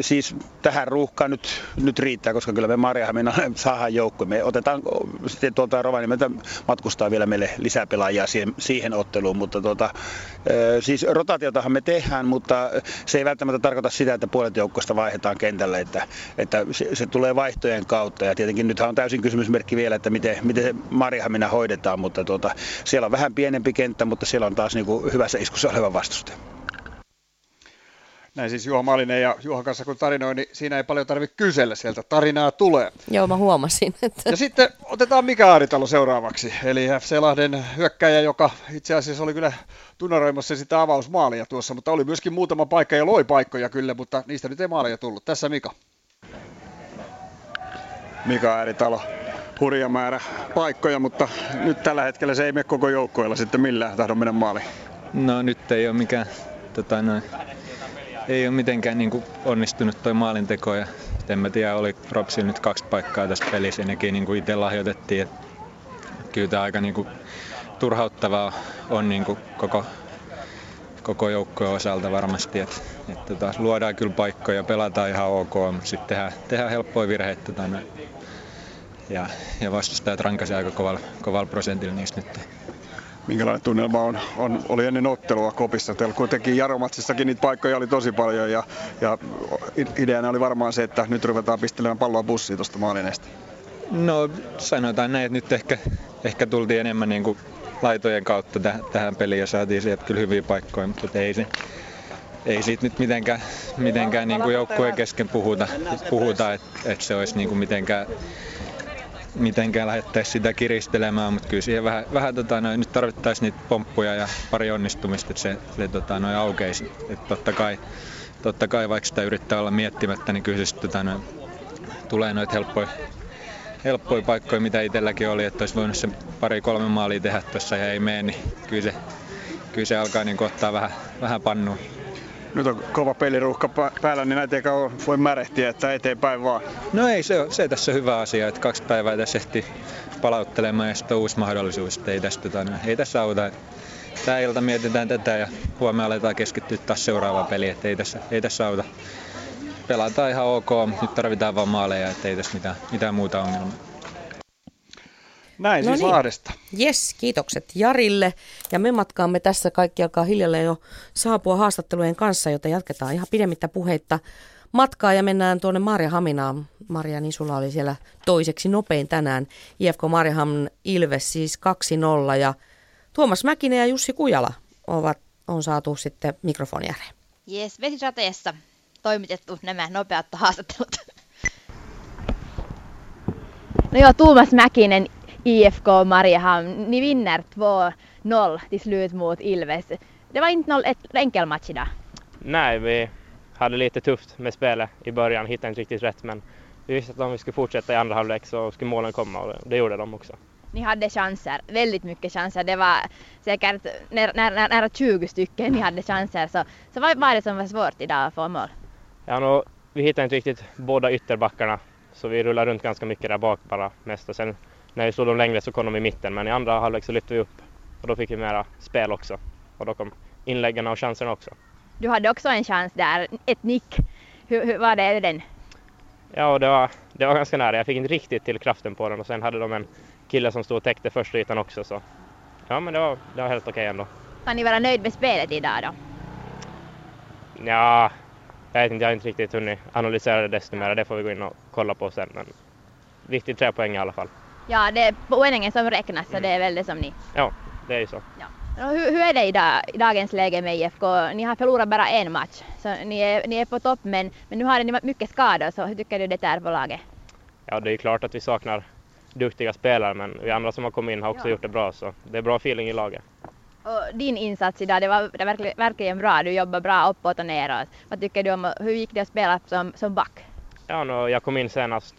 siis tähän ruuhkaan nyt riittää, koska kyllä me Mariehamnalle saadaan joukkoja. Me otetaan sitten tuolta Rovaniemeltä matkustaa vielä meille lisää pelaajia siihen otteluun. Mutta siis rotaatiotahan me tehdään, mutta se ei välttämättä tarkoita sitä, että puolet joukkoista vaihdetaan kentälle, että se tulee vaihtojen kautta. Ja tietenkin nythän on täysin kysymysmerkki vielä, että miten se Mariehamna hoidetaan, mutta siellä on vähän pienempi kenttä, mutta siellä on taas niin kuin hyvässä iskussa oleva vastustaja. Näin siis Juha Mallinen ja Juhan kanssa kun tarinoi, niin siinä ei paljon tarvitse kysellä, sieltä tarinaa tulee. Joo, mä huomasin. Että... Ja sitten otetaan Mika Aaritalo seuraavaksi, eli FC Lahden hyökkääjä, joka itse asiassa oli kyllä tunaroimassa sitä avausmaalia tuossa, mutta oli myöskin muutama paikka ja loi paikkoja kyllä, mutta niistä nyt ei maaleja tullut. Tässä Mika. Mika Aaritalo. Hurja määrä paikkoja, mutta nyt tällä hetkellä se ei mene koko joukkoilla sitten millään tahdon mennä maaliin. No nyt ei ole mikään... Ei ole mitenkään niin kuin onnistunut toi maalinteko ja en mä tiedä, oli Ropsilla nyt 2 paikkaa tässä pelissä ja nekin niin kuin itse lahjoitettiin. Et kyllä tämä aika niin kuin turhauttavaa on niin kuin koko koko joukkojen osalta varmasti. Että taas luodaan kyllä paikkoja, pelataan ihan ok, mutta sitten tehdään helppoja virheitä. Ja vastustajat rankasivat aika kovalla prosentilla niistä nyt. Minkälainen tunnelma oli ennen ottelua Kopissa? Teillä kuitenkin Jaromatsissakin niitä paikkoja oli tosi paljon ja ideana oli varmaan se, että nyt ruvetaan pistelemään palloa bussiin tuosta maalineesta. No sanotaan näin, että nyt ehkä tultiin enemmän niin kuin laitojen kautta tähän peliin ja saatiin sieltä kyllä hyviä paikkoja, mutta ei siitä nyt mitenkään niin kuin joukkueen kesken puhuta että se olisi niin kuin mitenkään lähdettäisiin sitä kiristelemään, mutta kyllä siihen vähän nyt tarvittaisiin niitä pomppuja ja pari onnistumista, että se aukeisi. Että totta kai, vaikka sitä yrittää olla miettimättä, niin kyllä se tulee noita helppoja paikkoja, mitä itselläkin oli, että olisi voinut sen pari-kolme maalia tehdä tuossa ja ei mene, niin kyllä se alkaa niin ottaa vähän pannua. Nyt on kova peliruuhka päällä, niin näitä eikä voi märehtiä, että eteenpäin vaan. No ei, se tässä on hyvä asia, että 2 päivää tässä ehti palauttelemaan ja sitten on uusi mahdollisuus. Ei tässä auta. Tää ilta mietitään tätä ja huomenna aletaan keskittyä taas seuraavaan peliin, että ei tässä auta. Pelataan ihan ok, nyt tarvitaan vaan maaleja, että ei tässä mitään muuta ongelmaa. Näin siis Lahdesta. Jes, kiitokset Jarille. Ja me matkaamme tässä, kaikki alkaa hiljalleen jo saapua haastattelujen kanssa, joten jatketaan ihan pidemmittä puheitta matkaa ja mennään tuonne Mariehaminaan. Marja Nisula oli siellä toiseksi nopein tänään. IFK Mariehamn Ilves siis 2-0 ja Tuomas Mäkinen ja Jussi Kujala on saatu sitten mikrofonin ääreen. Jes, vesisateessa toimitettu nämä nopeat haastattelut. No joo, Tuomas Mäkinen, IFK Mariehamn, ni vinner 2-0 till slut mot Ilves. Det var inte 0-1 enkel match idag. Nej, vi hade lite tufft med spelet i början, hittade inte riktigt rätt, men vi visste att om vi skulle fortsätta i andra halvlek så skulle målen komma och det gjorde de också. Ni hade chanser, väldigt mycket chanser. Det var säkert nära 20 stycken ni hade chanser, så vad var det som var svårt idag att få mål? Ja, vi hittade inte riktigt båda ytterbackarna, så vi rullade runt ganska mycket där bak bara mest och sen när vi slog dem längre så kom de i mitten, men i andra halvlek så lyfte vi upp och då fick vi mera spel också. Och då kom inläggarna och chanserna också. Du hade också en chans där, ett nick. Hur var det den? Ja, det var ganska nära. Jag fick inte riktigt till kraften på den och sen hade de en kille som stod och täckte första ytan också. Så. Ja, men det var helt okej ändå. Kan ni vara nöjd med spelet idag då? Ja, jag vet inte, jag har inte riktigt hunnit analysera det desto mer. Det får vi gå in och kolla på sen. Men viktigt 3 poäng i alla fall. Ja, det är poängen som räknas, så det är väl det som ni... Ja, det är ju så. Ja. Hur är det idag, i dagens läge med IFK? Ni har förlorat bara en match, så ni är på topp, men nu har ni mycket skador, så hur tycker du det är på laget? Ja, det är ju klart att vi saknar duktiga spelare, men vi andra som har kommit in har också gjort det bra, så det är bra feeling i laget. Och din insats idag, det var verkligen bra, du jobbar bra uppåt och neråt. Vad tycker du om, hur gick det att spela som back? Ja, jag kom in senast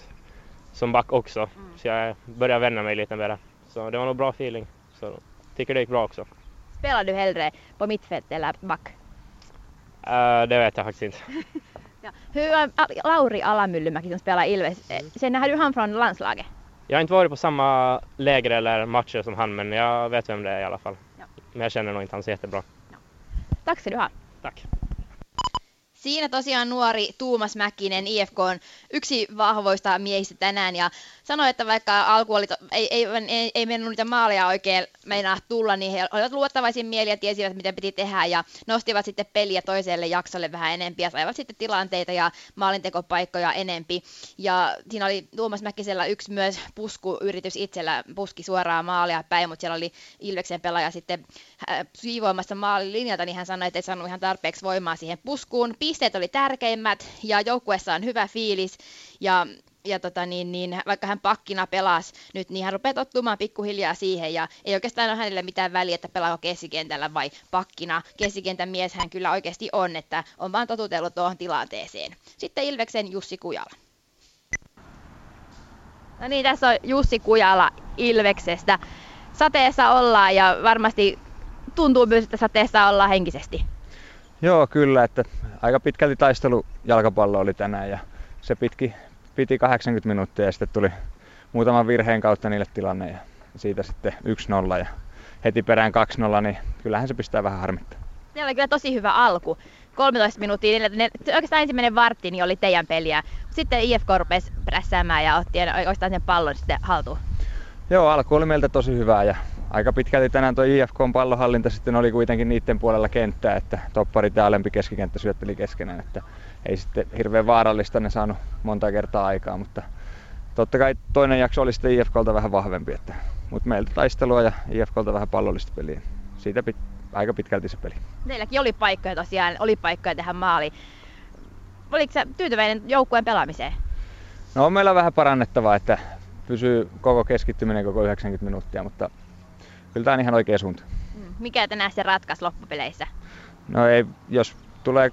som back också, så jag började vända mig lite mer. Så det var nog bra feeling, så tycker det gick bra också. Spelar du hellre på mittfält eller back? Det vet jag faktiskt inte. Ja. Hur Lauri Alamyllymäki som spelar Ilves, sen har du han från landslaget? Jag har inte varit på samma läger eller matcher som han, men jag vet vem det är i alla fall. Ja. Men jag känner nog inte han så jättebra. Ja. Tack ska du ha. Tack. Siinä tosiaan nuori Tuomas Mäkinen, IFK on yksi vahvoista miehistä tänään ja sanoi, että vaikka alku oli ei mennyt niitä maaleja oikein meinaa tulla, niin he olivat luottavaisin mieli ja tiesivät, mitä piti tehdä ja nostivat sitten peliä toiselle jaksolle vähän enempi ja saivat sitten tilanteita ja maalintekopaikkoja enempi. Ja siinä oli Tuomas Mäkisellä yksi myös puskuyritys itsellä, puski suoraan maalia päin, mutta siellä oli Ilveksen pelaaja sitten siivoamassa maalin linjalta, niin hän sanoi, että ei saanut ihan tarpeeksi voimaa siihen puskuun. Pisteet oli tärkeimmät ja joukkueessa on hyvä fiilis ja vaikka hän pakkina pelasi nyt, niin hän rupeaa tottumaan pikkuhiljaa siihen ja ei oikeastaan ole hänellä mitään väliä, että pelaako keskikentällä vai pakkina. Keskikentän mies hän kyllä oikeasti on, että on vaan totutellut tuohon tilanteeseen. Sitten Ilveksen Jussi Kujala. No niin, tässä on Jussi Kujala Ilveksestä. Sateessa ollaan ja varmasti tuntuu myös, että sateessa ollaan henkisesti. Joo, kyllä, että aika pitkälti taistelu jalkapallo oli tänään ja se piti 80 minuuttia ja sitten tuli muutaman virheen kautta niille tilanne ja siitä sitten 1-0 ja heti perään 2-0, niin kyllähän se pistää vähän harmittaa. Teillä oli kyllä tosi hyvä alku. 13 minuuttia, oikeastaan ensimmäinen vartti niin oli teidän peliä. Sitten IFK rupesi prässäämään ja otti oikeastaan sen pallon sitten haltuun. Joo, alku oli meiltä tosi hyvää ja aika pitkälti tänään tuo IFK:n pallonhallinta sitten oli kuitenkin niiden puolella kenttää, että topparit ja alempi keskikenttä syötteli keskenään, että ei sitten hirveän vaarallista ne saanut monta kertaa aikaa, mutta totta kai toinen jakso oli sitten IFK:lta vähän vahvempi, että, mutta meiltä taistelua ja IFK:lta vähän pallollista peliä. Siitä aika pitkälti se peli. Teilläkin oli paikkoja tosiaan, oli paikkoja tähän maaliin. Oliko sä tyytyväinen joukkueen pelaamiseen? No on meillä vähän parannettavaa, että pysyy koko keskittyminen koko 90 minuuttia, mutta kyllä tämä on ihan oikea suunta. Mikä tänään se ratkaisi loppupeleissä? No ei, jos tulee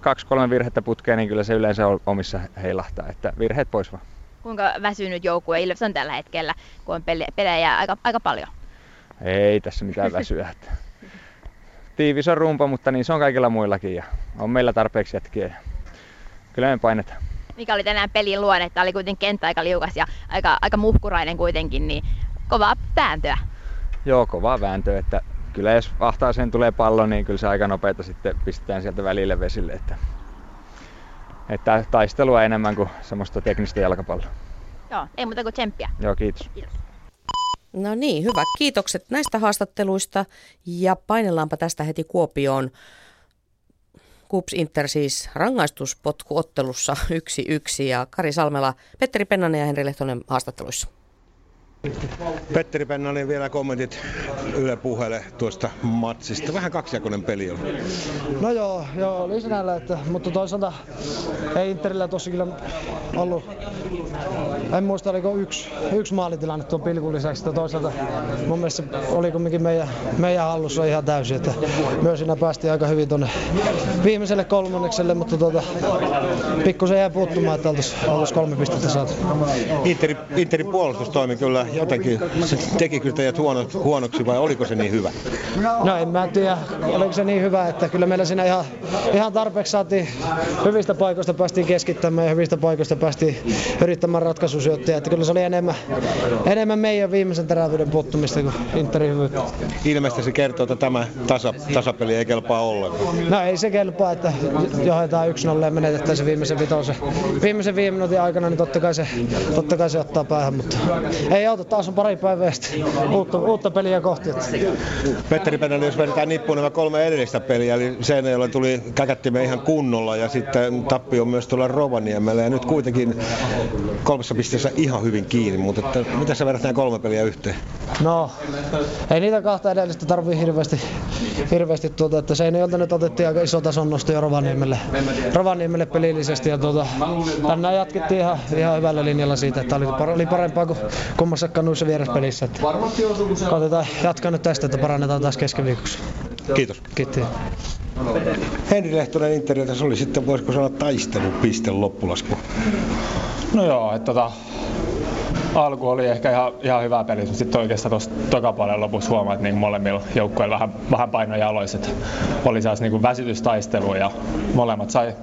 2-3 virhettä putkeen, niin kyllä se yleensä omissa heilahtaa, että virheet pois vaan. Kuinka väsynyt joukkue Ilves on tällä hetkellä, kun on pelejä aika paljon? Ei tässä mitään väsyä. Tiivis on rumpa, mutta niin se on kaikilla muillakin ja on meillä tarpeeksi jätkiä ja kyllä me painetaan. Mikä oli tänään pelin luonne, että oli kuitenkin kenttä aika liukas ja aika muhkurainen kuitenkin, niin kovaa vääntöä. Joo, kovaa vääntöä, että kyllä jos ahtaaseen tulee pallo, niin kyllä se aika nopeeta sitten pistetään sieltä välille vesille, että taistelua enemmän kuin semmoista teknistä jalkapalloa. Joo, ei muuta kuin tsemppiä. Joo, kiitos. No niin, hyvä. Kiitokset näistä haastatteluista ja painellaanpa tästä heti Kuopioon. KuPS Inter siis rangaistuspotkuottelussa 1-1 ja Kari Salmela, Petteri Pennanen ja Henri Lehtonen haastatteluissa. Petteri Pennanen vielä kommentit Yle Puheelle tuosta matsista. Vähän kaksijakoinen peli oli. No joo oli sinällä, että, mutta toisaalta ei Interillä tossa kyllä ollut, en muista oliko yksi maalitilanne tuon pilkun lisäksi, että toisaalta mun mielestä oli kumminkin meidän hallussa ihan täysin, että myös siinä päästiin aika hyvin tuonne viimeiselle kolmannekselle, mutta pikkusen jäi puuttumaan, että oltaisiin 3 pistettä saatu. Interin puolustus toimi kyllä. Jotenkin se teki kyllä teidät huonoksi vai oliko se niin hyvä? No en mä tiedä, oliko se niin hyvä, että kyllä meillä siinä ihan tarpeeksi saatiin, hyvistä paikoista päästiin keskittämään ja hyvistä paikoista päästiin yrittämään ratkaisusyöttöjä, että kyllä se oli enemmän meidän viimeisen terävyyden puuttumista kuin Interin hyvyyttä. Ilmeisesti se kertoo, että tämä tasapeli ei kelpaa ollenkaan. No ei se kelpaa, että johdetaan 1-0 ja menetetään se viimeisen 5 minuutin aikana, niin totta kai se ottaa päähän, mutta ei auta, taas on pari päivää uutta peliä kohti. Petteri Pennanen, jos vedetään nippuun nämä 3 edellistä peliä, eli Seinäjoella tuli käkättimme ihan kunnolla ja sitten tappio myös tuolla Rovaniemellä ja nyt kuitenkin 3 pisteessä ihan hyvin kiinni, mutta että, mitä sä vedät nämä 3 peliä yhteen? No, ei niitä 2 edellistä tarvii hirveästi että Seinäjoelta nyt otettiin aika iso tason nosto jo Rovaniemelle pelillisesti ja tänään jatkettiin ihan hyvällä linjalla siitä, että oli parempaa kuin kummassakaan noissa vieraspelissä. Katsotaan, jatkaa nyt tästä, että parannetaan taas keskiviikossa. Kiitos. Henri Lehtonen Interiltä, se oli sitten, voisiko sanoa, taistelupiste loppulasku? No joo, että alku oli ehkä ihan hyvä peli, mutta sitten oikeastaan tuossa tokapuolen lopussa huomaa, että niin molemmilla joukkueilla vähän painoja aloissa. Oli saas niin väsytystaistelua ja molemmat sai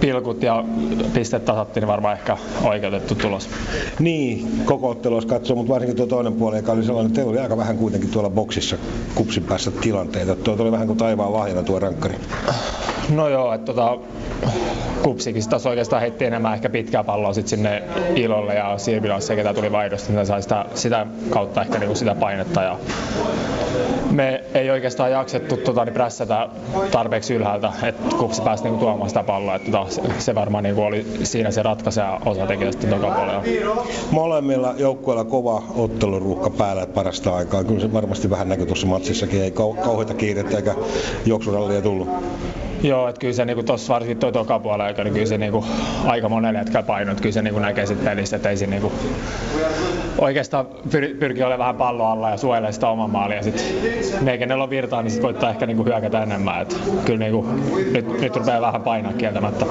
pilkut ja pistet tasattiin, niin varmaan ehkä oikeutettu tulos. Niin, koko ottelu olisi katsoa, mutta varsinkin tuo toinen puoli, joka oli sellainen, että teillä oli aika vähän kuitenkin tuolla boksissa KuPSin päässä tilanteita. Tuo oli vähän kuin taivaan lahjana tuo rankkari. No joo, että KuPSikin taas oikeastaan heitti enemmän ehkä pitkää palloa sit sinne Ilolle ja Sirvilanssiin, ketä tuli vaihdosta, niin sai sitä kautta ehkä niinku sitä painetta. Ja me ei oikeastaan jaksettu niin prässätä tarpeeksi ylhäältä, että KuPS pääsi niinku tuomaan sitä palloa. Että se varmaan niinku oli siinä se ratkaisija osatekijä sitten toka puolella. Molemmilla joukkueilla kova otteluruuhka päällä parasta aikaa. Kyllä se varmasti vähän näkyi tuossa matsissakin, ei kauheita kiirettä eikä juoksurallia tullut. Joo, että kyllä se niinku tossa varsinkin toi toka puolella, niin kyllä se niinku aika monelle jätkä paino, että kyllä se niinku näkee sit pelistä, että ei se niinku oikeastaan pyrkii olemaan vähän pallon alla ja suojelee sitä oman maalia. Ne, kenellä on virtaa, niin sit koittaa ehkä niinku hyökätä enemmän, että kyllä niinku nyt rupeaa vähän painaa kieltämättä.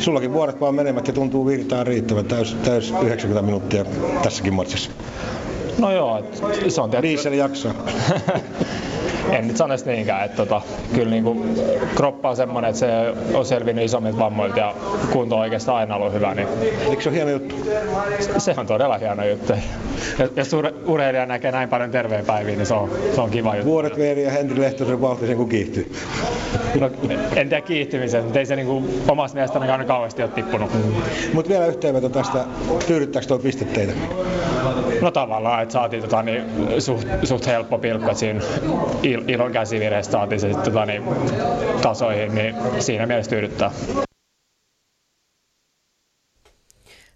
Sullakin vuoret vaan menevät ja tuntuu virtaan riittävän täys 90 minuuttia tässäkin matsissa. No joo, se on tietysti. Diesel jaksaa. en nyt sanoisi niinkään, että kyllä niinku kroppa on semmoinen, että se on selvinnyt isommilta vammoilta ja kunto on oikeastaan aina ollut hyvä. Niin. Eikö se on hieno juttu? Se on todella hieno juttu. Jos urheilija näkee näin paljon terveenpäiviä, niin se on kiva juttu. Vuodet meni ja Henri Lehtosen vauhtisen kun kiihtyy. No, en tiedä kiihtymisen, mutta ei se niinku omasta mielestäni aina kauheasti ole tippunut. Mutta vielä yhteenveto tästä, tyydyttääkö tuo pistetteitä? No tavallaan, että saatiin niin, suht helppo pilkku, että siinä Ilon käsivirheessä saatiin se niin, tasoihin, niin siinä mielessä tyydyttää.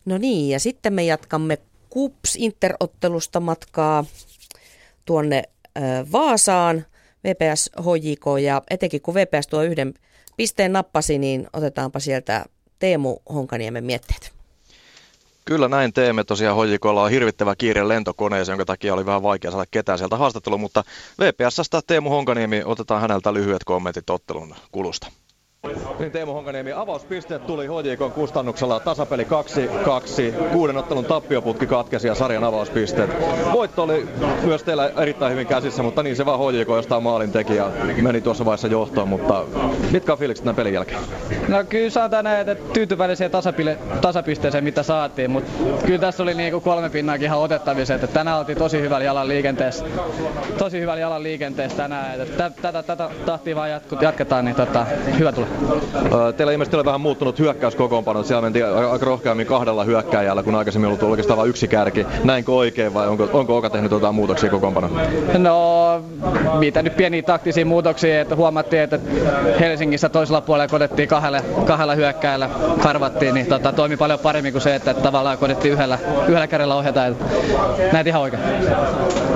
No niin, ja sitten me jatkamme KuPS-Inter-ottelusta matkaa tuonne Vaasaan, VPS HJK, ja etenkin kun VPS tuo yhden pisteen nappasi, niin otetaanpa sieltä Teemu Honkaniemen mietteet. Kyllä näin teemme. Tosiaan HJK:lla on hirvittävä kiire lentokoneeseen, jonka takia oli vähän vaikea saada ketään sieltä haastatteluun, mutta VPS:stä Teemu Honkaniemi, otetaan häneltä lyhyet kommentit ottelun kulusta. Niin Teemu Honkaniemi, avauspisteet tuli HJK:n kustannuksella, tasapeli 2-2, 6 ottelun tappioputki katkesi ja sarjan avauspisteet. Voitto oli myös teillä erittäin hyvin käsissä, mutta niin se vaan HJK jostain maalin teki ja meni tuossa vaiheessa johtoon, mutta mitkä on fiilikset tämän pelin jälkeen? No kyllä sanotaan näin, että tyytyvällisiä tasapisteeseen mitä saatiin, mutta kyllä tässä oli niinku 3 pinnaakin ihan otettavissa, että tänään oltiin tosi hyvällä jalan liikenteessä tänään, että tätä tahtia vaan jatketaan, niin hyvä tulee. Teillä ilmeisesti on vähän muuttunut hyökkäyskokoonpano, siellä mentiin aika rohkeammin 2 hyökkääjällä, kun aikaisemmin on ollut oikeastaan vain yksi kärki. Näinkö oikein vai onko Oka tehnyt jotain muutoksia kokoonpanoon? No, mitä nyt pieniä taktisia muutoksia, että huomattiin, että Helsingissä toisella puolella kodettiin kahdella hyökkääjällä, karvattiin, niin toimi paljon paremmin kuin se, että tavallaan kodettiin yhdellä kädellä ohjataan. Näet ihan oikein.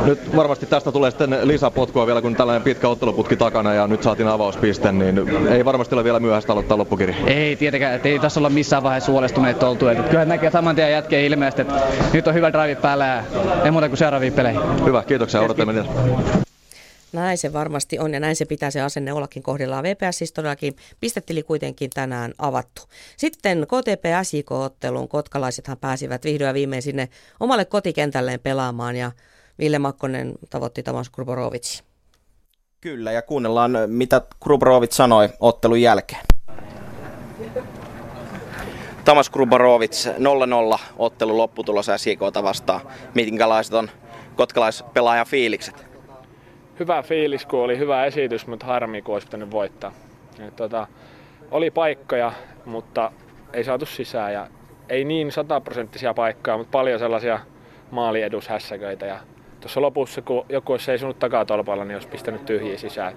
Nyt varmasti tästä tulee sitten lisäpotkua vielä, kun tällainen pitkä otteluputki takana ja nyt saatiin avauspiste, niin ei varmasti ole vielä myöhäistä aloittaa loppukirja. Ei tietenkään, ettei tässä olla missään vaiheessa huolestuneita oltu. Kyllähän näkee saman tien jätkeen ilmeisesti, että nyt on hyvä drive päällä ja ei muuta kuin seuraaviin peleihin. Hyvä, kiitoksia. Odotamme niitä. Näin se varmasti on ja näin se pitää se asenne ollakin kohdillaan. VPS siis todellakin pistetili kuitenkin tänään avattu. Sitten KTP-SJK-otteluun kotkalaisethan pääsivät vihdoin ja viimein sinne omalle kotikentälleen pelaamaan ja Ville Makkonen tavoitti Tomas Gruborovic. Kyllä, ja kuunnellaan, mitä Gruborovic sanoi ottelun jälkeen. Tomas Gruborovic, 0-0 ottelu lopputulos SJK:ta vastaan. Minkälaiset on kotkalaispelaajan fiilikset? Hyvä fiilis, kun oli hyvä esitys, mutta harmi, kun olisi pitänyt voittaa. Oli paikkoja, mutta ei saatu sisään. Ja ei niin 100% paikkoja, mutta paljon sellaisia maaliedushässäköitä. Ja tuossa lopussa, kun joku olisi seisunut takatolpalla, niin olisi pistänyt tyhjiä sisään.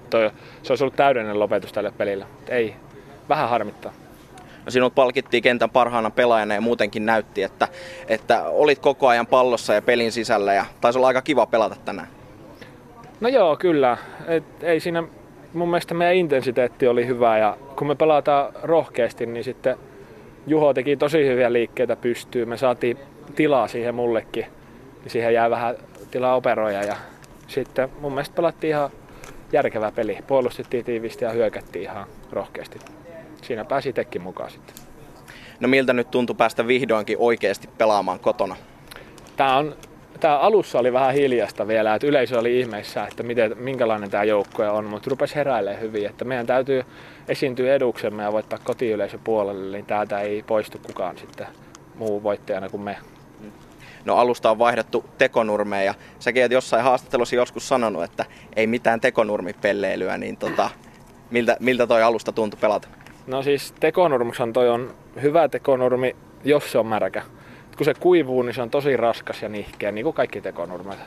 Se olisi ollut täydellinen lopetus tälle pelillä. Ei, vähän harmittaa. No, sinut palkittiin kentän parhaana pelaajana ja muutenkin näytti, että olit koko ajan pallossa ja pelin sisällä. Ja taisi olla aika kiva pelata tänään. No joo, kyllä. Ei siinä, mun mielestä meidän intensiteetti oli hyvä ja kun me pelataan rohkeasti, niin sitten Juho teki tosi hyviä liikkeitä pystyyn. Me saatiin tilaa siihen mullekin, niin siihen jää vähän tilaa operoida ja sitten mun mielestä pelattiin ihan järkevä peli. Puolustettiin tiiviisti ja hyökättiin ihan rohkeasti. Siinä pääsi itsekin mukaan sitten. No miltä nyt tuntui päästä vihdoinkin oikeasti pelaamaan kotona? Tää alussa oli vähän hiljasta vielä, että yleisö oli ihmeessä, että minkälainen tämä joukkue on, mutta rupesi heräilemään hyvin, että meidän täytyy esiintyä eduksemme ja voittaa kotiyleisö puolelle, niin täältä ei poistu kukaan sitten muu voittajana kuin me. No alusta on vaihdettu tekonurmeen ja säkin olet jossain haastattelussa joskus sanonut, että ei mitään tekonurmipelleilyä, niin miltä toi alusta tuntui pelata? No siis tekonurmuksen toi on hyvä tekonurmi, jos se on märkä. Kun se kuivuu, niin se on tosi raskas ja nihkeä, niin kuin kaikki tekonurmet.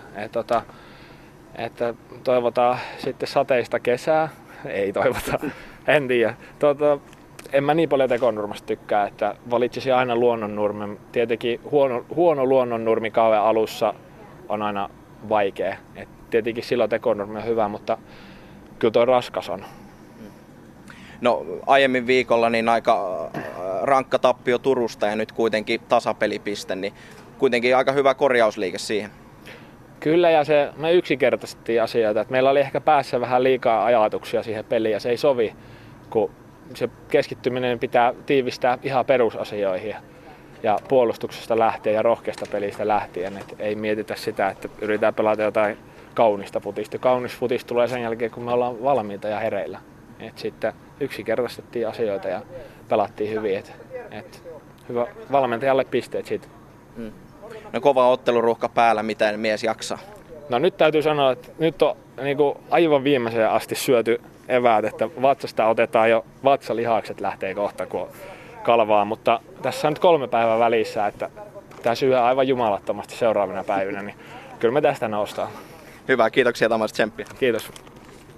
Että toivotaan sitten sateista kesää. Ei toivota, en tiedä. En mä niin paljon tekonurmasta tykkää, että valitsisin aina luonnonnurmen. Tietenkin huono luonnonnurmi kauden alussa on aina vaikea. Et tietenkin silloin tekonurmi on hyvä, mutta kyllä toi raskas on. No aiemmin viikolla niin aika rankka tappio Turusta ja nyt kuitenkin tasapelipiste, niin kuitenkin aika hyvä korjausliike siihen. Kyllä ja me yksinkertaistettiin asioita, että meillä oli ehkä päässä vähän liikaa ajatuksia siihen peliin ja se ei sovi, kun se keskittyminen pitää tiivistää ihan perusasioihin ja puolustuksesta lähtien ja rohkeasta pelistä lähtien, että ei mietitä sitä, että yritetään pelata jotain kaunista futista. Kaunis futis tulee sen jälkeen, kun me ollaan valmiita ja hereillä. Et sitten yksinkertaistettiin asioita ja pelattiin hyvin. Et hyvä valmentajalle pisteet siitä. Mm. No kova otteluruuhka päällä, miten mies jaksaa? No nyt täytyy sanoa, että nyt on niin kuin aivan viimeiseen asti syöty eväät, että vatsasta otetaan jo vatsalihakset lähtee kohta, kun kalvaa, mutta tässä on nyt 3 päivää välissä, että tämä syö aivan jumalattomasti seuraavina päivinä, niin kyllä me tästä noustaan. Hyvä, kiitoksia Tamasta, tsemppiä. Kiitos.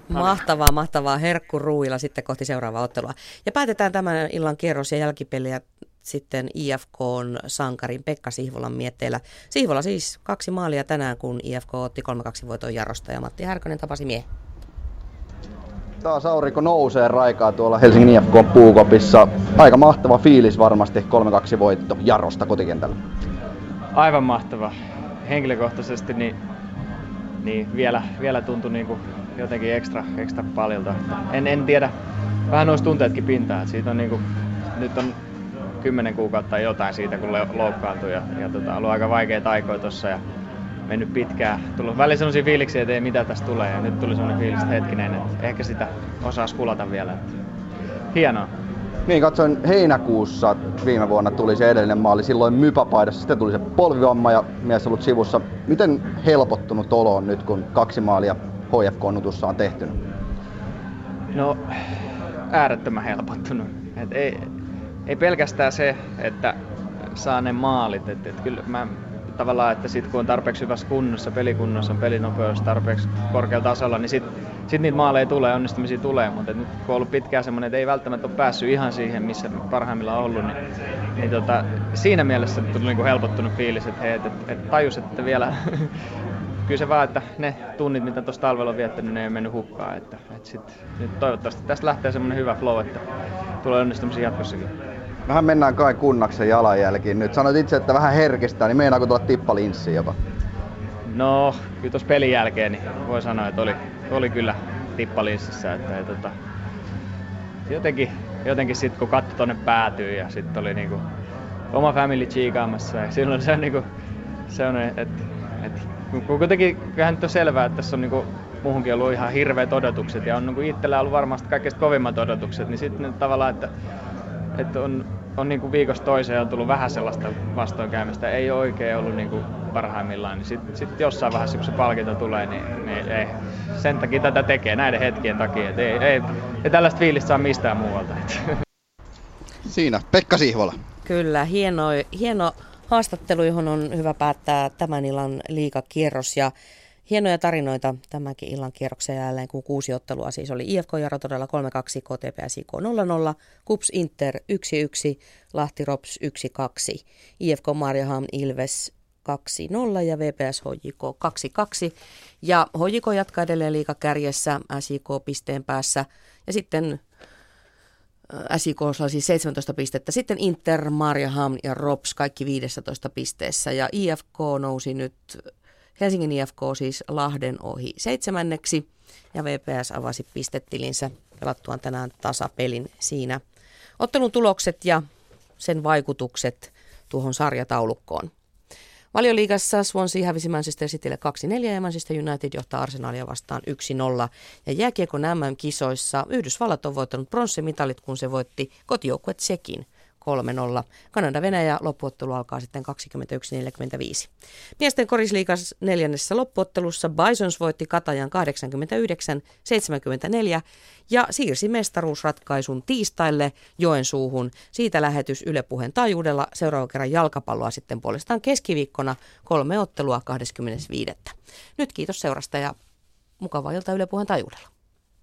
Mahtavaa, mahtavaa. Herkkuruuilla sitten kohti seuraavaa ottelua. Ja päätetään tämän illan kierros ja jälkipeliä sitten IFK:n sankarin Pekka Sihvolan mietteillä. Sihvola siis 2 maalia tänään, kun IFK otti 3-2 voiton Jarosta ja Matti Härkönen tapasi miehen. Taas aurinko nousee raikaa tuolla Helsingin IFK Puukopissa. Aika mahtava fiilis varmasti, 3-2 voitto Jarosta kotikentällä. Aivan mahtava. Henkilökohtaisesti niin vielä tuntui niin kuin jotenkin ekstra paljolta. En tiedä, vähän noissa tunteetkin pintaa. Siitä on niin kuin, nyt on 10 kuukautta jotain siitä, kun loukkaantui ja ollut aika vaikeita aikoja tossa ja mennyt pitkään. Tullut välillä sellaisia fiiliksiä, että ei mitä tässä tulee, ja nyt tuli sellainen fiilis, hetkinen, että ehkä sitä osaisi kulata vielä. Hienoa. Niin, katsoin heinäkuussa viime vuonna tuli se edellinen maali, silloin mypäpaidassa, sitten tuli se polvivamma ja mies ollut sivussa. Miten helpottunut olo on nyt, kun 2 maalia HIFK-nutussa on tehty? No, äärettömän helpottunut. Et ei pelkästään se, että saa ne maalit. Et kyllä mä tavallaan, että sit kun on tarpeeksi hyvässä kunnossa, pelikunnossa, on pelinopeus tarpeeksi korkealla tasolla, niin sit niitä maaleja tulee, onnistumisia tulee, mutta nyt kun on ollut pitkään semmoinen, että ei välttämättä ole päässyt ihan siihen, missä parhaimmillaan on ollut, niin siinä mielessä tuli niinku helpottunut fiilis, että hei, et tajus, että vielä kyllä se vaan, että ne tunnit, mitä tuossa talvella on viettänyt, ne ei mennyt hukkaan, että sit nyt toivottavasti tästä lähtee semmoinen hyvä flow, että tulee onnistumisia jatkossakin. Vähän mennään kai Kunnaksen jalanjälkiin nyt. Sanoit itse, että vähän herkistää, niin meinaako tulla tippalinssi jopa? No, kyllä tuossa pelin jälkeen niin voi sanoa, että oli kyllä tippalinssissä. Että jotenkin sitten kun katto tonne päätyy ja sitten oli niinku oma family chiikaamassa. Ja silloin se on niinku sellainen, että kun kuitenkin kyllähän nyt on selvää, että tässä on niinku muuhunkin ollut ihan hirveät odotukset. Ja on niinku itsellä ollut varmasti kaikista kovimmat odotukset, niin sitten tavallaan, että on niinku viikosta toiseen on tullut vähän sellaista vastoinkäymistä, ei ole oikein ollut niinku parhaimmillaan, niin sit jossain vaiheessa, kun se palkinto tulee, niin ei. Sen takia tätä tekee, näiden hetkien takia, että ei tällaista fiilistä saa mistään muualta. Siinä Pekka Sihvola. Kyllä, hieno haastattelu, johon on hyvä päättää tämän illan liigakierros ja hienoja tarinoita tämänkin illan kierroksen jälleen, kun 6 ottelua siis oli IFK-Jaro todella 3-2, KTP ja SJK 0-0, KuPS Inter 1-1, Lahti RoPS 1-2, IFK Mariehamn Ilves 2-0 ja VPS HJK 2-2. Ja HJK jatkaa edelleen liigakärjessä, SJK pisteen päässä ja sitten SJK on siis 17 pistettä, sitten Inter, Mariehamn ja RoPS kaikki 15 pisteessä ja IFK nousi nyt Helsingin IFK siis Lahden ohi 7. ja VPS avasi pistetilinsä pelattuaan tänään tasapelin siinä. Ottelun tulokset ja sen vaikutukset tuohon sarjataulukkoon. Valioliigassa Swansea hävisi Manchester Citylle 2-4 ja Manchester United johtaa Arsenalia vastaan 1-0. Ja jääkiekon MM-kisoissa Yhdysvallat on voittanut pronssimitalit, kun se voitti kotijoukkue Tsekin 3-0. Kanada-Venäjä loppuottelu alkaa sitten 21.45. Miesten korisliigas 4. loppuottelussa Bisons voitti Katajan 89-74 ja siirsi mestaruusratkaisun tiistaille Joensuuhun. Siitä lähetys Yle Puheen taajuudella. Seuraavan kerran jalkapalloa sitten puolestaan keskiviikkona 3 ottelua 25. Nyt kiitos seurasta ja mukavaa iltaa Yle Puheen taajuudella.